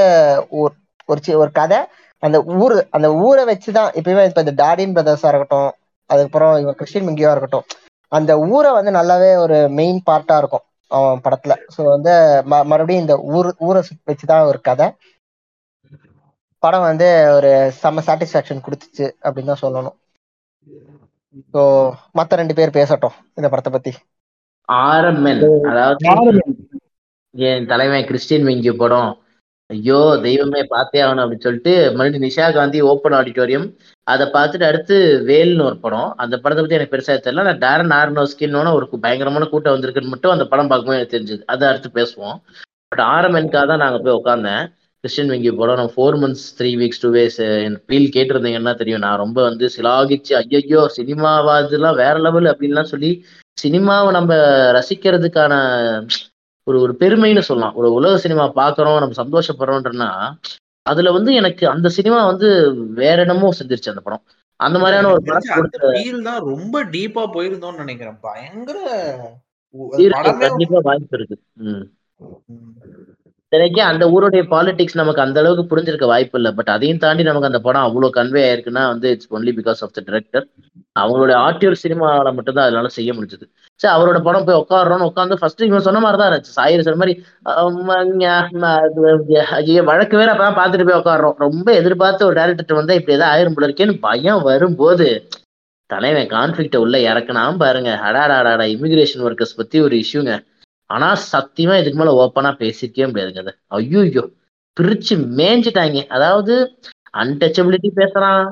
ஒரு ஒரு கதை அந்த ஊரு அந்த ஊரை வச்சுதான் இப்பவே இப்ப இந்த டார்டென் பிரதர்ஸா இருக்கட்டும், அதுக்கப்புறம் இவன் கிறிஸ்டின் மிங்கியா இருக்கட்டும், அந்த ஊரை வந்து நல்லாவே ஒரு மெயின் பார்ட்டா இருக்கும் அவன் படத்துல. ஸோ வந்து ம மறுபடியும் இந்த ஊர் ஊரை வச்சுதான் ஒரு கதை. படம் வந்து ஒரு செம்ம சாட்டிஸ்ஃபேக்ஷன் கொடுத்துச்சு அப்படின்னு தான் சொல்லணும். ஸோ மற்ற ரெண்டு பேர் பேசட்டும் இந்த படத்தை பத்தி. ஆரமன், அதாவது என் தலைவன் கிறிஸ்டின் மிங்கி படம், ஐயோ தெய்வமே பார்த்தே ஆகணும் அப்படின்னு சொல்லிட்டு மறுபடியும் நிஷா காந்தி ஓப்பன் ஆடிட்டோரியம் அதை பார்த்துட்டு அடுத்து வேல்னு ஒரு படம். அந்த படத்தை பற்றி எனக்கு பெருசாக தெரியல. நான் டாரன் ஆரோனோஸ்கின்னு ஒரு பயங்கரமான கூட்டம் வந்திருக்குன்னு மட்டும் அந்த படம் பார்க்கும்போது எனக்கு தெரிஞ்சது. அதை அடுத்து பேசுவோம். பட் ஆரமனுக்காக தான் நாங்கள் போய் உட்காந்தேன். கிறிஸ்டின் மிங்கி படம் நான் four months three weeks two days என் ஃபீல் கேட்டிருந்தீங்கன்னா தெரியும். நான் ரொம்ப வந்து சிலாகிச்சு, ஐயோ சினிமாவாதுலாம் வேற லெவல் அப்படின்லாம் சொல்லி சினிமாவை நம்ம ரசிக்கிறதுக்கான ஒரு ஒரு பெருமைன்னு சொல்லலாம். ஒரு உலக சினிமா பார்க்குறோம், நம்ம சந்தோஷப்படுறோன்றனா அதுல வந்து எனக்கு அந்த சினிமா வந்து வேற என்னமோ செஞ்சிருச்சு அந்த படம். அந்த மாதிரியான ஒரு படம் தான் ரொம்ப டீப்பா போயிருந்தோம்னு நினைக்கிறேன். பயங்கர கண்டிப்பா வாய்ப்பு இருக்கு. ம் அந்த ஊருடைய பாலிடிக்ஸ் நமக்கு அந்த அளவுக்கு புரிஞ்சிருக்க வாய்ப்பு இல்லை. பட் அதையும் தாண்டி நமக்கு அந்த படம் அவ்வளோ கன்வே ஆயிருக்குன்னா வந்து it's only because of the director. அவங்களோட ஆர்டியல் சினிமாவில் மட்டும்தான் அதனால செய்ய முடிஞ்சது. சரி அவரோட படம் போய் உட்காடுறோன்னு உட்காந்து ஃபர்ஸ்ட் இவன் சொன்ன மாதிரி தான் இருந்துச்சு. சாயிரி சொன்ன மாதிரி வழக்கு வேற அப்பதான் பார்த்துட்டு போய் உட்காடுறோம். ரொம்ப எதிர்பார்த்து ஒரு டேரக்டர் வந்தா இப்படி ஏதாவது ஆயிரம் போல இருக்கேன்னு பயம் வரும்போது தலைவன் கான்ஃபிளிக்ட உள்ள இறக்குனாம் பாருங்க. அடாடாடாடா இமிகிரேஷன் ஒர்க்கர்ஸ் பத்தி ஒரு இஷ்யூங்க. ஆனா சத்தியமா இதுக்கு மேல ஓப்பனா பேசிக்கவே முடியாதுங்க. அது ஐயோ பிரிச்சு மேஞ்சிட்டாங்க. அதாவது அன்டச்சபிலிட்டி பேசுறான்,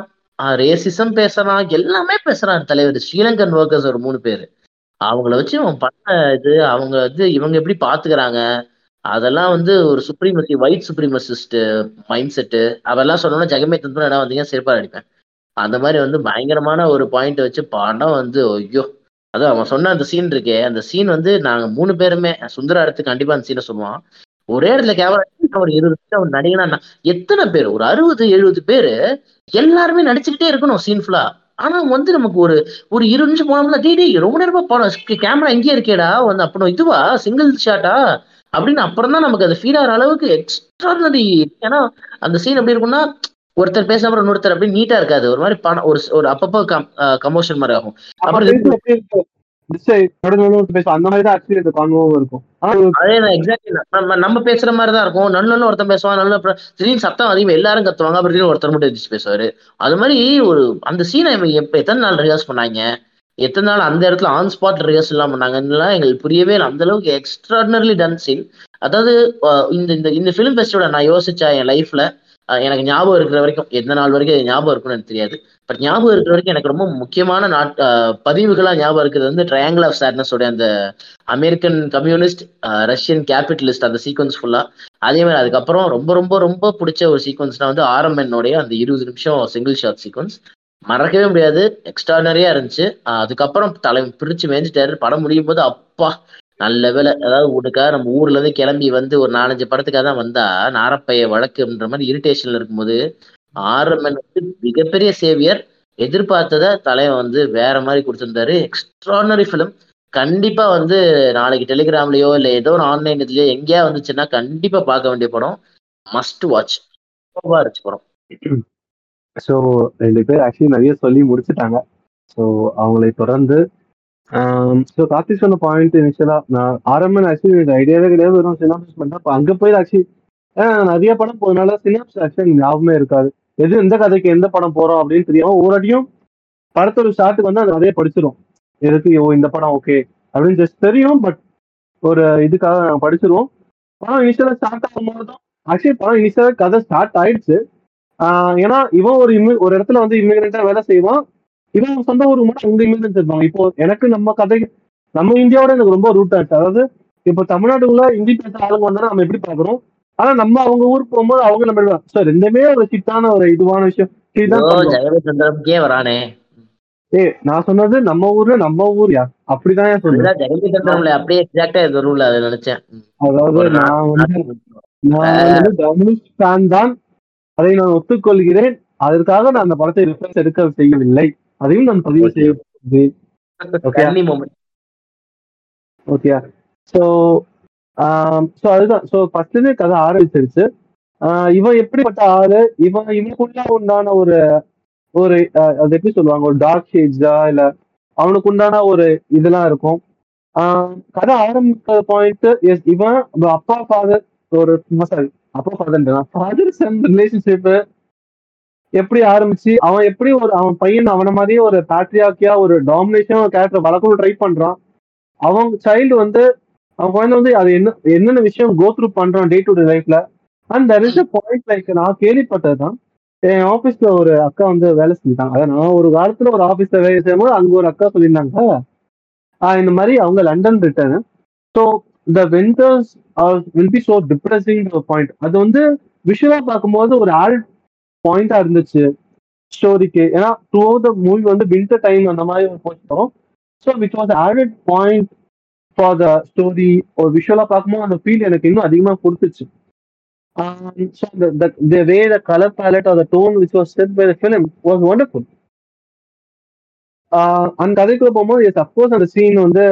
ரேசிசம் பேசுறான், எல்லாமே பேசுறான் தலைவர். ஸ்ரீலங்கன் ஒர்க்கர்ஸ் ஒரு மூணு பேரு அவங்கள வச்சு அவன் பண்ண இது அவங்க வந்து இவங்க எப்படி பாத்துக்கிறாங்க அதெல்லாம் வந்து ஒரு supremacy white supremacist mind set அவெல்லாம் சொன்னோம்னா ஜெகமே தந்தோம் இடம் வந்தீங்க சிறப்பா அடிப்பேன். அந்த மாதிரி வந்து பயங்கரமான ஒரு பாயிண்ட் வச்சு படம் வந்து ஐயோ அதான் அவன் சொன்ன அந்த சீன் இருக்கே. அந்த சீன் வந்து நாங்க மூணு பேருமே சுந்தர இடத்துக்கு கண்டிப்பா அந்த சீனை சொல்லுவான். ஒரே இடத்துல கேமரா ஒரு இருபது பேர் அவன் நடிகனா எத்தனை பேர் ஒரு அறுபது எழுபது பேரு எல்லாருமே நடிச்சுக்கிட்டே இருக்கணும் சீன் ஃபுல்லா. ஆனா வந்து நமக்கு ஒரு ஒரு இரு நிமிஷம் போனோம்னா டே டே ரொம்ப நேரமா போனோம் கேமரா எங்கேயே இருக்கேடா வந்து அப்புறம் இதுவா சிங்கிள் ஷாட்டா அப்படின்னு அப்புறம் தான் நமக்கு அது ஃபீல் ஆகிற அளவுக்கு எக்ஸ்ட்ரானரி. ஏன்னா அந்த சீன் எப்படி இருக்குன்னா ஒருத்தர் பேசாம இன்னொருத்தர் அப்படி நீட்டா இருக்காது, ஒரு மாதிரி பணம் ஒரு ஒரு அப்பப்போ கமோஷன் மாதிரி ஆகும். அப்புறம் நம்ம பேசுற மாதிரி தான் இருக்கும். நல்ல ஒருத்தன் பேசுவான், நல்ல திடீர்னு சத்தம் அதிகமா எல்லாரும் கத்துவாங்க, அப்படி ஒருத்தர் மட்டும் எதிர்த்து பேசுவாரு. அது மாதிரி ஒரு அந்த சீனை எப்ப எத்தனை நாள் ரிஹர்ஸ் பண்ணாங்க, எத்தனை நாள் அந்த இடத்துல ஆன் ஸ்பாட் ரிஹர்ஸ் எல்லாம் பண்ணாங்கன்னுலாம் எங்களுக்கு புரியவே இல்லை. அந்த அளவுக்கு எக்ஸ்ட்ராடனரி டன் சீன். அதாவது இந்த இந்த ஃபிலிம் ஃபெஸ்டிவலை நான் யோசிச்சா என் லைஃப்ல எனக்கு ஞாபகம் இருக்கிற வரைக்கும் எந்த நாள் வரைக்கும் ஞாபகம் இருக்குன்னு எனக்கு தெரியாது. பட் ஞாபகம் இருக்கிற வரைக்கும் எனக்கு ரொம்ப முக்கியமான நாட் பதிவுகளாக ஞாபகம் இருக்கிறது வந்து ட்ரையாங்கிள் ஆஃப் சேட்னஸோட அந்த அமெரிக்கன் கம்யூனிஸ்ட் ரஷ்யன் கேபிட்டலிஸ்ட் அந்த சீக்வன்ஸ் ஃபுல்லா. அதே மாதிரி அதுக்கப்புறம் ரொம்ப ரொம்ப ரொம்ப பிடிச்ச ஒரு சீக்வன்ஸ்னா வந்து ஆரம்பனோடைய அந்த இருபது நிமிஷம் சிங்கிள் ஷாட் சீக்வன்ஸ் மறக்கவே முடியாது. எக்ஸ்ட்ரானரியா இருந்துச்சு. அதுக்கப்புறம் தலை பிரிச்சு மேஞ்சிட்டாரு. படம் முடியும் போது அப்பா நல்ல வேலை, அதாவது உனக்காக நம்ம ஊர்ல இருந்து கிளம்பி வந்து ஒரு நாலஞ்சு படத்துக்காக தான் வந்தா நாரப்பைய வழக்குன்ற மாதிரி இரிட்டேஷன்ல இருக்கும்போது ஆரம்பன் வந்து மிகப்பெரிய சேவியர். எதிர்பார்த்ததை தலைவன் வந்து வேற மாதிரி கொடுத்துருந்தாரு. Extraordinary film. கண்டிப்பா வந்து நாளைக்கு டெலிகிராம்லயோ இல்லை ஏதோ ஒரு ஆன்லைன் இதுலயோ எங்கேயா வந்துச்சுன்னா கண்டிப்பா பார்க்க வேண்டிய படம். மஸ்ட் வாட்ச் இருந்துச்சு படம். ஸோ ரெண்டு பேர் ஆக்சுவலி நிறைய சொல்லி முடிச்சுட்டாங்க. ஸோ அவங்களை தொடர்ந்து ஸோ கார்த்திக் சொன்ன பாயிண்ட் இனிஷியலாக நான் ஆரம்பன் ஆக்சுவலி ஐடியாவே கிடையாது. வெறும் சினாப்ஸ் பண்ணேன். இப்போ அங்கே போய் ஆக்சுவலி நிறைய படம் போகிறதுனால சினாப்ஸ் ஆக்சுவலி ஞாபகமே இருக்காது. எது எந்த கதைக்கு எந்த படம் போகிறோம் அப்படின்னு தெரியாமல் ஓரடியும் படத்தோட ஸ்டார்ட்டுக்கு வந்து அது நிறைய படிச்சிடும். எதுக்கு ஓ இந்த படம் ஓகே அப்படின்னு ஜஸ்ட் தெரியும். பட் ஒரு இதுக்காக நாங்கள் படிச்சிடுவோம். படம் இனிஷியலாக ஸ்டார்ட் ஆகும்போது தான் ஆக்சுவலி படம் இனிஷியலாக கதை ஸ்டார்ட் ஆயிடுச்சு. ஏன்னா இவன் ஒரு இம்மி ஒரு இடத்துல வந்து இம்மிகிரண்ட்டாக வேலை செய்வான். இவன் சொந்த ஊருக்கு மட்டும் அங்க இமிகிரன்ஸ் இருப்பாங்க. இப்போ எனக்கு நம்ம கதை நம்ம இந்தியாவோட எனக்கு ரொம்ப ரூட் ஆயிடுச்சு. அதாவது இப்ப தமிழ்நாட்டுக்குள்ள இந்தி பேச ஆளுங்க வந்தோம்னா நம்ம எப்படி பாக்குறோம், ஆனா நம்ம அவங்க ஊருக்கு போகும்போது அவங்க நம்ம சார் ரெண்டுமே ஒரு சிட்டான ஒரு இதுவான விஷயம். ஏ நான் சொன்னது நம்ம ஊர்ல நம்ம ஊர்யா அப்படிதான் நினைச்சேன். அதாவது நான் வந்து நான் கம்யூனிஸ்ட் ஃபேன் தான், அதை நான் ஒத்துக்கொள்கிறேன். அதற்காக நான் அந்த படத்தை ரெஃபரன்ஸ் எடுக்க செய்யவில்லை, அதையும் நான் பதிவு செய்ய. ஓகே ஸோ ஸோ அதுதான். ஸோ ஃபர்ஸ்ட்லேயே கதை ஆரம்பிச்சிருச்சு. இவன் எப்படிப்பட்ட ஆளு, இவன் இவனுக்குள்ள உண்டான ஒரு ஒரு அது எப்படி சொல்லுவாங்க, ஒரு டார்க் ஷேட்ஸா இல்லை அவனுக்கு உண்டான ஒரு இதெல்லாம் இருக்கும். கதை ஆரம்பிக்கிற பாயிண்ட் எஸ் இவன் அப்பா ஃபாதர் ஒரு சாரி அப்பா ஃபாதர் ஃபாதர் சன் ரிலேஷன்ஷிப்பு எப்படி ஆரம்பிச்சு அவன் எப்படி ஒரு அவன் பையன் அவனை மாதிரியே ஒரு பேட்ரியாக்கியா ஒரு டாமினேஷன் கேரக்டர் வளர்க்கணும் ட்ரை பண்றான். அவன் சைல்டு வந்து அவன் குழந்தை வந்து அது என்ன என்னென்ன விஷயம் கோத்ரூ பண்றான் டே டு டே லைஃப்ல. And there is a point like நான் கேள்விப்பட்டதுதான், என் ஆஃபீஸ்ல ஒரு அக்கா வந்து வேலை செஞ்சுட்டாங்க. அதான் நான் ஒரு காலத்துல ஒரு ஆஃபீஸ்ல வேலை செய்யும்போது அங்க ஒரு அக்கா சொல்லியிருந்தாங்க இந்த மாதிரி அவங்க London return. So the winters will be so depressing point. அது வந்து விஷுவலா பார்க்கும்போது ஒரு ஆல்ட் பாயிண்டா இருந்துச்சு ஸ்டோரிக்கு. ஏன்னா த்ரூ அவுட் த மூவி வந்து விண்டர் டைம் அந்த மாதிரி போயிட்டோம். So which was added point for the story or visual பார்க்கும்போது அந்த ஃபீல் எனக்கு இன்னும் அதிகமா கொடுத்துச்சு. So the, the, the way the color palette or the tone which was set by the film was wonderful. அந்த கதைக்குள்ள போகும்போது எஸ் அப்கோர்ஸ் அந்த சீன் வந்து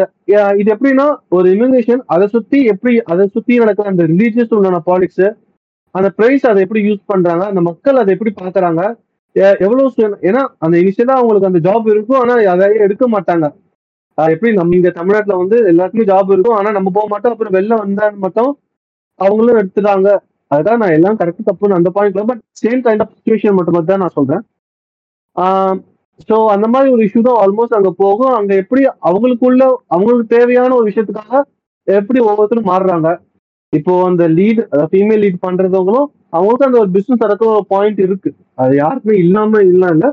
இது எப்படின்னா ஒரு இமிகிரேஷன் அதை சுற்றி எப்படி அதை சுற்றி நடக்கிற அந்த ரிலீஜியஸ் உள்ள பாலிடிக்ஸ், அந்த ப்ரைஸ் அதை எப்படி யூஸ் பண்றாங்க, அந்த மக்கள் அதை எப்படி பார்க்குறாங்க, எவ்வளோ. ஏன்னா அந்த இனிஷியலாக அவங்களுக்கு அந்த ஜாப் இருக்கும் ஆனால் அதை எடுக்க மாட்டாங்க. எப்படி நம்ம இங்க தமிழ்நாட்டில் வந்து எல்லாருக்குமே ஜாப் இருக்கும் ஆனா நம்ம போக மாட்டோம், அப்புறம் வெளில வந்தா மட்டும் அவங்களும் எடுத்துட்டாங்க. அதுதான் நான் எல்லாம் கரெக்ட் தப்புன்னு அந்த பாயிண்ட்ல, but same kind of situation மட்டும் மட்டும் தான் நான் சொல்றேன். ஸோ அந்த மாதிரி ஒரு இஷ்யூ தான் ஆல்மோஸ்ட் அங்கே போகும். அங்கே எப்படி அவங்களுக்குள்ள அவங்களுக்கு தேவையான ஒரு விஷயத்துக்காக எப்படி ஒவ்வொருத்தரும் மாறுறாங்க. இப்போ அந்த லீட் ஃபீமேல் லீட் பண்றவங்களும் அவங்களுக்கும் அந்த ஒரு பிசினஸ் நடக்கிற ஒரு பாயிண்ட் இருக்கு, அது யாருக்குமே இல்லாம இல்லை இல்லை.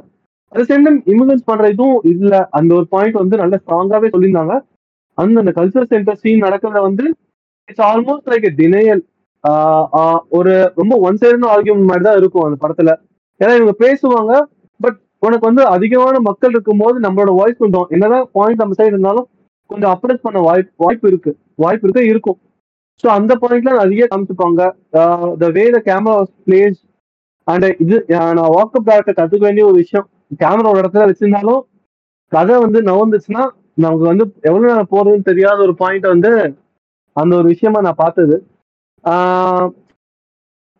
அதே சேம் டைம் இமிகிரேட் பண்ற இதுவும் இல்லை. அந்த ஒரு பாயிண்ட் வந்து நல்ல ஸ்ட்ராங்காவே சொல்லியிருந்தாங்க. அந்த அந்த கல்ச்சர் சென்டர் சீன் நடக்கிறத வந்து it's almost like a denial, ஒரு ரொம்ப ஒன் சைடுன்னு ஆர்கியூமெண்ட் மாதிரி தான் இருக்கும் அந்த படத்துல. ஏன்னா இவங்க பேசுவாங்க பட் உனக்கு வந்து அதிகமான மக்கள் இருக்கும்போது நம்மளோட வாய்ஸ் கொஞ்சம் என்னதான் பாயிண்ட் நம்ம சைடு இருந்தாலும் கொஞ்சம் அப்ரோச் பண்ண வாய்ப்பு வாய்ப்பு இருக்கு வாய்ப்பு இருக்க இருக்கும். ஸோ அந்த பாயிண்ட்ல அதிகம் காமிச்சுப்பாங்க. The way the camera was placed and இது நான் வாக்கப் டேரக்டர் கற்றுக்க வேண்டிய ஒரு விஷயம், கேமரா ஒரு இடத்துல வச்சிருந்தாலும் கதை வந்து நவந்துச்சுன்னா நமக்கு வந்து எவ்வளவு நேரம் போறதுன்னு தெரியாத ஒரு பாயிண்ட் வந்து அந்த ஒரு விஷயமா நான் பார்த்தது.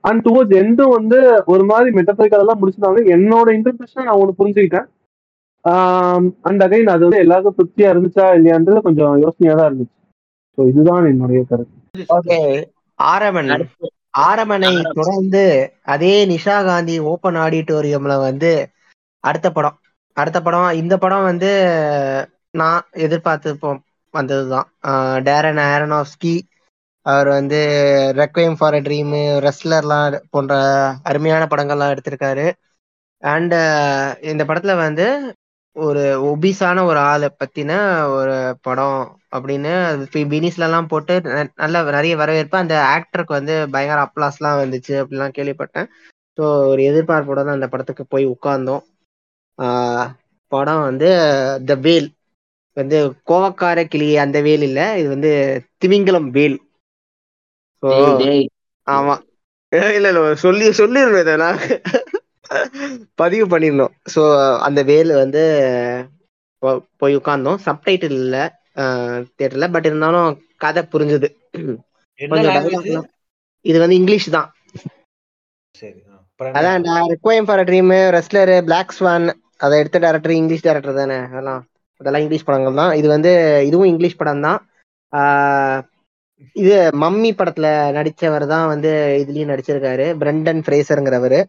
அண்ட் டுவோர்ட்ஸ் எண்டும் வந்து ஒரு மாதிரி மெட்டபரிக்கலா முடிச்சிருந்தாங்க. என்னோட இன்டர்பிரேஷன் நான் ஒன்று புரிஞ்சுக்கிட்டேன். அண்ட் அகைன் அது வந்து எல்லாருக்கும் திருப்தியா இருந்துச்சா இல்லையான்றது கொஞ்சம் யோசனையா தான் இருந்துச்சு. ஸோ இதுதான் என்னுடைய கருத்து. ஓகே, ஆரம்பன் ஆரம்பனை தொடர்ந்து அதே நிஷா காந்தி ஓப்பன் ஆடிட்டோரியம்ல வந்து அடுத்த படம் அடுத்த படம் இந்த படம் வந்து நான் எதிர்பார்த்து வந்ததுதான். டேரன் ஆரோனோஃஸ்கி அவர் வந்து ரெக்வெயம் ஃபார் அ ட்ரீமு, ரெஸ்லர்லாம் போன்ற அருமையான படங்கள்லாம் எடுத்திருக்காரு. அண்டு இந்த படத்துல வந்து ஒரு ஒபிஸான ஒரு ஆளை பத்தின ஒரு படம் அப்படின்னு பினிஸ்லாம் போட்டு நல்ல நிறைய வரவேற்பு, அந்த ஆக்டருக்கு வந்து பயங்கர அப்ளாஸ்லாம் வந்துச்சு அப்படிலாம் கேள்விப்பட்டேன். ஸோ ஒரு எதிர்பார்ப்போட தான் அந்த படத்துக்கு போய் உட்கார்ந்தோம். படம் வந்து த வேல் வந்து கோவக்கார கிளி அந்த வேல் இல்லை, இது வந்து திமிங்கலம் வேல். ஸோ ஆமா இல்லை இல்லை சொல்லி சொல்லிருந்தேன் இதெல்லாம் பதிவு பண்ணிருந்தோம். ஸோ அந்த வேல் வந்து போய் உட்கார்ந்தோம். சப்டைட்டில் இல்லை தியேட்டர்ல, பட் இருந்தாலும் கதை புரிஞ்சுது. இது வந்து இங்கிலீஷ் தான். அதான் requiem for a dream, wrestler, black swan அதை எடுத்த டேரக்டர் இங்கிலீஷ் டேரக்டர் தானே, அதெல்லாம் அதெல்லாம் இங்கிலீஷ் படங்கள் தான். இது வந்து இதுவும் இங்கிலீஷ் படம் தான். இது மம்மி படத்துல நடிச்சவர் தான் வந்து இதுலயும் நடிச்சிருக்காரு, பிரெண்டன் ஃப்ரேசருங்கிறவரு.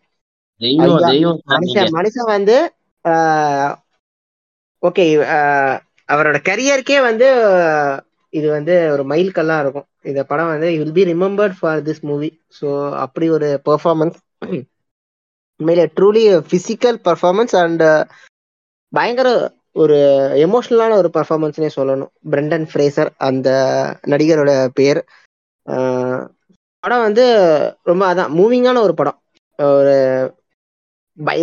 மனுஷன் மனுஷன் வந்து ஓகே அவரோட கரியருக்கே வந்து இது வந்து ஒரு மைல்கல்லாம் இருக்கும். இந்த படம் வந்து he will be remembered for this movie. So அப்படி ஒரு பெர்ஃபார்மன்ஸ், உண்மையில ட்ரூலி ஃபிசிக்கல் பெர்ஃபார்மன்ஸ் அண்ட் பயங்கர ஒரு எமோஷனலான ஒரு பர்ஃபார்மன்ஸ்னே சொல்லணும். பிரெண்டன் ஃப்ரேசர் அந்த நடிகரோட பேர். படம் வந்து ரொம்ப அதான் மூவிங்கான ஒரு படம். ஒரு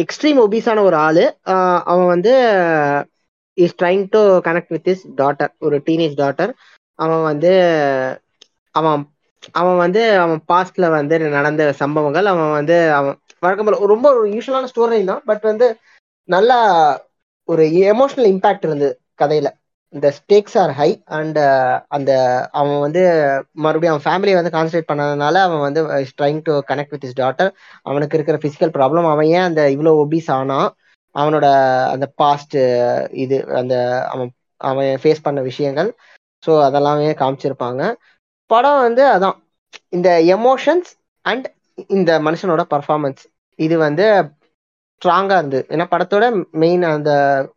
எக்ஸ்ட்ரீம் ஒபீஸான ஒரு ஆள். அவன் வந்து is trying to connect with his daughter, ஒரு டீனேஜ் டாட்டர். அவன் வந்து அவன் அவன் வந்து அவன் பாஸ்ட்ல வந்து நடந்த சம்பவங்கள் அவன் வந்து அவன் வழக்கம் ரொம்ப யூஷுவலான ஸ்டோரி தான். பட் வந்து நல்லா ஒரு எமோஷனல் இம்பேக்ட் இருந்தது கதையில. இந்த ஸ்டேக்ஸ் ஆர் ஹை அண்ட் அந்த அவன் வந்து மறுபடியும் அவன் ஃபேமிலியை வந்து கான்சன்ட்ரேட் பண்ணதுனால அவன் வந்து is trying to connect with his daughter. அவனுக்கு இருக்கிற ஃபிசிக்கல் ப்ராப்ளம், அவன் ஏன் அந்த இவ்வளோ ஒபீஸ் ஆனான், அவனோட அந்த பாஸ்ட் இது அந்த அவன் அவன் ஃபேஸ் பண்ண விஷயங்கள், ஸோ அதெல்லாமே காமிச்சிருப்பாங்க. படம் வந்து அதான் இந்த எமோஷன்ஸ் அண்ட் இந்த மனுஷனோட பர்ஃபார்மன்ஸ் இது வந்து ஸ்ட்ராங்காக இருந்தது. ஏன்னா படத்தோட மெயின் அந்த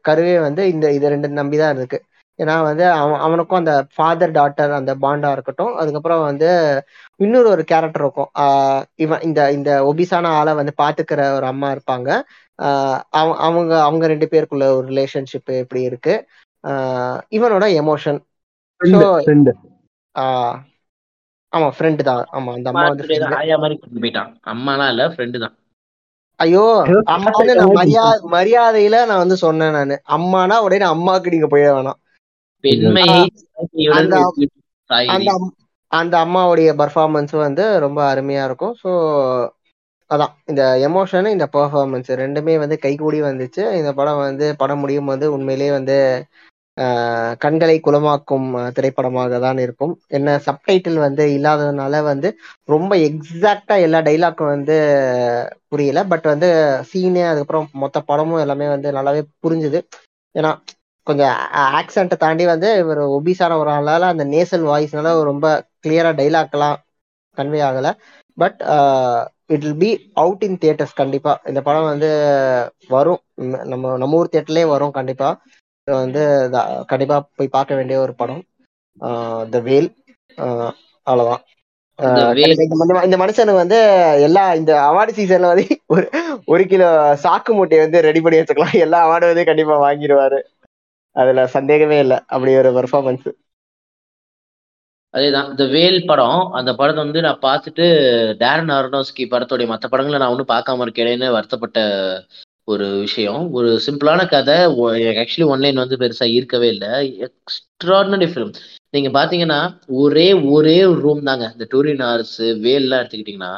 கருவே வந்து இந்த இது ரெண்டு நம்பி தான் இருக்கு. ஏன்னா வந்து அவன் அவனுக்கும் அந்த ஃபாதர் டாட்டர் அந்த பாண்டாக இருக்கட்டும், அதுக்கப்புறம் வந்து இன்னொரு ஒரு கேரக்டர் இருக்கும். இவன் இந்த இந்த ஒபிசான ஆளை வந்து பார்த்துக்கிற ஒரு அம்மா இருப்பாங்க. அவன் அவங்க அவங்க ரெண்டு பேருக்குள்ள ஒரு ரிலேஷன்ஷிப் எப்படி இருக்கு, இவனோட எமோஷன். ஆமா ஃப்ரெண்டு தான். ஆமா அந்த அம்மா வந்து அம்மாலாம் இல்ல ஃப்ரெண்டு தான். ஐயோ அம்மான்னு நான் மரியா மரியாதையில நான் வந்து சொன்னேன். நானு அம்மானா உடனே அம்மாவுக்கு நீங்க போயிட வேணாம். அந்த அம்மாவுடைய பர்ஃபார்மன்ஸ் வந்து ரொம்ப அருமையா இருக்கும். ஸோ அதான் இந்த எமோஷனு இந்த பர்ஃபார்மன்ஸ் ரெண்டுமே வந்து கைகூடி வந்துச்சு. இந்த படம் வந்து படம் முடியும் போது உண்மையிலேயே வந்து கண்களை குளமாக்கும் திரைப்படமாக தான் இருக்கும். என்ன சப்டைட்டில் வந்து இல்லாததுனால வந்து ரொம்ப எக்ஸாக்டா எல்லா டைலாக்கும் வந்து புரியல. பட் வந்து சீனு அதுக்கப்புறம் மொத்த படமும் எல்லாமே வந்து நல்லாவே புரிஞ்சுது. ஏன்னா கொஞ்சம் ஆக்சென்ட்டை தாண்டி வந்து இவர் ஒபிசான ஒரு ஆளால அந்த நேசல் வாய்ஸ்னால ரொம்ப கிளியரா டைலாக்லாம் கன்வே ஆகல. But it will be out in theatres. கண்டிப்பா இந்த படம் வந்து வரும், நம்ம நம்ம ஊர் தியேட்டர்லயே வரும். கண்டிப்பா வந்து கண்டிப்பா போய் பார்க்க வேண்டிய ஒரு படம் த வேல். அவ்வளவுதான். இந்த மனுஷனுக்கு வந்து எல்லா இந்த அவார்டு சீசன்ல வந்து ஒரு ஒரு கிலோ சாக்கு மூட்டையை வந்து ரெடி பண்ணி வச்சுக்கலாம். எல்லா அவார்டும் வந்து கண்டிப்பா வாங்கிடுவாரு, அதுல சந்தேகமே இல்லை. அப்படி ஒரு பெர்ஃபார்மன்ஸ். அதேதான் த வேல் படம். அந்த படத்தை வந்து நான் பார்த்துட்டு டேரன் அரோனோஸ்கி படத்தோடைய மற்ற படங்களை நான் ஒன்றும் பார்க்காம இருக்கேன்னு வருத்தப்பட்ட ஒரு விஷயம். ஒரு சிம்பிளான கதை, ஆக்சுவலி ஒன்லைன் வந்து பெருசா இருக்கவே இல்லை. Extraordinary film. நீங்க பாத்தீங்கன்னா ஒரே ஒரே ரூம் தாங்க இந்த டூரின் ஆர்ஸ் வேல்லாம் எடுத்துக்கிட்டீங்கன்னா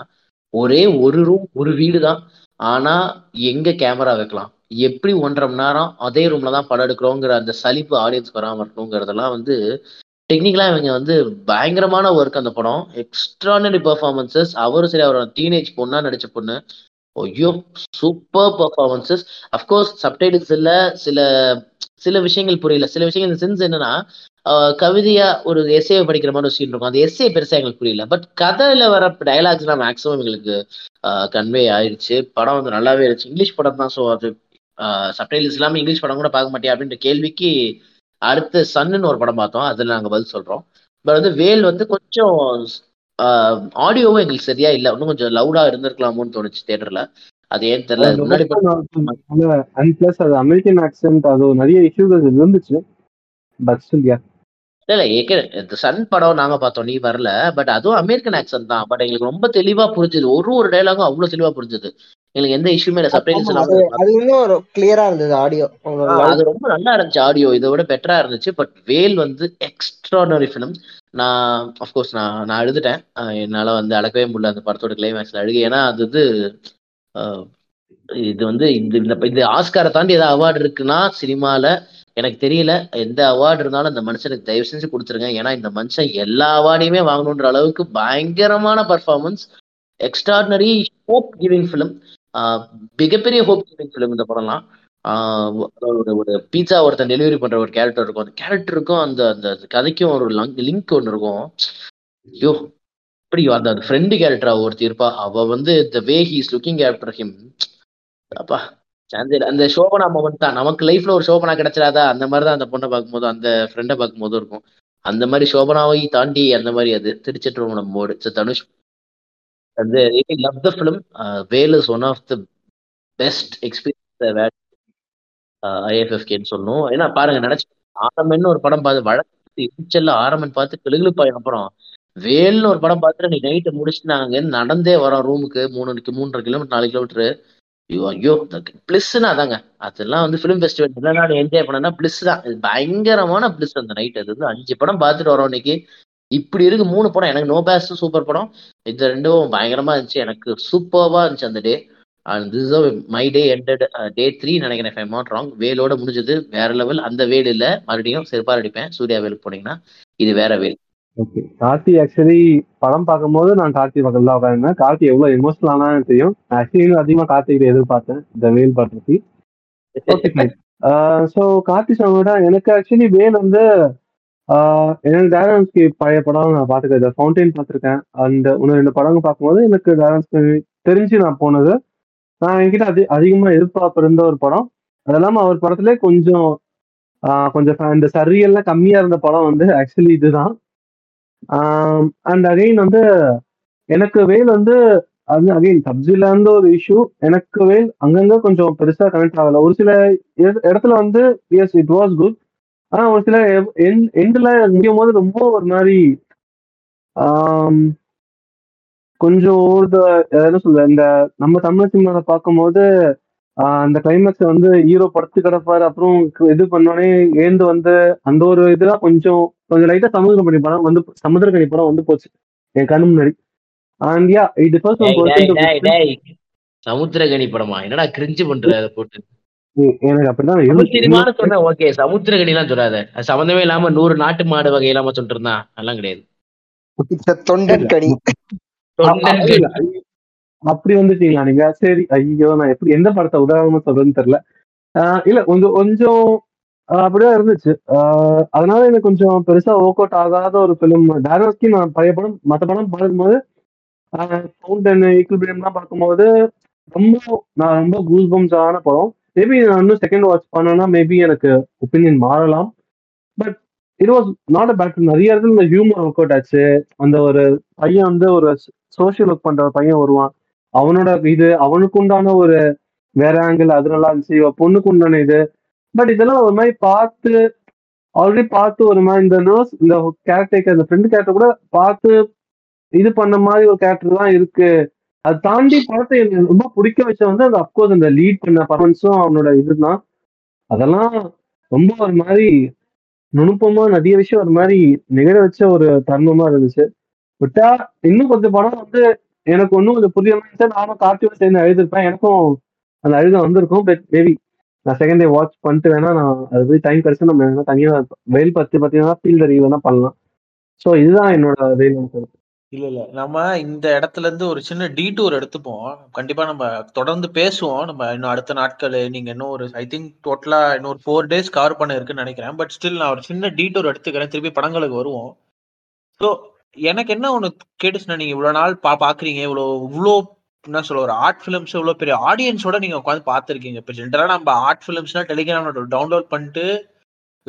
ஒரே ஒரு ரூம் ஒரு வீடு தான். ஆனா எங்க கேமரா வைக்கலாம், எப்படி ஒன்றரை மணி நேரம் அதே ரூம்ல தான் படம் எடுக்கிறோங்கிற அந்த சலிப்பு ஆடியன்ஸ் வராமல் இருக்கணுங்கிறதெல்லாம் வந்து டெக்னிக்கலா இவங்க வந்து பயங்கரமான ஒர்க். அந்த படம் எக்ஸ்ட்ராடினரி பெர்ஃபார்மன்சஸ். அவரும் சரி, அவரோட டீனேஜ் பொண்ணா நடிச்ச பொண்ணு, ஐயோ சூப்பர் பெர்ஃபார்மன்சஸ். அஃப்கோர்ஸ் சப்டைட்டில்ஸ் இல்ல, சில சில விஷயங்கள் புரியல. சில விஷயங்கள் இந்த சென்ஸ் என்னன்னா கவிதையா ஒரு எஸ்ஏவை படிக்கிற மாதிரி ஒரு சீன் இருக்கும். அந்த எஸ்ஏ பெருசா எங்களுக்கு புரியல. பட் கதையில வர டைலாக்ஸ் எல்லாம் மேக்ஸிமம் எங்களுக்கு கன்வே ஆயிடுச்சு. படம் வந்து நல்லாவே இருந்துச்சு. இங்கிலீஷ் படம் தான், ஸோ அது சப்டைட்டில்ஸ் இல்லாம இங்கிலீஷ் படம் கூட பார்க்க மாட்டேன் அப்படின்ற கேள்விக்கு அடுத்த சன்னு ஒரு படம் பார்த்தோம், அதுல நாங்க பதில் சொல்றோம். பட் வந்து வேல் வந்து கொஞ்சம் ஆடியோவும் எங்களுக்கு சரியா இல்ல, இன்னும் கொஞ்சம் லவுடா இருந்திருக்கலாமோன்னு தோணுச்சு தியேட்டர்ல. அது ஏன் தெரியல. அமெரிக்கன் ஆக்சென்ட் அது நிறைய இஷ்யூஸ் இருந்துச்சு. இல்ல இல்ல சன் படம் நாங்க பார்த்தோம், நீ வரல. பட் அதுவும் அமெரிக்கன் ஆக்சென்ட் தான். பட் எங்களுக்கு ரொம்ப தெளிவா புரிஞ்சது, ஒரு ஒரு டைலாகும் அவ்வளவு தெளிவா புரிஞ்சது. எங்களுக்கு எந்த இஷ்யூமே இல்லை. சப்டைட்டில்ஸ் ஆடியோ அது ரொம்ப நல்லா இருந்துச்சு. ஆடியோ இதை விட பெட்டரா இருந்துச்சு. பட் வேல் வந்து எக்ஸ்ட்ராடனரி ஃபிலிம். நான் அஃப்கோர்ஸ் நான் நான் எழுதுட்டேன். என்னால வந்து அடக்கவே முடியல அந்த படத்தோட கிளைமேக்ஸ்ல அழுகு. ஏன்னா அது வந்து இது வந்து இந்த இந்த ஆஸ்காரை தாண்டி ஏதாவது அவார்டு இருக்குன்னா சினிமால எனக்கு தெரியல. எந்த அவார்டு இருந்தாலும் அந்த மனுஷனுக்கு தயவு செஞ்சு கொடுத்துருங்க. ஏன்னா இந்த மனுஷன் எல்லா அவார்டையுமே வாங்கணுன்ற அளவுக்கு பயங்கரமான performance. Extraordinary hope giving film, மிகப்பெரிய ஹோப் கிவிங் ஃபிலிம் இந்த படம்லாம். ஒரு பீட்சா ஒருத்தன் டெலிவரி பண்ற ஒரு கேரக்டர் இருக்கும். அந்த கேரக்டருக்கும் அந்த அந்த கதைக்கும் ஒரு லிங்க் ஒன்று இருக்கும். ஐயோ அப்படியோ அந்த அந்த ஃப்ரெண்டு கேரக்டரா ஒருத்தர் இருப்பா, அவ வந்து the way he is looking character him. அப்பா சான்ஸ் அந்த சோபனா மொமெண்ட் தான். நமக்கு லைஃப்ல ஒரு சோபனா கிடைச்சிடாதா, அந்த மாதிரிதான் அந்த பொண்ணை பார்க்கும்போது அந்த ஃப்ரெண்டை பார்க்கும்போது இருக்கும். அந்த மாதிரி சோபனாவை தாண்டி அந்த மாதிரி அது திருச்சிற்றம்பலம் நம்ம மோடு. ஸோ தனுஷ் அந்த love the film. Whale is one of the best experience. ஐஎஃப்எஃப்கேன்னு சொன்னோம். ஏன்னா பாருங்க நினைச்சு ஆரம்பன்னு ஒரு படம் பார்த்து வழக்கு இடிச்சல்ல ஆரம்பன் பார்த்து கிளுகிழுப்பாய், அப்புறம் வேல்னு ஒரு படம் பார்த்துட்டு நீ நைட்டை முடிச்சுட்டு நாங்கள் நடந்தே வரோம் ரூமுக்கு மூணுக்கு மூன்றரை கிலோமீட்டர் நாலு கிலோமீட்டரு. ஐயோ ஐயோ பிளிஸ்னா அதாங்க அதெல்லாம் வந்து ஃபிலிம் ஃபெஸ்டிவல் எல்லா நாளும் என்ஜாய் பண்ணனா பிளிஸ் தான், இது பயங்கரமான பிளிஸ் அந்த நைட். அது வந்து அஞ்சு படம் பார்த்துட்டு வரோம் இன்னைக்கு, இப்படி இருக்கு மூணு படம். எனக்கு நோ பேஸ்டும் சூப்பர் படம், இது ரெண்டும் பயங்கரமா இருந்துச்சு, எனக்கு சூப்பர்வா இருந்துச்சு அந்த day. And this is my day ended day three நினைக்கிறேன் if I am not wrong. வேலோட முடிஞ்சது வேற லெவல், அந்த வேல் இல்லை மறுபடியும் செருப்பார் அடிப்பேன் சூர்யா வேலுக்கு போனீங்கன்னா, இது வேற வேல். ஓகே கார்த்தி ஆக்சுவலி படம் பார்க்கும்போது நான் கார்த்தி பக்கம் தான் உட்காந்துருந்தேன். கார்த்தி எவ்வளோ எமோஷனல் ஆனான்னு தெரியும், நான் ஆக்சுவலி அதிகமாக கார்த்திகிட்ட எதிர்பார்த்தேன் இந்த வேல் பற்றி. ஸோ கார்த்தி சொன்னா எனக்கு ஆக்சுவலி வேல் வந்து எனக்கு டாரன்ஸ்கி பழைய படம் நான் பார்த்துருக்கேன், ஃபவுண்டைன் பார்த்துருக்கேன், அந்த ஒன்று ரெண்டு படங்கள் பார்க்கும்போது எனக்கு டாரன்ஸ்கி தெரிஞ்சு நான் போனது நான் என்கிட்ட அதி அதிகமாக எதிர்பார்ப்பு இருந்த ஒரு படம். அது இல்லாமல் அவர் படத்துலேயே கொஞ்சம் கொஞ்சம் இந்த சரியெல்லாம் கம்மியாக இருந்த படம் வந்து ஆக்சுவலி இதுதான். அண்ட் அகெயின் வந்து எனக்கு வேல் வந்து அது அகெயின் சப்ஜில இருந்து ஒரு இஷ்யூ, எனக்கு வேல் அங்கங்கே கொஞ்சம் பெருசாக கனெக்ட் ஆகலை. ஒரு சில இடத்துல வந்து எஸ் இட் வாஸ் குட், ஆனால் ஒரு சில எண்டில் முடியும் போது ரொம்ப ஒரு மாதிரி கொஞ்சம் ஒரு என்ன சொல்ல இந்த நம்ம தமிழ் சினிமாவை பார்க்கும்போது அந்த கிளைமேக்ஸை வந்து ஹீரோ படுத்து கிடப்பாரு, அப்புறம் இது பண்ணோடனே ஏந்து வந்து அந்த ஒரு இதெல்லாம் கொஞ்சம் கொஞ்சம் லைட்டாக சமுதிரக்கணி படம் வந்து சமுதிரக்கணி படம் வந்து போச்சு என் கண்ணு முன்னாடி. And ya it first Samuthirakani படமா என்னடா கிரிஞ்சு பண்றது போட்டு எனக்கு அப்படிதான் சொன்ன. ஓகே சமுத்திரக்கணி எல்லாம் சொல்லாத, சம்பந்தமே இல்லாம நூறு நாட்டு மாடு வகை இல்லாம சொல்லிட்டு இருந்தான், அதெல்லாம் கிடையாது தொண்டற்கணி அப்படி வந்துட்டீங்களா நீங்க? சரி ஐயோ நான் எப்படி எந்த படத்தை உதாரணமா சொல்றதுன்னு தெரியல. ஆஹ் இல்ல கொஞ்சம் கொஞ்சம் அப்படிதான் இருந்துச்சு, அதனால எனக்கு கொஞ்சம் பெருசா ஒர்க் அவுட் ஆகாத ஒரு பிலிம். டாரஸ்கி நான் பழைய படம் மற்ற படம் பார்க்கும்போது ஃபவுண்டன் ஈக்குபிரியம்லாம் பார்க்கும்போது ரொம்ப நான் ரொம்ப கூஸ் பம்ஸ் ஆன படம். மேபி நான் இன்னும் செகண்ட் வாட்ச் பண்ணேன்னா மேபி எனக்கு ஒப்பீனியன் மாறலாம், but it was not a bad. நிறைய இடத்துல இந்த ஹியூமர் ஒர்க் அவுட் ஆச்சு, அந்த ஒரு பையன் வந்து ஒரு சோஷியல் ஒர்க் பண்ற பையன் வருவான், அவனோட இது அவனுக்கு உண்டான ஒரு வேற ஆங்கிள் அது நல்லா இருந்துச்சு, பொண்ணுக்கு உண்டான இது. பட் இதெல்லாம் ஒரு மாதிரி பார்த்து ஆல்ரெடி பார்த்து ஒரு மாதிரி இந்த நர்ஸ் இந்த கேரக்டர் இந்த ஃப்ரெண்டு கேரக்டர் கூட பார்த்து இது பண்ண மாதிரி ஒரு கேரக்டர் தான் இருக்கு. அது தாண்டி படத்தை எனக்கு ரொம்ப பிடிக்க வச்ச வந்து அது அப்கோர்ஸ் அந்த லீட் பண்ண பர்ஃபார்மன்ஸும் அவனோட இதுதான். அதெல்லாம் ரொம்ப ஒரு மாதிரி நுணுப்பமா நிறைய விஷயம் ஒரு மாதிரி நிகழ வச்ச ஒரு தருணமா இருந்துச்சு. விட்டா இன்னும் கொஞ்சம் படம் வந்து எனக்கு ஒன்றும் கொஞ்சம் புரிய மாதிரி நானும் கார்த்தியோட சேர்ந்து அழுதுருப்பேன், எனக்கும் அந்த அழுத வந்திருக்கும். பட் மேபி நான் செகண்ட் டே வாட்ச் பண்ணிட்டு வேணா நான் அது போய் டைம் கிடைச்சா நம்ம தனியாக வெயில் பற்றி பார்த்தீங்கன்னா ஃபீல்டு ரிவ்யூ வேணா பண்ணலாம். ஸோ இதுதான் என்னோட வெயில் எனக்கு. இல்லை இல்லை நம்ம இந்த இடத்துல இருந்து ஒரு சின்ன டீட்டூர் எடுத்துப்போம், கண்டிப்பாக நம்ம தொடர்ந்து பேசுவோம். நம்ம இன்னும் அடுத்த நாட்கள் நீங்கள் இன்னும் ஒரு ஐ திங்க் டோட்டலாக இன்னும் ஒரு ஃபோர் டேஸ் கவர் பண்ண இருக்குன்னு நினைக்கிறேன். பட் ஸ்டில் நான் ஒரு சின்ன டீட்டூர் எடுத்துக்கிறேன், திருப்பி படங்களுக்கு வருவோம். ஸோ எனக்கு என்ன ஒன்று கேட்டுச்சுன்னா, நீங்கள் இவ்வளோ நாள் பா பார்க்குறீங்க இவ்வளோ இவ்வளோ என்ன சொல்ல ஒரு ஆர்ட் ஃபிலிம்ஸ் இவ்வளோ பெரிய ஆடியன்ஸோட நீங்கள் உட்காந்து பார்த்துருக்கீங்க. இப்போ ஜென்ரலாக நம்ம ஆர்ட் ஃபிலிம்ஸ்னால் டெலிகிராமில் டவுன்லோட் பண்ணிட்டு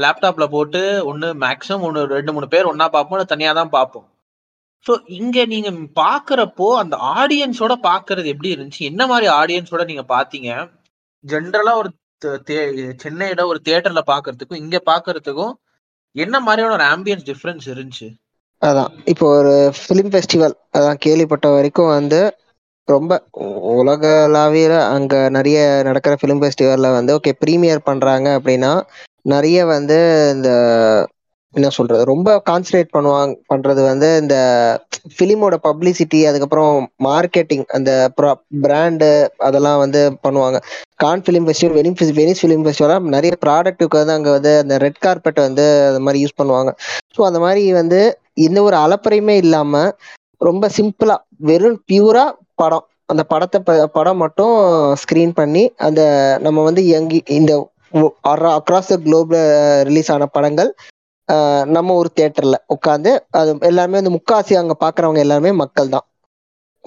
லேப்டாப்பில் போட்டு ஒன்று மேக்ஸிமம் ஒன்று ரெண்டு மூணு பேர் ஒன்றா பார்ப்போம், இல்லை தனியாக தான் பார்ப்போம். ஸோ இங்கே நீங்கள் பார்க்குறப்போ அந்த ஆடியன்ஸோட பார்க்குறது எப்படி இருந்துச்சு, என்ன மாதிரி ஆடியன்ஸோட நீங்கள் பார்த்தீங்க? ஜென்ரலாக ஒரு சென்னையோட ஒரு தியேட்டரில் பார்க்குறதுக்கும் இங்கே பார்க்குறதுக்கும் என்ன மாதிரியான ஒரு ஆம்பியன்ஸ் டிஃப்ரென்ஸ் இருந்துச்சு? அதான் இப்போ ஒரு ஃபிலிம் ஃபெஸ்டிவல் அதான் கேள்விப்பட்ட வரைக்கும் வந்து ரொம்ப உலகளாவிய அங்கே நிறைய நடக்கிற ஃபிலிம் ஃபெஸ்டிவலில் வந்து ஓகே ப்ரீமியர் பண்ணுறாங்க அப்படின்னா நிறைய வந்து இந்த என்ன சொல்கிறது ரொம்ப கான்சன்ட்ரேட் பண்ணுவாங்க பண்ணுறது வந்து இந்த ஃபிலிமோட பப்ளிசிட்டி, அதுக்கப்புறம் மார்க்கெட்டிங், அந்த ப்ரா பிராண்டு அதெல்லாம் வந்து பண்ணுவாங்க. கான் ஃபிலிம் ஃபெஸ்டிவல் வெனிம் வெனிஸ் ஃபிலிம் ஃபெஸ்டிவலாக நிறைய ப்ராடக்ட்டுக்கு வந்து அங்கே வந்து அந்த ரெட் கார்பெட் வந்து அது மாதிரி யூஸ் பண்ணுவாங்க. ஸோ அந்த மாதிரி வந்து எந்த ஒரு அலப்பறையுமே இல்லாமல் ரொம்ப சிம்பிளாக வெறும் பியூரா படம், அந்த படத்தை படம் மட்டும் ஸ்க்ரீன் பண்ணி அந்த நம்ம வந்து எங்கி இந்த அக்ராஸ் த குளோப்ல ரிலீஸ் ஆன படங்கள் நம்ம ஒரு தியேட்டரில் உட்காந்து அது எல்லாமே வந்து முக்காசி அங்கே பார்க்குறவங்க எல்லாருமே மக்கள் தான்.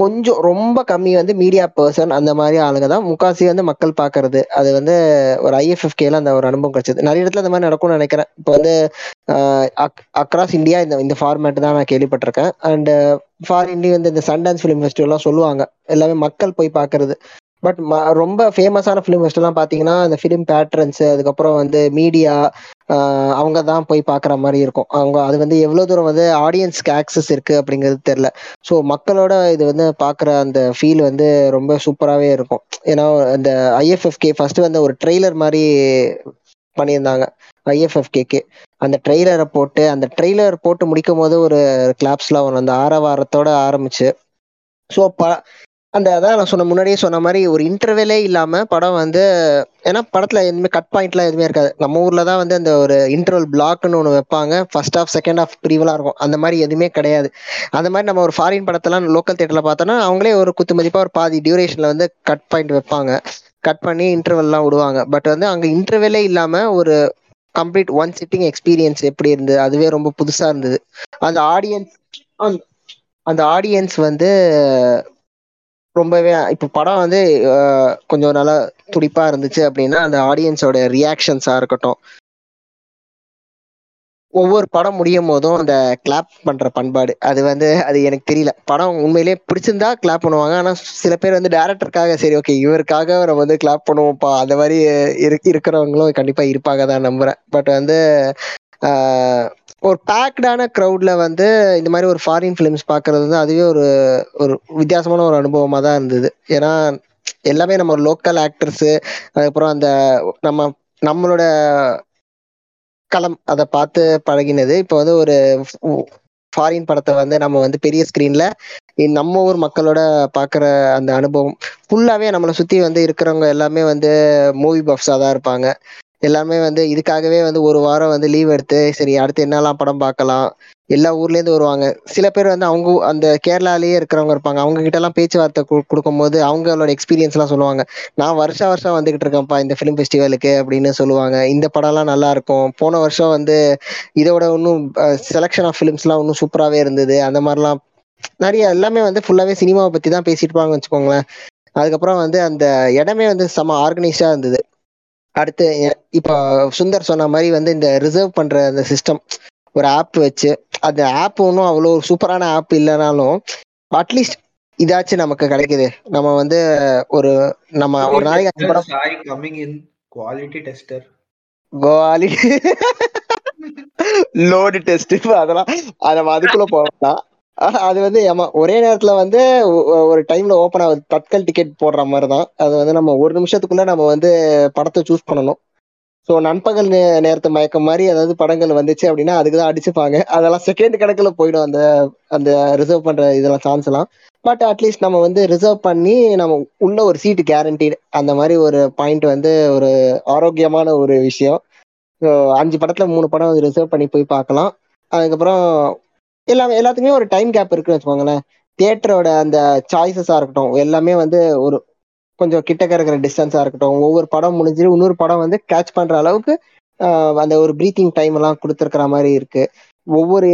கொஞ்சம் ரொம்ப கம்மி வந்து மீடியா பர்சன் அந்த மாதிரி ஆளுங்க தான் முக்காசி வந்து மக்கள் பார்க்கறது. அது வந்து ஒரு ஐஎஃப்எஃப்கேல அந்த ஒரு அனுபவம் கிடைச்சது. நிறைய இடத்துல அந்த மாதிரி நடக்கும்னு நினைக்கிறேன். இப்போ வந்து அக்ராஸ் இந்தியா இந்த இந்த ஃபார்மேட் தான் நான் கேள்விப்பட்டிருக்கேன். அண்டு ஃபாரின்லேயும் வந்து இந்த சன்டான்ஸ் ஃபிலிம் ஃபெஸ்டிவல்லாம் சொல்லுவாங்க எல்லாமே மக்கள் போய் பார்க்கறது. பட் ரொம்ப ஃபேமஸான ஃபிலிம் ஃபெஸ்டிவல்லாம் பார்த்தீங்கன்னா அந்த ஃபிலிம் பேட்ரன்ஸு அதுக்கப்புறம் வந்து மீடியா அவங்க தான் போய் பார்க்குற மாதிரி இருக்கும். அவங்க அது வந்து எவ்வளோ தூரம் வந்து ஆடியன்ஸ்க்கு ஆக்சஸ் இருக்குது அப்படிங்கிறது தெரில. ஸோ மக்களோட இது வந்து பார்க்குற அந்த ஃபீல் வந்து ரொம்ப சூப்பராகவே இருக்கும். ஏன்னா அந்த ஐஎஃப்எஃப்கே ஃபஸ்ட்டு வந்து ஒரு ட்ரெய்லர் மாதிரி பண்ணியிருந்தாங்க ஐஎஃப்எஃப்கேக்கு. அந்த ட்ரெய்லரை போட்டு அந்த ட்ரெய்லர் போட்டு முடிக்கும் போது ஒரு கிளாப்ஸ்லாம் வரும் அந்த ஆரவாரத்தோடு ஆரம்பிச்சு. ஸோ ப அந்த அதான் நான் சொன்ன முன்னாடியே சொன்ன மாதிரி ஒரு இன்டர்வெலே இல்லாமல் படம் வந்து, ஏன்னா படத்தில் எதுவுமே கட் பாயிண்ட்லாம் எதுவுமே இருக்காது. நம்ம ஊரில் தான் வந்து அந்த ஒரு இன்டர்வல் பிளாக்னு ஒன்று வைப்பாங்க, ஃபர்ஸ்ட் ஆஃப் செகண்ட் ஆஃப் ப்ரீவலாக இருக்கும். அந்த மாதிரி எதுவுமே கிடையாது. அந்த மாதிரி நம்ம ஒரு ஃபாரின் படத்தெல்லாம் லோக்கல் தியேட்டரில் பார்த்தோன்னா அவங்களே ஒரு குத்து மதிப்பாக ஒரு பாதி டியூரேஷனில் வந்து கட் பாயிண்ட் வைப்பாங்க, கட் பண்ணி இன்டர்வெல்லாம் விடுவாங்க. பட் வந்து அங்கே இன்டர்வெலே இல்லாமல் ஒரு கம்ப்ளீட் ஒன் சிட்டிங் எக்ஸ்பீரியன்ஸ் எப்படி இருந்தது அதுவே ரொம்ப புதுசாக இருந்தது. அந்த ஆடியன்ஸ் அந்த ஆடியன்ஸ் வந்து ரொம்பவே இப்போ படம் வந்து கொஞ்சம் நல்லா துடிப்பாக இருந்துச்சு அப்படின்னா அந்த ஆடியன்ஸோட ரியாக்ஷன்ஸாக இருக்கட்டும், ஒவ்வொரு படம் முடியும் போதும் அந்த கிளாப் பண்ணுற பண்பாடு அது வந்து அது எனக்கு தெரியல. படம் உண்மையிலே பிடிச்சிருந்தா கிளாப் பண்ணுவாங்க. ஆனால் சில பேர் வந்து டேரக்டருக்காக சரி ஓகே இவருக்காக நம்ம வந்து கிளாப் பண்ணுவோம்ப்பா அந்த மாதிரி இருக்கு இருக்கிறவங்களும் கண்டிப்பாக இருப்பாங்க தான் நம்புகிறேன். பட் வந்து ஒரு பேக்டான க்ரௌடில் வந்து இந்த மாதிரி ஒரு ஃபாரின் ஃபிலிம்ஸ் பார்க்குறது வந்து அதுவே ஒரு ஒரு வித்தியாசமான ஒரு அனுபவமாக தான் இருந்தது. ஏன்னா எல்லாமே நம்ம லோக்கல் ஆக்டர்ஸு அதுக்கப்புறம் அந்த நம்ம நம்மளோட களம் அதை பார்த்து பழகினது. இப்போ வந்து ஒரு ஃபாரின் படத்தை வந்து நம்ம வந்து பெரிய ஸ்க்ரீனில் நம்ம ஊர் மக்களோட பார்க்குற அந்த அனுபவம் ஃபுல்லாகவே நம்மளை சுற்றி வந்து இருக்கிறவங்க எல்லாமே வந்து மூவி பஃப்ஸாக தான் இருப்பாங்க. எல்லாமே வந்து இதுக்காகவே வந்து ஒரு வாரம் வந்து லீவ் எடுத்து சரி அடுத்து என்னெல்லாம் படம் பார்க்கலாம் எல்லா ஊர்லேருந்து வருவாங்க. சில பேர் வந்து அவங்க அந்த கேரளாலேயே இருக்கிறவங்க இருப்பாங்க, அவங்ககிட்டலாம் பேச்சுவார்த்தை கொடுக்கும் போது அவங்களோட எக்ஸ்பீரியன்ஸ்லாம் சொல்லுவாங்க. நான் வருஷ வருஷம் வந்துக்கிட்டு இருக்கேன்ப்பா இந்த ஃபிலிம் ஃபெஸ்டிவலுக்கு அப்படின்னு சொல்லுவாங்க. இந்த படம்லாம் நல்லாயிருக்கும், போன வருஷம் வந்து இதோட இன்னும் செலெக்ஷன் ஆஃப் ஃபிலிம்ஸ்லாம் இன்னும் சூப்பராகவே இருந்தது அந்த மாதிரிலாம் நிறைய எல்லாமே வந்து ஃபுல்லாகவே சினிமாவை பற்றி தான் பேசிட்டுப்பாங்கன்னு வச்சுக்கோங்களேன். அதுக்கப்புறம் வந்து அந்த இடமே வந்து செம ஆர்கனைஸ்டாக இருந்தது. அடுத்து இப்போ சுந்தர் சொன்ன மாதிரி வந்து இந்த ரிசர்வ் பண்ணுற அந்த சிஸ்டம் ஒரு ஆப் வச்சு, அந்த ஆப் ஒன்றும் அவ்வளோ ஒரு சூப்பரான ஆப் இல்லைனாலும் அட்லீஸ்ட் இதாச்சும் நமக்கு கிடைக்குது. நம்ம வந்து ஒரு நம்ம ஒரு நாளைக்கு quality tester quality load test அதெல்லாம் நம்ம அதுக்குள்ளே போகலாம். அது வந்து ஆமா ஒரே நேரத்துல வந்து ஒரு டைம்ல ஓப்பன் ஆகுது, தட்கல் டிக்கெட் போடுற மாதிரி தான். அது வந்து நம்ம ஒரு நிமிஷத்துக்குள்ள நம்ம வந்து படத்தை சூஸ் பண்ணணும். ஸோ நண்பகல் நே நேரத்து மயக்கம் மாதிரி அதாவது படங்கள் வந்துச்சு அப்படின்னா அதுக்கு தான் அடிச்சுப்பாங்க. அதெல்லாம் செகண்ட் கணக்கில் போயிடும் அந்த அந்த ரிசர்வ் பண்ற இதெல்லாம் சான்ஸ் எல்லாம். பட் அட்லீஸ்ட் நம்ம வந்து ரிசர்வ் பண்ணி நம்ம உள்ள ஒரு சீட்டு கேரண்டீடு அந்த மாதிரி ஒரு பாயிண்ட் வந்து ஒரு ஆரோக்கியமான ஒரு விஷயம். ஸோ அஞ்சு படத்துல மூணு படம் ரிசர்வ் பண்ணி போய் பார்க்கலாம். அதுக்கப்புறம் எல்லா எல்லாத்துக்குமே ஒரு டைம் கேப் இருக்குன்னு வச்சுக்கோங்களேன். தியேட்டரோட அந்த சாய்ஸஸாக இருக்கட்டும் எல்லாமே வந்து ஒரு கொஞ்சம் கிட்டக்க இருக்கிற டிஸ்டன்ஸாக இருக்கட்டும், ஒவ்வொரு படம் முடிஞ்சு இன்னொரு படம் வந்து கேட்ச் பண்ணுற அளவுக்கு அந்த ஒரு ப்ரீத்திங் டைம் எல்லாம் கொடுத்துருக்குற மாதிரி இருக்குது. ஒவ்வொரு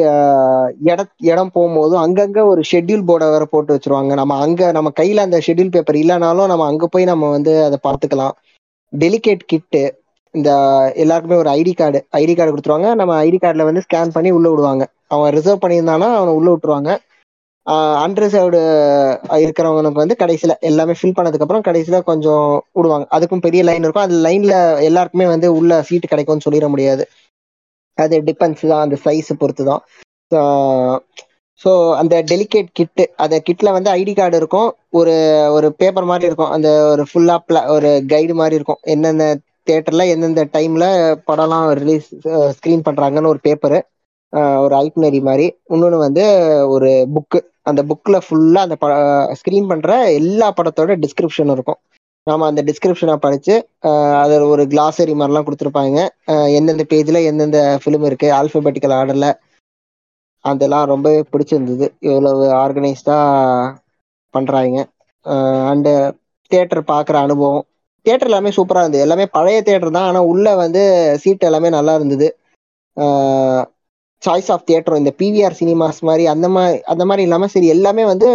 இட இடம் போகும்போதும் அங்கங்கே ஒரு ஷெட்யூல் போர்டை வேறு போட்டு வச்சுருவாங்க. நம்ம அங்கே நம்ம கையில் அந்த ஷெட்யூல் பேப்பர் இல்லைனாலும் நம்ம அங்கே போய் நம்ம வந்து அதை பார்த்துக்கலாம். டெலிகேட் கிட்டு இந்த எல்லாருக்குமே ஒரு ஐடி கார்டு ஐடி கார்டு கொடுத்துருவாங்க. நம்ம ஐடி கார்டில் வந்து ஸ்கேன் பண்ணி உள்ளே விடுவாங்க. அவன் ரிசர்வ் பண்ணியிருந்தானா அவனை உள்ளே விட்டுருவாங்க. அன்ரிசர்வ்டு இருக்கிறவங்களுக்கு வந்து கடைசியில் எல்லாமே ஃபில் பண்ணதுக்கப்புறம் கடைசியில் கொஞ்சம் விடுவாங்க. அதுக்கும் பெரிய லைன் இருக்கும். அது லைனில் எல்லாருக்குமே வந்து உள்ள சீட்டு கிடைக்கும்னு சொல்லிட முடியாது. அது டிபெண்ட்ஸ் தான், அந்த சைஸை பொறுத்து தான். ஸோ அந்த டெலிகேட் கிட்டு அந்த கிட்டில் வந்து ஐடி கார்டு இருக்கும், ஒரு ஒரு பேப்பர் மாதிரி இருக்கும், அந்த ஒரு ஃபுல்லாக ப்ளா ஒரு கைடு மாதிரி இருக்கும். என்னென்ன தியேட்டரில் எந்தெந்த டைமில் படம்லாம் ரிலீஸ் ஸ்க்ரீன் பண்ணுறாங்கன்னு ஒரு பேப்பரு, ஒரு ஐட்னரி மாதிரி. இன்னொன்று வந்து ஒரு புக்கு, அந்த புக்கில் ஃபுல்லாக அந்த ப ஸ்க்ரீன் பண்ணுற எல்லா படத்தோட டிஸ்கிரிப்ஷன் இருக்கும். நாம் அந்த டிஸ்கிரிப்ஷனை படித்து அதில் ஒரு கிளாஸரி மாதிரிலாம் கொடுத்துருப்பாங்க. எந்தெந்த பேஜில் எந்தெந்த ஃபிலிம் இருக்குது ஆல்ஃபபெட்டிக்கல் ஆர்டரில். அதெல்லாம் ரொம்பவே பிடிச்சிருந்தது, இவ்வளவு ஆர்கனைஸ்டாக பண்ணுறாங்க. அண்டு தியேட்டர் பார்க்குற அனுபவம் தியேட்டர் எல்லாமே சூப்பராக இருந்தது. எல்லாமே பழைய தியேட்டர் தான், ஆனால் உள்ளே வந்து சீட் எல்லாமே நல்லா இருந்தது. சாய்ஸ் ஆஃப் தியேட்டர் இந்த பிவிஆர் சினிமாஸ் மாதிரி அந்த மாதிரி அந்த மாதிரி இல்லாமல் சரி எல்லாமே வந்து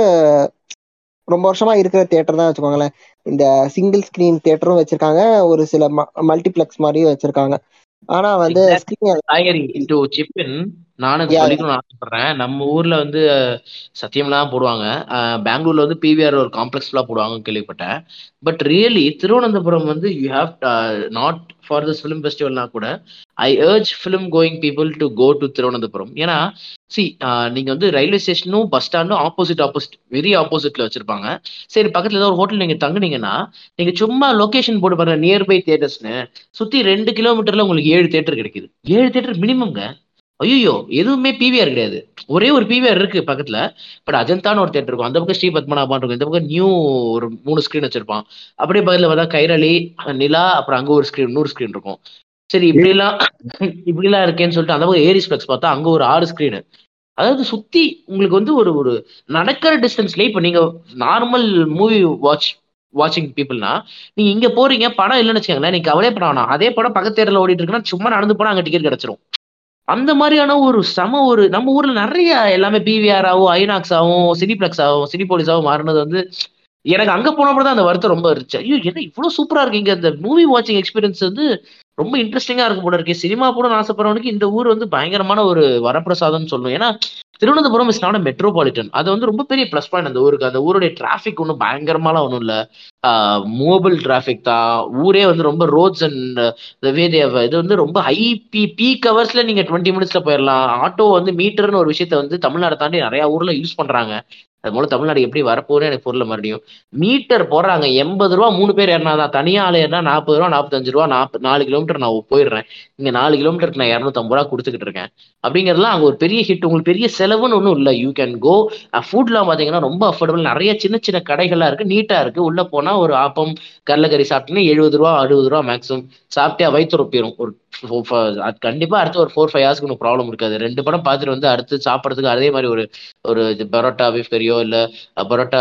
ரொம்ப வருஷமாக இருக்கிற தியேட்டர் தான் வச்சுக்கோங்களேன். இந்த சிங்கிள் ஸ்க்ரீன் தியேட்டரும் வச்சுருக்காங்க, ஒரு சில ம மல்டிப்ளெக்ஸ் மாதிரியும் வச்சுருக்காங்க. ஆனால் வந்து நானும் சொல்லிக்கணும்னு ஆசைப்படுறேன். நம்ம ஊர்ல வந்து சத்தியம்லாம் போடுவாங்க, பெங்களூர்ல வந்து பிவிஆர் ஒரு காம்ப்ளெக்ஸ் எல்லாம் போடுவாங்கன்னு கேள்விப்பட்டேன். பட் ரியலி திருவனந்தபுரம் வந்து you have not for this film ஃபெஸ்டிவல்னா கூட I urge film going people to go to Thiruvananthapuram. ஏன்னா சி நீங்க வந்து ரயில்வே ஸ்டேஷனும் பஸ் ஸ்டாண்டும் ஆப்போசிட் ஆப்போசிட் வெரி ஆப்போசிட்ல வச்சிருப்பாங்க. சரி பக்கத்துல ஏதாவது ஒரு ஹோட்டல் நீங்க தங்குனீங்கன்னா நீங்க சும்மா லொகேஷன் போட்டு பாருங்க நியர்பை தியேட்டர்ஸ்னு, சுத்தி ரெண்டு கிலோமீட்டர்ல உங்களுக்கு ஏழு தியேட்டர் கிடைக்குது. ஏழு தியேட்டர் மினிமம்ங்க. ஐயோ எதுவுமே பிவிஆர் கிடையாது, ஒரே ஒரு பிவிஆர் இருக்கு பக்கத்துல, பட் அஜந்தான்னு ஒரு தேட்டர் இருக்கும், அந்த பக்கம் ஸ்ரீ பத்மநாபான் இருக்கும், இந்த பக்கம் நியூ ஒரு மூணு ஸ்கிரீன் வச்சிருப்பான், அப்படியே பக்கத்துல பார்த்தா கைரளி நிலா அப்புறம் அங்க ஒரு ஸ்கிரீன் நூறு ஸ்கிரீன் இருக்கும். சரி இப்படி எல்லாம் இப்படி எல்லாம் இருக்கேன்னு சொல்லிட்டு அந்த பக்கம் ஏரிஸ் பிளக்ஸ் பார்த்தா அங்க ஒரு ஆறு ஸ்கிரீனு. அதாவது சுத்தி உங்களுக்கு வந்து ஒரு ஒரு நடக்கிற டிஸ்டன்ஸ்லயே இப்ப நீங்க நார்மல் மூவி வாட்ச் வாட்சிங் பீப்புள்னா நீங்க இங்க போறீங்க படம் இல்லைன்னு வச்சுக்கோங்களேன், நீங்க கவலையே படம் வேணாம், அதே படம் பக்கத்து தேட்டர்ல ஓடிட்டு இருக்குன்னா சும்மா நடந்து போனா அங்க டிக்கெட் கிடைச்சிரும். அந்த மாதிரியான ஒரு சம ஒரு நம்ம ஊர்ல நிறைய எல்லாமே பிவிஆராவும் ஐநாக்ஸாவும் சினிப்ளெக்ஸாவும் சினிபோலிஸாவும் மாறினது வந்து எனக்கு அங்க போனப்பட தான் அந்த வருத்தம் ரொம்ப இருந்துச்சு. ஐயோ ஏன்னா இவ்வளவு சூப்பரா இருக்கு இங்க, இந்த மூவி வாட்சிங் எக்ஸ்பீரியன்ஸ் வந்து ரொம்ப இன்ட்ரெஸ்டிங்கா இருக்கும் போல இருக்கு. சினிமா போட ஆசைப்படுறவனுக்கு இந்த ஊர் வந்து பயங்கரமான ஒரு வரப்பிரசாதம்னு சொல்லணும். ஏன்னா Thiruvananthapuram is not a metropolitan, அது வந்து ரொம்ப பெரிய பிளஸ் பாயிண்ட் அந்த ஊருக்கு. அந்த ஊருடைய டிராஃபிக் ஒன்றும் பயங்கரமாலாம் ஒன்றும் இல்லை, மூவபிள் டிராஃபிக் தான். ஊரே வந்து ரொம்ப ரோட்ஸ் அண்ட் இது வந்து ரொம்ப ஹை பீ பீக் ஹவர்ஸ்ல நீங்க டுவெண்ட்டி மினிட்ஸ்ல போயிடலாம். ஆட்டோ வந்து மீட்டர்னு ஒரு விஷயத்த வந்து தமிழ்நாடு தாண்டி நிறைய ஊர்ல யூஸ் பண்றாங்க. அது மூலம் தமிழ்நாடு எப்படி வரப்போன்னு எனக்கு பொருள் மறுபடியும் மீட்டர் போடுறாங்க. எண்பது ரூபா மூணு பேர் ஏறினா தான், தனியா ஆள் ஏறினா நாற்பது ரூபா நாற்பத்தஞ்சு ரூபா நாற்பது நாலு கிலோமீட்டர் நான் போயிடுறேன். இங்க நாலு கிலோமீட்டருக்கு நான் இரநூத்தம்பது ரூபா கொடுத்துக்கிட்டு இருக்கேன். அப்படிங்கிறதுலாம் அங்கே ஒரு பெரிய ஹிட், உங்களுக்கு பெரிய செலவுன்னு ஒன்றும் இல்லை. You can go. ஃபுட்லாம் பார்த்தீங்கன்னா ரொம்ப அஃபோர்டபுள், நிறைய சின்ன சின்ன கடைகள்லாம் இருக்கு, நீட்டா இருக்கு. உள்ள போனா ஒரு ஆப்பம் கடலக்கறி சாப்பிட்டீங்கன்னா எழுபது ரூபா அறுபது ரூபா மேக்ஸிமம், சாப்பிட்டா வயிற்று ரொப்பிடும். ஒரு அது கண்டிப்பா அடுத்து ஒரு ஃபோர் ஃபைவ் ஹவர்ஸ்க்கு ஒன்றும் ப்ராப்ளம் இருக்காது. ரெண்டு படம் பார்த்துட்டு வந்து அடுத்து சாப்பிட்றதுக்கு அதே மாதிரி ஒரு ஒரு பரோட்டா பீஃப் கறியோ இல்லை பரோட்டா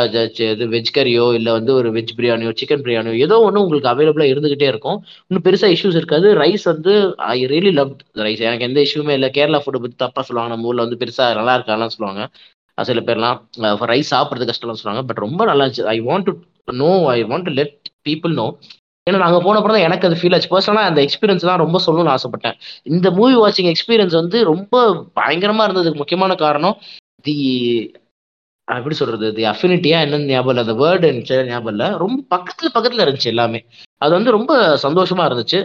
இது வெஜ் கறியோ இல்லை வந்து ஒரு வெஜ் பிரியாணியோ சிக்கன் பிரியாணியோ ஏதோ ஒன்று உங்களுக்கு அவைலபிளாக இருந்துகிட்டே இருக்கும். இன்னும் பெருசாக இஷ்யூஸ் இருக்காது. ரைஸ் வந்து ஐ ரியலி லவ் ரைஸ், எனக்கு எந்த இஷ்யூமே இல்லை. கேரளா ஃபுட்டை பற்றி தப்பாக சொல்லுவாங்க, நம்ம ஊரில் வந்து பெருசாக நல்லா இருக்காங்கலாம் சொல்லுவாங்க சில பேர்லாம், ரைஸ் சாப்பிட்றது கஷ்டம்லாம் சொல்லுவாங்க. பட் ரொம்ப நல்லா இருந்துச்சு. I want to know I want to let people know. ஏன்னா நாங்கள் போன அப்புறம் தான் எனக்கு அது ஃபீல் ஆச்சு. பர்சனலாக அந்த எக்ஸ்பீரியன்ஸ் தான் ரொம்ப சொல்லணும்னு ஆசைப்பட்டேன். இந்த மூவி வாட்சிங் எக்ஸ்பீரியன்ஸ் வந்து ரொம்ப பயங்கரமாக இருந்ததுக்கு முக்கியமான காரணம் தி எப்படி சொல்றது தி அஃபினிட்டியா என்னன்னு ஞாபகம் இல்லை, அந்த வேர்டு ஞாபகம் இல்லை. ரொம்ப பக்கத்துல பக்கத்துல இருந்துச்சு எல்லாமே. அது வந்து ரொம்ப சந்தோஷமா இருந்துச்சு,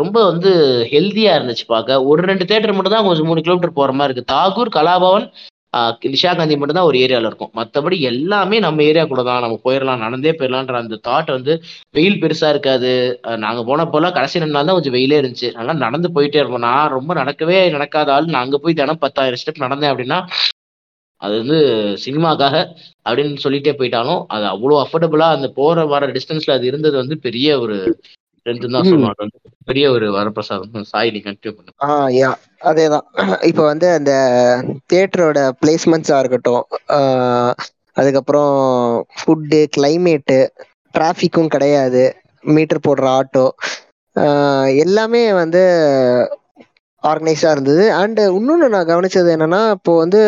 ரொம்ப வந்து ஹெல்தியா இருந்துச்சு பார்க்க. ஒரு ரெண்டு தேட்டர் மட்டும் தான் கொஞ்சம் மூணு கிலோமீட்டர் போற மாதிரி இருக்கு. தாகூர் கலாபவன் நிஷா காந்தி மட்டும் தான் ஒரு ஏரியாவில் இருக்கும், மற்றபடி எல்லாமே நம்ம ஏரியா கூட தான். நம்ம போயிடலாம், நடந்தே போயிடலான்ற அந்த தாட் வந்து. வெயில் பெருசாக இருக்காது. நாங்கள் போனப்போலாம் கடைசி ரெண்டு நாள் தான் கொஞ்சம் வெயிலே இருந்துச்சு, அதனால் நடந்து போயிட்டே இருப்போம். நான் ரொம்ப நடக்கவே நடக்காத ஆள். நான் அங்கே போய் தினம் பத்தாயிரம் ஸ்டெப் நடந்தேன் அப்படின்னா அது வந்து சினிமாக்காக அப்படின்னு சொல்லிட்டே போயிட்டாலும் அது அவ்வளோ அஃபோர்டபுளாக அந்த போகிற வர டிஸ்டன்ஸில் அது இருந்தது வந்து பெரிய ஒரு பெரிய ஒரு வரப்பிரசாதம். சாய் நீ கண்டினியூ பண்ணு. அதேதான் இப்போ வந்து அந்த தியேட்டரோட பிளேஸ்மெண்ட்ஸாக இருக்கட்டும், அதுக்கப்புறம் ஃபுட்டு, கிளைமேட்டு, டிராஃபிக்கும் கிடையாது, மீட்டர் போடுற ஆட்டோ, எல்லாமே வந்து ஆர்கனைஸ்டாக இருந்தது. அண்டு இன்னொன்று நான் கவனிச்சது என்னன்னா, இப்போ வந்து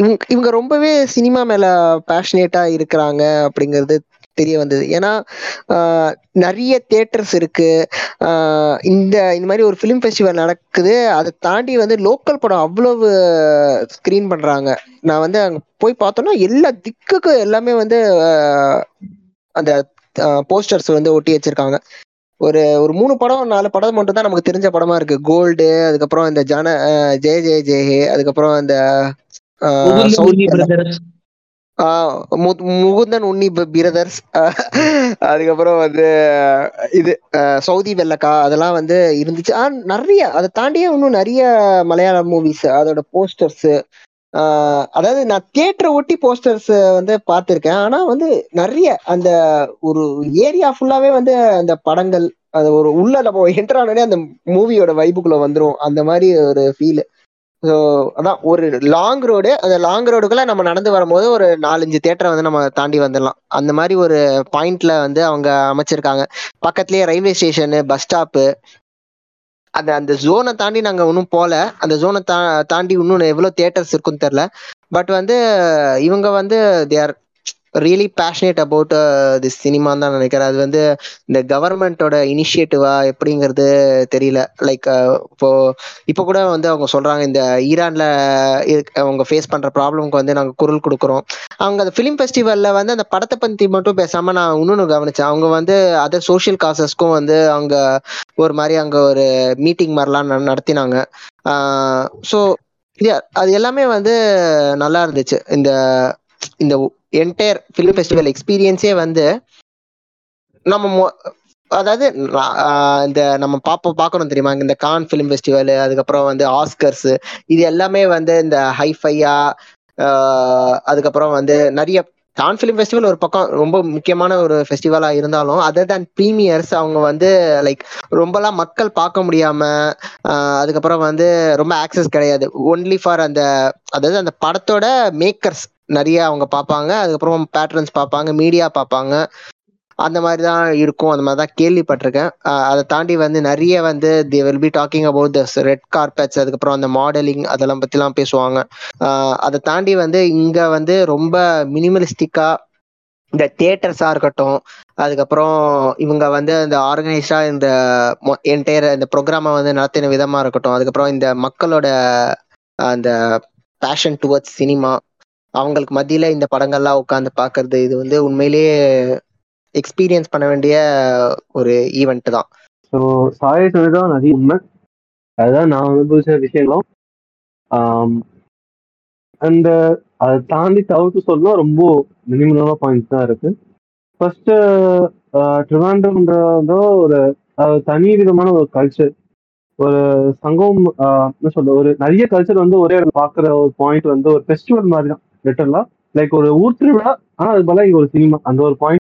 இவங்க இவங்க ரொம்பவே சினிமா மேலே பேஷனேட்டாக இருக்கிறாங்க அப்படிங்கிறது தெரிய வந்தது. ஏன்னா நிறைய தியேட்டர்ஸ் இருக்கு, இந்த இந்த மாதிரி ஒரு ஃபிலிம் ஃபெஸ்டிவல் நடக்குது, அதை தாண்டி வந்து லோக்கல் படம் அவ்வளவு ஸ்க்ரீன் பண்றாங்க. நான் வந்து அங்கே போய் பார்த்தோன்னா எல்லா திக்குக்கும் எல்லாமே வந்து அந்த போஸ்டர்ஸ் வந்து ஒட்டி வச்சிருக்காங்க. ஒரு ஒரு மூணு படம் நாலு படம் மட்டும் தான் நமக்கு தெரிஞ்ச படமா இருக்கு. கோல்டு, அதுக்கப்புறம் இந்த ஜன ஜெய ஜெய ஜெயஹே, அதுக்கப்புறம் அந்த முகுந்தன் உன்னி பிரதர்ஸ், அதுக்கப்புறம் வந்து இது சவுதி வெள்ளக்கா, அதெல்லாம் வந்து இருந்துச்சு. ஆஹ் நிறைய அதை தாண்டியே இன்னும் நிறைய மலையாள மூவிஸ் அதோட போஸ்டர்ஸ், அதாவது நான் தியேட்டரை ஒட்டி போஸ்டர்ஸ் வந்து பார்த்துருக்கேன். ஆனா வந்து நிறைய அந்த ஒரு ஏரியா ஃபுல்லாவே வந்து அந்த படங்கள், அது ஒரு உள்ள நம்ம என்டர் ஆனோடனே அந்த மூவியோட வைப்புக்குள்ள வந்துடும், அந்த மாதிரி ஒரு ஃபீல். ஸோ அதான் ஒரு லாங் ரோடு, அந்த லாங் ரோடுக்குள்ள நம்ம நடந்து வரும்போது ஒரு நாலஞ்சு தேட்டரை வந்து நம்ம தாண்டி வந்துடலாம், அந்த மாதிரி ஒரு பாயிண்ட்ல வந்து அவங்க அமைச்சிருக்காங்க. பக்கத்துலேயே ரயில்வே ஸ்டேஷனு, பஸ் ஸ்டாப்பு, அந்த அந்த ஜோனை தாண்டி நாங்கள் இன்னும் போகல. அந்த ஜோனை தா தாண்டி இன்னும் எவ்வளோ தேட்டர்ஸ் இருக்குன்னு தெரில. பட் வந்து இவங்க வந்து there really passionate about this சினிமான்னு தான் நினைக்கிறேன். அது வந்து இந்த கவர்மெண்டோட இனிஷியேட்டிவா எப்படிங்கிறது தெரியல. லைக் இப்போ இப்போ கூட வந்து அவங்க சொல்றாங்க இந்த ஈரான்ல அவங்க ஃபேஸ் பண்ற ப்ராப்ளம்க்கு வந்து நாங்கள் குரல் கொடுக்குறோம். அவங்க அந்த ஃபிலிம் ஃபெஸ்டிவல்ல வந்து அந்த படத்தை பற்றி மட்டும் பேசாம நான் இன்னொன்று கவனிச்சேன், அவங்க வந்து அதர் சோஷியல் காசஸ்க்கும் வந்து அவங்க ஒரு மாதிரி அங்கே ஒரு மீட்டிங் மாதிரிலாம் நடத்தினாங்க. ஸோ அது எல்லாமே வந்து நல்லா இருந்துச்சு. இந்த இந்த என்டையர் ஃபிலிம் ஃபெஸ்டிவல் எக்ஸ்பீரியன்ஸே வந்து நம்ம அதாவது இந்த நம்ம பார்ப்போம் பார்க்கணும் தெரியுமா, இந்த கான் ஃபிலிம் ஃபெஸ்டிவல், அதுக்கப்புறம் வந்து ஆஸ்கர்ஸ், இது எல்லாமே வந்து இந்த ஹைஃபையா, அதுக்கப்புறம் வந்து நிறைய கான் ஃபிலிம் ஃபெஸ்டிவல் ஒரு பக்கம் ரொம்ப முக்கியமான ஒரு ஃபெஸ்டிவலாக இருந்தாலும் அதர் தேன் ப்ரீமியர்ஸ் அவங்க வந்து லைக் ரொம்பலாம் மக்கள் பார்க்க முடியாமல், அதுக்கப்புறம் வந்து ரொம்ப ஆக்சஸ் கிடையாது. ஒன்லி ஃபார் அந்த அதாவது அந்த படத்தோட மேக்கர்ஸ் நிறைய அவங்க பார்ப்பாங்க, அதுக்கப்புறம் பேட்ரன்ஸ் பார்ப்பாங்க, மீடியா பார்ப்பாங்க, அந்த மாதிரி தான் இருக்கும். அந்த மாதிரி தான் கேள்விப்பட்டிருக்கேன். அதை தாண்டி வந்து நிறைய வந்து they will be talking about the red carpets, அதுக்கப்புறம் அந்த மாடலிங் அதெல்லாம் பற்றிலாம் பேசுவாங்க. அதை தாண்டி வந்து இங்கே வந்து ரொம்ப மினிமலிஸ்டிக்காக இந்த தியேட்டர்ஸாக இருக்கட்டும், அதுக்கப்புறம் இவங்க வந்து இந்த ஆர்கனைஸ்டாக இந்த என்டையர் இந்த ப்ரோக்ராமை வந்து நடத்தின விதமாக இருக்கட்டும், அதுக்கப்புறம் இந்த மக்களோட அந்த பேஷன் டுவர்ட்ஸ் சினிமா அவங்களுக்கு மத்தியில் இந்த படங்கள்லாம் உட்காந்து பார்க்கறது, இது வந்து உண்மையிலேயே எக்ஸ்பீரியன்ஸ் பண்ண வேண்டிய ஒரு ஈவெண்ட் தான். ஸோ சாய் சொன்னதான் அது உண்மை, அதுதான் நான் அனுபவிச்ச விஷயங்களும். அந்த அதை தாண்டி தவிர்த்து சொல்லலாம் ரொம்ப மினிமமான பாயிண்ட்ஸ் தான் இருக்கு. ஃபர்ஸ்ட் திருவனந்தபுரம்ன்றதோ ஒரு தனி விதமான ஒரு கல்ச்சர், ஒரு சங்கம் என்ன சொல்ற ஒரு நிறைய கல்ச்சர் வந்து ஒரே இடத்துல பார்க்குற ஒரு பாயிண்ட் வந்து ஒரு ஃபெஸ்டிவல் மாதிரி தான் லிட்டரலா. லைக் ஒரு ஊர் திருவிழா, ஆனால் அது போல இங்கே ஒரு சினிமா, அந்த ஒரு பாயிண்ட்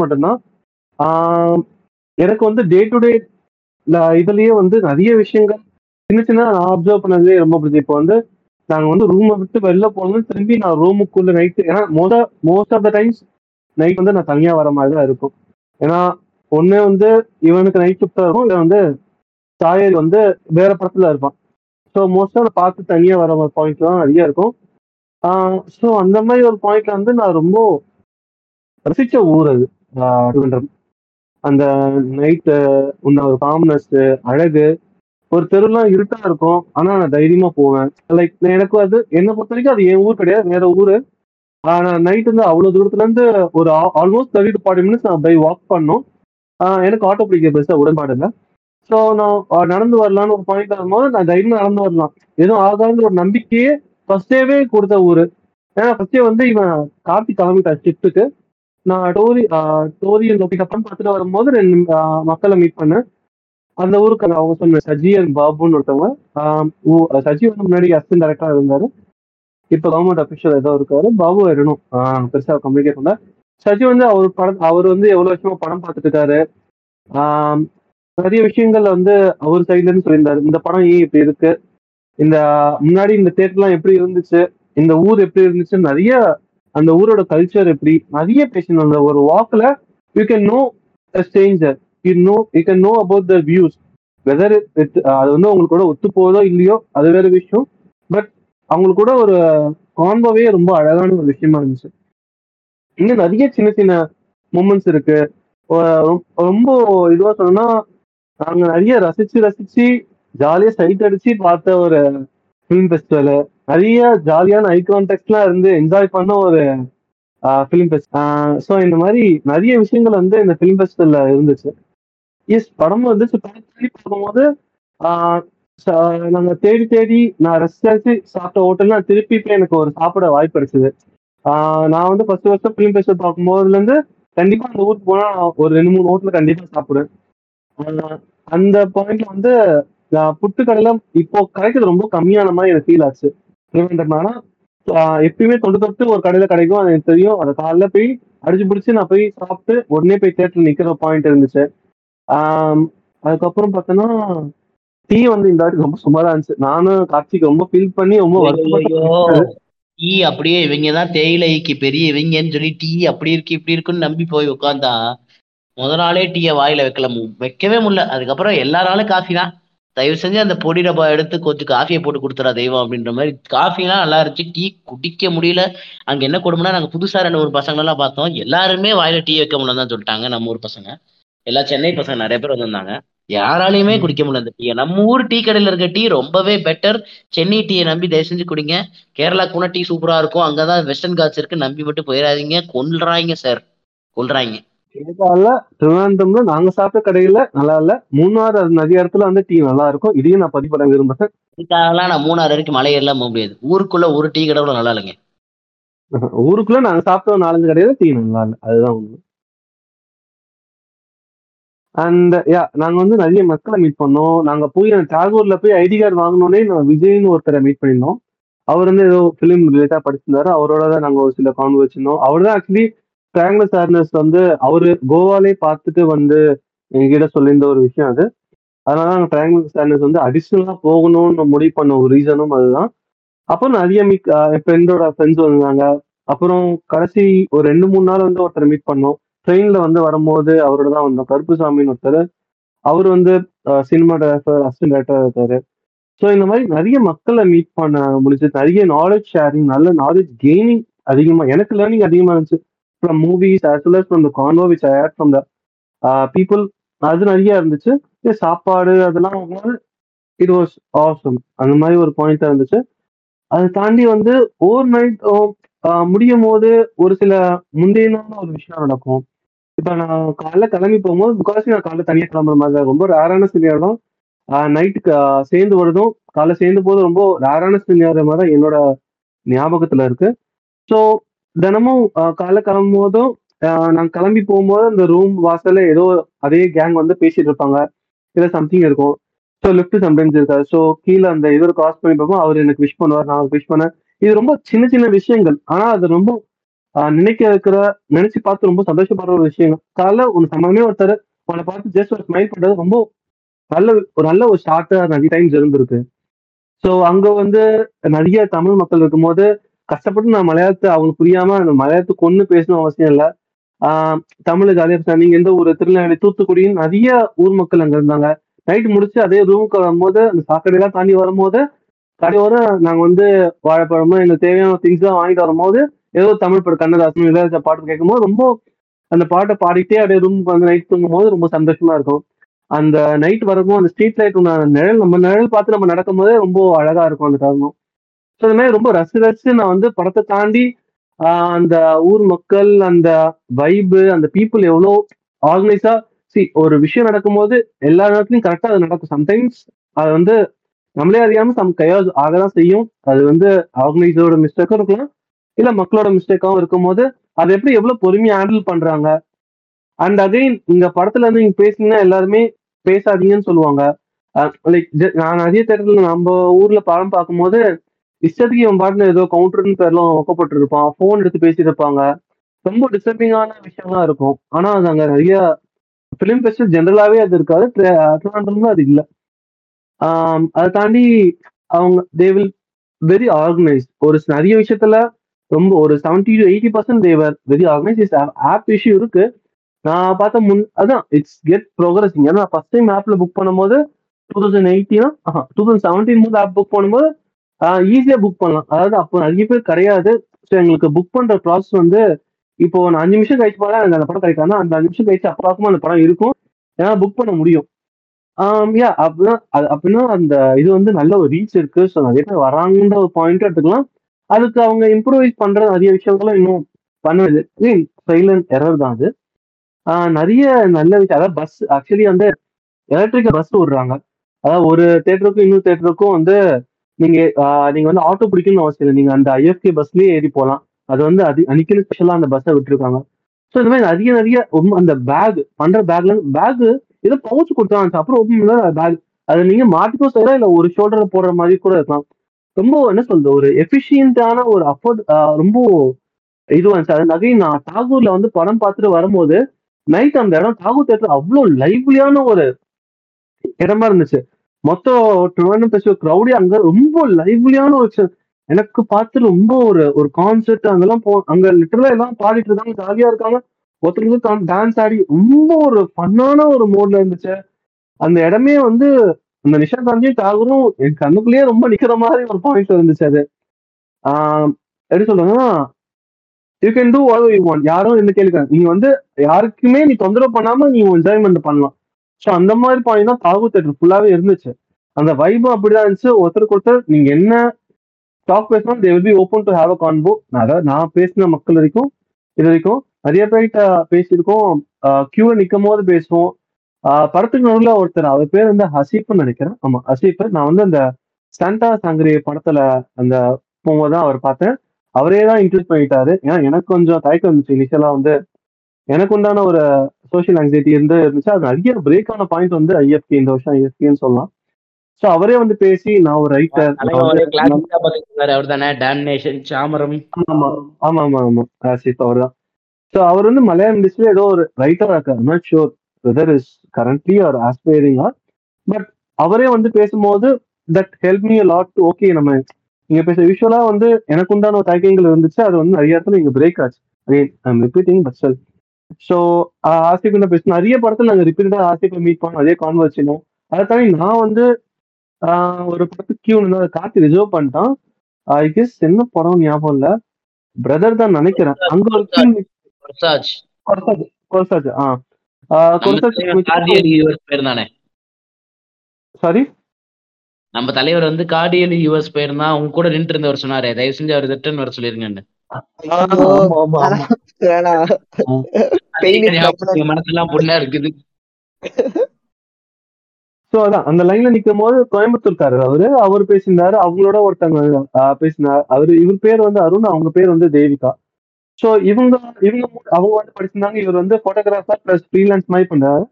மட்டும்தான். எனக்கு வந்து டே டு டே இதுலயே வந்து நிறைய விஷயங்கள் சின்ன சின்ன நான் அப்சர்வ் பண்ணதுலேயே ரொம்ப பிடிச்சி. இப்போ வந்து நாங்கள் வந்து ரூமை விட்டு வெளில போனோம்னு திரும்பி நான் ரூமுக்குள்ள நைட்டு, ஏன்னா மோத most of the times night வந்து நான் தனியாக வர மாதிரி தான் இருக்கும். ஏன்னா ஒன்னே வந்து இவனுக்கு நைட் ஷிஃப்டாக இருக்கும், இல்லை வந்து சாயல் வந்து வேற படத்துல இருப்பான். ஸோ மோஸ்டாக நான் பார்த்து தனியாக வர மாதிரி பாயிண்ட்லாம் நிறையா இருக்கும். ஸோ அந்த மாதிரி ஒரு பாயிண்ட்ல வந்து நான் ரொம்ப ரசிச்ச ஊர் அது திருவனந்தபுரம். அந்த நைட்டு உன்ன ஒரு காம்னஸ், அழகு, ஒரு தெருலாம் இருட்டா இருக்கும், ஆனா நான் தைரியமா போவேன். லைக் எனக்கு அது என்னை பொறுத்த வரைக்கும் அது என் ஊர் கிடையாது, வேற ஊரு. நான் நைட் வந்து அவ்வளவு தூரத்துல இருந்து ஒரு almost thirty to forty minutes நான் பை வாக் பண்ணோம். எனக்கு ஆட்டோ பிடிக்க பெருசா உடன்பாடு இல்லை. ஸோ நான் நடந்து வரலான்னு ஒரு பாயிண்ட் வரும்போது நான் தைரியமா நடந்து வரலாம், எதுவும் ஆகாதுங்கிற ஒரு நம்பிக்கையே ஃபர்ஸ்டேவே கொடுத்த ஊர். ஏன்னா ஃபர்ஸ்டே வந்து இவன் கார்த்திக் கிளம்பிட்டான் ஷிஃப்ட்டுக்கு. நான் டோரி டோரி அப்புறம் பார்த்துட்டு வரும்போது ரெண்டு மக்களை மீட் பண்ணேன். அந்த ஊருக்கு அவங்க சொன்னேன் சஜி அண்ட் பாபுன்னு ஒருத்தவங்க. சஜி வந்து முன்னாடி அசிஸ்டன்ட் டைரக்டராக இருந்தாரு, இப்போ கவர்மெண்ட் அஃபிஷியல் ஏதோ இருக்காரு. பாபு வரணும் பெருசாக கம்யூனிகேட் பண்ண. சஜி வந்து அவர் படம் அவர் வந்து எவ்வளோ வருஷமா படம் பார்த்துட்டு இருக்காரு, நிறைய விஷயங்கள் வந்து அவர் சைட்லேருந்து சொல்லியிருந்தாரு. இந்த படம் ஏன் இப்படி இருக்கு, இந்த முன்னாடி இந்த தேட்டர்லாம் எப்படி இருந்துச்சு, இந்த ஊர் எப்படி இருந்துச்சு, நிறைய அந்த ஊரோட கல்ச்சர் எப்படி நிறைய பேசணும். அந்த ஒரு வாக்ல you can know a stranger, you know you can know about the views, whether it அது வந்து உங்களுக்கு கூட ஒத்து போதோ இல்லையோ அது வேற விஷயம். பட் அவங்களுக்கு கூட ஒரு கான்வாவே ரொம்ப அழகான ஒரு விஷயமா இருந்துச்சு. இன்னும் நிறைய சின்ன சின்ன மூமெண்ட்ஸ் இருக்கு. ரொம்ப இதுவா சொன்னா நாங்க நிறைய ரசிச்சு ரசிச்சு ஜாலியா சைட் அடிச்சு பார்த்த ஒரு ஃபிலிம் ஃபெஸ்டிவல், நிறைய ஜாலியான ஐ கான்டாக்ட்லாம் இருந்து என்ஜாய் பண்ண ஒரு ஃபிலிம் ஃபெஸ்டிவல். ஸோ இந்த மாதிரி நிறைய விஷயங்கள் வந்து இந்த ஃபிலிம் ஃபெஸ்டிவல்ல இருந்துச்சு. எஸ் படம் வந்து தேடி பார்க்கும்போது நாங்கள் தேடி தேடி நான் ரசிச்சு சாப்பிட்ட ஹோட்டல்னா திருப்பி போய் எனக்கு ஒரு சாப்பிட வாய்ப்பு கிடைச்சிது. நான் வந்து ஃபர்ஸ்ட் ஃபர்ஸ்ட் ஃபிலிம் ஃபெஸ்டிவல் பார்க்கும்போதுலேருந்து கண்டிப்பாக அந்த ஊருக்கு போனால் ஒரு ரெண்டு மூணு ஹோட்டலில் கண்டிப்பாக சாப்பிடுவேன். அந்த பாயிண்ட்ல வந்து புட்டுக்கடையில இப்போ கிடைக்கிறது ரொம்ப கம்மியான மாதிரி எனக்கு ஃபீல் ஆச்சு. திருவனந்தபுரம்னா எப்பயுமே தொட்டு தொட்டு ஒரு கடையில கிடைக்கும், அது எனக்கு தெரியும். அதை காலைல போய் அடிச்சு பிடிச்சி நான் போய் சாப்பிட்டு உடனே போய் தேட்டர் நிக்கிற பாயிண்ட் இருந்துச்சு. ஆஹ் அதுக்கப்புறம் பார்த்தோன்னா டீ வந்து இந்த வாட்டி ரொம்ப சுமாரா இருந்துச்சு. நானும் கார்த்திக் ரொம்ப ஃபீல் பண்ணி ரொம்ப டீ அப்படியே இவங்கதான் தேயிலைக்கு பெரிய இவங்கன்னு சொல்லி டீ அப்படி இருக்கு இப்படி இருக்குன்னு நம்பி போய் உட்காந்தா முதல் நாளே டீயை வாயில வைக்கல வைக்கவே முடியல. அதுக்கப்புறம் எல்லாராலும் காஃபி தான், தயவு செஞ்சு அந்த பொடி டப்பா எடுத்து கொஞ்சம் காஃபியை போட்டு கொடுத்துறா தெய்வம் அப்படின்ற மாதிரி. காஃபிலாம் நல்லா இருந்துச்சு, டீ குடிக்க முடியல. அங்கே என்ன கொடுமோனா, நாங்கள் புதுசாக ரெண்டு ஒரு பசங்களெல்லாம் பார்த்தோம், எல்லாருமே வாயில டீ வைக்க முடியல தான் சொல்லிட்டாங்க. நம்ம ஊர் பசங்க எல்லா சென்னை பசங்க நிறைய பேர் வந்திருந்தாங்க, யாராலையுமே குடிக்க முடியல அந்த டீயை. நம்ம ஊர் டீ கடையில் இருக்க டீ ரொம்பவே பெட்டர். சென்னை டீயை நம்பி தயவு செஞ்சு குடிங்க. கேரளா கூட டீ சூப்பராக இருக்கும், அங்கே தான் வெஸ்டர்ன் காட்ஸ் இருக்கு, நம்பி மட்டும் போயிடாதீங்க, கொல்றாங்க சார், கொல்றாங்க. கேரளால திருவனந்தபுரம்ல நாங்க சாப்பிட்ட கடையில நல்லா இல்ல, மூணாறு நிறைய இடத்துல வந்து டீ நல்லா இருக்கும். இதையும் நான் பதிவு பண்ண விரும்புறேன். இதுக்காகலாம் நான் மூணாறு வரைக்கும் மலையெல்லாம் போக முடியாது. ஊருக்குள்ள ஒரு டீ கடை கூட நல்லா இல்லைங்க. ஊருக்குள்ள நாங்க சாப்பிட்ட நாலஞ்சு கடையில டீ நல்லா இல்லை, அதுதான் ஒண்ணு. அண்ட் யா நாங்க வந்து நிறைய மக்களை மீட் பண்ணோம். நாங்க போய் தாகூர்ல போய் ஐடி கார்டு வாங்கினோடனே நான் விஜய்னு ஒருத்தரை மீட் பண்ணிருந்தோம். அவர் வந்து ஏதோ பிலிம் ரிலேட்டா படிச்சிருந்தாரு, அவரோட தான் நாங்க ஒரு சில கான்வெர்ஸ் வச்சிருந்தோம். அவர் தான் ஆக்சுவலி ட்ரையாங்குலர் சார்னஸ் வந்து அவரு கோவாலே பார்த்துட்டு வந்து எங்ககிட்ட சொல்லியிருந்த ஒரு விஷயம் அது. அதனால நாங்கள் ட்ரையாங்குலர் சார்னஸ் வந்து அடிஷ்னலாக போகணும்னு முடிவு பண்ண ஒரு ரீசனும் அதுதான். அப்புறம் நிறைய மீட் என் ஃப்ரெண்டோட ஃப்ரெண்ட்ஸ் வந்தாங்க. அப்புறம் கடைசி ஒரு ரெண்டு மூணு நாள் வந்து ஒருத்தர் மீட் பண்ணோம். ட்ரெயினில் வந்து வரும்போது அவரோட தான் வந்தோம், கருப்புசாமின்னு ஒருத்தர். அவர் வந்து சினிமாட்டோகிராஃபர், அசிஸ்டன்ட் டைரக்டராக இருக்காரு. ஸோ இந்த மாதிரி நிறைய மக்களை மீட் பண்ண முடிஞ்சு, நிறைய நாலேஜ் ஷேரிங், நல்ல நாலேஜ் கெய்னிங் அதிகமாக, எனக்கு லேர்னிங் அதிகமாக இருந்துச்சு from movies as well as from the convo which I had from the uh, people. அது நிறைய இருந்துச்சு. சாப்பாடு அதெல்லாம் it was awesome. அந்த மாதிரி ஒரு பாயிண்டா இருந்துச்சு. அதை தாண்டி வந்து ஓவர் நைட் முடியும் போது ஒரு சில முந்தையனான ஒரு விஷயம் நடக்கும். இப்போ நான் காலைல கிளம்பி போகும்போது, பிகாஸ் நான் காலைல தனியாக கிளம்புற மாதிரி ரொம்ப ரேரான சினியாரம், நைட்டுக்கு சேர்ந்து வருதும் காலைல சேர்ந்து போது ரொம்ப ரேரான சினியாரம் மாதிரி என்னோட ஞாபகத்தில் இருக்கு. ஸோ தினமும் காலை கிளம்பும் போதும் நாங்கள் கிளம்பி போகும்போது அந்த ரூம் வாசல்ல ஏதோ அதே கேங் வந்து பேசிட்டு இருப்பாங்க, இல்லை சம்திங் இருக்கும். ஸோ லிஃப்ட் சம்டைம்ஸ் இருக்காது. ஸோ கீழே அந்த இதோ கிராஸ் பண்ணி பார்ப்போம், அவர் எனக்கு விஷ் பண்ணுவார், நான் விஷ் பண்ணேன். இது ரொம்ப சின்ன சின்ன விஷயங்கள், ஆனால் அது ரொம்ப நினைக்க இருக்கிற, நினைச்சு பார்த்து ரொம்ப சந்தோஷப்படுற ஒரு விஷயங்கள். காலைல ஒன்று சம்பவமே ஒருத்தர் அவனை பார்த்து ஜஸ்ட் ஒரு ஸ்மைல் பண்ணுறது ரொம்ப நல்ல ஒரு நல்ல ஒரு ஷார்ட்டாக நிறைய டைம்ஸ் இருந்திருக்கு. ஸோ அங்கே வந்து நிறைய தமிழ் மக்கள் இருக்கும்போது கஷ்டப்பட்டு நான் மலையாளத்தை அவங்களுக்கு புரியாம அந்த மலையாளத்தை கொண்டு பேசணும் அவசியம் இல்லை. ஆஹ் தமிழுக்கு அதே நீங்க எந்த ஒரு திருநெல்வேலி தூத்துக்குடின்னு நிறைய ஊர் மக்கள் அங்க இருந்தாங்க. நைட்டு முடிச்சு அதே ரூமுக்கு வரும்போது அந்த சாக்கடையெல்லாம் தாண்டி வரும்போது கடையோட நாங்க வந்து வாழைப்பழமோ எங்களுக்கு தேவையான திங்ஸ் எல்லாம் வாங்கிட்டு வரும்போது ஏதோ தமிழ் பாட்டு கண்ணதாசன் இளையராஜா பாட்டு கேட்கும் போது ரொம்ப அந்த பாட்டை பாடிக்கிட்டே அப்படியே ரூமுக்கு வந்து நைட் தூங்கும் போது ரொம்ப சந்தோஷமா இருக்கும். அந்த நைட் வரும்போது அந்த ஸ்ட்ரீட் லைட் நிழல், நம்ம நிழல் பார்த்து நம்ம நடக்கும் போதே ரொம்ப அழகா இருக்கும் அந்த தருணம். ஸோ அது மாதிரி ரொம்ப ரசி ரசிச்சு நான் வந்து படத்தை தாண்டி அந்த ஊர் மக்கள், அந்த வைபு, அந்த பீப்புள் எவ்வளோ ஆர்கனைஸா, சி ஒரு விஷயம் நடக்கும்போது எல்லா நேரத்துலையும் கரெக்டாக அது நடக்கும். சம்டைம்ஸ் அது வந்து நம்மளே அறியாமல் சம் கையால் ஆகதான் செய்யும். அது வந்து ஆர்கனைஸரோட மிஸ்டேக்கும் இருக்கலாம், இல்லை மக்களோட மிஸ்டேக்காகவும் இருக்கும் போது அதை எப்படி எவ்வளோ பொறுமையாக ஹேண்டில் பண்ணுறாங்க. அண்ட் அகைன் இந்த படத்துல இருந்து நீங்க பேசினீங்கன்னா எல்லாருமே பேசாதீங்கன்னு சொல்லுவாங்க. லைக் நான் நிறைய தேட்டர்ல நம்ம ஊர்ல படம் பார்க்கும்போது இஷ்டத்துக்கு இவன் பாட்டு ஏதோ கவுண்டர்னு பேர்லாம் ஒக்கப்பட்டு இருப்பான், ஃபோன் எடுத்து பேசியிருப்பாங்க, ரொம்ப டிஸ்டர்பிங்கான விஷயம்லாம் இருக்கும். ஆனால் அது அங்கே நிறைய ஃபிலிம் ஃபெஸ்டிவல் ஜென்ரலாகவே அது இருக்காது, திருவனந்தபுரம்ல அது இல்லை. அதை தாண்டி அவங்க தே வில் வெரி ஆர்கனைஸ்ட் ஒரு நிறைய விஷயத்துல, ரொம்ப ஒரு seventy to eighty percent they were very organise. App issue இருக்கு நான் பார்த்தா முன், அதான் இட்ஸ் கெட் ப்ரோக்ரஸிங். ஏன்னா நான் ஃபர்ஸ்ட் டைம் ஆப்ல புக் பண்ணும்போது டூ தௌசண்ட் எயிட்டீனா டூ தௌசண்ட் செவன்டீன் போது ஆப் புக் பண்ணும்போது ஈஸியா புக் பண்ணலாம். அதாவது அப்போ நிறைய பேர் கிடையாது. ஸோ எங்களுக்கு புக் பண்ற ப்ராசஸ் வந்து இப்போ நான் அஞ்சு நிமிஷம் கழிச்சு போனா எனக்கு அந்த படம் கிடைக்காதுன்னா அந்த அஞ்சு நிமிஷம் கழிச்சு அப்பாவுக்கும் அந்த படம் இருக்கும், ஏன்னா புக் பண்ண முடியும். யா அப்படின்னா அது அப்படின்னா அந்த இது வந்து நல்ல ஒரு ரீச் இருக்கு. ஸோ நிறைய பேர் வராங்கன்ற ஒரு பாயிண்ட் எடுத்துக்கலாம். அதுக்கு அவங்க இம்ப்ரூவைஸ் பண்ற நிறைய விஷயங்களும் இன்னும் பண்ணுது, சைலண்ட் எரர் தான் அது. நிறைய நல்ல விஷயம், அதாவது பஸ் ஆக்சுவலி வந்து எலக்ட்ரிக்கல் பஸ் விடுறாங்க. அதாவது ஒரு தேட்டருக்கும் இன்னொரு தேட்டருக்கும் வந்து நீங்க நீங்க வந்து ஆட்டோ பிடிக்கணும்னு அவசியம் இல்லை, நீங்க அந்த ஐஎஃப்கே பஸ்லயே ஏறி போகலாம். அது வந்து அது அன்னைக்கு ஸ்பெஷலா அந்த பஸ்ஸை விட்டுருக்காங்க. ஸோ இந்த மாதிரி நிறைய நிறைய அந்த பேக் பண்ற பேக்ல பேகு ஏதோ பவுச்சு கொடுத்தாங்க, அப்புறம் ரொம்ப பேக் அதை நீங்க மாட்டிக்கும் செய்யலாம், இல்லை ஒரு ஷோல்டர்ல போடுற மாதிரி கூட இருக்கலாம். ரொம்ப என்ன சொல்றது, ஒரு எஃபிஷியன்டான ஒரு அஃபோர்ட் ரொம்ப இதுவாக இருந்துச்சு. அது நிறைய நான் தாகூர்ல வந்து படம் பார்த்துட்டு வரும்போது நைட் அந்த இடம் தாகூர் தேட்டர் அவ்வளோ லைவ்லியான ஒரு இடமா இருந்துச்சு. மொத்தம் திருவண்ணாமலை ஃபெஸ்டிவல் க்ரௌடே அங்கே ரொம்ப லைவ்லியான ஒரு, எனக்கு பார்த்து ரொம்ப ஒரு ஒரு கான்சர்ட் அங்கெல்லாம் போ அங்கே லிட்டரலாக எல்லாம் பாடிட்டு இருக்காங்க, ஜாலியாக இருக்காங்க, ஒருத்தருக்கு டான்ஸ் ஆடி ரொம்ப ஒரு ஃபன்னான ஒரு மோட்ல இருந்துச்சு. அந்த இடமே வந்து அந்த நிஷா சாந்தி தாகூரும் என் கண்ணுக்குள்ளேயே ரொம்ப நிக்கிற மாதிரி ஒரு பாயிண்ட் இருந்துச்சு. அது ஆஹ் எப்படி சொல்றேன்னா, you can do what you want. யாரும் என்ன கேட்கறாங்க, நீ வந்து யாருக்குமே நீ தொந்தரவு பண்ணாம நீ என்ஜாய்மெண்ட் பண்ணலாம். ஸோ அந்த மாதிரி பாயிண்ட் தான் தாகூர் தேட்டர் ஃபுல்லாவே இருந்துச்சு. அந்த வைபும் அப்படிதான் இருந்துச்சு. ஒருத்தருக்கு ஒருத்தர் நீங்க என்ன டாக் பேசணும், they will be open to have a convo. அதாவது நான் பேசின மக்கள் வரைக்கும் இது வரைக்கும் நிறைய பேர்கிட்ட பேசியிருக்கோம். கியூல நிற்கும் போது பேசுவோம். ஆஹ் படத்துக்கு நடுவில் ஒருத்தர், அவர் பேர் வந்து ஹசீப்னு நினைக்கிறேன். ஆமா ஹசீப். நான் வந்து அந்த சாண்டா சாங்கரி படத்துல அந்த போகும்போதுதான் அவர் பார்த்தேன். அவரே தான் இன்ட்ரடியூஸ் பண்ணிட்டாரு. ஏன்னா எனக்கு கொஞ்சம் தயக்கம் இருந்துச்சு இனிஷியலா. வந்து எனக்கு உண்டான ஒரு சோஷியல் ஆங்ஸைட்டி இருந்து இருந்துச்சு. அது நிறைய பிரேக்கான பாயிண்ட் வந்து ஐஎஃப்கே, இந்த வருஷம் ஐஎஃப்கேன்னு சொல்லலாம். சோ அவரே வந்து பேசி, நான் ஒரு ரைட்டர், ஆமா ஆமா ஆமா ஹசீப் அவர் தான். ஸோ அவர் வந்து மலையாளம் இண்டஸ்ட்ரியில ஏதோ ஒரு ரைட்டராக இருக்கார். Not sure whether is currently or aspiring or, but அவரே வந்து பேசும்போது that help me lot to okay. நம்ம இங்கே பேச விஷுவலா வந்து எனக்கு உண்டான ஒரு தயக்கங்கள் இருந்துச்சு. அது வந்து நிறைய இடத்துல இங்கே பிரேக் ஆச்சு. Again I am repeating but still. So Asif என்ன பேசணும், நிறைய படத்தில் நாங்கள் ரிப்பீட்டடாக ஆசிப்பை மீட் பண்ணோம், அதே கான்வர்சேஷனும். அதை தாண்டி நான் வந்து ஒரு படத்துக்கு கியூன்னு தான் கார்த்தி ரிசர்வ் பண்ணிட்டான். ஐ கெஸ் என்ன படம் ஞாபகம் இல்லை, பிரதர் தான் நினைக்கிறேன். அங்கே ஒரு நம்ம தலைவர் வந்து கார்டியல் யூஎஸ் பேர் தான். உங்க கூட நின்று இருந்தவர் சொன்னாரு, தயவு செஞ்சு அவர் ரிட்டர்ன் வர சொல்லிருங்கன்னு. மனசெல்லாம் பொண்ணா இருக்குது. சோ அதான் அந்த லைன்ல நிக்கும் போது கோயம்புத்தூர்காரர் அவரு அவர் பேசியிருந்தாரு. அவங்களோட ஒருத்தவங்க பேசினார். அவரு இவர் பேர் வந்து அருண், அவங்க பேர் வந்து தேவிகா. ஸோ இவங்க இவங்க அவங்க வந்து படிச்சிருந்தாங்க. இவர் வந்து ஃபோட்டோகிராஃபர் பிளஸ் ஃப்ரீலான்ஸ் மாதிரி பண்றாரு.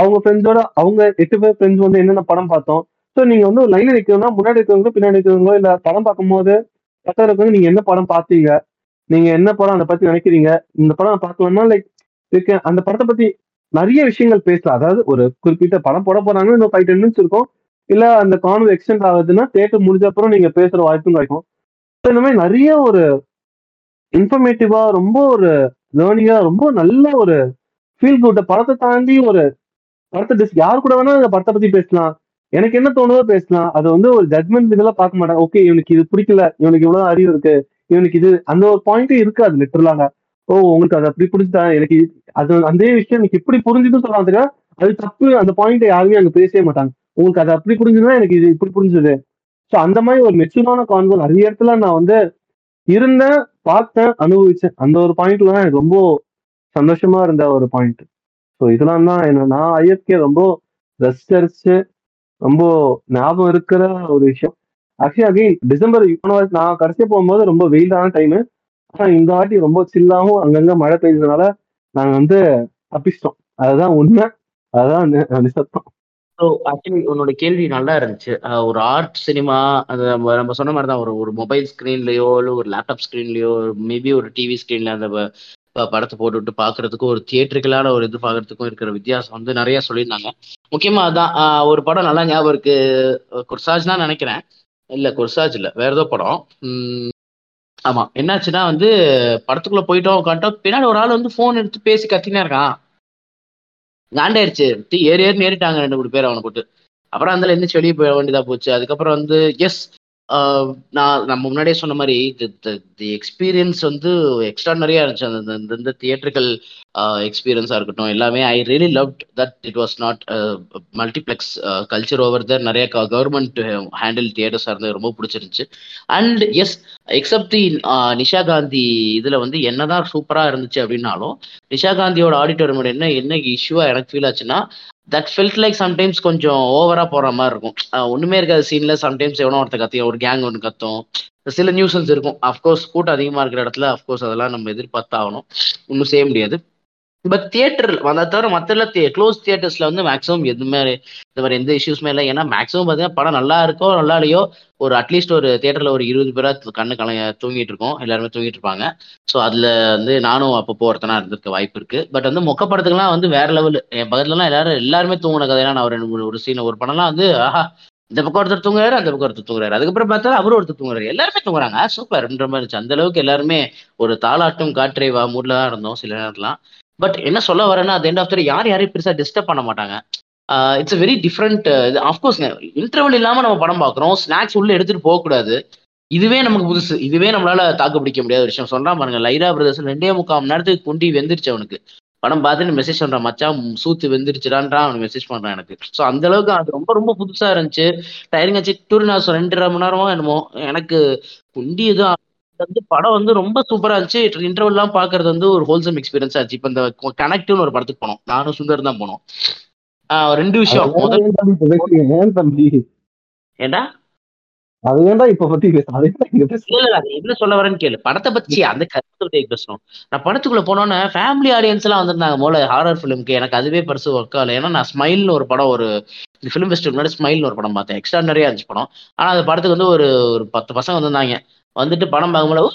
அவங்க ஃப்ரெண்ட்ஸோட அவங்க எட்டு பேர் ஃப்ரெண்ட்ஸ் வந்து என்னென்ன படம் பார்த்தோம். ஸோ நீங்க வந்து ஒரு லைன்ல நிற்கிறவங்க, முன்னாடி இருக்கிறவங்க பின்னாடி இருக்கிறவங்களோ இல்ல படம் பார்க்கும்போது பக்கம் இருக்கவங்க, நீங்க என்ன படம் பார்த்தீங்க, நீங்க என்ன படம் அதை பத்தி நினைக்கிறீங்க, இந்த படம் பார்க்கணும்னா லைக் அந்த படத்தை பத்தி நிறைய விஷயங்கள் பேசலாம். அதாவது ஒரு குறிப்பிட்ட படம் போட போறாங்கன்னா இன்னும் ஃபைவ் டென் மினிட்ஸ் இருக்கும். இல்ல அந்த கான்வ் எக்ஸ்டெண்ட் ஆகுதுன்னா தேட்டர் முடிஞ்ச அப்புறம் நீங்க பேசுற வாய்ப்பும் கிடைக்கும். ஸோ இந்த மாதிரி நிறைய ஒரு இன்ஃபர்மேட்டிவா, ரொம்ப ஒரு லேர்னிங்கா, ரொம்ப நல்ல ஒரு ஃபீல் குட். படத்தை தாண்டி ஒரு படத்தை டிஸ் யார் கூட வேணா அந்த படத்தை பத்தி பேசலாம். எனக்கு என்ன தோணுதோ பேசலாம். அது வந்து ஒரு ஜட்மெண்ட் இதெல்லாம் பார்க்க மாட்டேன். ஓகே இவனுக்கு இது பிடிக்கல, இவனுக்கு இவ்வளவு அறிவு இருக்கு, இவனுக்கு இது அந்த ஒரு பாயிண்டே இருக்காது லிட்டரலாக. ஓ உங்களுக்கு அது அப்படி பிடிச்சா, எனக்கு அது அந்த விஷயம் எனக்கு இப்படி புரிஞ்சுதுன்னு சொல்றாங்க. அது தப்பு. அந்த பாயிண்ட் யாருமே அங்க பேசவே மாட்டாங்க. உங்களுக்கு அது அப்படி புரிஞ்சுதுன்னா எனக்கு இது இப்படி புரிஞ்சுது. ஸோ அந்த மாதிரி ஒரு மெச்சூரான கான்வோ நிறைய இடத்துல நான் வந்து இருந்தேன், பார்த்தேன், அனுபவிச்சேன். அந்த ஒரு பாயிண்ட்ல தான் எனக்கு ரொம்ப சந்தோஷமா இருந்த ஒரு பாயிண்ட். ஸோ இதெல்லாம் தான் என்ன நான் ஐஎஃப்கே ரொம்ப ரசிச்சு ரொம்ப ஞாபகம் இருக்கிற ஒரு விஷயம். ஆக்சுவலி அகைன் டிசம்பர் நான் கடைசியா போகும்போது ரொம்ப வெயிலான டைமு. ஆனா இந்த வாட்டி ரொம்ப சில்லாகவும் அங்கங்க மழை பெய்ஞ்சதுனால நாங்க வந்து தப்பிச்சிட்டோம். அதுதான் உண்மை, அதுதான் நிசப்தம். ஸோ ஆக்சுவலி உன்னோட கேள்வி நல்லா இருந்துச்சு. ஒரு ஆர்ட் சினிமா, அது நம்ம நம்ம சொன்ன மாதிரி தான், ஒரு ஒரு மொபைல் ஸ்க்ரீன்லையோ இல்லை ஒரு லேப்டாப் ஸ்க்ரீன்லையோ மேபி ஒரு டிவி ஸ்க்ரீன்ல அந்த படத்தை போட்டு விட்டு பார்க்கறதுக்கும் ஒரு தியேட்டருக்கலான ஒரு இது பார்க்கறதுக்கும் இருக்கிற வித்தியாசம் வந்து நிறையா சொல்லியிருந்தாங்க. முக்கியமாக அதான் ஒரு படம் நல்லா ஞாபகம் இருக்கு, குர்சாஜ்னா நினைக்கிறேன். இல்லை குர்சாஜ் இல்லை, வேற ஏதோ படம். ஆமாம், என்னாச்சுன்னா வந்து படத்துக்குள்ளே போயிட்டோம், உட்காந்துட்டோம். பின்னாடி ஒரு ஆள் வந்து ஃபோன் எடுத்து பேசி கத்தினே இருக்கான். காண்டாயிருச்சு, ஏறி ஏறி நேரிட்டாங்க ரெண்டு மூணு பேர் அவனை போட்டு. அப்புறம் அதில் இருந்துச்சு வெளியே போக வேண்டியதாக போச்சு. அதுக்கப்புறம் வந்து எஸ் நான் நம்ம முன்னாடியே சொன்ன மாதிரி தி எக்ஸ்பீரியன்ஸ் வந்து எக்ஸ்ட்ராடனரியா இருந்துச்சு. அந்த இந்த தியேட்டர்கள் எக்ஸ்பீரியன்ஸாக இருக்கட்டும் எல்லாமே, I really loved that it was not multiplex culture over there. நிறைய கவர்மெண்ட் ஹேண்டில் தியேட்டர்ஸாக இருந்தது ரொம்ப பிடிச்சிருந்துச்சு. And yes except the Nisha Gandhi இதில் வந்து என்ன தான் சூப்பராக இருந்துச்சு அப்படின்னாலும், நிஷா காந்தியோட ஆடிட்டோரியம் என்ன என்ன இஷ்யூவாக எனக்கு ஃபீல் ஆச்சுன்னா, தட் ஃபெல்ட் லைக் சம்டைம்ஸ் கொஞ்சம் ஓவராக போகிற மாதிரி இருக்கும். ஒன்றுமே இருக்காத சீனில் சம்டைம்ஸ் எவ்வளோ ஒருத்த கத்தையும், ஒரு கேங் ஒன்று கத்தும், சில நியூசன்ஸ் இருக்கும். அஃப்கோர்ஸ் கூட்டம் அதிகமாக இருக்கிற இடத்துல அஃப்கோர்ஸ் அதெல்லாம் நம்ம எதிர்பார்த்தாகணும், ஒன்றும் செய்ய முடியாது. பட் தியேட்டர் அதை தவிர மற்ற க்ளோஸ் தியேட்டர்ஸில் வந்து மேக்ஸிமம் எதுவுமே இந்த மாதிரி எந்த இஷ்யூஸுமே இல்லை. ஏன்னா மேக்ஸிமம் பார்த்தீங்கன்னா படம் நல்லா இருக்கோ நல்லா இல்லையோ ஒரு அட்லீஸ்ட் ஒரு தியேட்டரில் ஒரு இருபது பேராக கண்ணு கலைய தூங்கிட்டு இருக்கோம், எல்லாருமே தூங்கிட்டு இருப்பாங்க. ஸோ அதில் வந்து நானும் அப்போ போகிறதுனா இருந்திருக்க வாய்ப்பு இருக்குது. பட் வந்து மொக்க படத்துக்குலாம் வந்து வேற லெவல். என் பக்கத்துலலாம் எல்லாரும் எல்லாருமே தூங்கின கதையெல்லாம் நான் ஒரு ஒரு சீன் ஒரு படம்லாம் வந்து ஆஹா இந்த பக்கம் ஒருத்தர் தூங்குறாரு, அந்த பக்கம் ஒருத்தர் தூங்குறாரு, அதுக்கப்புறம் பார்த்தா அவரு ஒருத்தர் தூங்குறாரு, எல்லாருமே தூங்குறாங்க சூப்பர் அப்படின்ற மாதிரி இருந்துச்சு. அந்த அளவுக்கு எல்லாருமே ஒரு தாளாட்டும் காற்றை வா மூடில் தான் இருந்தோம் சில நேரத்துலாம். பட் என்ன சொல்ல வரேன்னா, அது எண்ட் ஆஃப் யார் யாரையும் பெருசாக டிஸ்டர்ப் பண்ண மாட்டாங்க. It's a very different. Of course interval இல்லாமல் நம்ம படம் பார்க்குறோம், ஸ்நாக்ஸ் உள்ளே எடுத்துகிட்டு போகக்கூடாது. இதுவே நமக்கு புதுசு, இதுவே நம்மளால தாக்கு பிடிக்க முடியாத விஷயம். சொல்கிறான் பாருங்க, லைரா பிரதர்ஸ் ரெண்டே முக்கால் நேரத்துக்கு குண்டி வெந்துருச்சு அவனுக்கு. படம் பார்த்துட்டு மெசேஜ் பண்ணுறான், மச்சான் சூத்து வெந்துருச்சுடான்றான் அவன் மெசேஜ் பண்ணுறான் எனக்கு. ஸோ அந்தளவுக்கு அது ரொம்ப ரொம்ப புதுசாக இருந்துச்சு, டயரிங் ஆச்சு. டூர் நான் ரெண்டரை மணி நேரமோ என்னமோ எனக்கு குண்டி எதுவும் வந்து படம் வந்து ரொம்ப சூப்பராக இருந்துச்சு. இன்டர்வெல்லாம் பார்க்கறது வந்து ஒரு ஹோல்சம் எக்ஸ்பீரியன்ஸாக இருந்துச்சு. இப்போ இந்த கனெக்டிவ்னு ஒரு படத்துக்கு போனோம், நானும் சுந்தர் தான் போனோம். ரெண்டு விஷயம், ஏண்டா என்ன சொல்ல வரேன்னு கேளு. படத்தை பத்தி அந்த கருத்தை பேசணும். நான் படத்துக்குள்ள போனோன்னு ஃபேமிலி ஆடியன்ஸ் எல்லாம் வந்திருந்தாங்க போல ஹாரர் ஃபிலிம்க்கு. எனக்கு அதுவே பெருசு ஒர்க் ஆகல. ஏன்னா நான் ஸ்மைல்னு ஒரு படம், ஒரு ஃபிலிம் ஃபெஸ்டிவல் முன்னாடி ஸ்மைல்னு ஒரு படம் பார்த்தேன், எக்ஸ்ட்ராடனரியா இருந்துச்சு படம். ஆனா அந்த படத்துக்கு வந்து ஒரு ஒரு பத்து பசங்க வந்திருந்தாங்க. வந்துட்டு படம் பார்க்கும்போது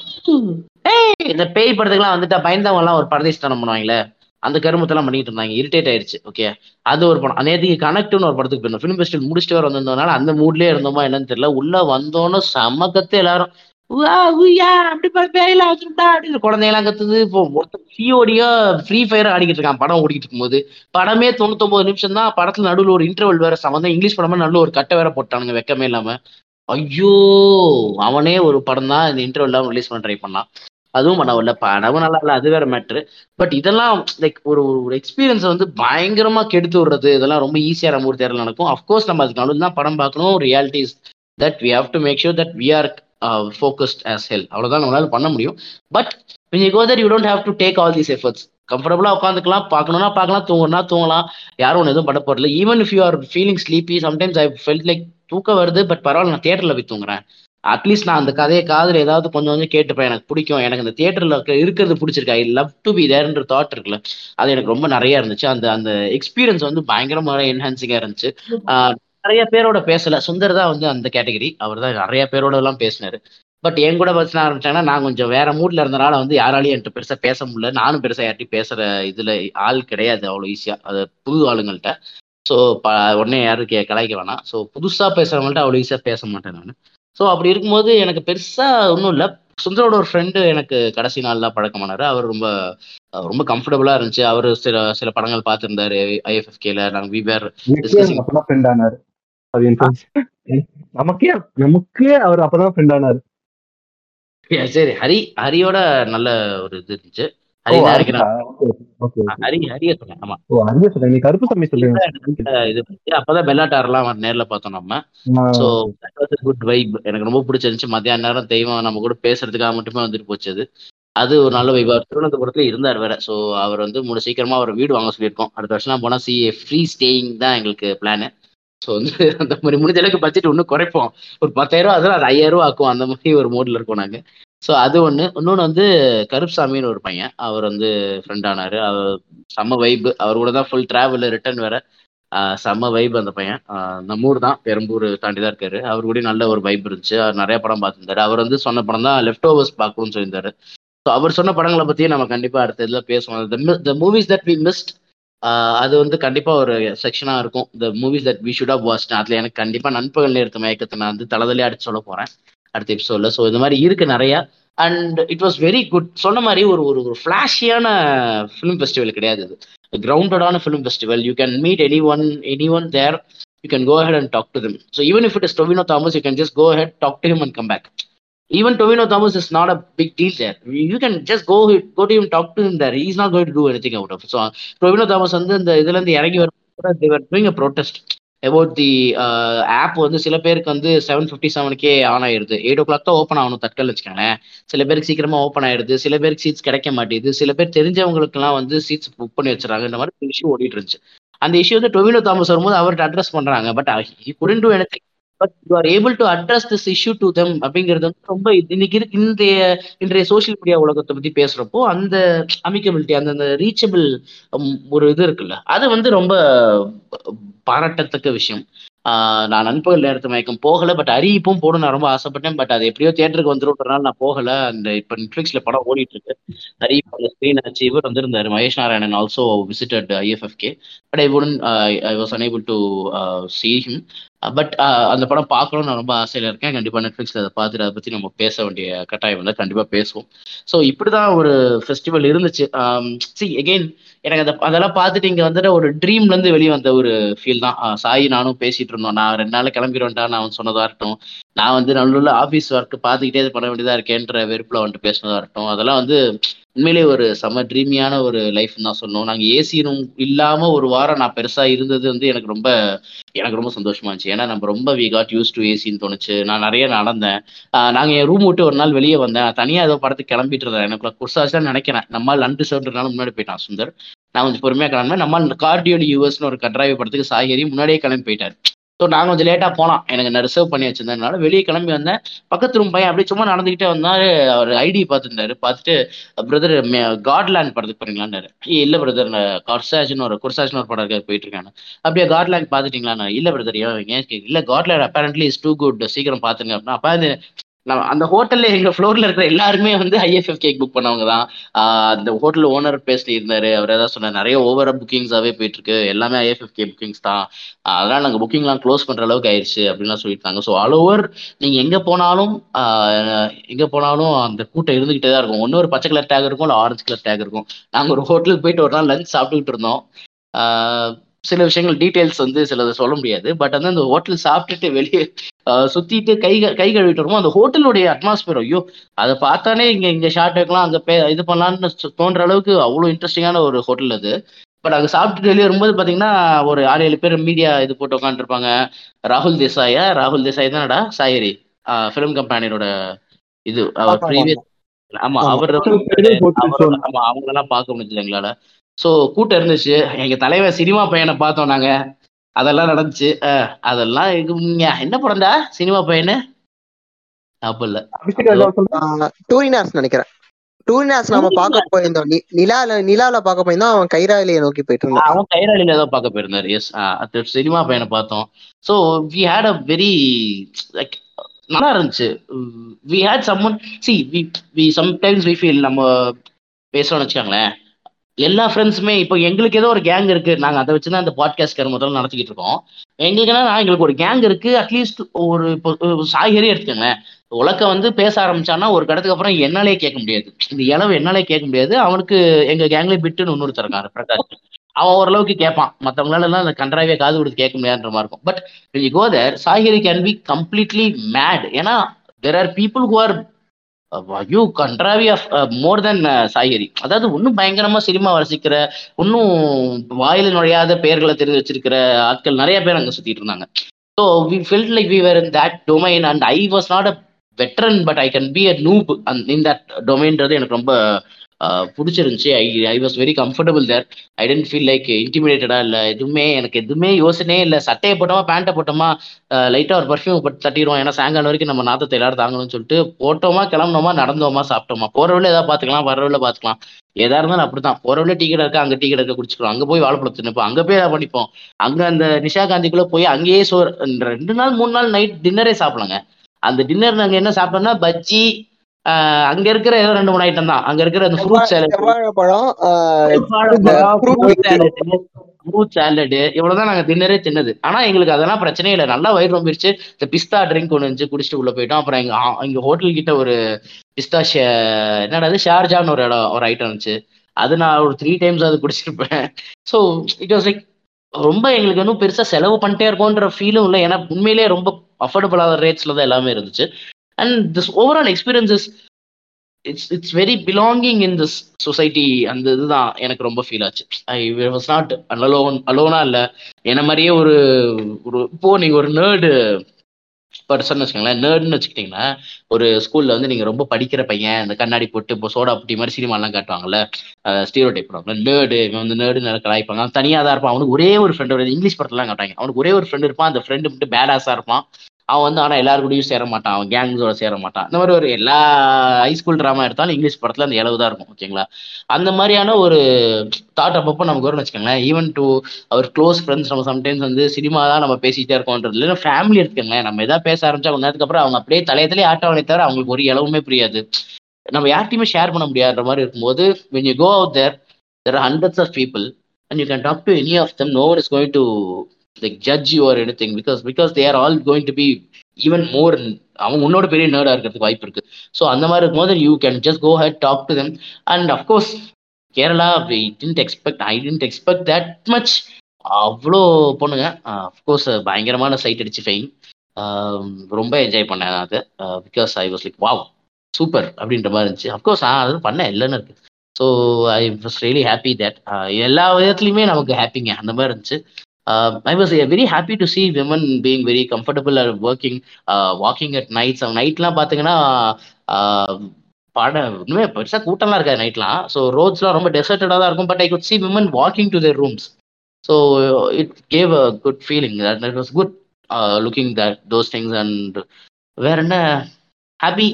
இந்த பேய் படத்துக்குலாம் வந்துட்டு பயந்தவங்க எல்லாம் ஒரு பரதேஷ்டானம் பண்ணுவாங்களே, அந்த கருமத்தெல்லாம் பண்ணிட்டு இருந்தாங்க, இரிட்டேட் ஆயிடுச்சு. ஓகே, அது ஒரு படம். நேற்றுக்கு கனெக்ட்னு ஒரு படத்துக்கு போயிருந்தோம், ஃபிலிம் ஃபெஸ்டிவல் முடிச்சுட்டு வர வந்திருந்தோம்னால அந்த மூட்லேயே இருந்தோமா என்னன்னு தெரியல. உள்ள வந்தோன்னு சமக்கத்து எல்லாரும் அப்படி பேயெல்லாம் வச்சுட்டா அப்படின்னு குழந்தையெல்லாம் கத்துது. இப்போ மொத்தம் சிஓடியா ஃப்ரீ ஃபயர் ஆடிக்கிட்டு இருக்கான் படம் ஓடிக்கிட்டு இருக்கும்போது. படமே தொண்ணூத்தொம்பது நிமிஷம் தான், படத்துல நடுவில் ஒரு இன்டர்வல் வேற சம்மந்தம். இங்கிலீஷ் படமா நல்ல ஒரு கட்டை வேற போட்டானுங்க வெக்கமே இல்லாம. ஐயோ, அவனே ஒரு படம் தான் இந்த இன்டர்வெல்லாம் ரிலீஸ் பண்ண ட்ரை பண்ணான், அதுவும் பண்ண வரல. படமும் நல்லா இல்லை, அது வேற மேட்ரு. பட் இதெல்லாம் லைக் ஒரு ஒரு எக்ஸ்பீரியன்ஸை வந்து பயங்கரமா கெடுத்து விடுறது. இதெல்லாம் ரொம்ப ஈஸியாக நம்ம ஒரு தேர்தல் நடக்கும். அஃப்கோர்ஸ் நம்ம அதுக்கு நடுவில் தான் படம் பார்க்கணும். Realities that we have to make sure that we are focused as hell. அவ்வளோதான் நம்மளால பண்ண முடியும். But when you go there, you don't have to take all these efforts. கம்ஃபர்டபுளாக உட்காந்துக்கலாம், பார்க்கணும்னா பார்க்கலாம், தூங்கணும்னா தூங்கலாம். யாரும் ஒன்று எதுவும் பண்ண போறதில்லை. Even if you are feeling sleepy, sometimes I felt like தூக்கம் வருது, பட் பரவாயில்ல நான் தியேட்டரில் போய் தூங்குறேன். அட்லீஸ்ட் நான் அந்த கதையை காதில் ஏதாவது கொஞ்சம் கொஞ்சம் கேட்டுப்பேன், எனக்கு பிடிக்கும், எனக்கு அந்த தியேட்டரில் இருக்கிறது பிடிச்சிருக்கு, ஐ லவ் டு பி தேர்ன்ற தாட் இருக்குல்ல, அது எனக்கு ரொம்ப நிறையா இருந்துச்சு. அந்த அந்த எக்ஸ்பீரியன்ஸ் வந்து பயங்கரமாக என்ஹான்சிங்காக இருந்துச்சு. நிறைய பேரோட பேசலை, சுந்தர் தான் வந்து அந்த கேட்டகரி, அவர் தான் நிறைய பேரோட எல்லாம் பேசினார். பட் என் கூட பேச ஆரம்பிச்சாங்கன்னா நான் கொஞ்சம் வேற மூட்ல இருந்தனால வந்து யாராலையும் என்கிட்ட பெருசாக பேச முடியல. நானும் பெருசாக யார்ட்டையும் பேசுகிற இதில் ஆள் கிடையாது அவ்வளோ ஈஸியாக, அது புது ஆளுங்கள்கிட்ட. ஸோ ப உடனே யாரும் கே கலாய்க்க வேணாம். ஸோ புதுசாக பேசுகிறவங்கள்ட்ட அவ்வளோ ஈஸியாக பேச மாட்டேன் நான். ஸோ அப்படி இருக்கும்போது எனக்கு பெருசாக ஒன்றும் இல்லை. சுந்தரோட ஒரு ஃப்ரெண்டு எனக்கு கடைசி நாளெலாம் பழக்கமானார். அவர் ரொம்ப ரொம்ப கம்ஃபர்டபுளாக இருந்துச்சு. அவர் சில சில படங்கள் பார்த்துருந்தாரு ஐஎஃப்எஃப்கேல. நாங்கள் விவேர் ஃப்ரெண்ட் ஆனார். நமக்கே நமக்கே அவர் அப்போதான் ஃப்ரெண்ட் ஆனார். சரி, ஹரி ஹரியோட நல்ல ஒரு இது இருந்துச்சு. மத்தியான நேரம் தெய்வம் நம்ம கூட பேசுறதுக்காக மட்டுமே வந்துட்டு போச்சு. அது ஒரு நல்ல வைபா. திருவனந்தபுரத்துல இருந்தார் வேற. சோ அவர் வந்து மூணு சீக்கிரமா அவர் வீடு வாங்க சொல்லியிருக்கோம். அடுத்த வருஷம் போனா சிஏ ஃப்ரீ ஸ்டேயிங் தான் எங்களுக்கு பிளானு. ஸோ வந்து அந்த மாதிரி முடிஞ்ச அளவுக்கு பட்ஜெட் இன்னும் குறைப்போம், ஒரு பத்தாயிரம் அதெல்லாம் அது ஐயாயிரம் ரூபா ஆக்கும், அந்த மாதிரி ஒரு மோட்ல இருக்கோம் நாங்கள். ஸோ அது ஒன்று. இன்னொன்று வந்து கருப்சாமின்னு ஒரு பையன், அவர் வந்து ஃப்ரெண்ட் ஆனார். அவர் செம்ம வைப்பு, அவர் கூட தான் ஃபுல் ட்ராவல் ரிட்டர்ன் வேற. செம்ம வைப்பு அந்த பையன். நம்ம ஊர் தான், பெரம்பூர் தாண்டி தான் இருக்காரு. அவர் கூட நல்ல ஒரு வைப் இருந்துச்சு. அவர் நிறைய படம் பார்த்துருந்தாரு. அவர் வந்து சொன்ன படம் தான் லெஃப்ட் ஓவர்ஸ் பார்க்கணும்னு சொல்லியிருந்தாரு. ஸோ அவர் சொன்ன படங்களை பற்றியும் நம்ம கண்டிப்பாக அடுத்த இதில் பேசுவோம். The movies that we missed, அது வந்து கண்டிப்பாக ஒரு செக்ஷனாக இருக்கும். The movies that we should have watched. அதில் எனக்கு கண்டிப்பாக நண்பகல் எடுத்த மயக்கத்தை நான் வந்து தலைதலையே அடிச்சு சொல்ல போகிறேன் அடுத்த எபிசோடில். ஸோ இந்த மாதிரி இருக்குது நிறையா. And it was very good. சொன்ன மாதிரி ஒரு ஒரு ஒரு ஃப்ளாஷியான ஃபிலிம் ஃபெஸ்டிவல் கிடையாது, இது கிரவுண்டடான film festival. You can meet anyone anyone there. You can go head and talk to them. So even if it is Tovino Thomas, you can just go head, talk to him and come back. Even Dovinno Thomas is not a big deal there. You can just go go to him, talk to him there. He's not going to do anything out of it. So Dovinno Thomas and the idla and irangi varu, they were doing a protest about the uh, app vandu sila perukku vandu seven fifty-seven k on aayirudhu, eight o'clock tha open aagunu thatkal vechukana. Sila perukku seekirama open aayirudhu, sila perukku seats kedaikka maatidhu, sila per therinjavangalukku la vandu seats book panni vechiranga. Indha mari issue oditirunchu. And the issue that Dovinno Thomas varumbod avarku address பண்றாங்க, but he couldn't do anything. But you are able to address this issue to them அப்படிங்கிறது வந்து ரொம்ப இன்னைக்கு இருக்கு. இன்றைய இன்றைய social media உலகத்தை பற்றி பேசுகிறப்போ அந்த அமிக்கபிலிட்டி, அந்த அந்த ரீச்சபிள் ஒரு இது இருக்குல்ல, அது வந்து ரொம்ப பாராட்டத்தக்க விஷயம். நான் நண்பகல் நேரத்து மயக்கம் போகலை, பட் அரி இப்பவும் போகணும்னு நான் ரொம்ப ஆசைப்பட்டேன். பட் அது எப்படியோ தியேட்டருக்கு வந்துடுறதுனால நான் போகலை. அந்த இப்போ நெட்ஃப்ளிக்ஸில் படம் ஓடிட்டு இருக்கு. அரி ஸ்க்ரீன் ஆச்சு. இவர் வந்திருந்தார் Mahesh Narayanan. Also visited IFFK, but I wouldn't I was unable to see him. But அந்த படம் பார்க்கணும்னு நான் ரொம்ப ஆசையில் இருக்கேன். கண்டிப்பாக நெட்ஃப்ளிக்ஸில் அதை பார்த்துட்டு அதை பற்றி நம்ம பேச வேண்டிய கட்டாயம் இல்லை, கண்டிப்பாக பேசுவோம். ஸோ இப்படி தான் ஒரு ஃபெஸ்டிவல் இருந்துச்சு. சி எகெயின் எனக்கு அதை அதெல்லாம் பார்த்துட்டு இங்கே வந்துட்டு ஒரு ட்ரீம்லேருந்து வெளியே வந்த ஒரு ஃபீல் தான். சாய் நானும் பேசிகிட்டு இருந்தோம், நான் ரெண்டு நாள் கிளம்பிடுவேன்டா நான் வந்து சொன்னதாக இருக்கட்டும், நான் வந்து நல்ல ஆஃபீஸ் ஒர்க்கு பார்த்துக்கிட்டே இது பண்ண வேண்டியதாக இருக்கேன்ற வெறுப்பில் வந்துட்டு பேசினதாக இருக்கட்டும், அதெல்லாம் வந்து உண்மையிலே ஒரு செம்ம ட்ரீமியான ஒரு லைஃப்னு தான் சொன்னோம். நாங்கள் ஏசி ரூம் இல்லாமல் ஒரு வாரம் நான் பெருசாக இருந்தது வந்து எனக்கு ரொம்ப எனக்கு ரொம்ப சந்தோஷமாக இருந்துச்சு. ஏன்னா நம்ம ரொம்ப வி காட் யூஸ் டு ஏசின்னு தோணுச்சு. நான் நிறைய நடந்தேன். நாங்கள் என் ரூம் விட்டு ஒரு நாள் வெளியே வந்தேன், தனியாக ஏதோ படத்துக்கு கிளம்பிட்டு இருந்தேன். எனக்குள்ள குர்சாச்சா நினைக்கிறேன், நம்மளால் நண்டு சேர்ன்றதுனால முன்னாடி போயிட்டான் சுந்தர். நான் கொஞ்சம் பொறுமையாக கிளம்பினேன். நம்மளால் கார்டியோலி யூஎஸ்னு ஒரு கட்ராவி படத்துக்கு சாய்ஹரி முன்னாடியே கிளம்பி போயிட்டார். ஸோ நாங்கள் கொஞ்சம் லேட்டாக போகலாம், எனக்கு நான் ரிசர்வ் பண்ணி வச்சிருந்ததுனால வெளியே கிளம்பி வந்தேன். பக்கத்து ரூம் பையன் அப்படியே சும்மா நடந்துக்கிட்டே வந்தார். அவர் ஐடி பார்த்துருந்தாரு. பார்த்துட்டு பிரதர் மே காட்லேண்ட் படத்துக்கு போறீங்களான்னாரு. இல்லை பிரதர் நான் கொர்சாஜின்னு ஒரு கொர்சாஜின்னு ஒரு படம் இருக்காது போயிட்டு இருக்காங்க. அப்படியே காட்லேண்ட் பார்த்துட்டீங்களாண்ணா? இல்லை பிரதர் ஏன் ஏன் இல்லை காட்லேண்ட் அப்பேரண்ட்லி இஸ் டூ குட், சீக்கிரம் பார்த்துங்க அப்படின்னா. அப்போ அது நம்ம அந்த ஹோட்டலில் எங்கள் ஃப்ளோரில் இருக்கிற எல்லாருமே வந்து ஐஎஃப்எஃப்கே புக் பண்ணவங்க தான். அந்த ஹோட்டல் ஓனர் பேசிட்டு இருந்தார். அவர் ஏதாவது சொன்னார், நிறைய ஓவராக புக்கிங்ஸாகவே போயிட்டுருக்கு, எல்லாமே ஐஎஃப்எஃப்கே புக்கிங்ஸ் தான், அதனால் நாங்கள் புக்கிங்லாம் க்ளோஸ் பண்ணுற அளவுக்கு ஆயிடுச்சு அப்படின்லாம் சொல்லியிருந்தாங்க. ஸோ ஆல் ஓவர் நீங்கள் எங்கே போனாலும் எங்கே போனாலும் அந்த கூட்டம் இருந்துக்கிட்டே தான் இருக்கும். ஒன்று ஒரு பச்சை கலர் டேக் இருக்கும், இல்லை ஆரஞ்சு கலர் டேக் இருக்கும். நாங்கள் ஒரு ஹோட்டலுக்கு போயிட்டு ஒரு நாள் லஞ்ச் சாப்பிட்டுக்கிட்டு இருந்தோம். சில விஷயங்கள் டீட்டெயில்ஸ் வந்து சிலதை சொல்ல முடியாது. பட் வந்து அந்த ஹோட்டல் சாப்பிட்டுட்டு வெளியே சுற்றிட்டு கை கை கழுவிட்டு வருவோம். அந்த ஹோட்டலுடைய அட்மாஸ்பியர் ஐயோ அதை பார்த்தானே இங்கே இங்கே ஷார்ட் வைக்கலாம், அங்கே பே இது பண்ணலான்னு தோன்ற அளவுக்கு அவ்வளோ இன்ட்ரெஸ்டிங்கான ஒரு ஹோட்டல் அது. பட் அங்கே சாப்பிட்டுட்டு வெளியே வரும்போது பார்த்தீங்கன்னா ஒரு ஆறு ஏழு பேர் மீடியா இது போட்டு உட்காந்துருப்பாங்க. ராகுல் தேசாயா ராகுல் தேசாய் தானடா சாய்ஹரி ஃபிலிம் கம்பெனியோட இது அவர் ப்ரீவியஸ். ஆமாம் அவர் ஆமாம் அவங்களெல்லாம் பார்க்க முடிஞ்சது எங்களால். ஸோ கூட்டம் இருந்துச்சு. எங்கள் தலைவர் சினிமா பையனை பார்த்தோம் நாங்கள், அதெல்லாம் நடந்துச்சு. அதெல்லாம் என்ன படம்டா சினிமா பையனு அப்போ இல்லை டூரினாஸ் நினைக்கிறேன். டூரினாஸ் நம்ம பார்க்க போயிருந்தோம். நிலால நிலாவில் பார்க்க போயிருந்தோம். அவன் கைராலியை நோக்கி போயிட்டு இருந்தான். அவன் கைராலியில தான் பார்க்க போயிருந்தார். எஸ் அது சினிமா பையனை பார்த்தோம். So we had a very like நல்லா இருந்துச்சு. We had summon see we we sometimes we feel நம்ம பேசுறோம்னு வச்சுக்காங்களேன். எல்லா ஃப்ரெண்ட்ஸுமே இப்போ எங்களுக்கு ஏதோ ஒரு கேங் இருக்கு, நாங்கள் அதை வச்சுதான் அந்த பாட்காஸ்ட் முதல்ல நடத்திக்கிட்டு இருக்கோம். எங்களுக்குன்னா நான் எங்களுக்கு ஒரு கேங் இருக்கு. அட்லீஸ்ட் ஒரு இப்போ சாய்ஹரி எடுத்துக்கோங்களேன், உலக்கம் வந்து பேச ஆரம்பிச்சான்னா ஒரு கடத்துக்கு அப்புறம் என்னாலே கேட்க முடியாது, இந்த இளவு என்னாலே கேட்க முடியாது. அவனுக்கு எங்க கேங்லேயே பிட்டுன்னு இன்னொருத்தர் இருக்காரு பிரகாஷ், அவன் ஓரளவுக்கு கேட்பான். மற்றவங்களால எல்லாம் அந்த கன்றாவே காது கொடுத்து கேட்க முடியாதுன்ற மாதிரி இருக்கும். But you go there Saihari can be completely mad. ஏன்னா there are people who are you கண்ட்ராவி ஆஃப் மோர் தென் சாய்ஹரி. அதாவது இன்னும் பயங்கரமாக சினிமா ரசிக்கிற, இன்னும் வாயில நுழையாத பெயர்களை தெரிஞ்சு வச்சிருக்கிற ஆட்கள் நிறைய பேர் அங்கே சுற்றிட்டு இருந்தாங்க. So we felt like we were in that domain and I was not a veteran but I can be a noob and in that டொமைன்றது எனக்கு ரொம்ப பிடிச்சிருந்துச்சி. I I was very comfortable there. I didn't feel like இன்டிமிடேட்டடாக இல்லை, எதுவுமே எனக்கு எதுவுமே யோசனையே இல்லை. சட்டையை போட்டோமா பேண்ட்டை போட்டோமா லைட்டாக ஒரு பர்ஃப்யூம் போட்டு தட்டிடுவோம், ஏன்னா சாயங்காலம் வரைக்கும் நம்ம நாத்தத்தை எல்லாரும் தாங்கணும்னு சொல்லிட்டு போட்டோமா கிளம்பணுமா நடந்தோமா சாப்பிட்டோமா, போகிறவளே எதாவது பார்த்துக்கலாம் வர்றவளை பார்த்துக்கலாம். எதாக இருந்தாலும் அப்படி தான், போகிறவளே டீ கடை இருக்கா அங்கே டீ கடை இருக்க குடிச்சிக்கிறோம், அங்கே போய் வாழைப்பழம் தின்னுப்போம், அங்கே போய் எதாவது பண்ணிப்போம், அங்கே அந்த நிஷா காந்திக்குள்ளே போய் அங்கேயே சோர் ரெண்டு நாள் மூணு நாள் நைட் டின்னரே சாப்பிடலாங்க. அந்த டின்னர் நாங்கள் என்ன சாப்பிட்டோம்னா பஜ்ஜி, அங்க இருக்கிற ஏதோ ரெண்டு மூணு ஐட்டம் தான், அங்க இருக்கிற அந்த ஃப்ரூட் சாலட் ஃப்ரூட் சாலடு இவ்வளவுதான் நாங்க தின்னரே தின்னது. ஆனா எங்களுக்கு அதெல்லாம் பிரச்சனையே இல்லை, நல்லா வயிறு ரொம்பிடுச்சு. இந்த பிஸ்தா ட்ரிங்க் ஒன்று இருந்துச்சு, குடிச்சிட்டு உள்ள போயிட்டோம். அப்புறம் எங்க எங்க ஹோட்டல் கிட்ட ஒரு பிஸ்தா ஷே என்னடாது ஷார்ஜான்னு ஒரு இடம் ஒரு ஐட்டம் இருந்துச்சு, அது நான் ஒரு த்ரீ டைம்ஸ் அது குடிச்சிருப்பேன். ஸோ இட் வாஸ் லைக் ரொம்ப எங்களுக்கு இன்னும் பெருசா செலவு பண்ணிட்டே இருக்கோன்ற ஃபீலும் இல்லை, ஏன்னா உண்மையிலேயே ரொம்ப அஃபோர்டபுளான ரேட்ஸ்ல தான் எல்லாமே இருந்துச்சு. And this overall experience is it's it's very belonging in this society and இதுதான் எனக்கு ரொம்ப ஃபீல் ஆச்சு. ஐ வாஸ் நாட் அலோன் அலோனா இல்லை, என்ன மாதிரியே ஒரு ஒரு இப்போ நீங்கள் ஒரு நேர்டு பர்சன் வச்சுக்கோங்களேன், நேர்டுன்னு வச்சுக்கிட்டிங்கன்னா ஒரு ஸ்கூலில் வந்து நீங்கள் ரொம்ப படிக்கிற பையன், இந்த கண்ணாடி போட்டு இப்போ சோடா புட்டி மாதிரி சினிமாலாம் காட்டுவாங்கல்ல, ஸ்டீரியோ டைப் பண்ணுவாங்கல்ல, நேர்டு இவன் வந்து நேர்டு நல்லா கலாய்ப்பாங்க. அவன் தனியாக தான் இருப்பான், அவனுக்கு ஒரே ஒரு ஃப்ரெண்ட் ஒரு இங்கிலீஷ் படத்துலாம் காட்டுவாங்க, அவனுக்கு ஒரே ஒரு ஃப்ரெண்டு இருப்பான், அந்த ஃப்ரெண்டு மட்டும் பேடாஸாக இருப்பான். அவன் வந்து ஆனால் எல்லாருக்கூடையும் சேர மாட்டான், அவன் கேங்ஸோட சேர மாட்டான். இந்த மாதிரி ஒரு எல்லா ஹைஸ்கூல் ட்ராமா எடுத்தாலும் இங்கிலீஷ் படத்தில் அந்த இளவு தான் இருக்கும், ஓகேங்களா? அந்த மாதிரியான ஒரு தாட் அப்பப்போ நமக்கு வரும்னு வச்சுக்கோங்களேன். Even to our close friends நம்ம சம்டைம்ஸ் வந்து சினிமா தான் நம்ம பேசிக்கிட்டே இருக்கோன்றது இல்லை, ஃபேமிலி எடுத்துக்கோங்களேன். நம்ம எதாவது பேச ஆரம்பிச்சா கொஞ்ச நேரத்துக்கு அப்புறம் அவங்க அப்படியே தலையத்திலே ஆட்டவனை தவிர அவங்களுக்கு ஒரு இளவுமே புரியாது, நம்ம யார்ட்டையுமே ஷேர் பண்ண முடியாதுன்ற மாதிரி இருக்கும்போது when you go out there, there are hundreds of people and you can talk to any of them. No one is going to like judge you or anything because because they are all going to be even more அவங்க உன்னோட பெரிய நேர்டாக இருக்கிறதுக்கு வாய்ப்பு இருக்குது. So அந்த மாதிரி இருக்கும்போது you can just go head talk to them. And of course Kerala, we didn't expect, I didn't expect that much. அவ்வளோ பொண்ணுங்க அஃப்கோர்ஸ் பயங்கரமான சைட் அடிச்சு ஃபைன். ரொம்ப என்ஜாய் பண்ணேன் அது, because I was like wow super அப்படின்ற மாதிரி இருந்துச்சு. அஃப்கோர்ஸ் நான் அது பண்ணேன் இல்லைன்னு இருக்குது. So I was really happy that எல்லா விதத்துலையுமே நமக்கு ஹாப்பிங்க அந்த மாதிரி இருந்துச்சு. I was very happy to see women being very comfortable or working walking at nights. அவங்க நைட்லாம் பார்த்தீங்கன்னா பாட இன்னுமே பெருசாக கூட்டம்லாம் இருக்காது நைட்லாம். ஸோ ரோட்ஸ்லாம் ரொம்ப டெசர்ட்டடாக தான் இருக்கும். But I could see women walking to their rooms. So it gave a good feeling that it was good uh, looking at those things and were happy.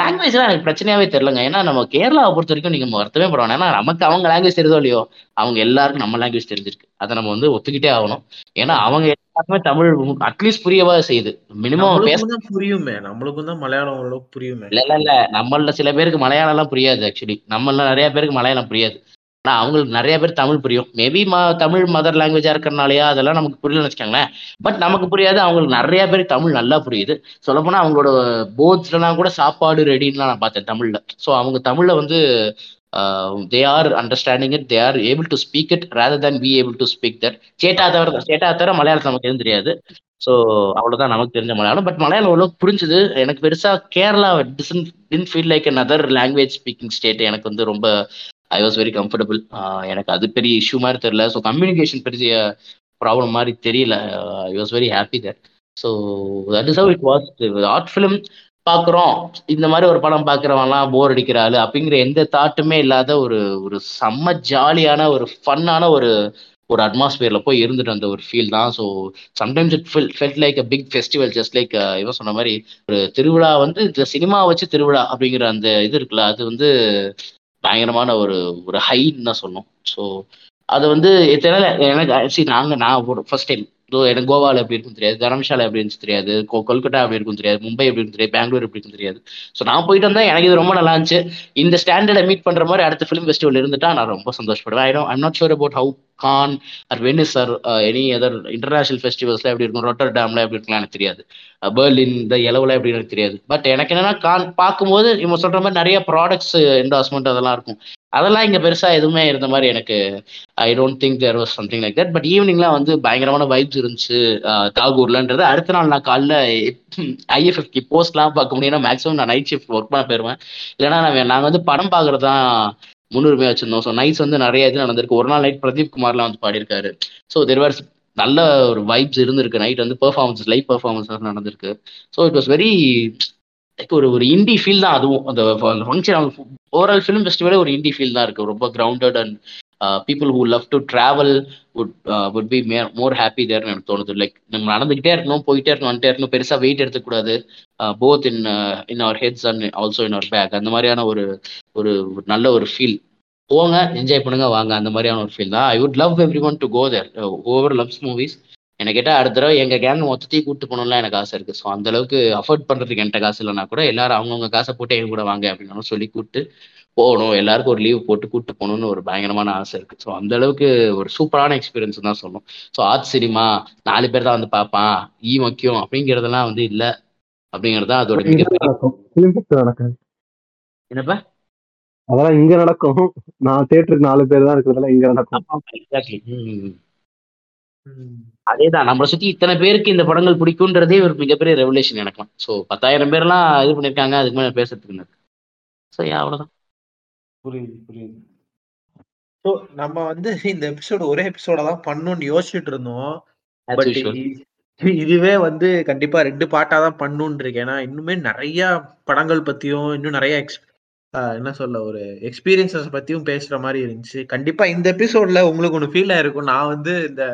லாங்குவேஜ்லாம் எனக்கு பிரச்சனையாகவே தெரிலங்க. ஏன்னா நம்ம கேரளாவை பொறுத்த வரைக்கும் நீங்கள் வருத்தமே போடுவாங்க. ஏன்னா நமக்கு அவங்க லாங்குவேஜ் தெரிஞ்சோ இல்லையோ, அவங்க எல்லாருக்கும் நம்ம லாங்குவேஜ் தெரிஞ்சிருக்கு. அதை நம்ம வந்து ஒத்துக்கிட்டே ஆகணும். ஏன்னா அவங்க எல்லாருக்குமே தமிழ் அட்லீஸ்ட் புரியவா செய்யுது. மினிமம் பேசதான் புரியுமே, நம்மளுக்கும் தான் மலையாளம் ஓரளவுக்கு புரியுமே. இல்லை இல்லை இல்லை நம்மள சில பேருக்கு மலையாளம்லாம் புரியாது. ஆக்சுவலி நம்மள நிறைய பேருக்கு மலையாளம் புரியாது. ஆனால் அவங்களுக்கு நிறைய பேர் தமிழ் புரியும். மேபி ம தமிழ் மதர் லாங்குவேஜாக இருக்கிறனாலையா அதெல்லாம் நமக்கு புரியலன்னு வச்சுக்கோங்களேன். பட் நமக்கு புரியாது, அவங்களுக்கு நிறையா பேர் தமிழ் நல்லா புரியுது. சொல்லப்போனால் அவங்களோட போர்ட்ஸ்லாம் கூட சாப்பாடு ரெடின்லாம் நான் பார்த்தேன் தமிழில். ஸோ அவங்க தமிழில் வந்து they are understanding it, they are able to speak it rather than be able to speak that. சேட்டா தவிர சேட்டா தவிர மலையாளத்தை நமக்கு எதுவும் தெரியாது. ஸோ அவ்வளோதான் நமக்கு தெரிஞ்ச மலையாளம். பட் மலையாளம் அவ்வளோக்கு புரிஞ்சுது எனக்கு பெருசாக. Kerala didn't even feel like an other language speaking state. எனக்கு வந்து ரொம்ப ஐ வாஸ் வெரி கம்ஃபர்டபுள். எனக்கு அது பெரிய இஷ்யூ மாதிரி தெரியல. ஸோ கம்யூனிகேஷன் பெரிய ப்ராப்ளம் மாதிரி தெரியல. I was very happy that. So that is how it was. Art film பார்க்குறோம், இந்த மாதிரி ஒரு படம் பார்க்குறவங்களாம் போர் அடிக்கிறாள் அப்படிங்கிற எந்த தாட்டுமே இல்லாத ஒரு ஒரு செம்ம ஜாலியான ஒரு ஃபன்னான ஒரு ஒரு அட்மாஸ்பியரில் போய் இருந்துட்டு அந்த ஒரு ஃபீல் தான். So sometimes it fell felt like a big festival, just like இவன் சொன்ன மாதிரி ஒரு திருவிழா. வந்து இந்த சினிமா வச்சு திருவிழா அப்படிங்கிற அந்த இது இருக்குல்ல, அது வந்து பயங்கரமான ஒரு ஒரு ஹைன்னு தான் சொன்னோம். ஸோ அது வந்து எத்தனால எனக்கு சரி நாங்கள் நான் ஒரு ஃபர்ஸ்ட் டைம் எனக்கு கோவாவில் எப்படி இருக்குன்னு தெரியாது, தரம்ஷாலா எப்படி இருந்துச்சு தெரியாது, கொ கொல்கட்டா எப்படி இருக்குன்னு தெரியாது, மும்பை எப்படி இருந்து தெரியாது, பெங்களூர் எப்படி இருக்குன்னு தெரியாது. ஸோ நான் போயிட்டு வந்தேன், எனக்கு இது ரொம்ப நல்லா இருந்துச்சு. இந்த ஸ்டாண்டர்டை மீட் பண்ணுற மாதிரி அடுத்த ஃபிலிம் ஃபெஸ்டிவல் இருந்துட்டா நான் ரொம்ப சந்தோஷப்படுவேன். I I'm not sure about how Cannes or Venice or any other international ஃபெஸ்டிவல்ஸ்லாம் எப்படி இருக்கும், ரொட்டர் டேம்லாம் எப்படி இருக்குலாம் எனக்கு தெரியாது, பெர்லின் இந்த எலவெலாம் எப்படி எனக்கு தெரியாது. பட் எனக்கு என்னன்னா கான் பார்க்கும்போது இவங்க சொல்கிற மாதிரி நிறைய ப்ராடக்ட்ஸ் என்டாஸ்மெண்ட் அதெல்லாம் இருக்கும். அதெல்லாம் இங்கே பெருசாக எதுவுமே இருந்த மாதிரி எனக்கு I don't think there was something like that. But ஈவினிங்லாம் வந்து பயங்கரமான வைப்ஸ் இருந்துச்சு தாகூர்லன்றது. அடுத்த நாள் நான் காலைல ஐஎஃப்எஃப்கி போஸ்ட்லாம் பார்க்க முடியும்னா மேக்ஸிமம் நான் நைட் ஷிஃப்ட் ஒர்க் பண்ண போயிடுவேன். இல்லைன்னா நான் நாங்கள் வந்து படம் பார்க்குறது தான் முன்னுரிமையாக வச்சுருந்தோம். ஸோ நைட்ஸ் வந்து நிறைய இது நடந்திருக்கு. ஒரு நாள் நைட் பிரதீப் குமார்லாம் வந்து பாடியிருக்காரு. ஸோ தெர் வாஸ் நல்ல ஒரு வைப்ஸ் இருந்திருக்கு. நைட் வந்து பெர்ஃபார்மன்ஸ் லைவ் பெர்ஃபார்மன்ஸ் நடந்திருக்கு. ஸோ இட் வாஸ் வெரி ஒரு ஒரு இண்டி ஃபீல் தான். அதுவும் அந்த ஃபங்க்ஷன் ஓவரால் ஃபிலிம் ஃபெஸ்டிவலே ஒரு இண்டி ஃபீல் தான் இருக்குது. ரொம்ப grounded and people who love to travel would would be more more happy தேர்னு எனக்கு தோணுது. லைக் நம்ம நடந்துக்கிட்டே இருக்கணும், போயிட்டே இருக்கணும், வந்துட்டே இருக்கணும், பெருசாக வெயிட் எடுத்துக்கூடாது. Both in in our heads and also in our back. அந்த மாதிரியான ஒரு ஒரு நல்ல ஒரு ஃபீல். போங்க, என்ஜாய் பண்ணுங்க, வாங்க, அந்த மாதிரியான ஒரு ஃபீல் தான். I would love every one to go there. Whoever loves movies என்னை கேட்டால் அடுத்த தடவை எங்கள் கேங் மொத்தத்தையும் கூப்பிட்டு போகணும்லாம் எனக்கு ஆசை இருக்குது. ஸோ அந்தளவுக்கு அஃபோர்ட் பண்ணுறதுக்கு என்கிட்ட காசு இல்லைனா கூட எல்லாரும் அவங்கவுங்க காசை போட்டு என் கூட வாங்க அப்படின்னு சொல்லி கூப்பிட்டு போகணும். எல்லாருக்கும் ஒரு லீவ் போட்டு கூப்பிட்டு போகணுன்னு ஒரு பயங்கரமான ஆசை இருக்குது. ஸோ அந்தளவுக்கு ஒரு சூப்பரான எக்ஸ்பீரியன்ஸ் தான் சொல்லணும். ஸோ ஆர்ட் சினிமா நாலு பேர் தான் வந்து பார்ப்பான் ஈ முக்கியம் அப்படிங்கிறதெல்லாம் வந்து இல்லை அப்படிங்கிறது தான் அதோட மிகப்பெரிய என்னப்பா அதெல்லாம் இங்கே நடக்கும். நான் தேட்டருக்கு நாலு பேர் தான் இருக்கிறதெல்லாம் இங்கே நடக்கும். அதேதான் நம்மளை சுற்றி இத்தனை பேருக்கு இந்த படங்கள் பிடிக்கும்ன்றதே ஒரு மிகப்பெரிய ரெவல்யூஷன் எனக்குலாம். ஸோ பத்தாயிரம் பேர்லாம் இது பண்ணியிருக்காங்க, அதுக்கு மேலே பேசுறதுக்கு. ஸோ அவ்வளோதான். புரியுது புரியுது. ஸோ நம்ம வந்து இந்த எபிசோடு ஒரே எபிசோட தான் பண்ணணும்னு யோசிச்சுட்டு இருந்தோம். பட் இதுவே வந்து கண்டிப்பா ரெண்டு பாட்டாக தான் பண்ணணும்னு இருக்கேன். ஏன்னா இன்னுமே நிறைய படங்கள் பற்றியும் இன்னும் நிறைய எக்ஸ் என்ன சொல்ல ஒரு எக்ஸ்பீரியன்ஸஸ் பற்றியும் பேசுகிற மாதிரி இருந்துச்சு. கண்டிப்பா இந்த எபிசோட்ல உங்களுக்கு ஒன்று ஃபீல் ஆயிருக்கும். நான் வந்து இந்த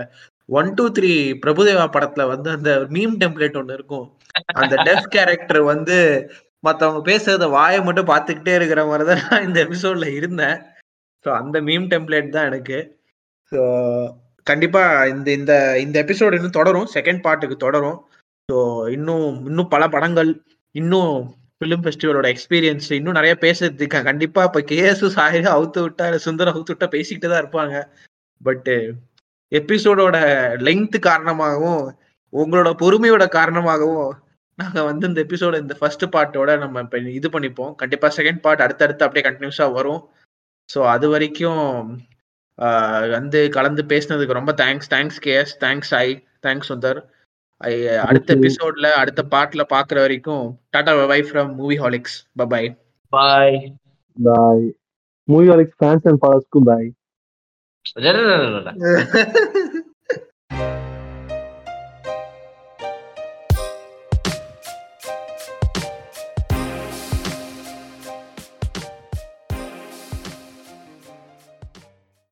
ஒன் டூ த்ரீ பிரபுதேவா படத்துல வந்து அந்த மீம் டெம்ப்ளேட் ஒன்று இருக்கும். அந்த டெஃப் கேரக்டர் வந்து மற்றவங்க பேசுறத வாயை மட்டும் பார்த்துக்கிட்டே இருக்கிற மாதிரி தான் நான் இந்த எபிசோட்ல இருந்தேன். ஸோ அந்த மீம் டெம்ப்ளேட் தான் எனக்கு. ஸோ கண்டிப்பா இந்த இந்த இந்த எபிசோடு இன்னும் தொடரும், செகண்ட் பார்ட்டுக்கு தொடரும். ஸோ இன்னும் இன்னும் பல படங்கள், இன்னும் ஃபிலிம் ஃபெஸ்டிவலோட எக்ஸ்பீரியன்ஸ் இன்னும் நிறைய பேசுறதுக்கு கண்டிப்பா இப்போ கேஎஸு சாயரும் அவுத்து விட்டா சுந்தரம் அவுத்து விட்டா பேசிக்கிட்டு தான் இருப்பாங்க. பட்டு எபிசோடோட லெங்க்த் காரணமாகவும் உங்களோட பொறுமையோட காரணமாகவும் நாங்கள் வந்து இந்த எபிசோட இந்த ஃபர்ஸ்ட் பார்ட்டோட நம்ம இப்போ இது பண்ணிப்போம். கண்டிப்பாக செகண்ட் பார்ட் அடுத்தடுத்து அப்படியே கண்டினியூஸாக வரும். ஸோ அது வரைக்கும் வந்து கலந்து பேசினதுக்கு ரொம்ப thanks. Thanks KS, thanks Sai, thanks Sundar. அடுத்த எபிசோட்ல அடுத்த பார்ட்ல பாக்குற வரைக்கும் tata bye from Movieholics. Bye bye bye bye Movieholics fans and ஃபாலோவர்ஸ்க்கு பை.